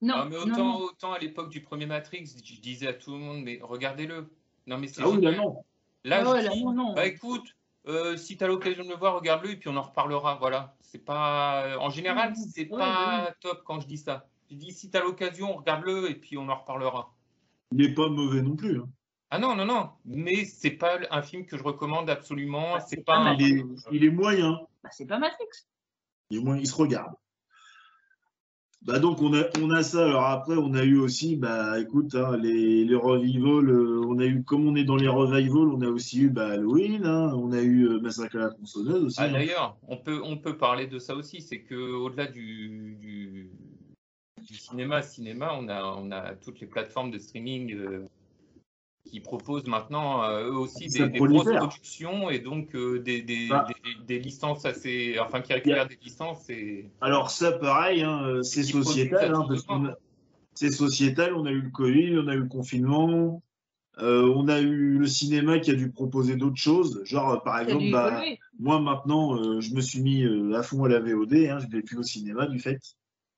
Non, ah, mais autant, non, non. autant à l'époque du premier Matrix, je disais à tout le monde, mais regardez-le. Non, mais c'est ah, oui, là, non. Là, ah, ouais, là, dis, non, non. Bah, écoute, Euh, si tu as l'occasion de le voir, regarde-le et puis on en reparlera. Voilà. C'est pas... En général, c'est ouais, pas ouais. top quand je dis ça. Je dis si tu as l'occasion, regarde-le et puis on en reparlera. Il n'est pas mauvais non plus. Hein. Ah non, non, non. Mais c'est pas un film que je recommande absolument. Bah, c'est pas, pas un... il, est, il est moyen. Bah, c'est pas Matrix. Il est moyen, il se regarde. Bah donc on a, on a ça, alors après on a eu aussi, bah écoute, hein, les, les revivals, on a eu, comme on est dans les revivals, on a aussi eu bah, Halloween, hein, on a eu Massacre à la tronçonneuse aussi. Ah, d'ailleurs, on peut, on peut parler de ça aussi, c'est qu'au-delà du, du, du cinéma, cinéma on, a, on a toutes les plateformes de streaming euh, qui proposent maintenant euh, eux aussi des, des grosses productions et donc euh, des, des, bah. des, des licences assez, enfin qui récupèrent yeah. des licences. Et... Alors ça pareil, hein, c'est sociétal, hein, parce qu'on a... c'est sociétal, on a eu le Covid, on a eu le confinement, euh, on a eu le cinéma qui a dû proposer d'autres choses, genre par exemple, bah, moi maintenant euh, je me suis mis euh, à fond à la V O D, hein, je ne vais plus au cinéma du fait,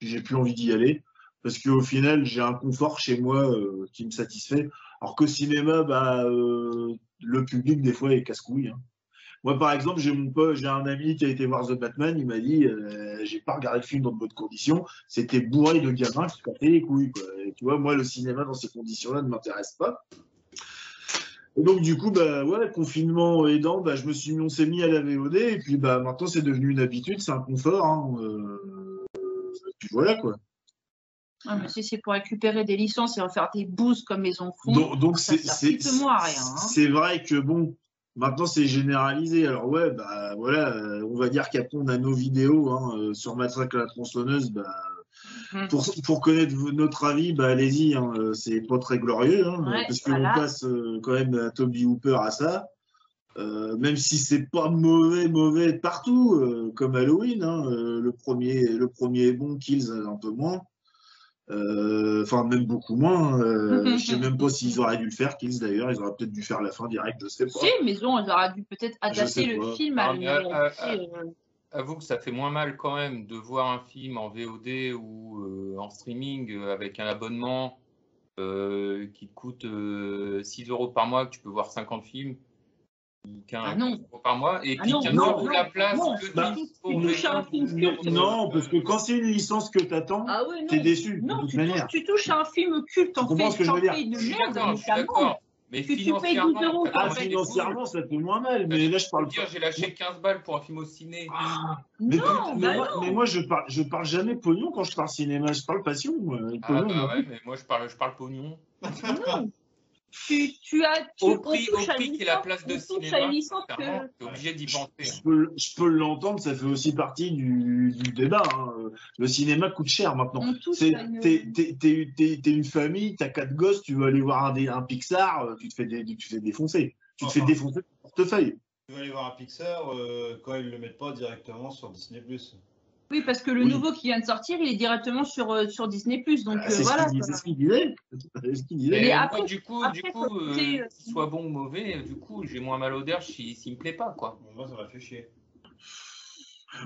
j'ai plus envie d'y aller. Parce qu'au final, j'ai un confort chez moi euh, qui me satisfait. Alors qu'au cinéma, bah, euh, le public, des fois, est casse-couille. Hein. Moi, par exemple, j'ai mon pote, j'ai un ami qui a été voir The Batman. Il m'a dit euh, j'ai pas regardé le film dans de bonnes conditions. C'était bourré de gamins qui capaient les couilles. Quoi. Et tu vois, moi, le cinéma, dans ces conditions-là, ne m'intéresse pas. Et donc, du coup, bah, ouais, confinement aidant, bah, je me suis mis, on s'est mis à la V O D. Et puis, bah, maintenant, c'est devenu une habitude, c'est un confort. Hein, euh... Et puis voilà, quoi. Ah, mais si c'est pour récupérer des licences et en faire des boosts comme ils en font, donc, donc ça c'est hein. vrai que bon, maintenant c'est généralisé. Alors ouais, bah voilà, on va dire qu'après on a nos vidéos hein, sur Massacre à la tronçonneuse. Bah, mm-hmm. pour, pour connaître notre avis, bah allez-y, hein, c'est pas très glorieux, hein, ouais, parce que voilà. on passe euh, quand même à Toby Hooper à ça. Euh, même si c'est pas mauvais, mauvais partout, euh, comme Halloween, hein, euh, le premier, le premier est bon, Kills un peu moins. Enfin, euh, même beaucoup moins. Euh, je ne sais même pas s'ils auraient dû le faire, Kills d'ailleurs. Ils auraient peut-être dû faire la fin directe, je ne sais pas. Si, mais bon, ils auraient dû peut-être adapter le pas. film à, à, à, à, à Avoue que ça fait moins mal quand même de voir un film en V O D ou euh, en streaming euh, avec un abonnement euh, qui te coûte euh, six euros par mois, que tu peux voir cinquante films. Ah non. Par mois et puis ah non, non, la place non, que bah, non, non parce que quand c'est une licence que t'attends, ah ouais, t'es déçu. Non, tu, tu touches à un film culte en tu fait, ce que je veux dire. De merde, mais que tu payes douze euros. Ah, financièrement, ça fait moins mal, mais bah, là je parle. Dire, j'ai lâché quinze balles pour un film au ciné. Ah, mais, non, putain, mais, bah moi, non. mais moi, je parle, je parle jamais pognon quand je parle cinéma, je parle passion. Ah bah ouais, mais moi je parle, je parle pognon. Tu, tu as tu, au prix, au prix qui est la place de cinéma, tu es obligé d'y penser. Je peux, je peux l'entendre, ça fait aussi partie du, du débat. Hein. Le cinéma coûte cher maintenant. T'es une... une famille, t'as quatre gosses, tu veux aller voir un, un Pixar, tu te fais, dé, tu te fais défoncer. Tu enfin, te fais défoncer ton portefeuille. Tu veux aller voir un Pixar euh, quand ils ne le mettent pas directement sur Disney plus. Oui, parce que le oui. nouveau qui vient de sortir, il est directement sur, sur Disney plus. Donc, ah, euh, voilà. C'est ce qu'il disait. Ce qu'il disait. Mais mais après, du coup, après, du coup euh, soit bon ou mauvais, du coup, j'ai moins mal au derche s'il si, si me plaît pas. Quoi. Moi, ça m'a fait chier.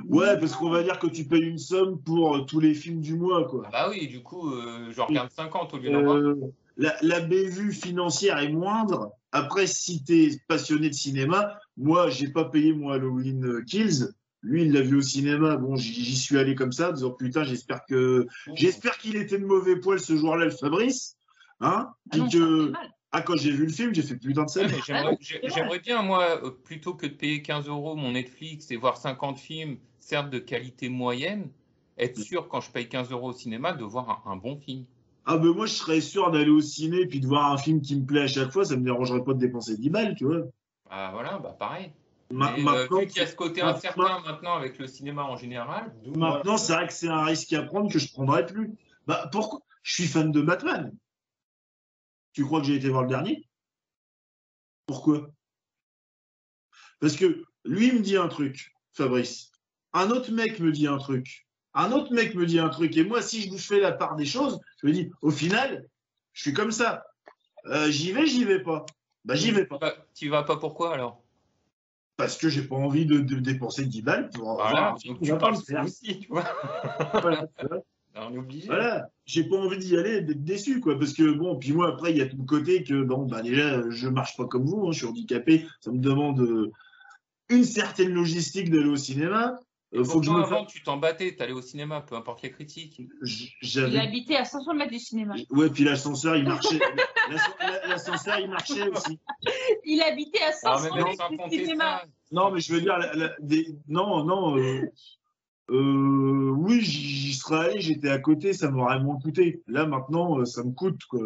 Ouais, parce qu'on va dire que tu payes une somme pour tous les films du mois. Quoi. Ah bah oui, du coup, euh, j'en regarde cinquante au lieu d'en euh, la, la bévue financière est moindre. Après, si tu es passionné de cinéma, moi, j'ai pas payé mon Halloween Kills. Lui, il l'a vu au cinéma. Bon, j'y suis allé comme ça, en disant putain, j'espère que j'espère qu'il était de mauvais poil ce jour-là, le Fabrice. Hein ah non, que... ah, quand j'ai vu le film, j'ai fait putain de ça. Ah, j'aimerais bien, moi, plutôt que de payer quinze euros mon Netflix et voir cinquante films, certes de qualité moyenne, être sûr, quand je paye quinze euros au cinéma, de voir un, un bon film. Ah ben moi, je serais sûr d'aller au ciné et puis de voir un film qui me plaît à chaque fois. Ça ne me dérangerait pas de dépenser dix balles, tu vois. Ah voilà, bah pareil. Ma, et, euh, vu qu'il y a ce côté incertain ma, maintenant avec le cinéma en général. Maintenant, c'est vrai que c'est un risque à prendre que je ne prendrais plus. Bah, pourquoi? Je suis fan de Batman. Tu crois que j'ai été voir le dernier? Pourquoi? Parce que lui me dit un truc, Fabrice. Un autre mec me dit un truc. Un autre mec me dit un truc. Et moi, si je vous fais la part des choses, je me dis, au final, je suis comme ça. Euh, j'y vais, j'y vais pas. Bah, j'y vais pas. Bah, tu vas pas pourquoi alors? Parce que j'ai pas envie de, de dépenser dix balles pour. Voilà, donc tu parles aussi, tu vois. Voilà, on est obligé. Voilà, j'ai pas envie d'y aller, d'être déçu, quoi. Parce que bon, puis moi après il y a tout le côté que bon, bah déjà je marche pas comme vous, hein, je suis handicapé, ça me demande une certaine logistique d'aller au cinéma. Euh, faut que je me fasse... Tu t'en battais, t'allais au cinéma, peu importe les critiques. Il habitait à cinq cents mètres du cinéma. Ouais, puis l'ascenseur il marchait. L'ascenseur il marchait aussi. Il habitait à cinq cents mètres du cinéma. Non, mais je veux dire, la, la, des... non, non. Euh... Euh, oui, j'y serais allé, j'étais à côté, ça m'aurait moins coûté. Là maintenant, ça me coûte quoi.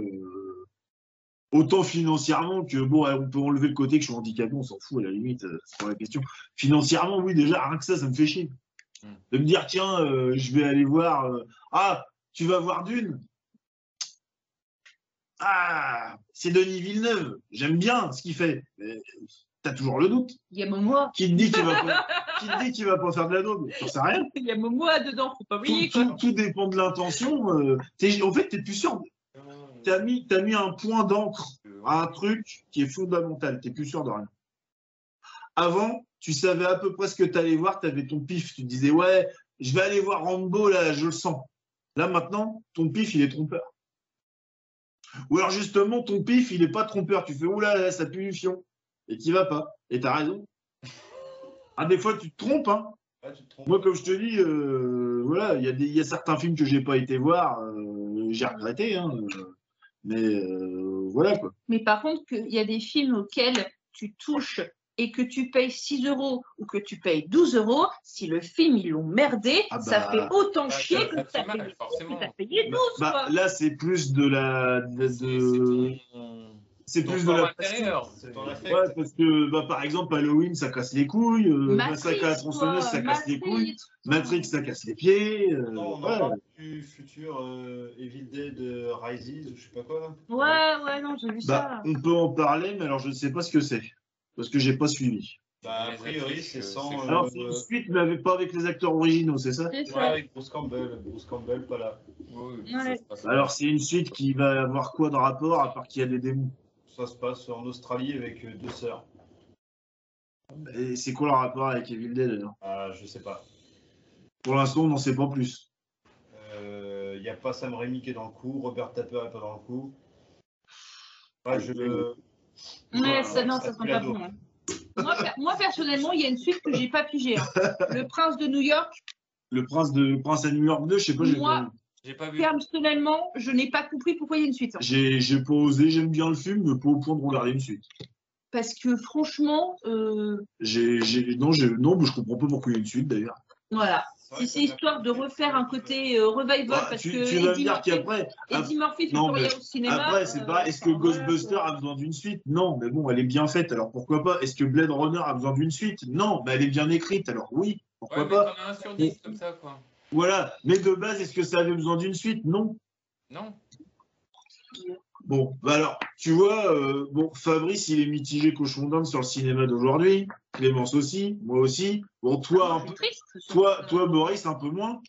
Autant financièrement que bon, on peut enlever le côté que je suis handicapé, on s'en fout à la limite, c'est pas la question. Financièrement, oui, déjà rien que ça, ça me fait chier. Mm. De me dire tiens, euh, je vais aller voir. Euh, ah, tu vas voir Dune. Ah, c'est Denis Villeneuve. J'aime bien ce qu'il fait. Mais... t'as toujours le doute. Il y a Momoa. Qui te dit qu'il va pas, qui te dit qu'il va pas faire de la daube? J'en sais rien. Il y a Momoa dedans, faut pas oublier. Tout, quoi. Tout, tout dépend de l'intention. Euh, en fait, t'es plus sûr. T'as mis, t'as mis un point d'encre à un truc qui est fondamental. T'es plus sûr de rien. Avant, tu savais à peu près ce que t'allais voir. T'avais ton pif. Tu te disais ouais, je vais aller voir Rambo là, je le sens. Là maintenant, ton pif il est trompeur. Ou alors justement, ton pif il est pas trompeur. Tu fais oula, là, ça pue du fion. Et t'y vas pas. Et t'as raison. Ah, des fois, tu te trompes. Hein. Ouais, tu te trompes. Moi, comme je te dis, euh, voilà, il y, y a certains films que j'ai pas été voir, euh, j'ai regretté. Hein, mais euh, voilà quoi. Mais par contre, il y a des films auxquels tu touches et que tu payes six euros ou que tu payes douze euros, si le film, ils l'ont merdé, ah bah, ça fait autant bah, chier ça, que tu as, as payé douze. Bah, quoi. Là, c'est plus de la. De... c'est plus de la intérieur, ouais, parce que bah, par exemple Halloween ça casse les couilles, euh, Massacre à la tronçonneuse ça casse Matrix, les couilles, Matrix ça casse les pieds. Euh, non, on ouais. en parle du futur euh, Evil Dead euh, Rises ou je sais pas quoi. Là. Ouais ouais non j'ai vu bah, ça. On peut en parler mais alors je ne sais pas ce que c'est parce que j'ai pas suivi. Bah, a priori c'est sans. Euh, alors euh, suite mais avec, pas avec les acteurs originaux c'est ça? Ouais avec Bruce Campbell, Bruce Campbell pas là. Ouais, ouais. Ça, alors c'est une suite qui va avoir quoi de rapport à part qu'il y a des démons? Ça se passe en Australie avec deux sœurs. Et c'est quoi le rapport avec Evil Dead? Ah, je sais pas. Pour l'instant, on n'en sait pas plus. Il euh, n'y a pas Sam Raimi qui est dans le coup, Robert Tapper n'est pas dans le coup. Enfin, je... Mais ça, non, ça ne sent pas bon. Hein. Moi, moi, personnellement, il y a une suite que j'ai pas pigée. Hein. Le Prince de New York. Le Prince de le Prince à New York deux, je sais pas. Moi... Pas vu. Personnellement, je n'ai pas compris pourquoi il y a une suite. Hein. J'ai pas osé, j'aime bien le film, mais pas au point de regarder une suite. Parce que franchement... Euh... J'ai, j'ai, non, j'ai, non, je comprends pas pourquoi il y a une suite d'ailleurs. Voilà, c'est histoire de refaire un côté euh, revival bah, parce tu, que tu vas Eddie, Murphy, qu'après, Eddie Murphy, tu non, peux mais, au cinéma. Après, c'est euh, pas, est-ce que Ghostbusters a besoin d'une suite? Non, mais bon, elle est bien faite, alors pourquoi pas? Est-ce que Blade Runner a besoin d'une suite? Non, mais elle est bien écrite, alors oui, pourquoi ouais, pas on a un sur dix, comme ça, quoi. Voilà, mais de base, est-ce que ça avait besoin d'une suite? Non. Non. Bon, bah alors, tu vois, euh, bon, Fabrice, il est mitigé cochon d'Inde sur le cinéma d'aujourd'hui, Clémence aussi, moi aussi. Bon, toi, ah, un peu, triste, toi, toi, toi, Boris, un peu moins.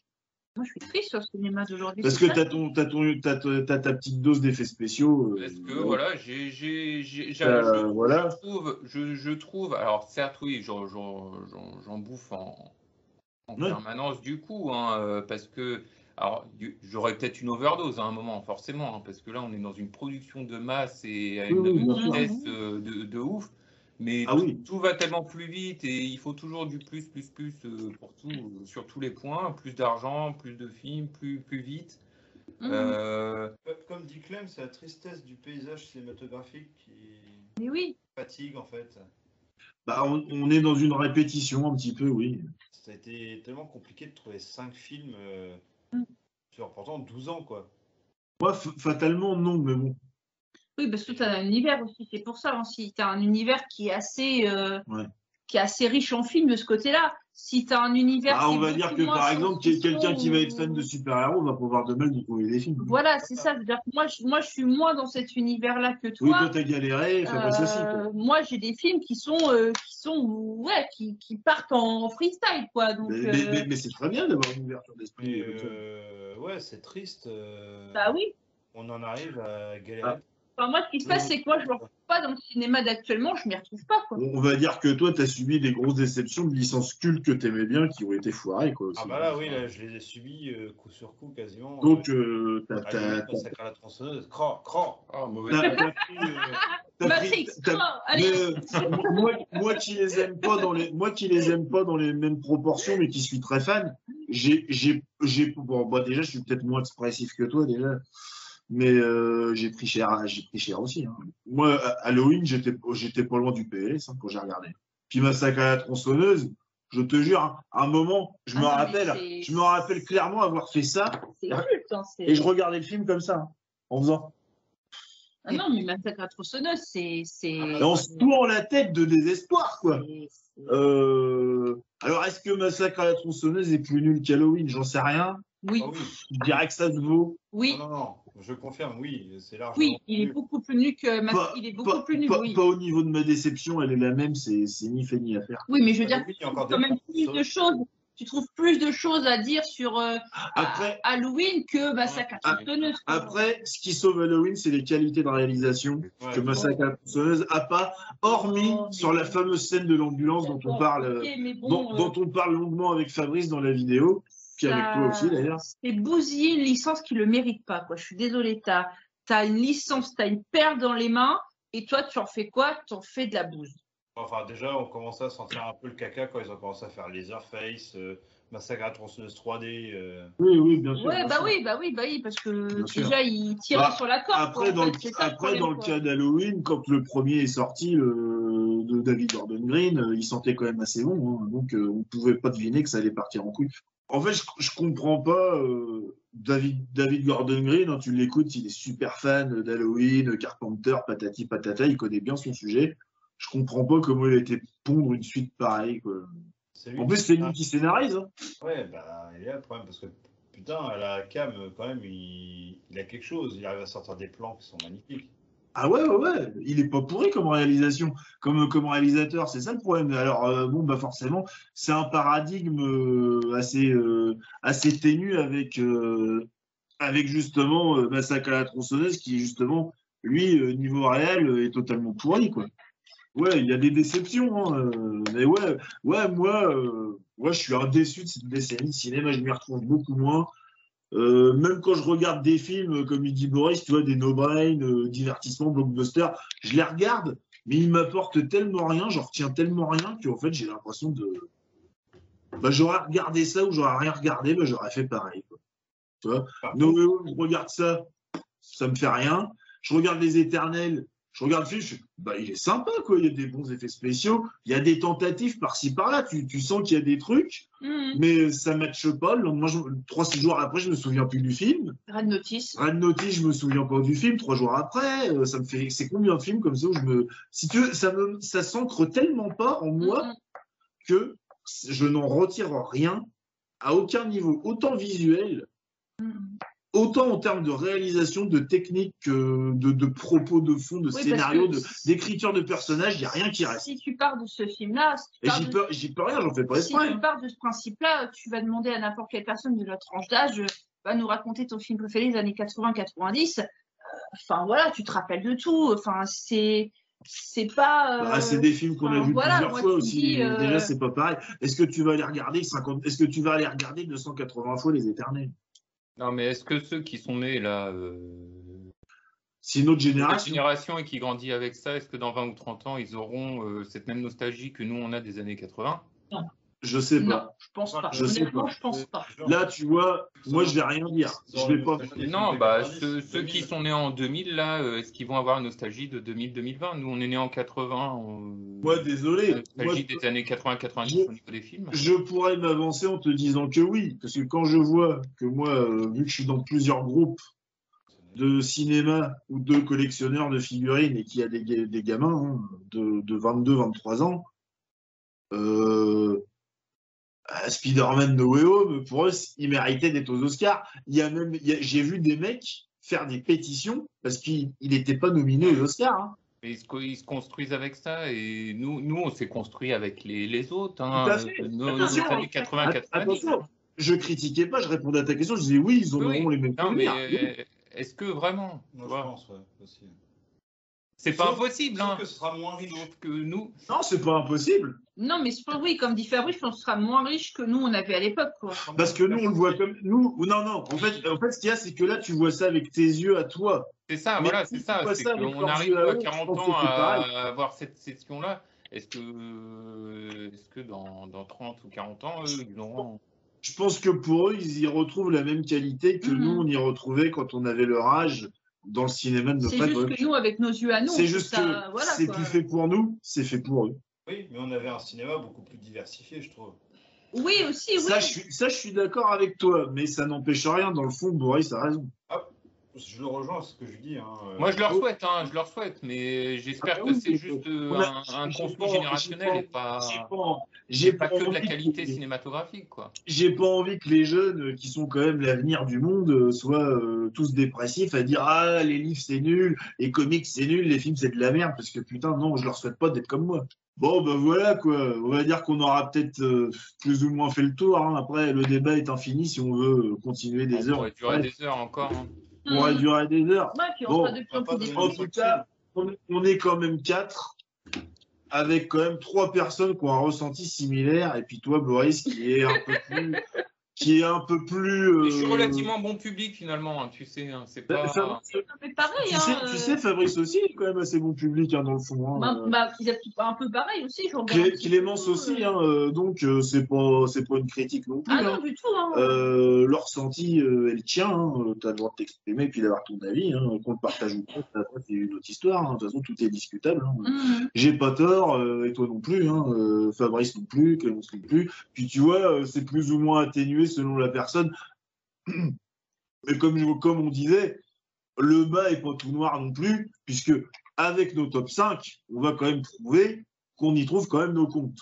Moi, je suis triste sur le cinéma d'aujourd'hui. Parce que t'as ton, t'as ton, t'as, t'as ta petite dose d'effets spéciaux. Euh, Parce que euh, voilà, j'ai, j'ai, j'ai, euh, voilà. Je trouve, je, je trouve, alors certes, oui, j'en, j'en, j'en, j'en bouffe en. En ouais. permanence du coup, hein, parce que alors j'aurais peut-être une overdose à un moment, forcément, hein, parce que là on est dans une production de masse et à une, oui, une vitesse de, de ouf. Mais ah tout, oui. tout va tellement plus vite et il faut toujours du plus, plus, plus pour tout, sur tous les points. Plus d'argent, plus de films, plus, plus vite. Mmh. Euh... Comme dit Clem, c'est la tristesse du paysage cinématographique qui oui. fatigue en fait. Bah, on, on est dans une répétition un petit peu, oui. Ça a été tellement compliqué de trouver cinq films euh, mmh. sur pourtant douze ans, quoi. Moi, fatalement, non, mais bon. Oui, parce que tu as un univers aussi, c'est pour ça. Hein. Si tu as un univers qui est assez, euh, ouais. qui est assez riche en films de ce côté-là, si tu as un univers... Ah, on va dire que, par exemple, quelqu'un qui va être fan de super-héros va pouvoir de mal de trouver des films. Voilà, c'est ça. C'est-à-dire que moi, je, moi, je suis moins dans cet univers-là que toi. Oui, toi, t'as galéré, fais pas ceci. Moi, j'ai des films qui sont... Euh, qui, sont ouais, qui, qui partent en freestyle, quoi. Donc, mais mais, euh... mais, mais c'est très bien d'avoir une ouverture d'esprit. Euh, ouais, c'est triste. Euh... Bah oui. On en arrive à galérer. Ah. Enfin, moi, ce qui se passe, c'est que moi, je ne me retrouve pas dans le cinéma d'actuellement, je ne m'y retrouve pas. Quoi. On va dire que toi, tu as subi des grosses déceptions de licences cultes que tu aimais bien, qui ont été foirées. Quoi, ah, bah là, oui, là, je les ai subies euh, coup sur coup quasiment. Donc, euh, tu as. Tu as. La tronçonneuse. Cran, cran. Oh, mauvais. Matrix, cran. Allez. Moi qui les aime pas dans les, moi qui les aime pas dans les mêmes proportions, mais qui suis très fan, j'ai. Bon, bah, déjà, je suis peut-être moins expressif que toi, déjà. Mais euh, j'ai pris cher, j'ai pris cher aussi. Hein. Moi, Halloween, j'étais, j'étais pas loin du P L S hein, quand j'ai regardé. Puis Massacre à la tronçonneuse, je te jure, hein, à un moment, je ah me rappelle, je me rappelle clairement avoir fait ça. C'est culte, hein, et je regardais le film comme ça, hein, en faisant. Ah non, mais Massacre à la tronçonneuse, c'est, c'est. On se tourne la tête de désespoir, quoi. Euh... Alors, est-ce que Massacre à la tronçonneuse est plus nul qu'Halloween? J'en sais rien. Oui. Ah oui. Je dirais que ça se vaut. Oui. Non, non, non, je confirme, oui, c'est largement. Oui, il est beaucoup plus nu que ma... pas, il est beaucoup pas, plus nu, pas, oui. Pas au niveau de ma déception, elle est la même, c'est ni fait ni à faire. Oui, mais je veux dire, oui, tu trouves quand même plus de choses, tu trouves plus de choses à dire sur euh, après, à, Halloween que Massacre à la tronçonneuse. Après, ce qui sauve Halloween, c'est les qualités de réalisation ouais, que Massacre à la tronçonneuse n'a pas, hormis oh, sur la fameuse scène de l'ambulance dont on parle, okay, bon, dont, euh... dont on parle longuement avec Fabrice dans la vidéo. Puis avec toi aussi, d'ailleurs. C'est bousiller une licence qui ne le mérite pas, quoi. Je suis désolée, tu as, t'as une licence, tu as une paire dans les mains, et toi, tu en fais quoi? Tu en fais de la bouse. Enfin, déjà, on commençait à sentir un peu le caca quand ils ont commencé à faire Laserface, euh, Massacre à la tronçonneuse trois D. Euh... Oui, oui, bien sûr. Ouais, bien bah sûr. Oui, bah oui, bah oui, parce que bien déjà, sûr. Ils tiraient bah, sur la corde. Après, quoi, dans, en fait, le, ça, après problème, dans le cas d'Halloween, quand le premier est sorti, euh, de David Gordon Green, euh, il sentait quand même assez bon, hein, donc euh, on ne pouvait pas deviner que ça allait partir en couille. En fait, je, je comprends pas euh, David, David Gordon Green, hein, tu l'écoutes, il est super fan d'Halloween, Carpenter, patati patata, il connaît bien son sujet. Je comprends pas comment il a été pondre une suite pareille. Quoi. En plus, c'est lui qui scénarise. Hein. Ouais, bah, il y a le problème, parce que putain, à la cam, quand même, il, il a quelque chose, il arrive à sortir des plans qui sont magnifiques. Ah ouais, ouais, ouais, il est pas pourri comme réalisation, comme, comme réalisateur, c'est ça le problème. Alors, euh, bon, bah forcément, c'est un paradigme euh, assez, euh, assez ténu avec, euh, avec justement euh, Massacre à la tronçonneuse qui, justement, lui, euh, niveau réel, euh, est totalement pourri, quoi. Ouais, il y a des déceptions, hein, euh, mais ouais, ouais moi, euh, ouais, je suis un déçu de cette décennie de cinéma, je m'y retrouve beaucoup moins. Euh, même quand je regarde des films, comme il dit Boris, tu vois, des no-brain, euh, divertissement, blockbuster, je les regarde, mais ils m'apportent tellement rien, j'en retiens tellement rien, qu'en fait, j'ai l'impression de... Bah, j'aurais regardé ça ou j'aurais rien regardé, bah, j'aurais fait pareil. Quoi. Tu vois ah. No Way Home, je regarde ça, ça me fait rien. Je regarde Les Éternels, je regarde le film, je... bah, il est sympa, quoi. Il y a des bons effets spéciaux, il y a des tentatives par-ci, par-là, tu, tu sens qu'il y a des trucs, mmh. mais ça ne matche pas. Le lendemain, je... trois, six jours après, je ne me souviens plus du film. Red Notice. Red Notice, je me souviens pas du film, trois jours après, euh, ça me fait, c'est combien de films comme ça où je me, si tu veux, ça me, ça s'ancre tellement pas en moi mmh. que je n'en retire rien à aucun niveau, autant visuel, mmh. autant en termes de réalisation, de technique, de, de propos, de fond, de oui, scénario, d'écriture de, de personnages, il n'y a rien qui reste. Si tu pars de ce film-là... Si j'y peux, de... peux rien, j'en fais pas esprit. Si tu pars de ce principe-là, tu vas demander à n'importe quelle personne de la tranche d'âge, va nous raconter ton film préféré des années quatre-vingts quatre-vingt-dix. Enfin, voilà, tu te rappelles de tout. Enfin, c'est... C'est pas. Euh... Bah, c'est des films qu'on enfin, a vus voilà, plusieurs fois aussi. Dis, euh... Déjà, c'est pas pareil. Est-ce que tu vas aller regarder cinquante... Est-ce que tu vas aller regarder deux cent quatre-vingts fois Les Éternels? Non, mais est-ce que ceux qui sont nés là, euh, C'est une autre génération. Cette génération et qui grandit avec ça, est-ce que dans vingt ou trente ans, ils auront euh, cette même nostalgie que nous, on a des années quatre-vingts? Non. Je sais pas. Non, je pense pas. Je sais pas. Je pense pas. Là, tu vois, moi, je vais rien dire. Je vais pas. Non, bah, ceux, ceux qui sont nés en deux mille, là, est-ce qu'ils vont avoir une nostalgie de deux mille, deux mille vingt? Nous, on est nés en quatre-vingts. On... Moi, désolé. Nostalgie moi, des années quatre-vingts, quatre-vingt-dix au niveau des films. Je pourrais m'avancer en te disant que oui, parce que quand je vois que moi, vu que je suis dans plusieurs groupes de cinéma ou de collectionneurs de figurines et qu'il y a des, des gamins hein, de, de vingt-deux, vingt-trois ans. Euh, Spider-Man No Way Home, pour eux, ils méritaient d'être aux Oscars. Il y a même, j'ai vu des mecs faire des pétitions parce qu'il n'était pas nominé aux Oscars. Hein. Mais ils, se, ils se construisent avec ça et nous, nous on s'est construit avec les, les autres. Hein. Tout à fait. Nos, attention, nos années quatre-vingts, quatre-vingt-dix. Je critiquais pas, je répondais à ta question. Je disais oui, ils ont oui. les mêmes non, mais euh, est-ce que vraiment moi, je pense, ouais, aussi. C'est pas impossible, hein. Que ce sera moins riche que nous. Non, c'est pas impossible. Non, mais oui, comme dit Fabrice, on sera moins riche que nous on avait à l'époque, quoi. Parce que nous, on le voit comme nous. Non, non. En fait, en fait, ce qu'il y a, c'est que là, tu vois ça avec tes yeux à toi. C'est ça, voilà, c'est ça. On arrive à quarante ans à avoir cette session-là. Est-ce que, est-ce que dans dans trente ou quarante ans, eux, ils auront. Je pense que pour eux, ils y retrouvent la même qualité que nous, on y retrouvait quand on avait leur âge. Dans le cinéma de nos frères. C'est juste que nous, avec nos yeux à nous, c'est juste ça, que voilà, c'est plus fait pour nous, c'est fait pour eux. Oui, mais on avait un cinéma beaucoup plus diversifié, je trouve. Oui, aussi, oui. Ça, je suis, ça, je suis d'accord avec toi, mais ça n'empêche rien. Dans le fond, Boris a raison. Ah, je le rejoins, ce que je dis. Hein. Moi, je leur souhaite, hein, je leur souhaite, mais j'espère ah, oui, que c'est juste a, un, un conflit générationnel pas, et pas, j'ai pas, pas, pas que de la qualité que, cinématographique, quoi. J'ai pas envie que les jeunes, qui sont quand même l'avenir du monde, soient euh, tous dépressifs à dire ah les livres c'est nul, les comics c'est nul, les films c'est de la merde, parce que putain non, je leur souhaite pas d'être comme moi. Bon ben voilà quoi, on va dire qu'on aura peut-être euh, plus ou moins fait le tour. Hein. Après le débat est infini si on veut continuer des on heures. On pourrait durer des heures encore. Hein. On va durer des heures. Ouais, bon, en tout cas, on est quand même quatre, avec quand même trois personnes qui ont un ressenti similaire, et puis toi, Boris, qui est un peu plus, qui est un peu plus. Euh... Je suis relativement bon public finalement, hein, tu sais, hein, c'est pas. Bah, c'est pareil. Tu, hein, sais, euh... tu sais, Fabrice aussi est quand même assez bon public hein, dans le fond. Hein, bah, euh... bah, il a un peu pareil aussi. Clé Clémence peu, aussi, euh... hein, donc euh, c'est pas, c'est pas une critique non plus. Ah non hein. du tout. Hein. Euh, leur ressenti, euh, elle tient. Hein, t'as le droit de t'exprimer et puis d'avoir ton avis. Hein, qu'on le partage ou pas, c'est une autre histoire. Hein, de toute façon, tout est discutable. Hein. Mm-hmm. J'ai pas tort euh, et toi non plus. Hein, euh, Fabrice non plus, Clémence non plus. Puis tu vois, c'est plus ou moins atténué selon la personne, mais comme, comme on disait, le bas est pas tout noir non plus, puisque avec nos top cinq, on va quand même prouver qu'on y trouve quand même nos comptes.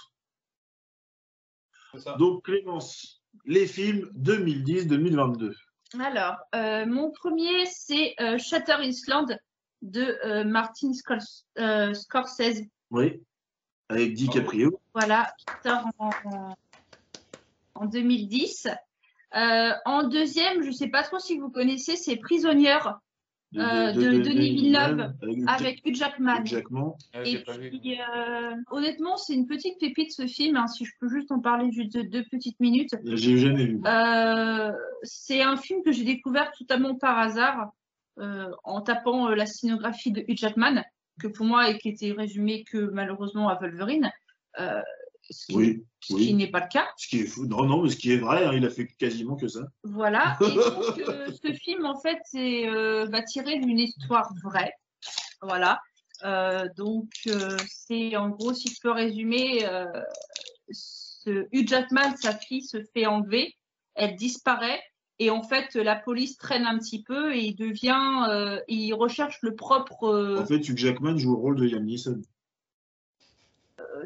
Donc Clémence, les films deux mille dix deux mille vingt-deux. Alors, euh, mon premier, c'est euh, Shutter Island de euh, Martin Scors euh, Scorsese. Oui, avec DiCaprio. Voilà, qui sort en... en... en deux mille dix. Euh, en deuxième, je ne sais pas trop si vous connaissez, c'est Prisonnière euh, de, de, de, de Denis Villeneuve avec Hugh Jackman. Hugh Jackman. Ah, et puis, euh, honnêtement, c'est une petite pépite ce film, hein, si je peux juste en parler juste de deux petites minutes. J'ai jamais vu. Euh, c'est un film que j'ai découvert totalement par hasard euh, en tapant euh, la scénographie de Hugh Jackman, que pour moi, et qui était résumée que malheureusement à Wolverine. Euh, Ce qui, oui, ce oui. qui n'est pas le cas. Ce qui est fou. Non, non, mais ce qui est vrai, hein, il a fait quasiment que ça. Voilà. Et donc, euh, ce film, en fait, est, euh, va tirer d'une histoire vraie. Voilà. Euh, donc, euh, c'est en gros, si je peux résumer, euh, ce Hugh Jackman, sa fille, se fait enlever. Elle disparaît. Et en fait, la police traîne un petit peu et il devient. Euh, il recherche le propre. Euh... En fait, Hugh Jackman joue le rôle de Liam Neeson.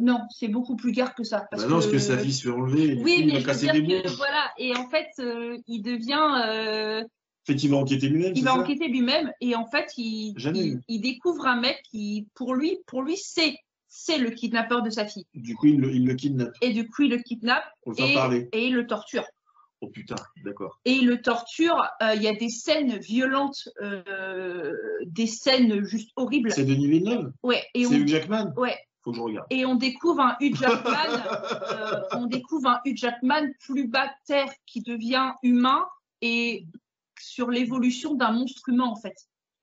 Non, c'est beaucoup plus grave que ça. Parce bah non, parce que, que sa vie se fait enlever. Oui, mais il va casser des bouches. Voilà, et en fait, euh, il devient. Euh, en fait, il va enquêter lui-même. Il va ça enquêter lui-même, et en fait, il, il, il découvre un mec qui, pour lui, pour lui, c'est, c'est le kidnappeur de sa fille. Du coup, il le, il le kidnappe. Et du coup, il le kidnappe. Pour le faire et, parler. Et il le torture. Oh putain, d'accord. Et il le torture. Il euh, y a des scènes violentes, euh, des scènes juste horribles. C'est Denis Villeneuve. Ouais. Et c'est Hugh Jackman. Ouais. Faut que je regarde. Et on découvre un Hugh Jackman, euh, on découvre un Hugh Jackman plus bas de terre qui devient humain et sur l'évolution d'un monstre humain en fait.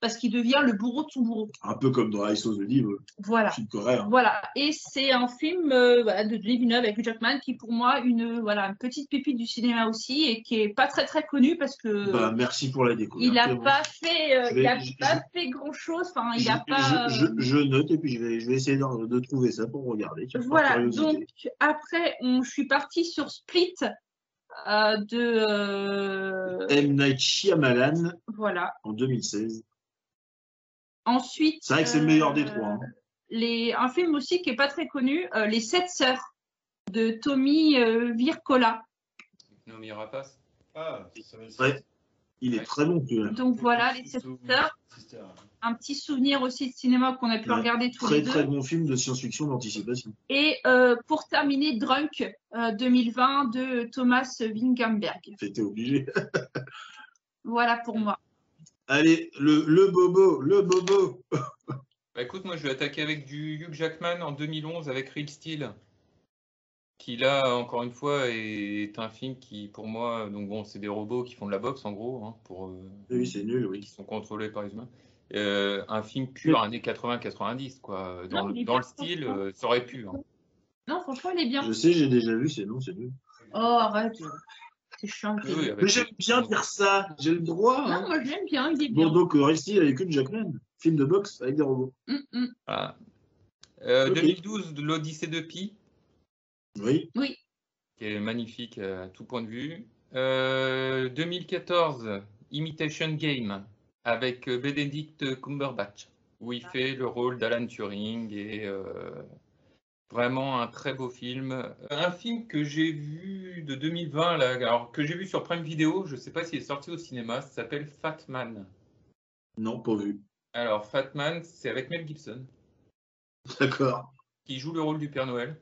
parce qu'il devient le bourreau de son bourreau. Un peu comme dans Ice of the Devil, voilà. Film coréen. Voilà. Et c'est un film euh, voilà, de deux mille neuf avec Hugh Jackman qui, pour moi, une voilà une petite pépite du cinéma aussi et qui est pas très très connu parce que. Bah, merci pour la découverte. Il n'a pas fait, euh, vais, il a je, pas je, fait grand chose. Enfin, il je, a pas. Je, je, je note et puis je vais je vais essayer de, de trouver ça pour regarder. Voilà. Donc après, on, je suis partie sur Split. Euh, de euh... M. Night Shyamalan voilà. En deux mille seize. Ensuite, c'est vrai que c'est le meilleur euh, des trois. Hein. Les, un film aussi qui n'est pas très connu, euh, Les Sept Sœurs de Tommy euh, Wirkola. Non, mais il n'y aura pas. Ah, ouais. Il est ouais. très bon. Tu vois. Donc voilà, Les Sept Sœurs. Un petit souvenir aussi de cinéma qu'on a pu ouais. regarder tous très, les deux. Très très bon film de science-fiction d'anticipation. Et euh, pour terminer, Drunk euh, deux mille vingt de Thomas Vingenberg. T'étais obligé. Voilà pour moi. Allez, le, le bobo, le bobo. Bah écoute, moi je vais attaquer avec du Hugh Jackman en deux mille onze avec Real Steel. Qui là, encore une fois, est un film qui, pour moi, donc bon, c'est des robots qui font de la boxe en gros, hein, pour. Euh, oui, c'est nul, oui. Qui sont contrôlés par les humains. Euh, un film pur, oui. Années quatre-vingts quatre-vingt-dix, quoi. Dans, non, le, dans le style, euh, ça aurait pu. Hein. Non, franchement, il est bien. Je sais, j'ai déjà vu, c'est non, c'est nul. Oh, arrête. C'est chiant. Oui, mais j'aime bien dire ça, j'ai le droit. Non, hein. Moi, j'aime bien, il est bien. Bon, donc, Rusty avec Hugh Jackman, film de boxe avec des robots. Mm -hmm. Voilà. euh, okay. deux mille douze, L'Odyssée de Pi. Oui. Oui. Qui est magnifique à tout point de vue. Euh, deux mille quatorze, Imitation Game avec Benedict Cumberbatch, où il ah. fait le rôle d'Alan Turing et euh, vraiment un très beau film. Un film que j'ai vu de deux mille vingt, là, alors que j'ai vu sur Prime Video, je ne sais pas s'il est sorti au cinéma, ça s'appelle Fat Man. Non, pas vu. Alors, Fat Man, c'est avec Mel Gibson. D'accord. Qui joue le rôle du Père Noël.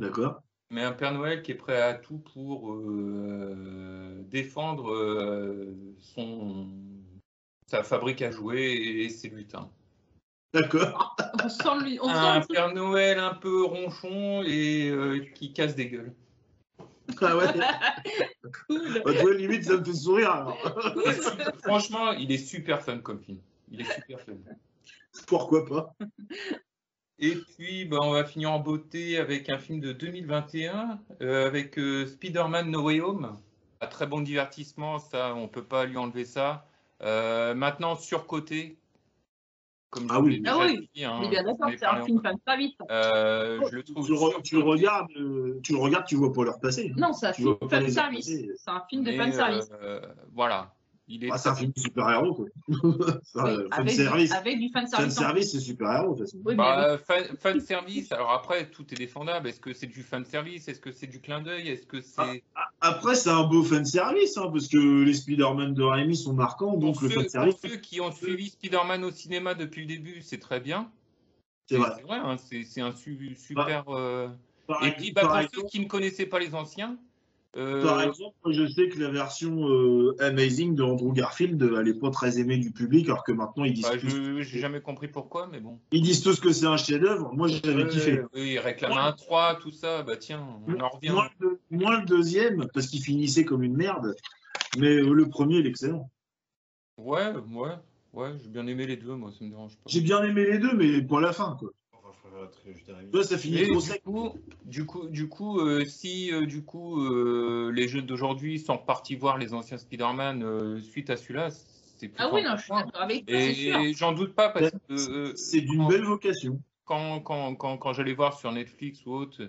D'accord. Mais un Père Noël qui est prêt à tout pour euh, défendre euh, son, sa fabrique à jouets et, et ses lutins. D'accord. On sent lui, on un sent Père Noël un peu ronchon et euh, qui casse des gueules. Ah ouais. Cool. Bah, toi, limite, ça me fait sourire. Alors. Super, franchement, il est super fun comme film. Il est super fun. Pourquoi pas? Et puis, bah, on va finir en beauté avec un film de deux mille vingt et un, euh, avec euh, Spider-Man No Way Home. Un très bon divertissement, ça, on ne peut pas lui enlever ça. Euh, maintenant, surcoté. Comme ah oui, ah oui. Dit, hein, bien d'accord, c'est un film pas vite. Euh, oh. Je le trouve tu, re, tu, regardes, euh, tu le regardes, tu ne vois pas leur passé. Non, c'est un, un film de fanservice. C'est un film de fanservice. Voilà. Il est ah, c'est un film de super-héros, quoi. Enfin, oui, fan avec, service. Du, avec du fan service. Fan service, c'est super-héros, de toute façon. Oui, bah, oui. fan, fan service, alors après, tout est défendable. Est-ce que c'est du fan service? Est-ce que c'est du clin d'œil? Est-ce que c'est... Ah, après, c'est un beau fan service, hein, parce que les Spider-Man de Raimi sont marquants, donc pour le ceux, fan service... Pour ceux qui ont suivi Spider-Man au cinéma depuis le début, c'est très bien. C'est vrai. C'est vrai, hein, c'est un su, super... Bah, euh... Et puis, bah, pour exemple, ceux qui ne connaissaient pas les anciens... Euh... Par exemple, je sais que la version euh, Amazing de Andrew Garfield, elle n'est pas très aimée du public, alors que maintenant ils disent. Bah, je j'ai jamais compris pourquoi, mais bon. Ils disent tous que c'est un chef-d'œuvre. Moi, j'avais euh, kiffé. Oui, ils réclament un trois, tout ça. Bah tiens, on en revient. Moins le, moins le deuxième, parce qu'il finissait comme une merde. Mais euh, le premier, il est excellent. Ouais, ouais, ouais. J'ai bien aimé les deux, moi, ça me dérange pas. J'ai bien aimé les deux, mais pour la fin, quoi. Là, ça finit trop sec. Du coup, du coup, euh, si euh, du coup euh, les jeunes d'aujourd'hui sont repartis voir les anciens Spider-Man euh, suite à celui-là, c'est plus. Ah oui, non, je suis d'accord avec toi. Et j'en doute pas parce que. Euh, c'est d'une belle vocation. Quand, quand, quand, quand j'allais voir sur Netflix ou autre,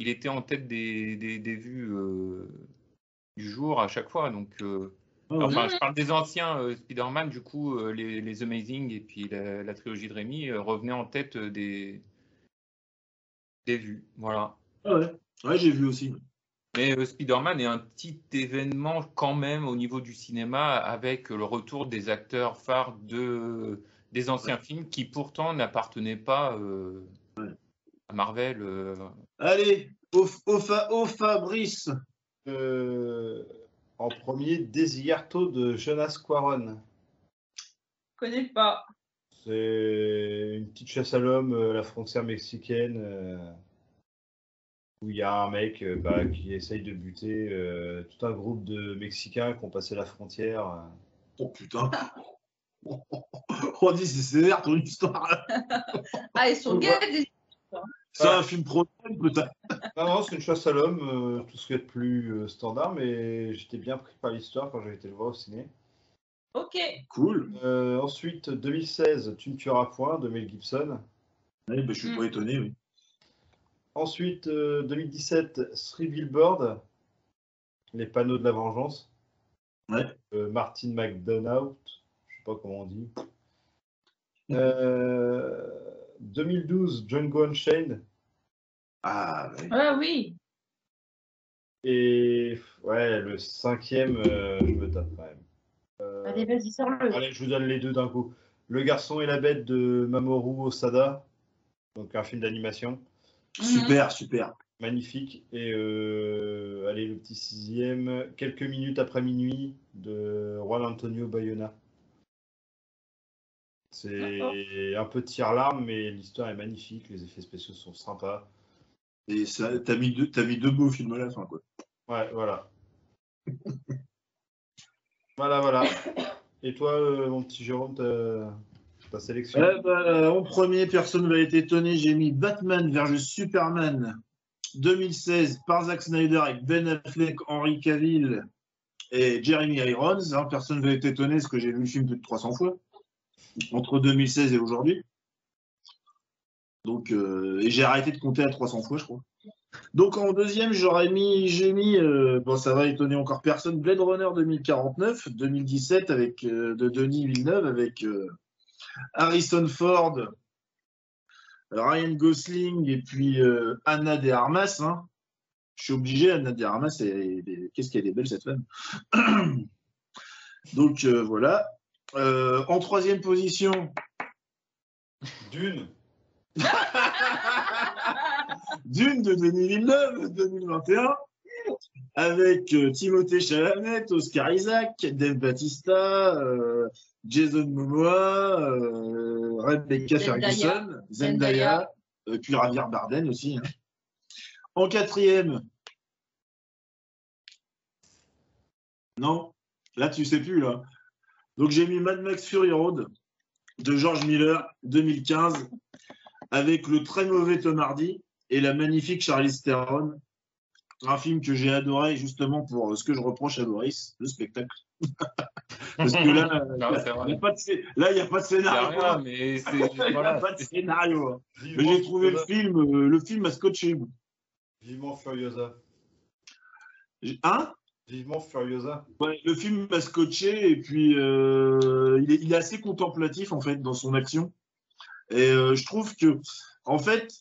il était en tête des, des, des vues euh, du jour à chaque fois. Donc, euh, oh, alors, oui. Enfin, je parle des anciens euh, Spider-Man, du coup, euh, les, les Amazing et puis la, la trilogie de Raimi euh, revenaient en tête des. J'ai vu, voilà. Ah ouais, ouais j'ai vu aussi. Mais euh, Spider-Man est un petit événement quand même au niveau du cinéma avec le retour des acteurs phares de, des anciens ouais. films qui pourtant n'appartenaient pas euh, ouais. à Marvel. Euh... Allez, au, au, au Fabrice. Euh, en premier, Desierto de Jonas Cuarón. Je connais pas. C'est une petite chasse à l'homme, euh, la frontière mexicaine, euh, où il y a un mec euh, bah, qui essaye de buter euh, tout un groupe de Mexicains qui ont passé la frontière. Euh. Oh putain. produit, c'est sévère ton histoire. Ah, ils sont gays des histoires. C'est un film pro peut-être. Non, non, c'est une chasse à l'homme, euh, tout ce qui est plus euh, standard, mais j'étais bien pris par l'histoire quand j'ai été le voir au ciné. Ok. Cool. Euh, ensuite, deux mille seize, Tu ne tueras point de Mel Gibson. Ouais, bah, je suis mm. pas étonné, oui. Ensuite, euh, deux mille dix-sept, Three Billboards, Les panneaux de la vengeance. Ouais. Euh, Martin McDonagh, je sais pas comment on dit. Euh, deux mille douze, Django Unchained. Ah, ouais. ah oui. Et ouais, le cinquième, euh, je me tape quand même. Euh, allez, vas-y, sors-le. Allez, je vous donne les deux d'un coup. Le garçon et la bête de Mamoru Osada, donc un film d'animation. Super, mmh. super. Magnifique. Et euh, allez, le petit sixième, Quelques minutes après minuit de Juan Antonio Bayona. C'est un peu tire-larme, mais l'histoire est magnifique, les effets spéciaux sont sympas. Et ça, t'as mis deux, t'as mis deux beaux films à la fin, quoi. Ouais, voilà. Voilà, voilà. Et toi, euh, mon petit Jérôme, ta sélection? euh, bah, En premier, personne ne va être étonné, j'ai mis Batman versus Superman deux mille seize par Zack Snyder avec Ben Affleck, Henry Cavill et Jeremy Irons. Hein, personne ne va être étonné parce que j'ai vu le film plus de trois cents fois entre deux mille seize et aujourd'hui. Donc, euh, et j'ai arrêté de compter à trois cents fois, je crois. Donc en deuxième, j'aurais mis, j'ai mis, euh, bon ça va étonner encore personne, Blade Runner deux mille quarante-neuf, deux mille dix-sept avec euh, de Denis Villeneuve avec euh, Harrison Ford, Ryan Gosling et puis euh, Ana de Armas. Hein. Je suis obligé, Ana de Armas, qu'est-ce qu'elle est belle cette femme. Donc euh, voilà. Euh, en troisième position, Dune. Dune de Denis Villeneuve deux mille vingt et un avec euh, Timothée Chalamet, Oscar Isaac, Dave Bautista, euh, Jason Momoa, euh, Rebecca Ferguson, Zendaya, euh, puis Javier Bardem aussi. Hein. En quatrième, non, là tu sais plus là. Donc j'ai mis Mad Max Fury Road de George Miller deux mille quinze avec le très mauvais Tom Hardy et la magnifique Charlize Theron, un film que j'ai adoré justement pour ce que je reproche à Boris, le spectacle. Parce que là, il n'y a pas de scénario. Il n'y a pas de scénario. Mais j'ai trouvé le film, le film à scotché. Vivement Furiosa. Hein? Vivement Furiosa. Ouais, le film m'a scotché et puis euh, il, est, il est assez contemplatif en fait dans son action. Et euh, je trouve que en fait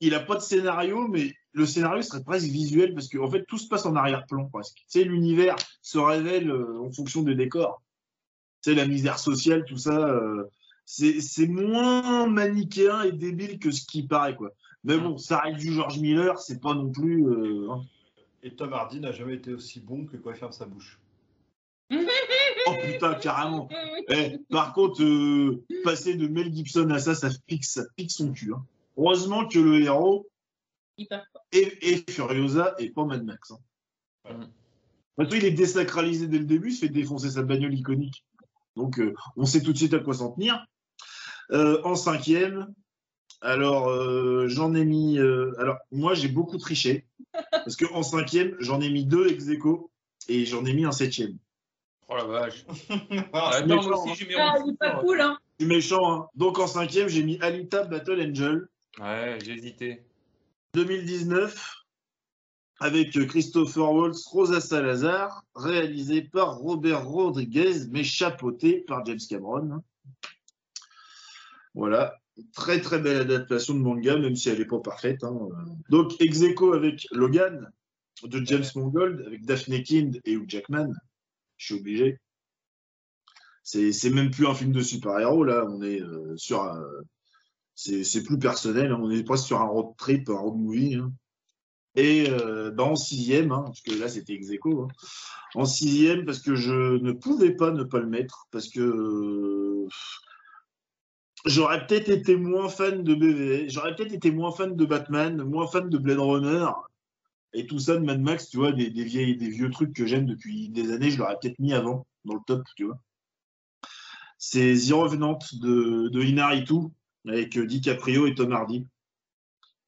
il n'a pas de scénario, mais le scénario serait presque visuel parce que en fait tout se passe en arrière-plan presque. Tu sais, l'univers se révèle euh, en fonction des décors. Tu sais, la misère sociale, tout ça, euh, c'est moins manichéen et débile que ce qui paraît quoi. Mais bon, ça reste du George Miller, c'est pas non plus. Euh, hein. Et Tom Hardy n'a jamais été aussi bon que quand il ferme sa bouche. Oh putain, carrément. Eh, par contre, euh, passer de Mel Gibson à ça, ça pique, ça pique son cul. Hein. Heureusement que le héros est Furiosa et pas Mad Max. Hein. Voilà. Parce qu'il est désacralisé dès le début, il se fait défoncer sa bagnole iconique. Donc, euh, on sait tout de suite à quoi s'en tenir. Euh, en cinquième... Alors, euh, j'en ai mis... Euh, alors, moi, j'ai beaucoup triché. Parce qu'en cinquième, j'en ai mis deux ex aequo et j'en ai mis un septième. Oh la vache. Ah, attends, méchant, moi aussi, j'ai mis ah, il est pas cool, hein. Je suis méchant, hein. Donc, en cinquième, j'ai mis Alita Battle Angel. Ouais, j'ai hésité. deux mille dix-neuf, avec Christopher Waltz, Rosa Salazar, réalisé par Robert Rodriguez, mais chapeauté par James Cameron. Voilà. Très très belle adaptation de manga, même si elle n'est pas parfaite. Hein. Donc, ex aequo avec Logan, de James Mangold, avec Daphne Kind et Hugh Jackman. Je suis obligé. C'est même plus un film de super-héros, là. On est euh, sur. Euh, C'est plus personnel. Hein. On est presque sur un road trip, un road movie. Hein. Et euh, bah, en sixième, hein, parce que là c'était ex aequo. Hein. En sixième, parce que je ne pouvais pas ne pas le mettre, parce que. Euh, J'aurais peut-être été moins fan de B V S, j'aurais peut-être été moins fan de Batman, moins fan de Blade Runner, et tout ça de Mad Max, tu vois, des, des, vieilles, des vieux trucs que j'aime depuis des années, je l'aurais peut-être mis avant, dans le top, tu vois. c'est The Revenant de, de Inarritu avec DiCaprio et Tom Hardy.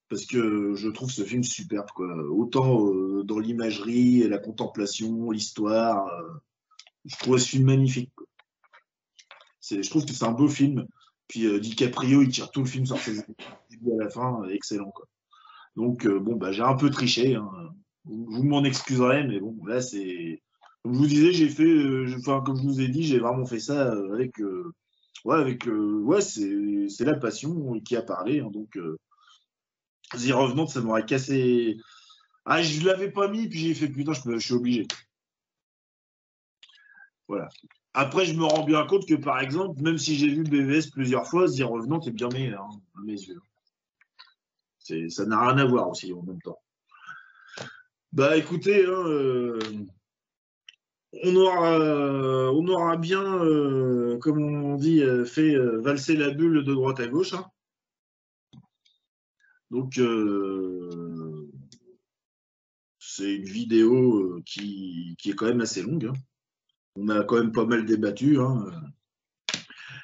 Parce que je trouve ce film superbe, quoi. Autant euh, dans l'imagerie, la contemplation, l'histoire. Euh, je trouve ce film magnifique, quoi. Je trouve que c'est un beau film. Puis euh, DiCaprio, il tire tout le film sur ses épaules, du début à la fin, euh, excellent, quoi. Donc, euh, bon, bah, j'ai un peu triché, hein. Vous, vous m'en excuserez, mais bon, là, c'est. Comme je vous disais, j'ai fait. Euh, je, enfin, comme je vous ai dit, j'ai vraiment fait ça avec. Euh, ouais, avec. Euh, ouais, c'est la passion qui a parlé, hein, donc. Euh, The Revenant, ça m'aurait cassé. Ah, je ne l'avais pas mis, puis j'ai fait putain, je, me... je suis obligé. Voilà. Après, je me rends bien compte que, par exemple, même si j'ai vu B V S plusieurs fois, The Revenant est bien meilleur, hein, à mes yeux. Ça n'a rien à voir aussi en même temps. Bah écoutez, hein, euh... on, aura, euh... on aura bien, euh... comme on dit, euh, fait euh, valser la bulle de droite à gauche, hein. Donc, euh, c'est une vidéo qui, qui est quand même assez longue, hein. On a quand même pas mal débattu, hein.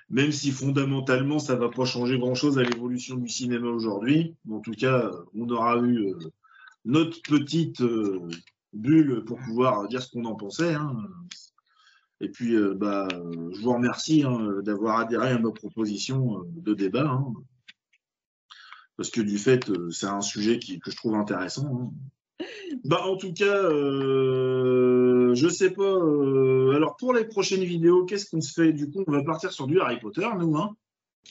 Même si fondamentalement, ça ne va pas changer grand-chose à l'évolution du cinéma aujourd'hui. En tout cas, on aura eu euh, notre petite euh, bulle pour pouvoir dire ce qu'on en pensait, hein. Et puis, euh, bah, je vous remercie, hein, d'avoir adhéré à nos propositions de débat, hein. Parce que du fait, c'est un sujet qui, que je trouve intéressant, hein. Bah, en tout cas, euh, je sais pas. Euh, alors, pour les prochaines vidéos, qu'est-ce qu'on se fait? Du coup, on va partir sur du Harry Potter, nous, hein.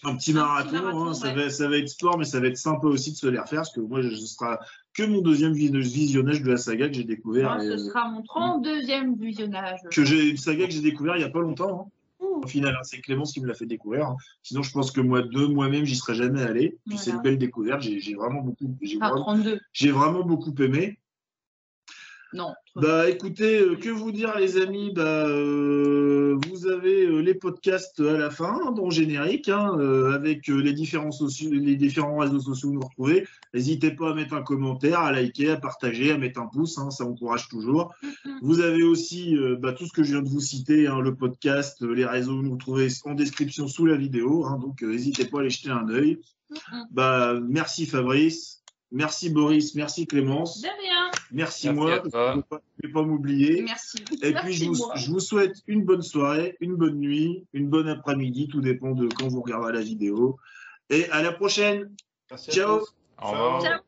Un petit un marathon, petit marathon hein, ouais. ça, va, ça va être sport, mais ça va être sympa aussi de se les refaire, parce que moi, ce sera que mon deuxième visionnage de la saga que j'ai découvert. Moi, ce euh, sera mon trente-deuxième visionnage. Que j'ai une saga que j'ai découvert il n'y a pas longtemps, hein. Au final, c'est Clémence qui me l'a fait découvrir. Sinon, je pense que moi, de moi-même, j'y serais jamais allé. Puis voilà. C'est une belle découverte. J'ai vraiment beaucoup, j'ai ah, vraiment, vraiment beaucoup aimé. Non. Bah, écoutez, euh, que vous dire, les amis, bah, euh, vous avez euh, les podcasts à la fin, hein, dans le générique, hein, euh, avec euh, les, différents les différents réseaux sociaux où vous retrouvez. N'hésitez pas à mettre un commentaire, à liker, à partager, à mettre un pouce, hein, ça encourage toujours. Mm-hmm. Vous avez aussi euh, bah, tout ce que je viens de vous citer, hein, le podcast, euh, les réseaux où vous retrouvez en description sous la vidéo, hein, donc euh, n'hésitez pas à aller jeter un œil. Mm-hmm. Bah, merci Fabrice, merci Boris, merci Clémence. De rien. Merci, Merci moi, ne pouvez pas m'oublier. Merci. Et Merci puis je vous, je vous souhaite une bonne soirée, une bonne nuit, une bonne après-midi, tout dépend de quand vous regarderez la vidéo. Et à la prochaine. Merci. Ciao. Au revoir. Ciao.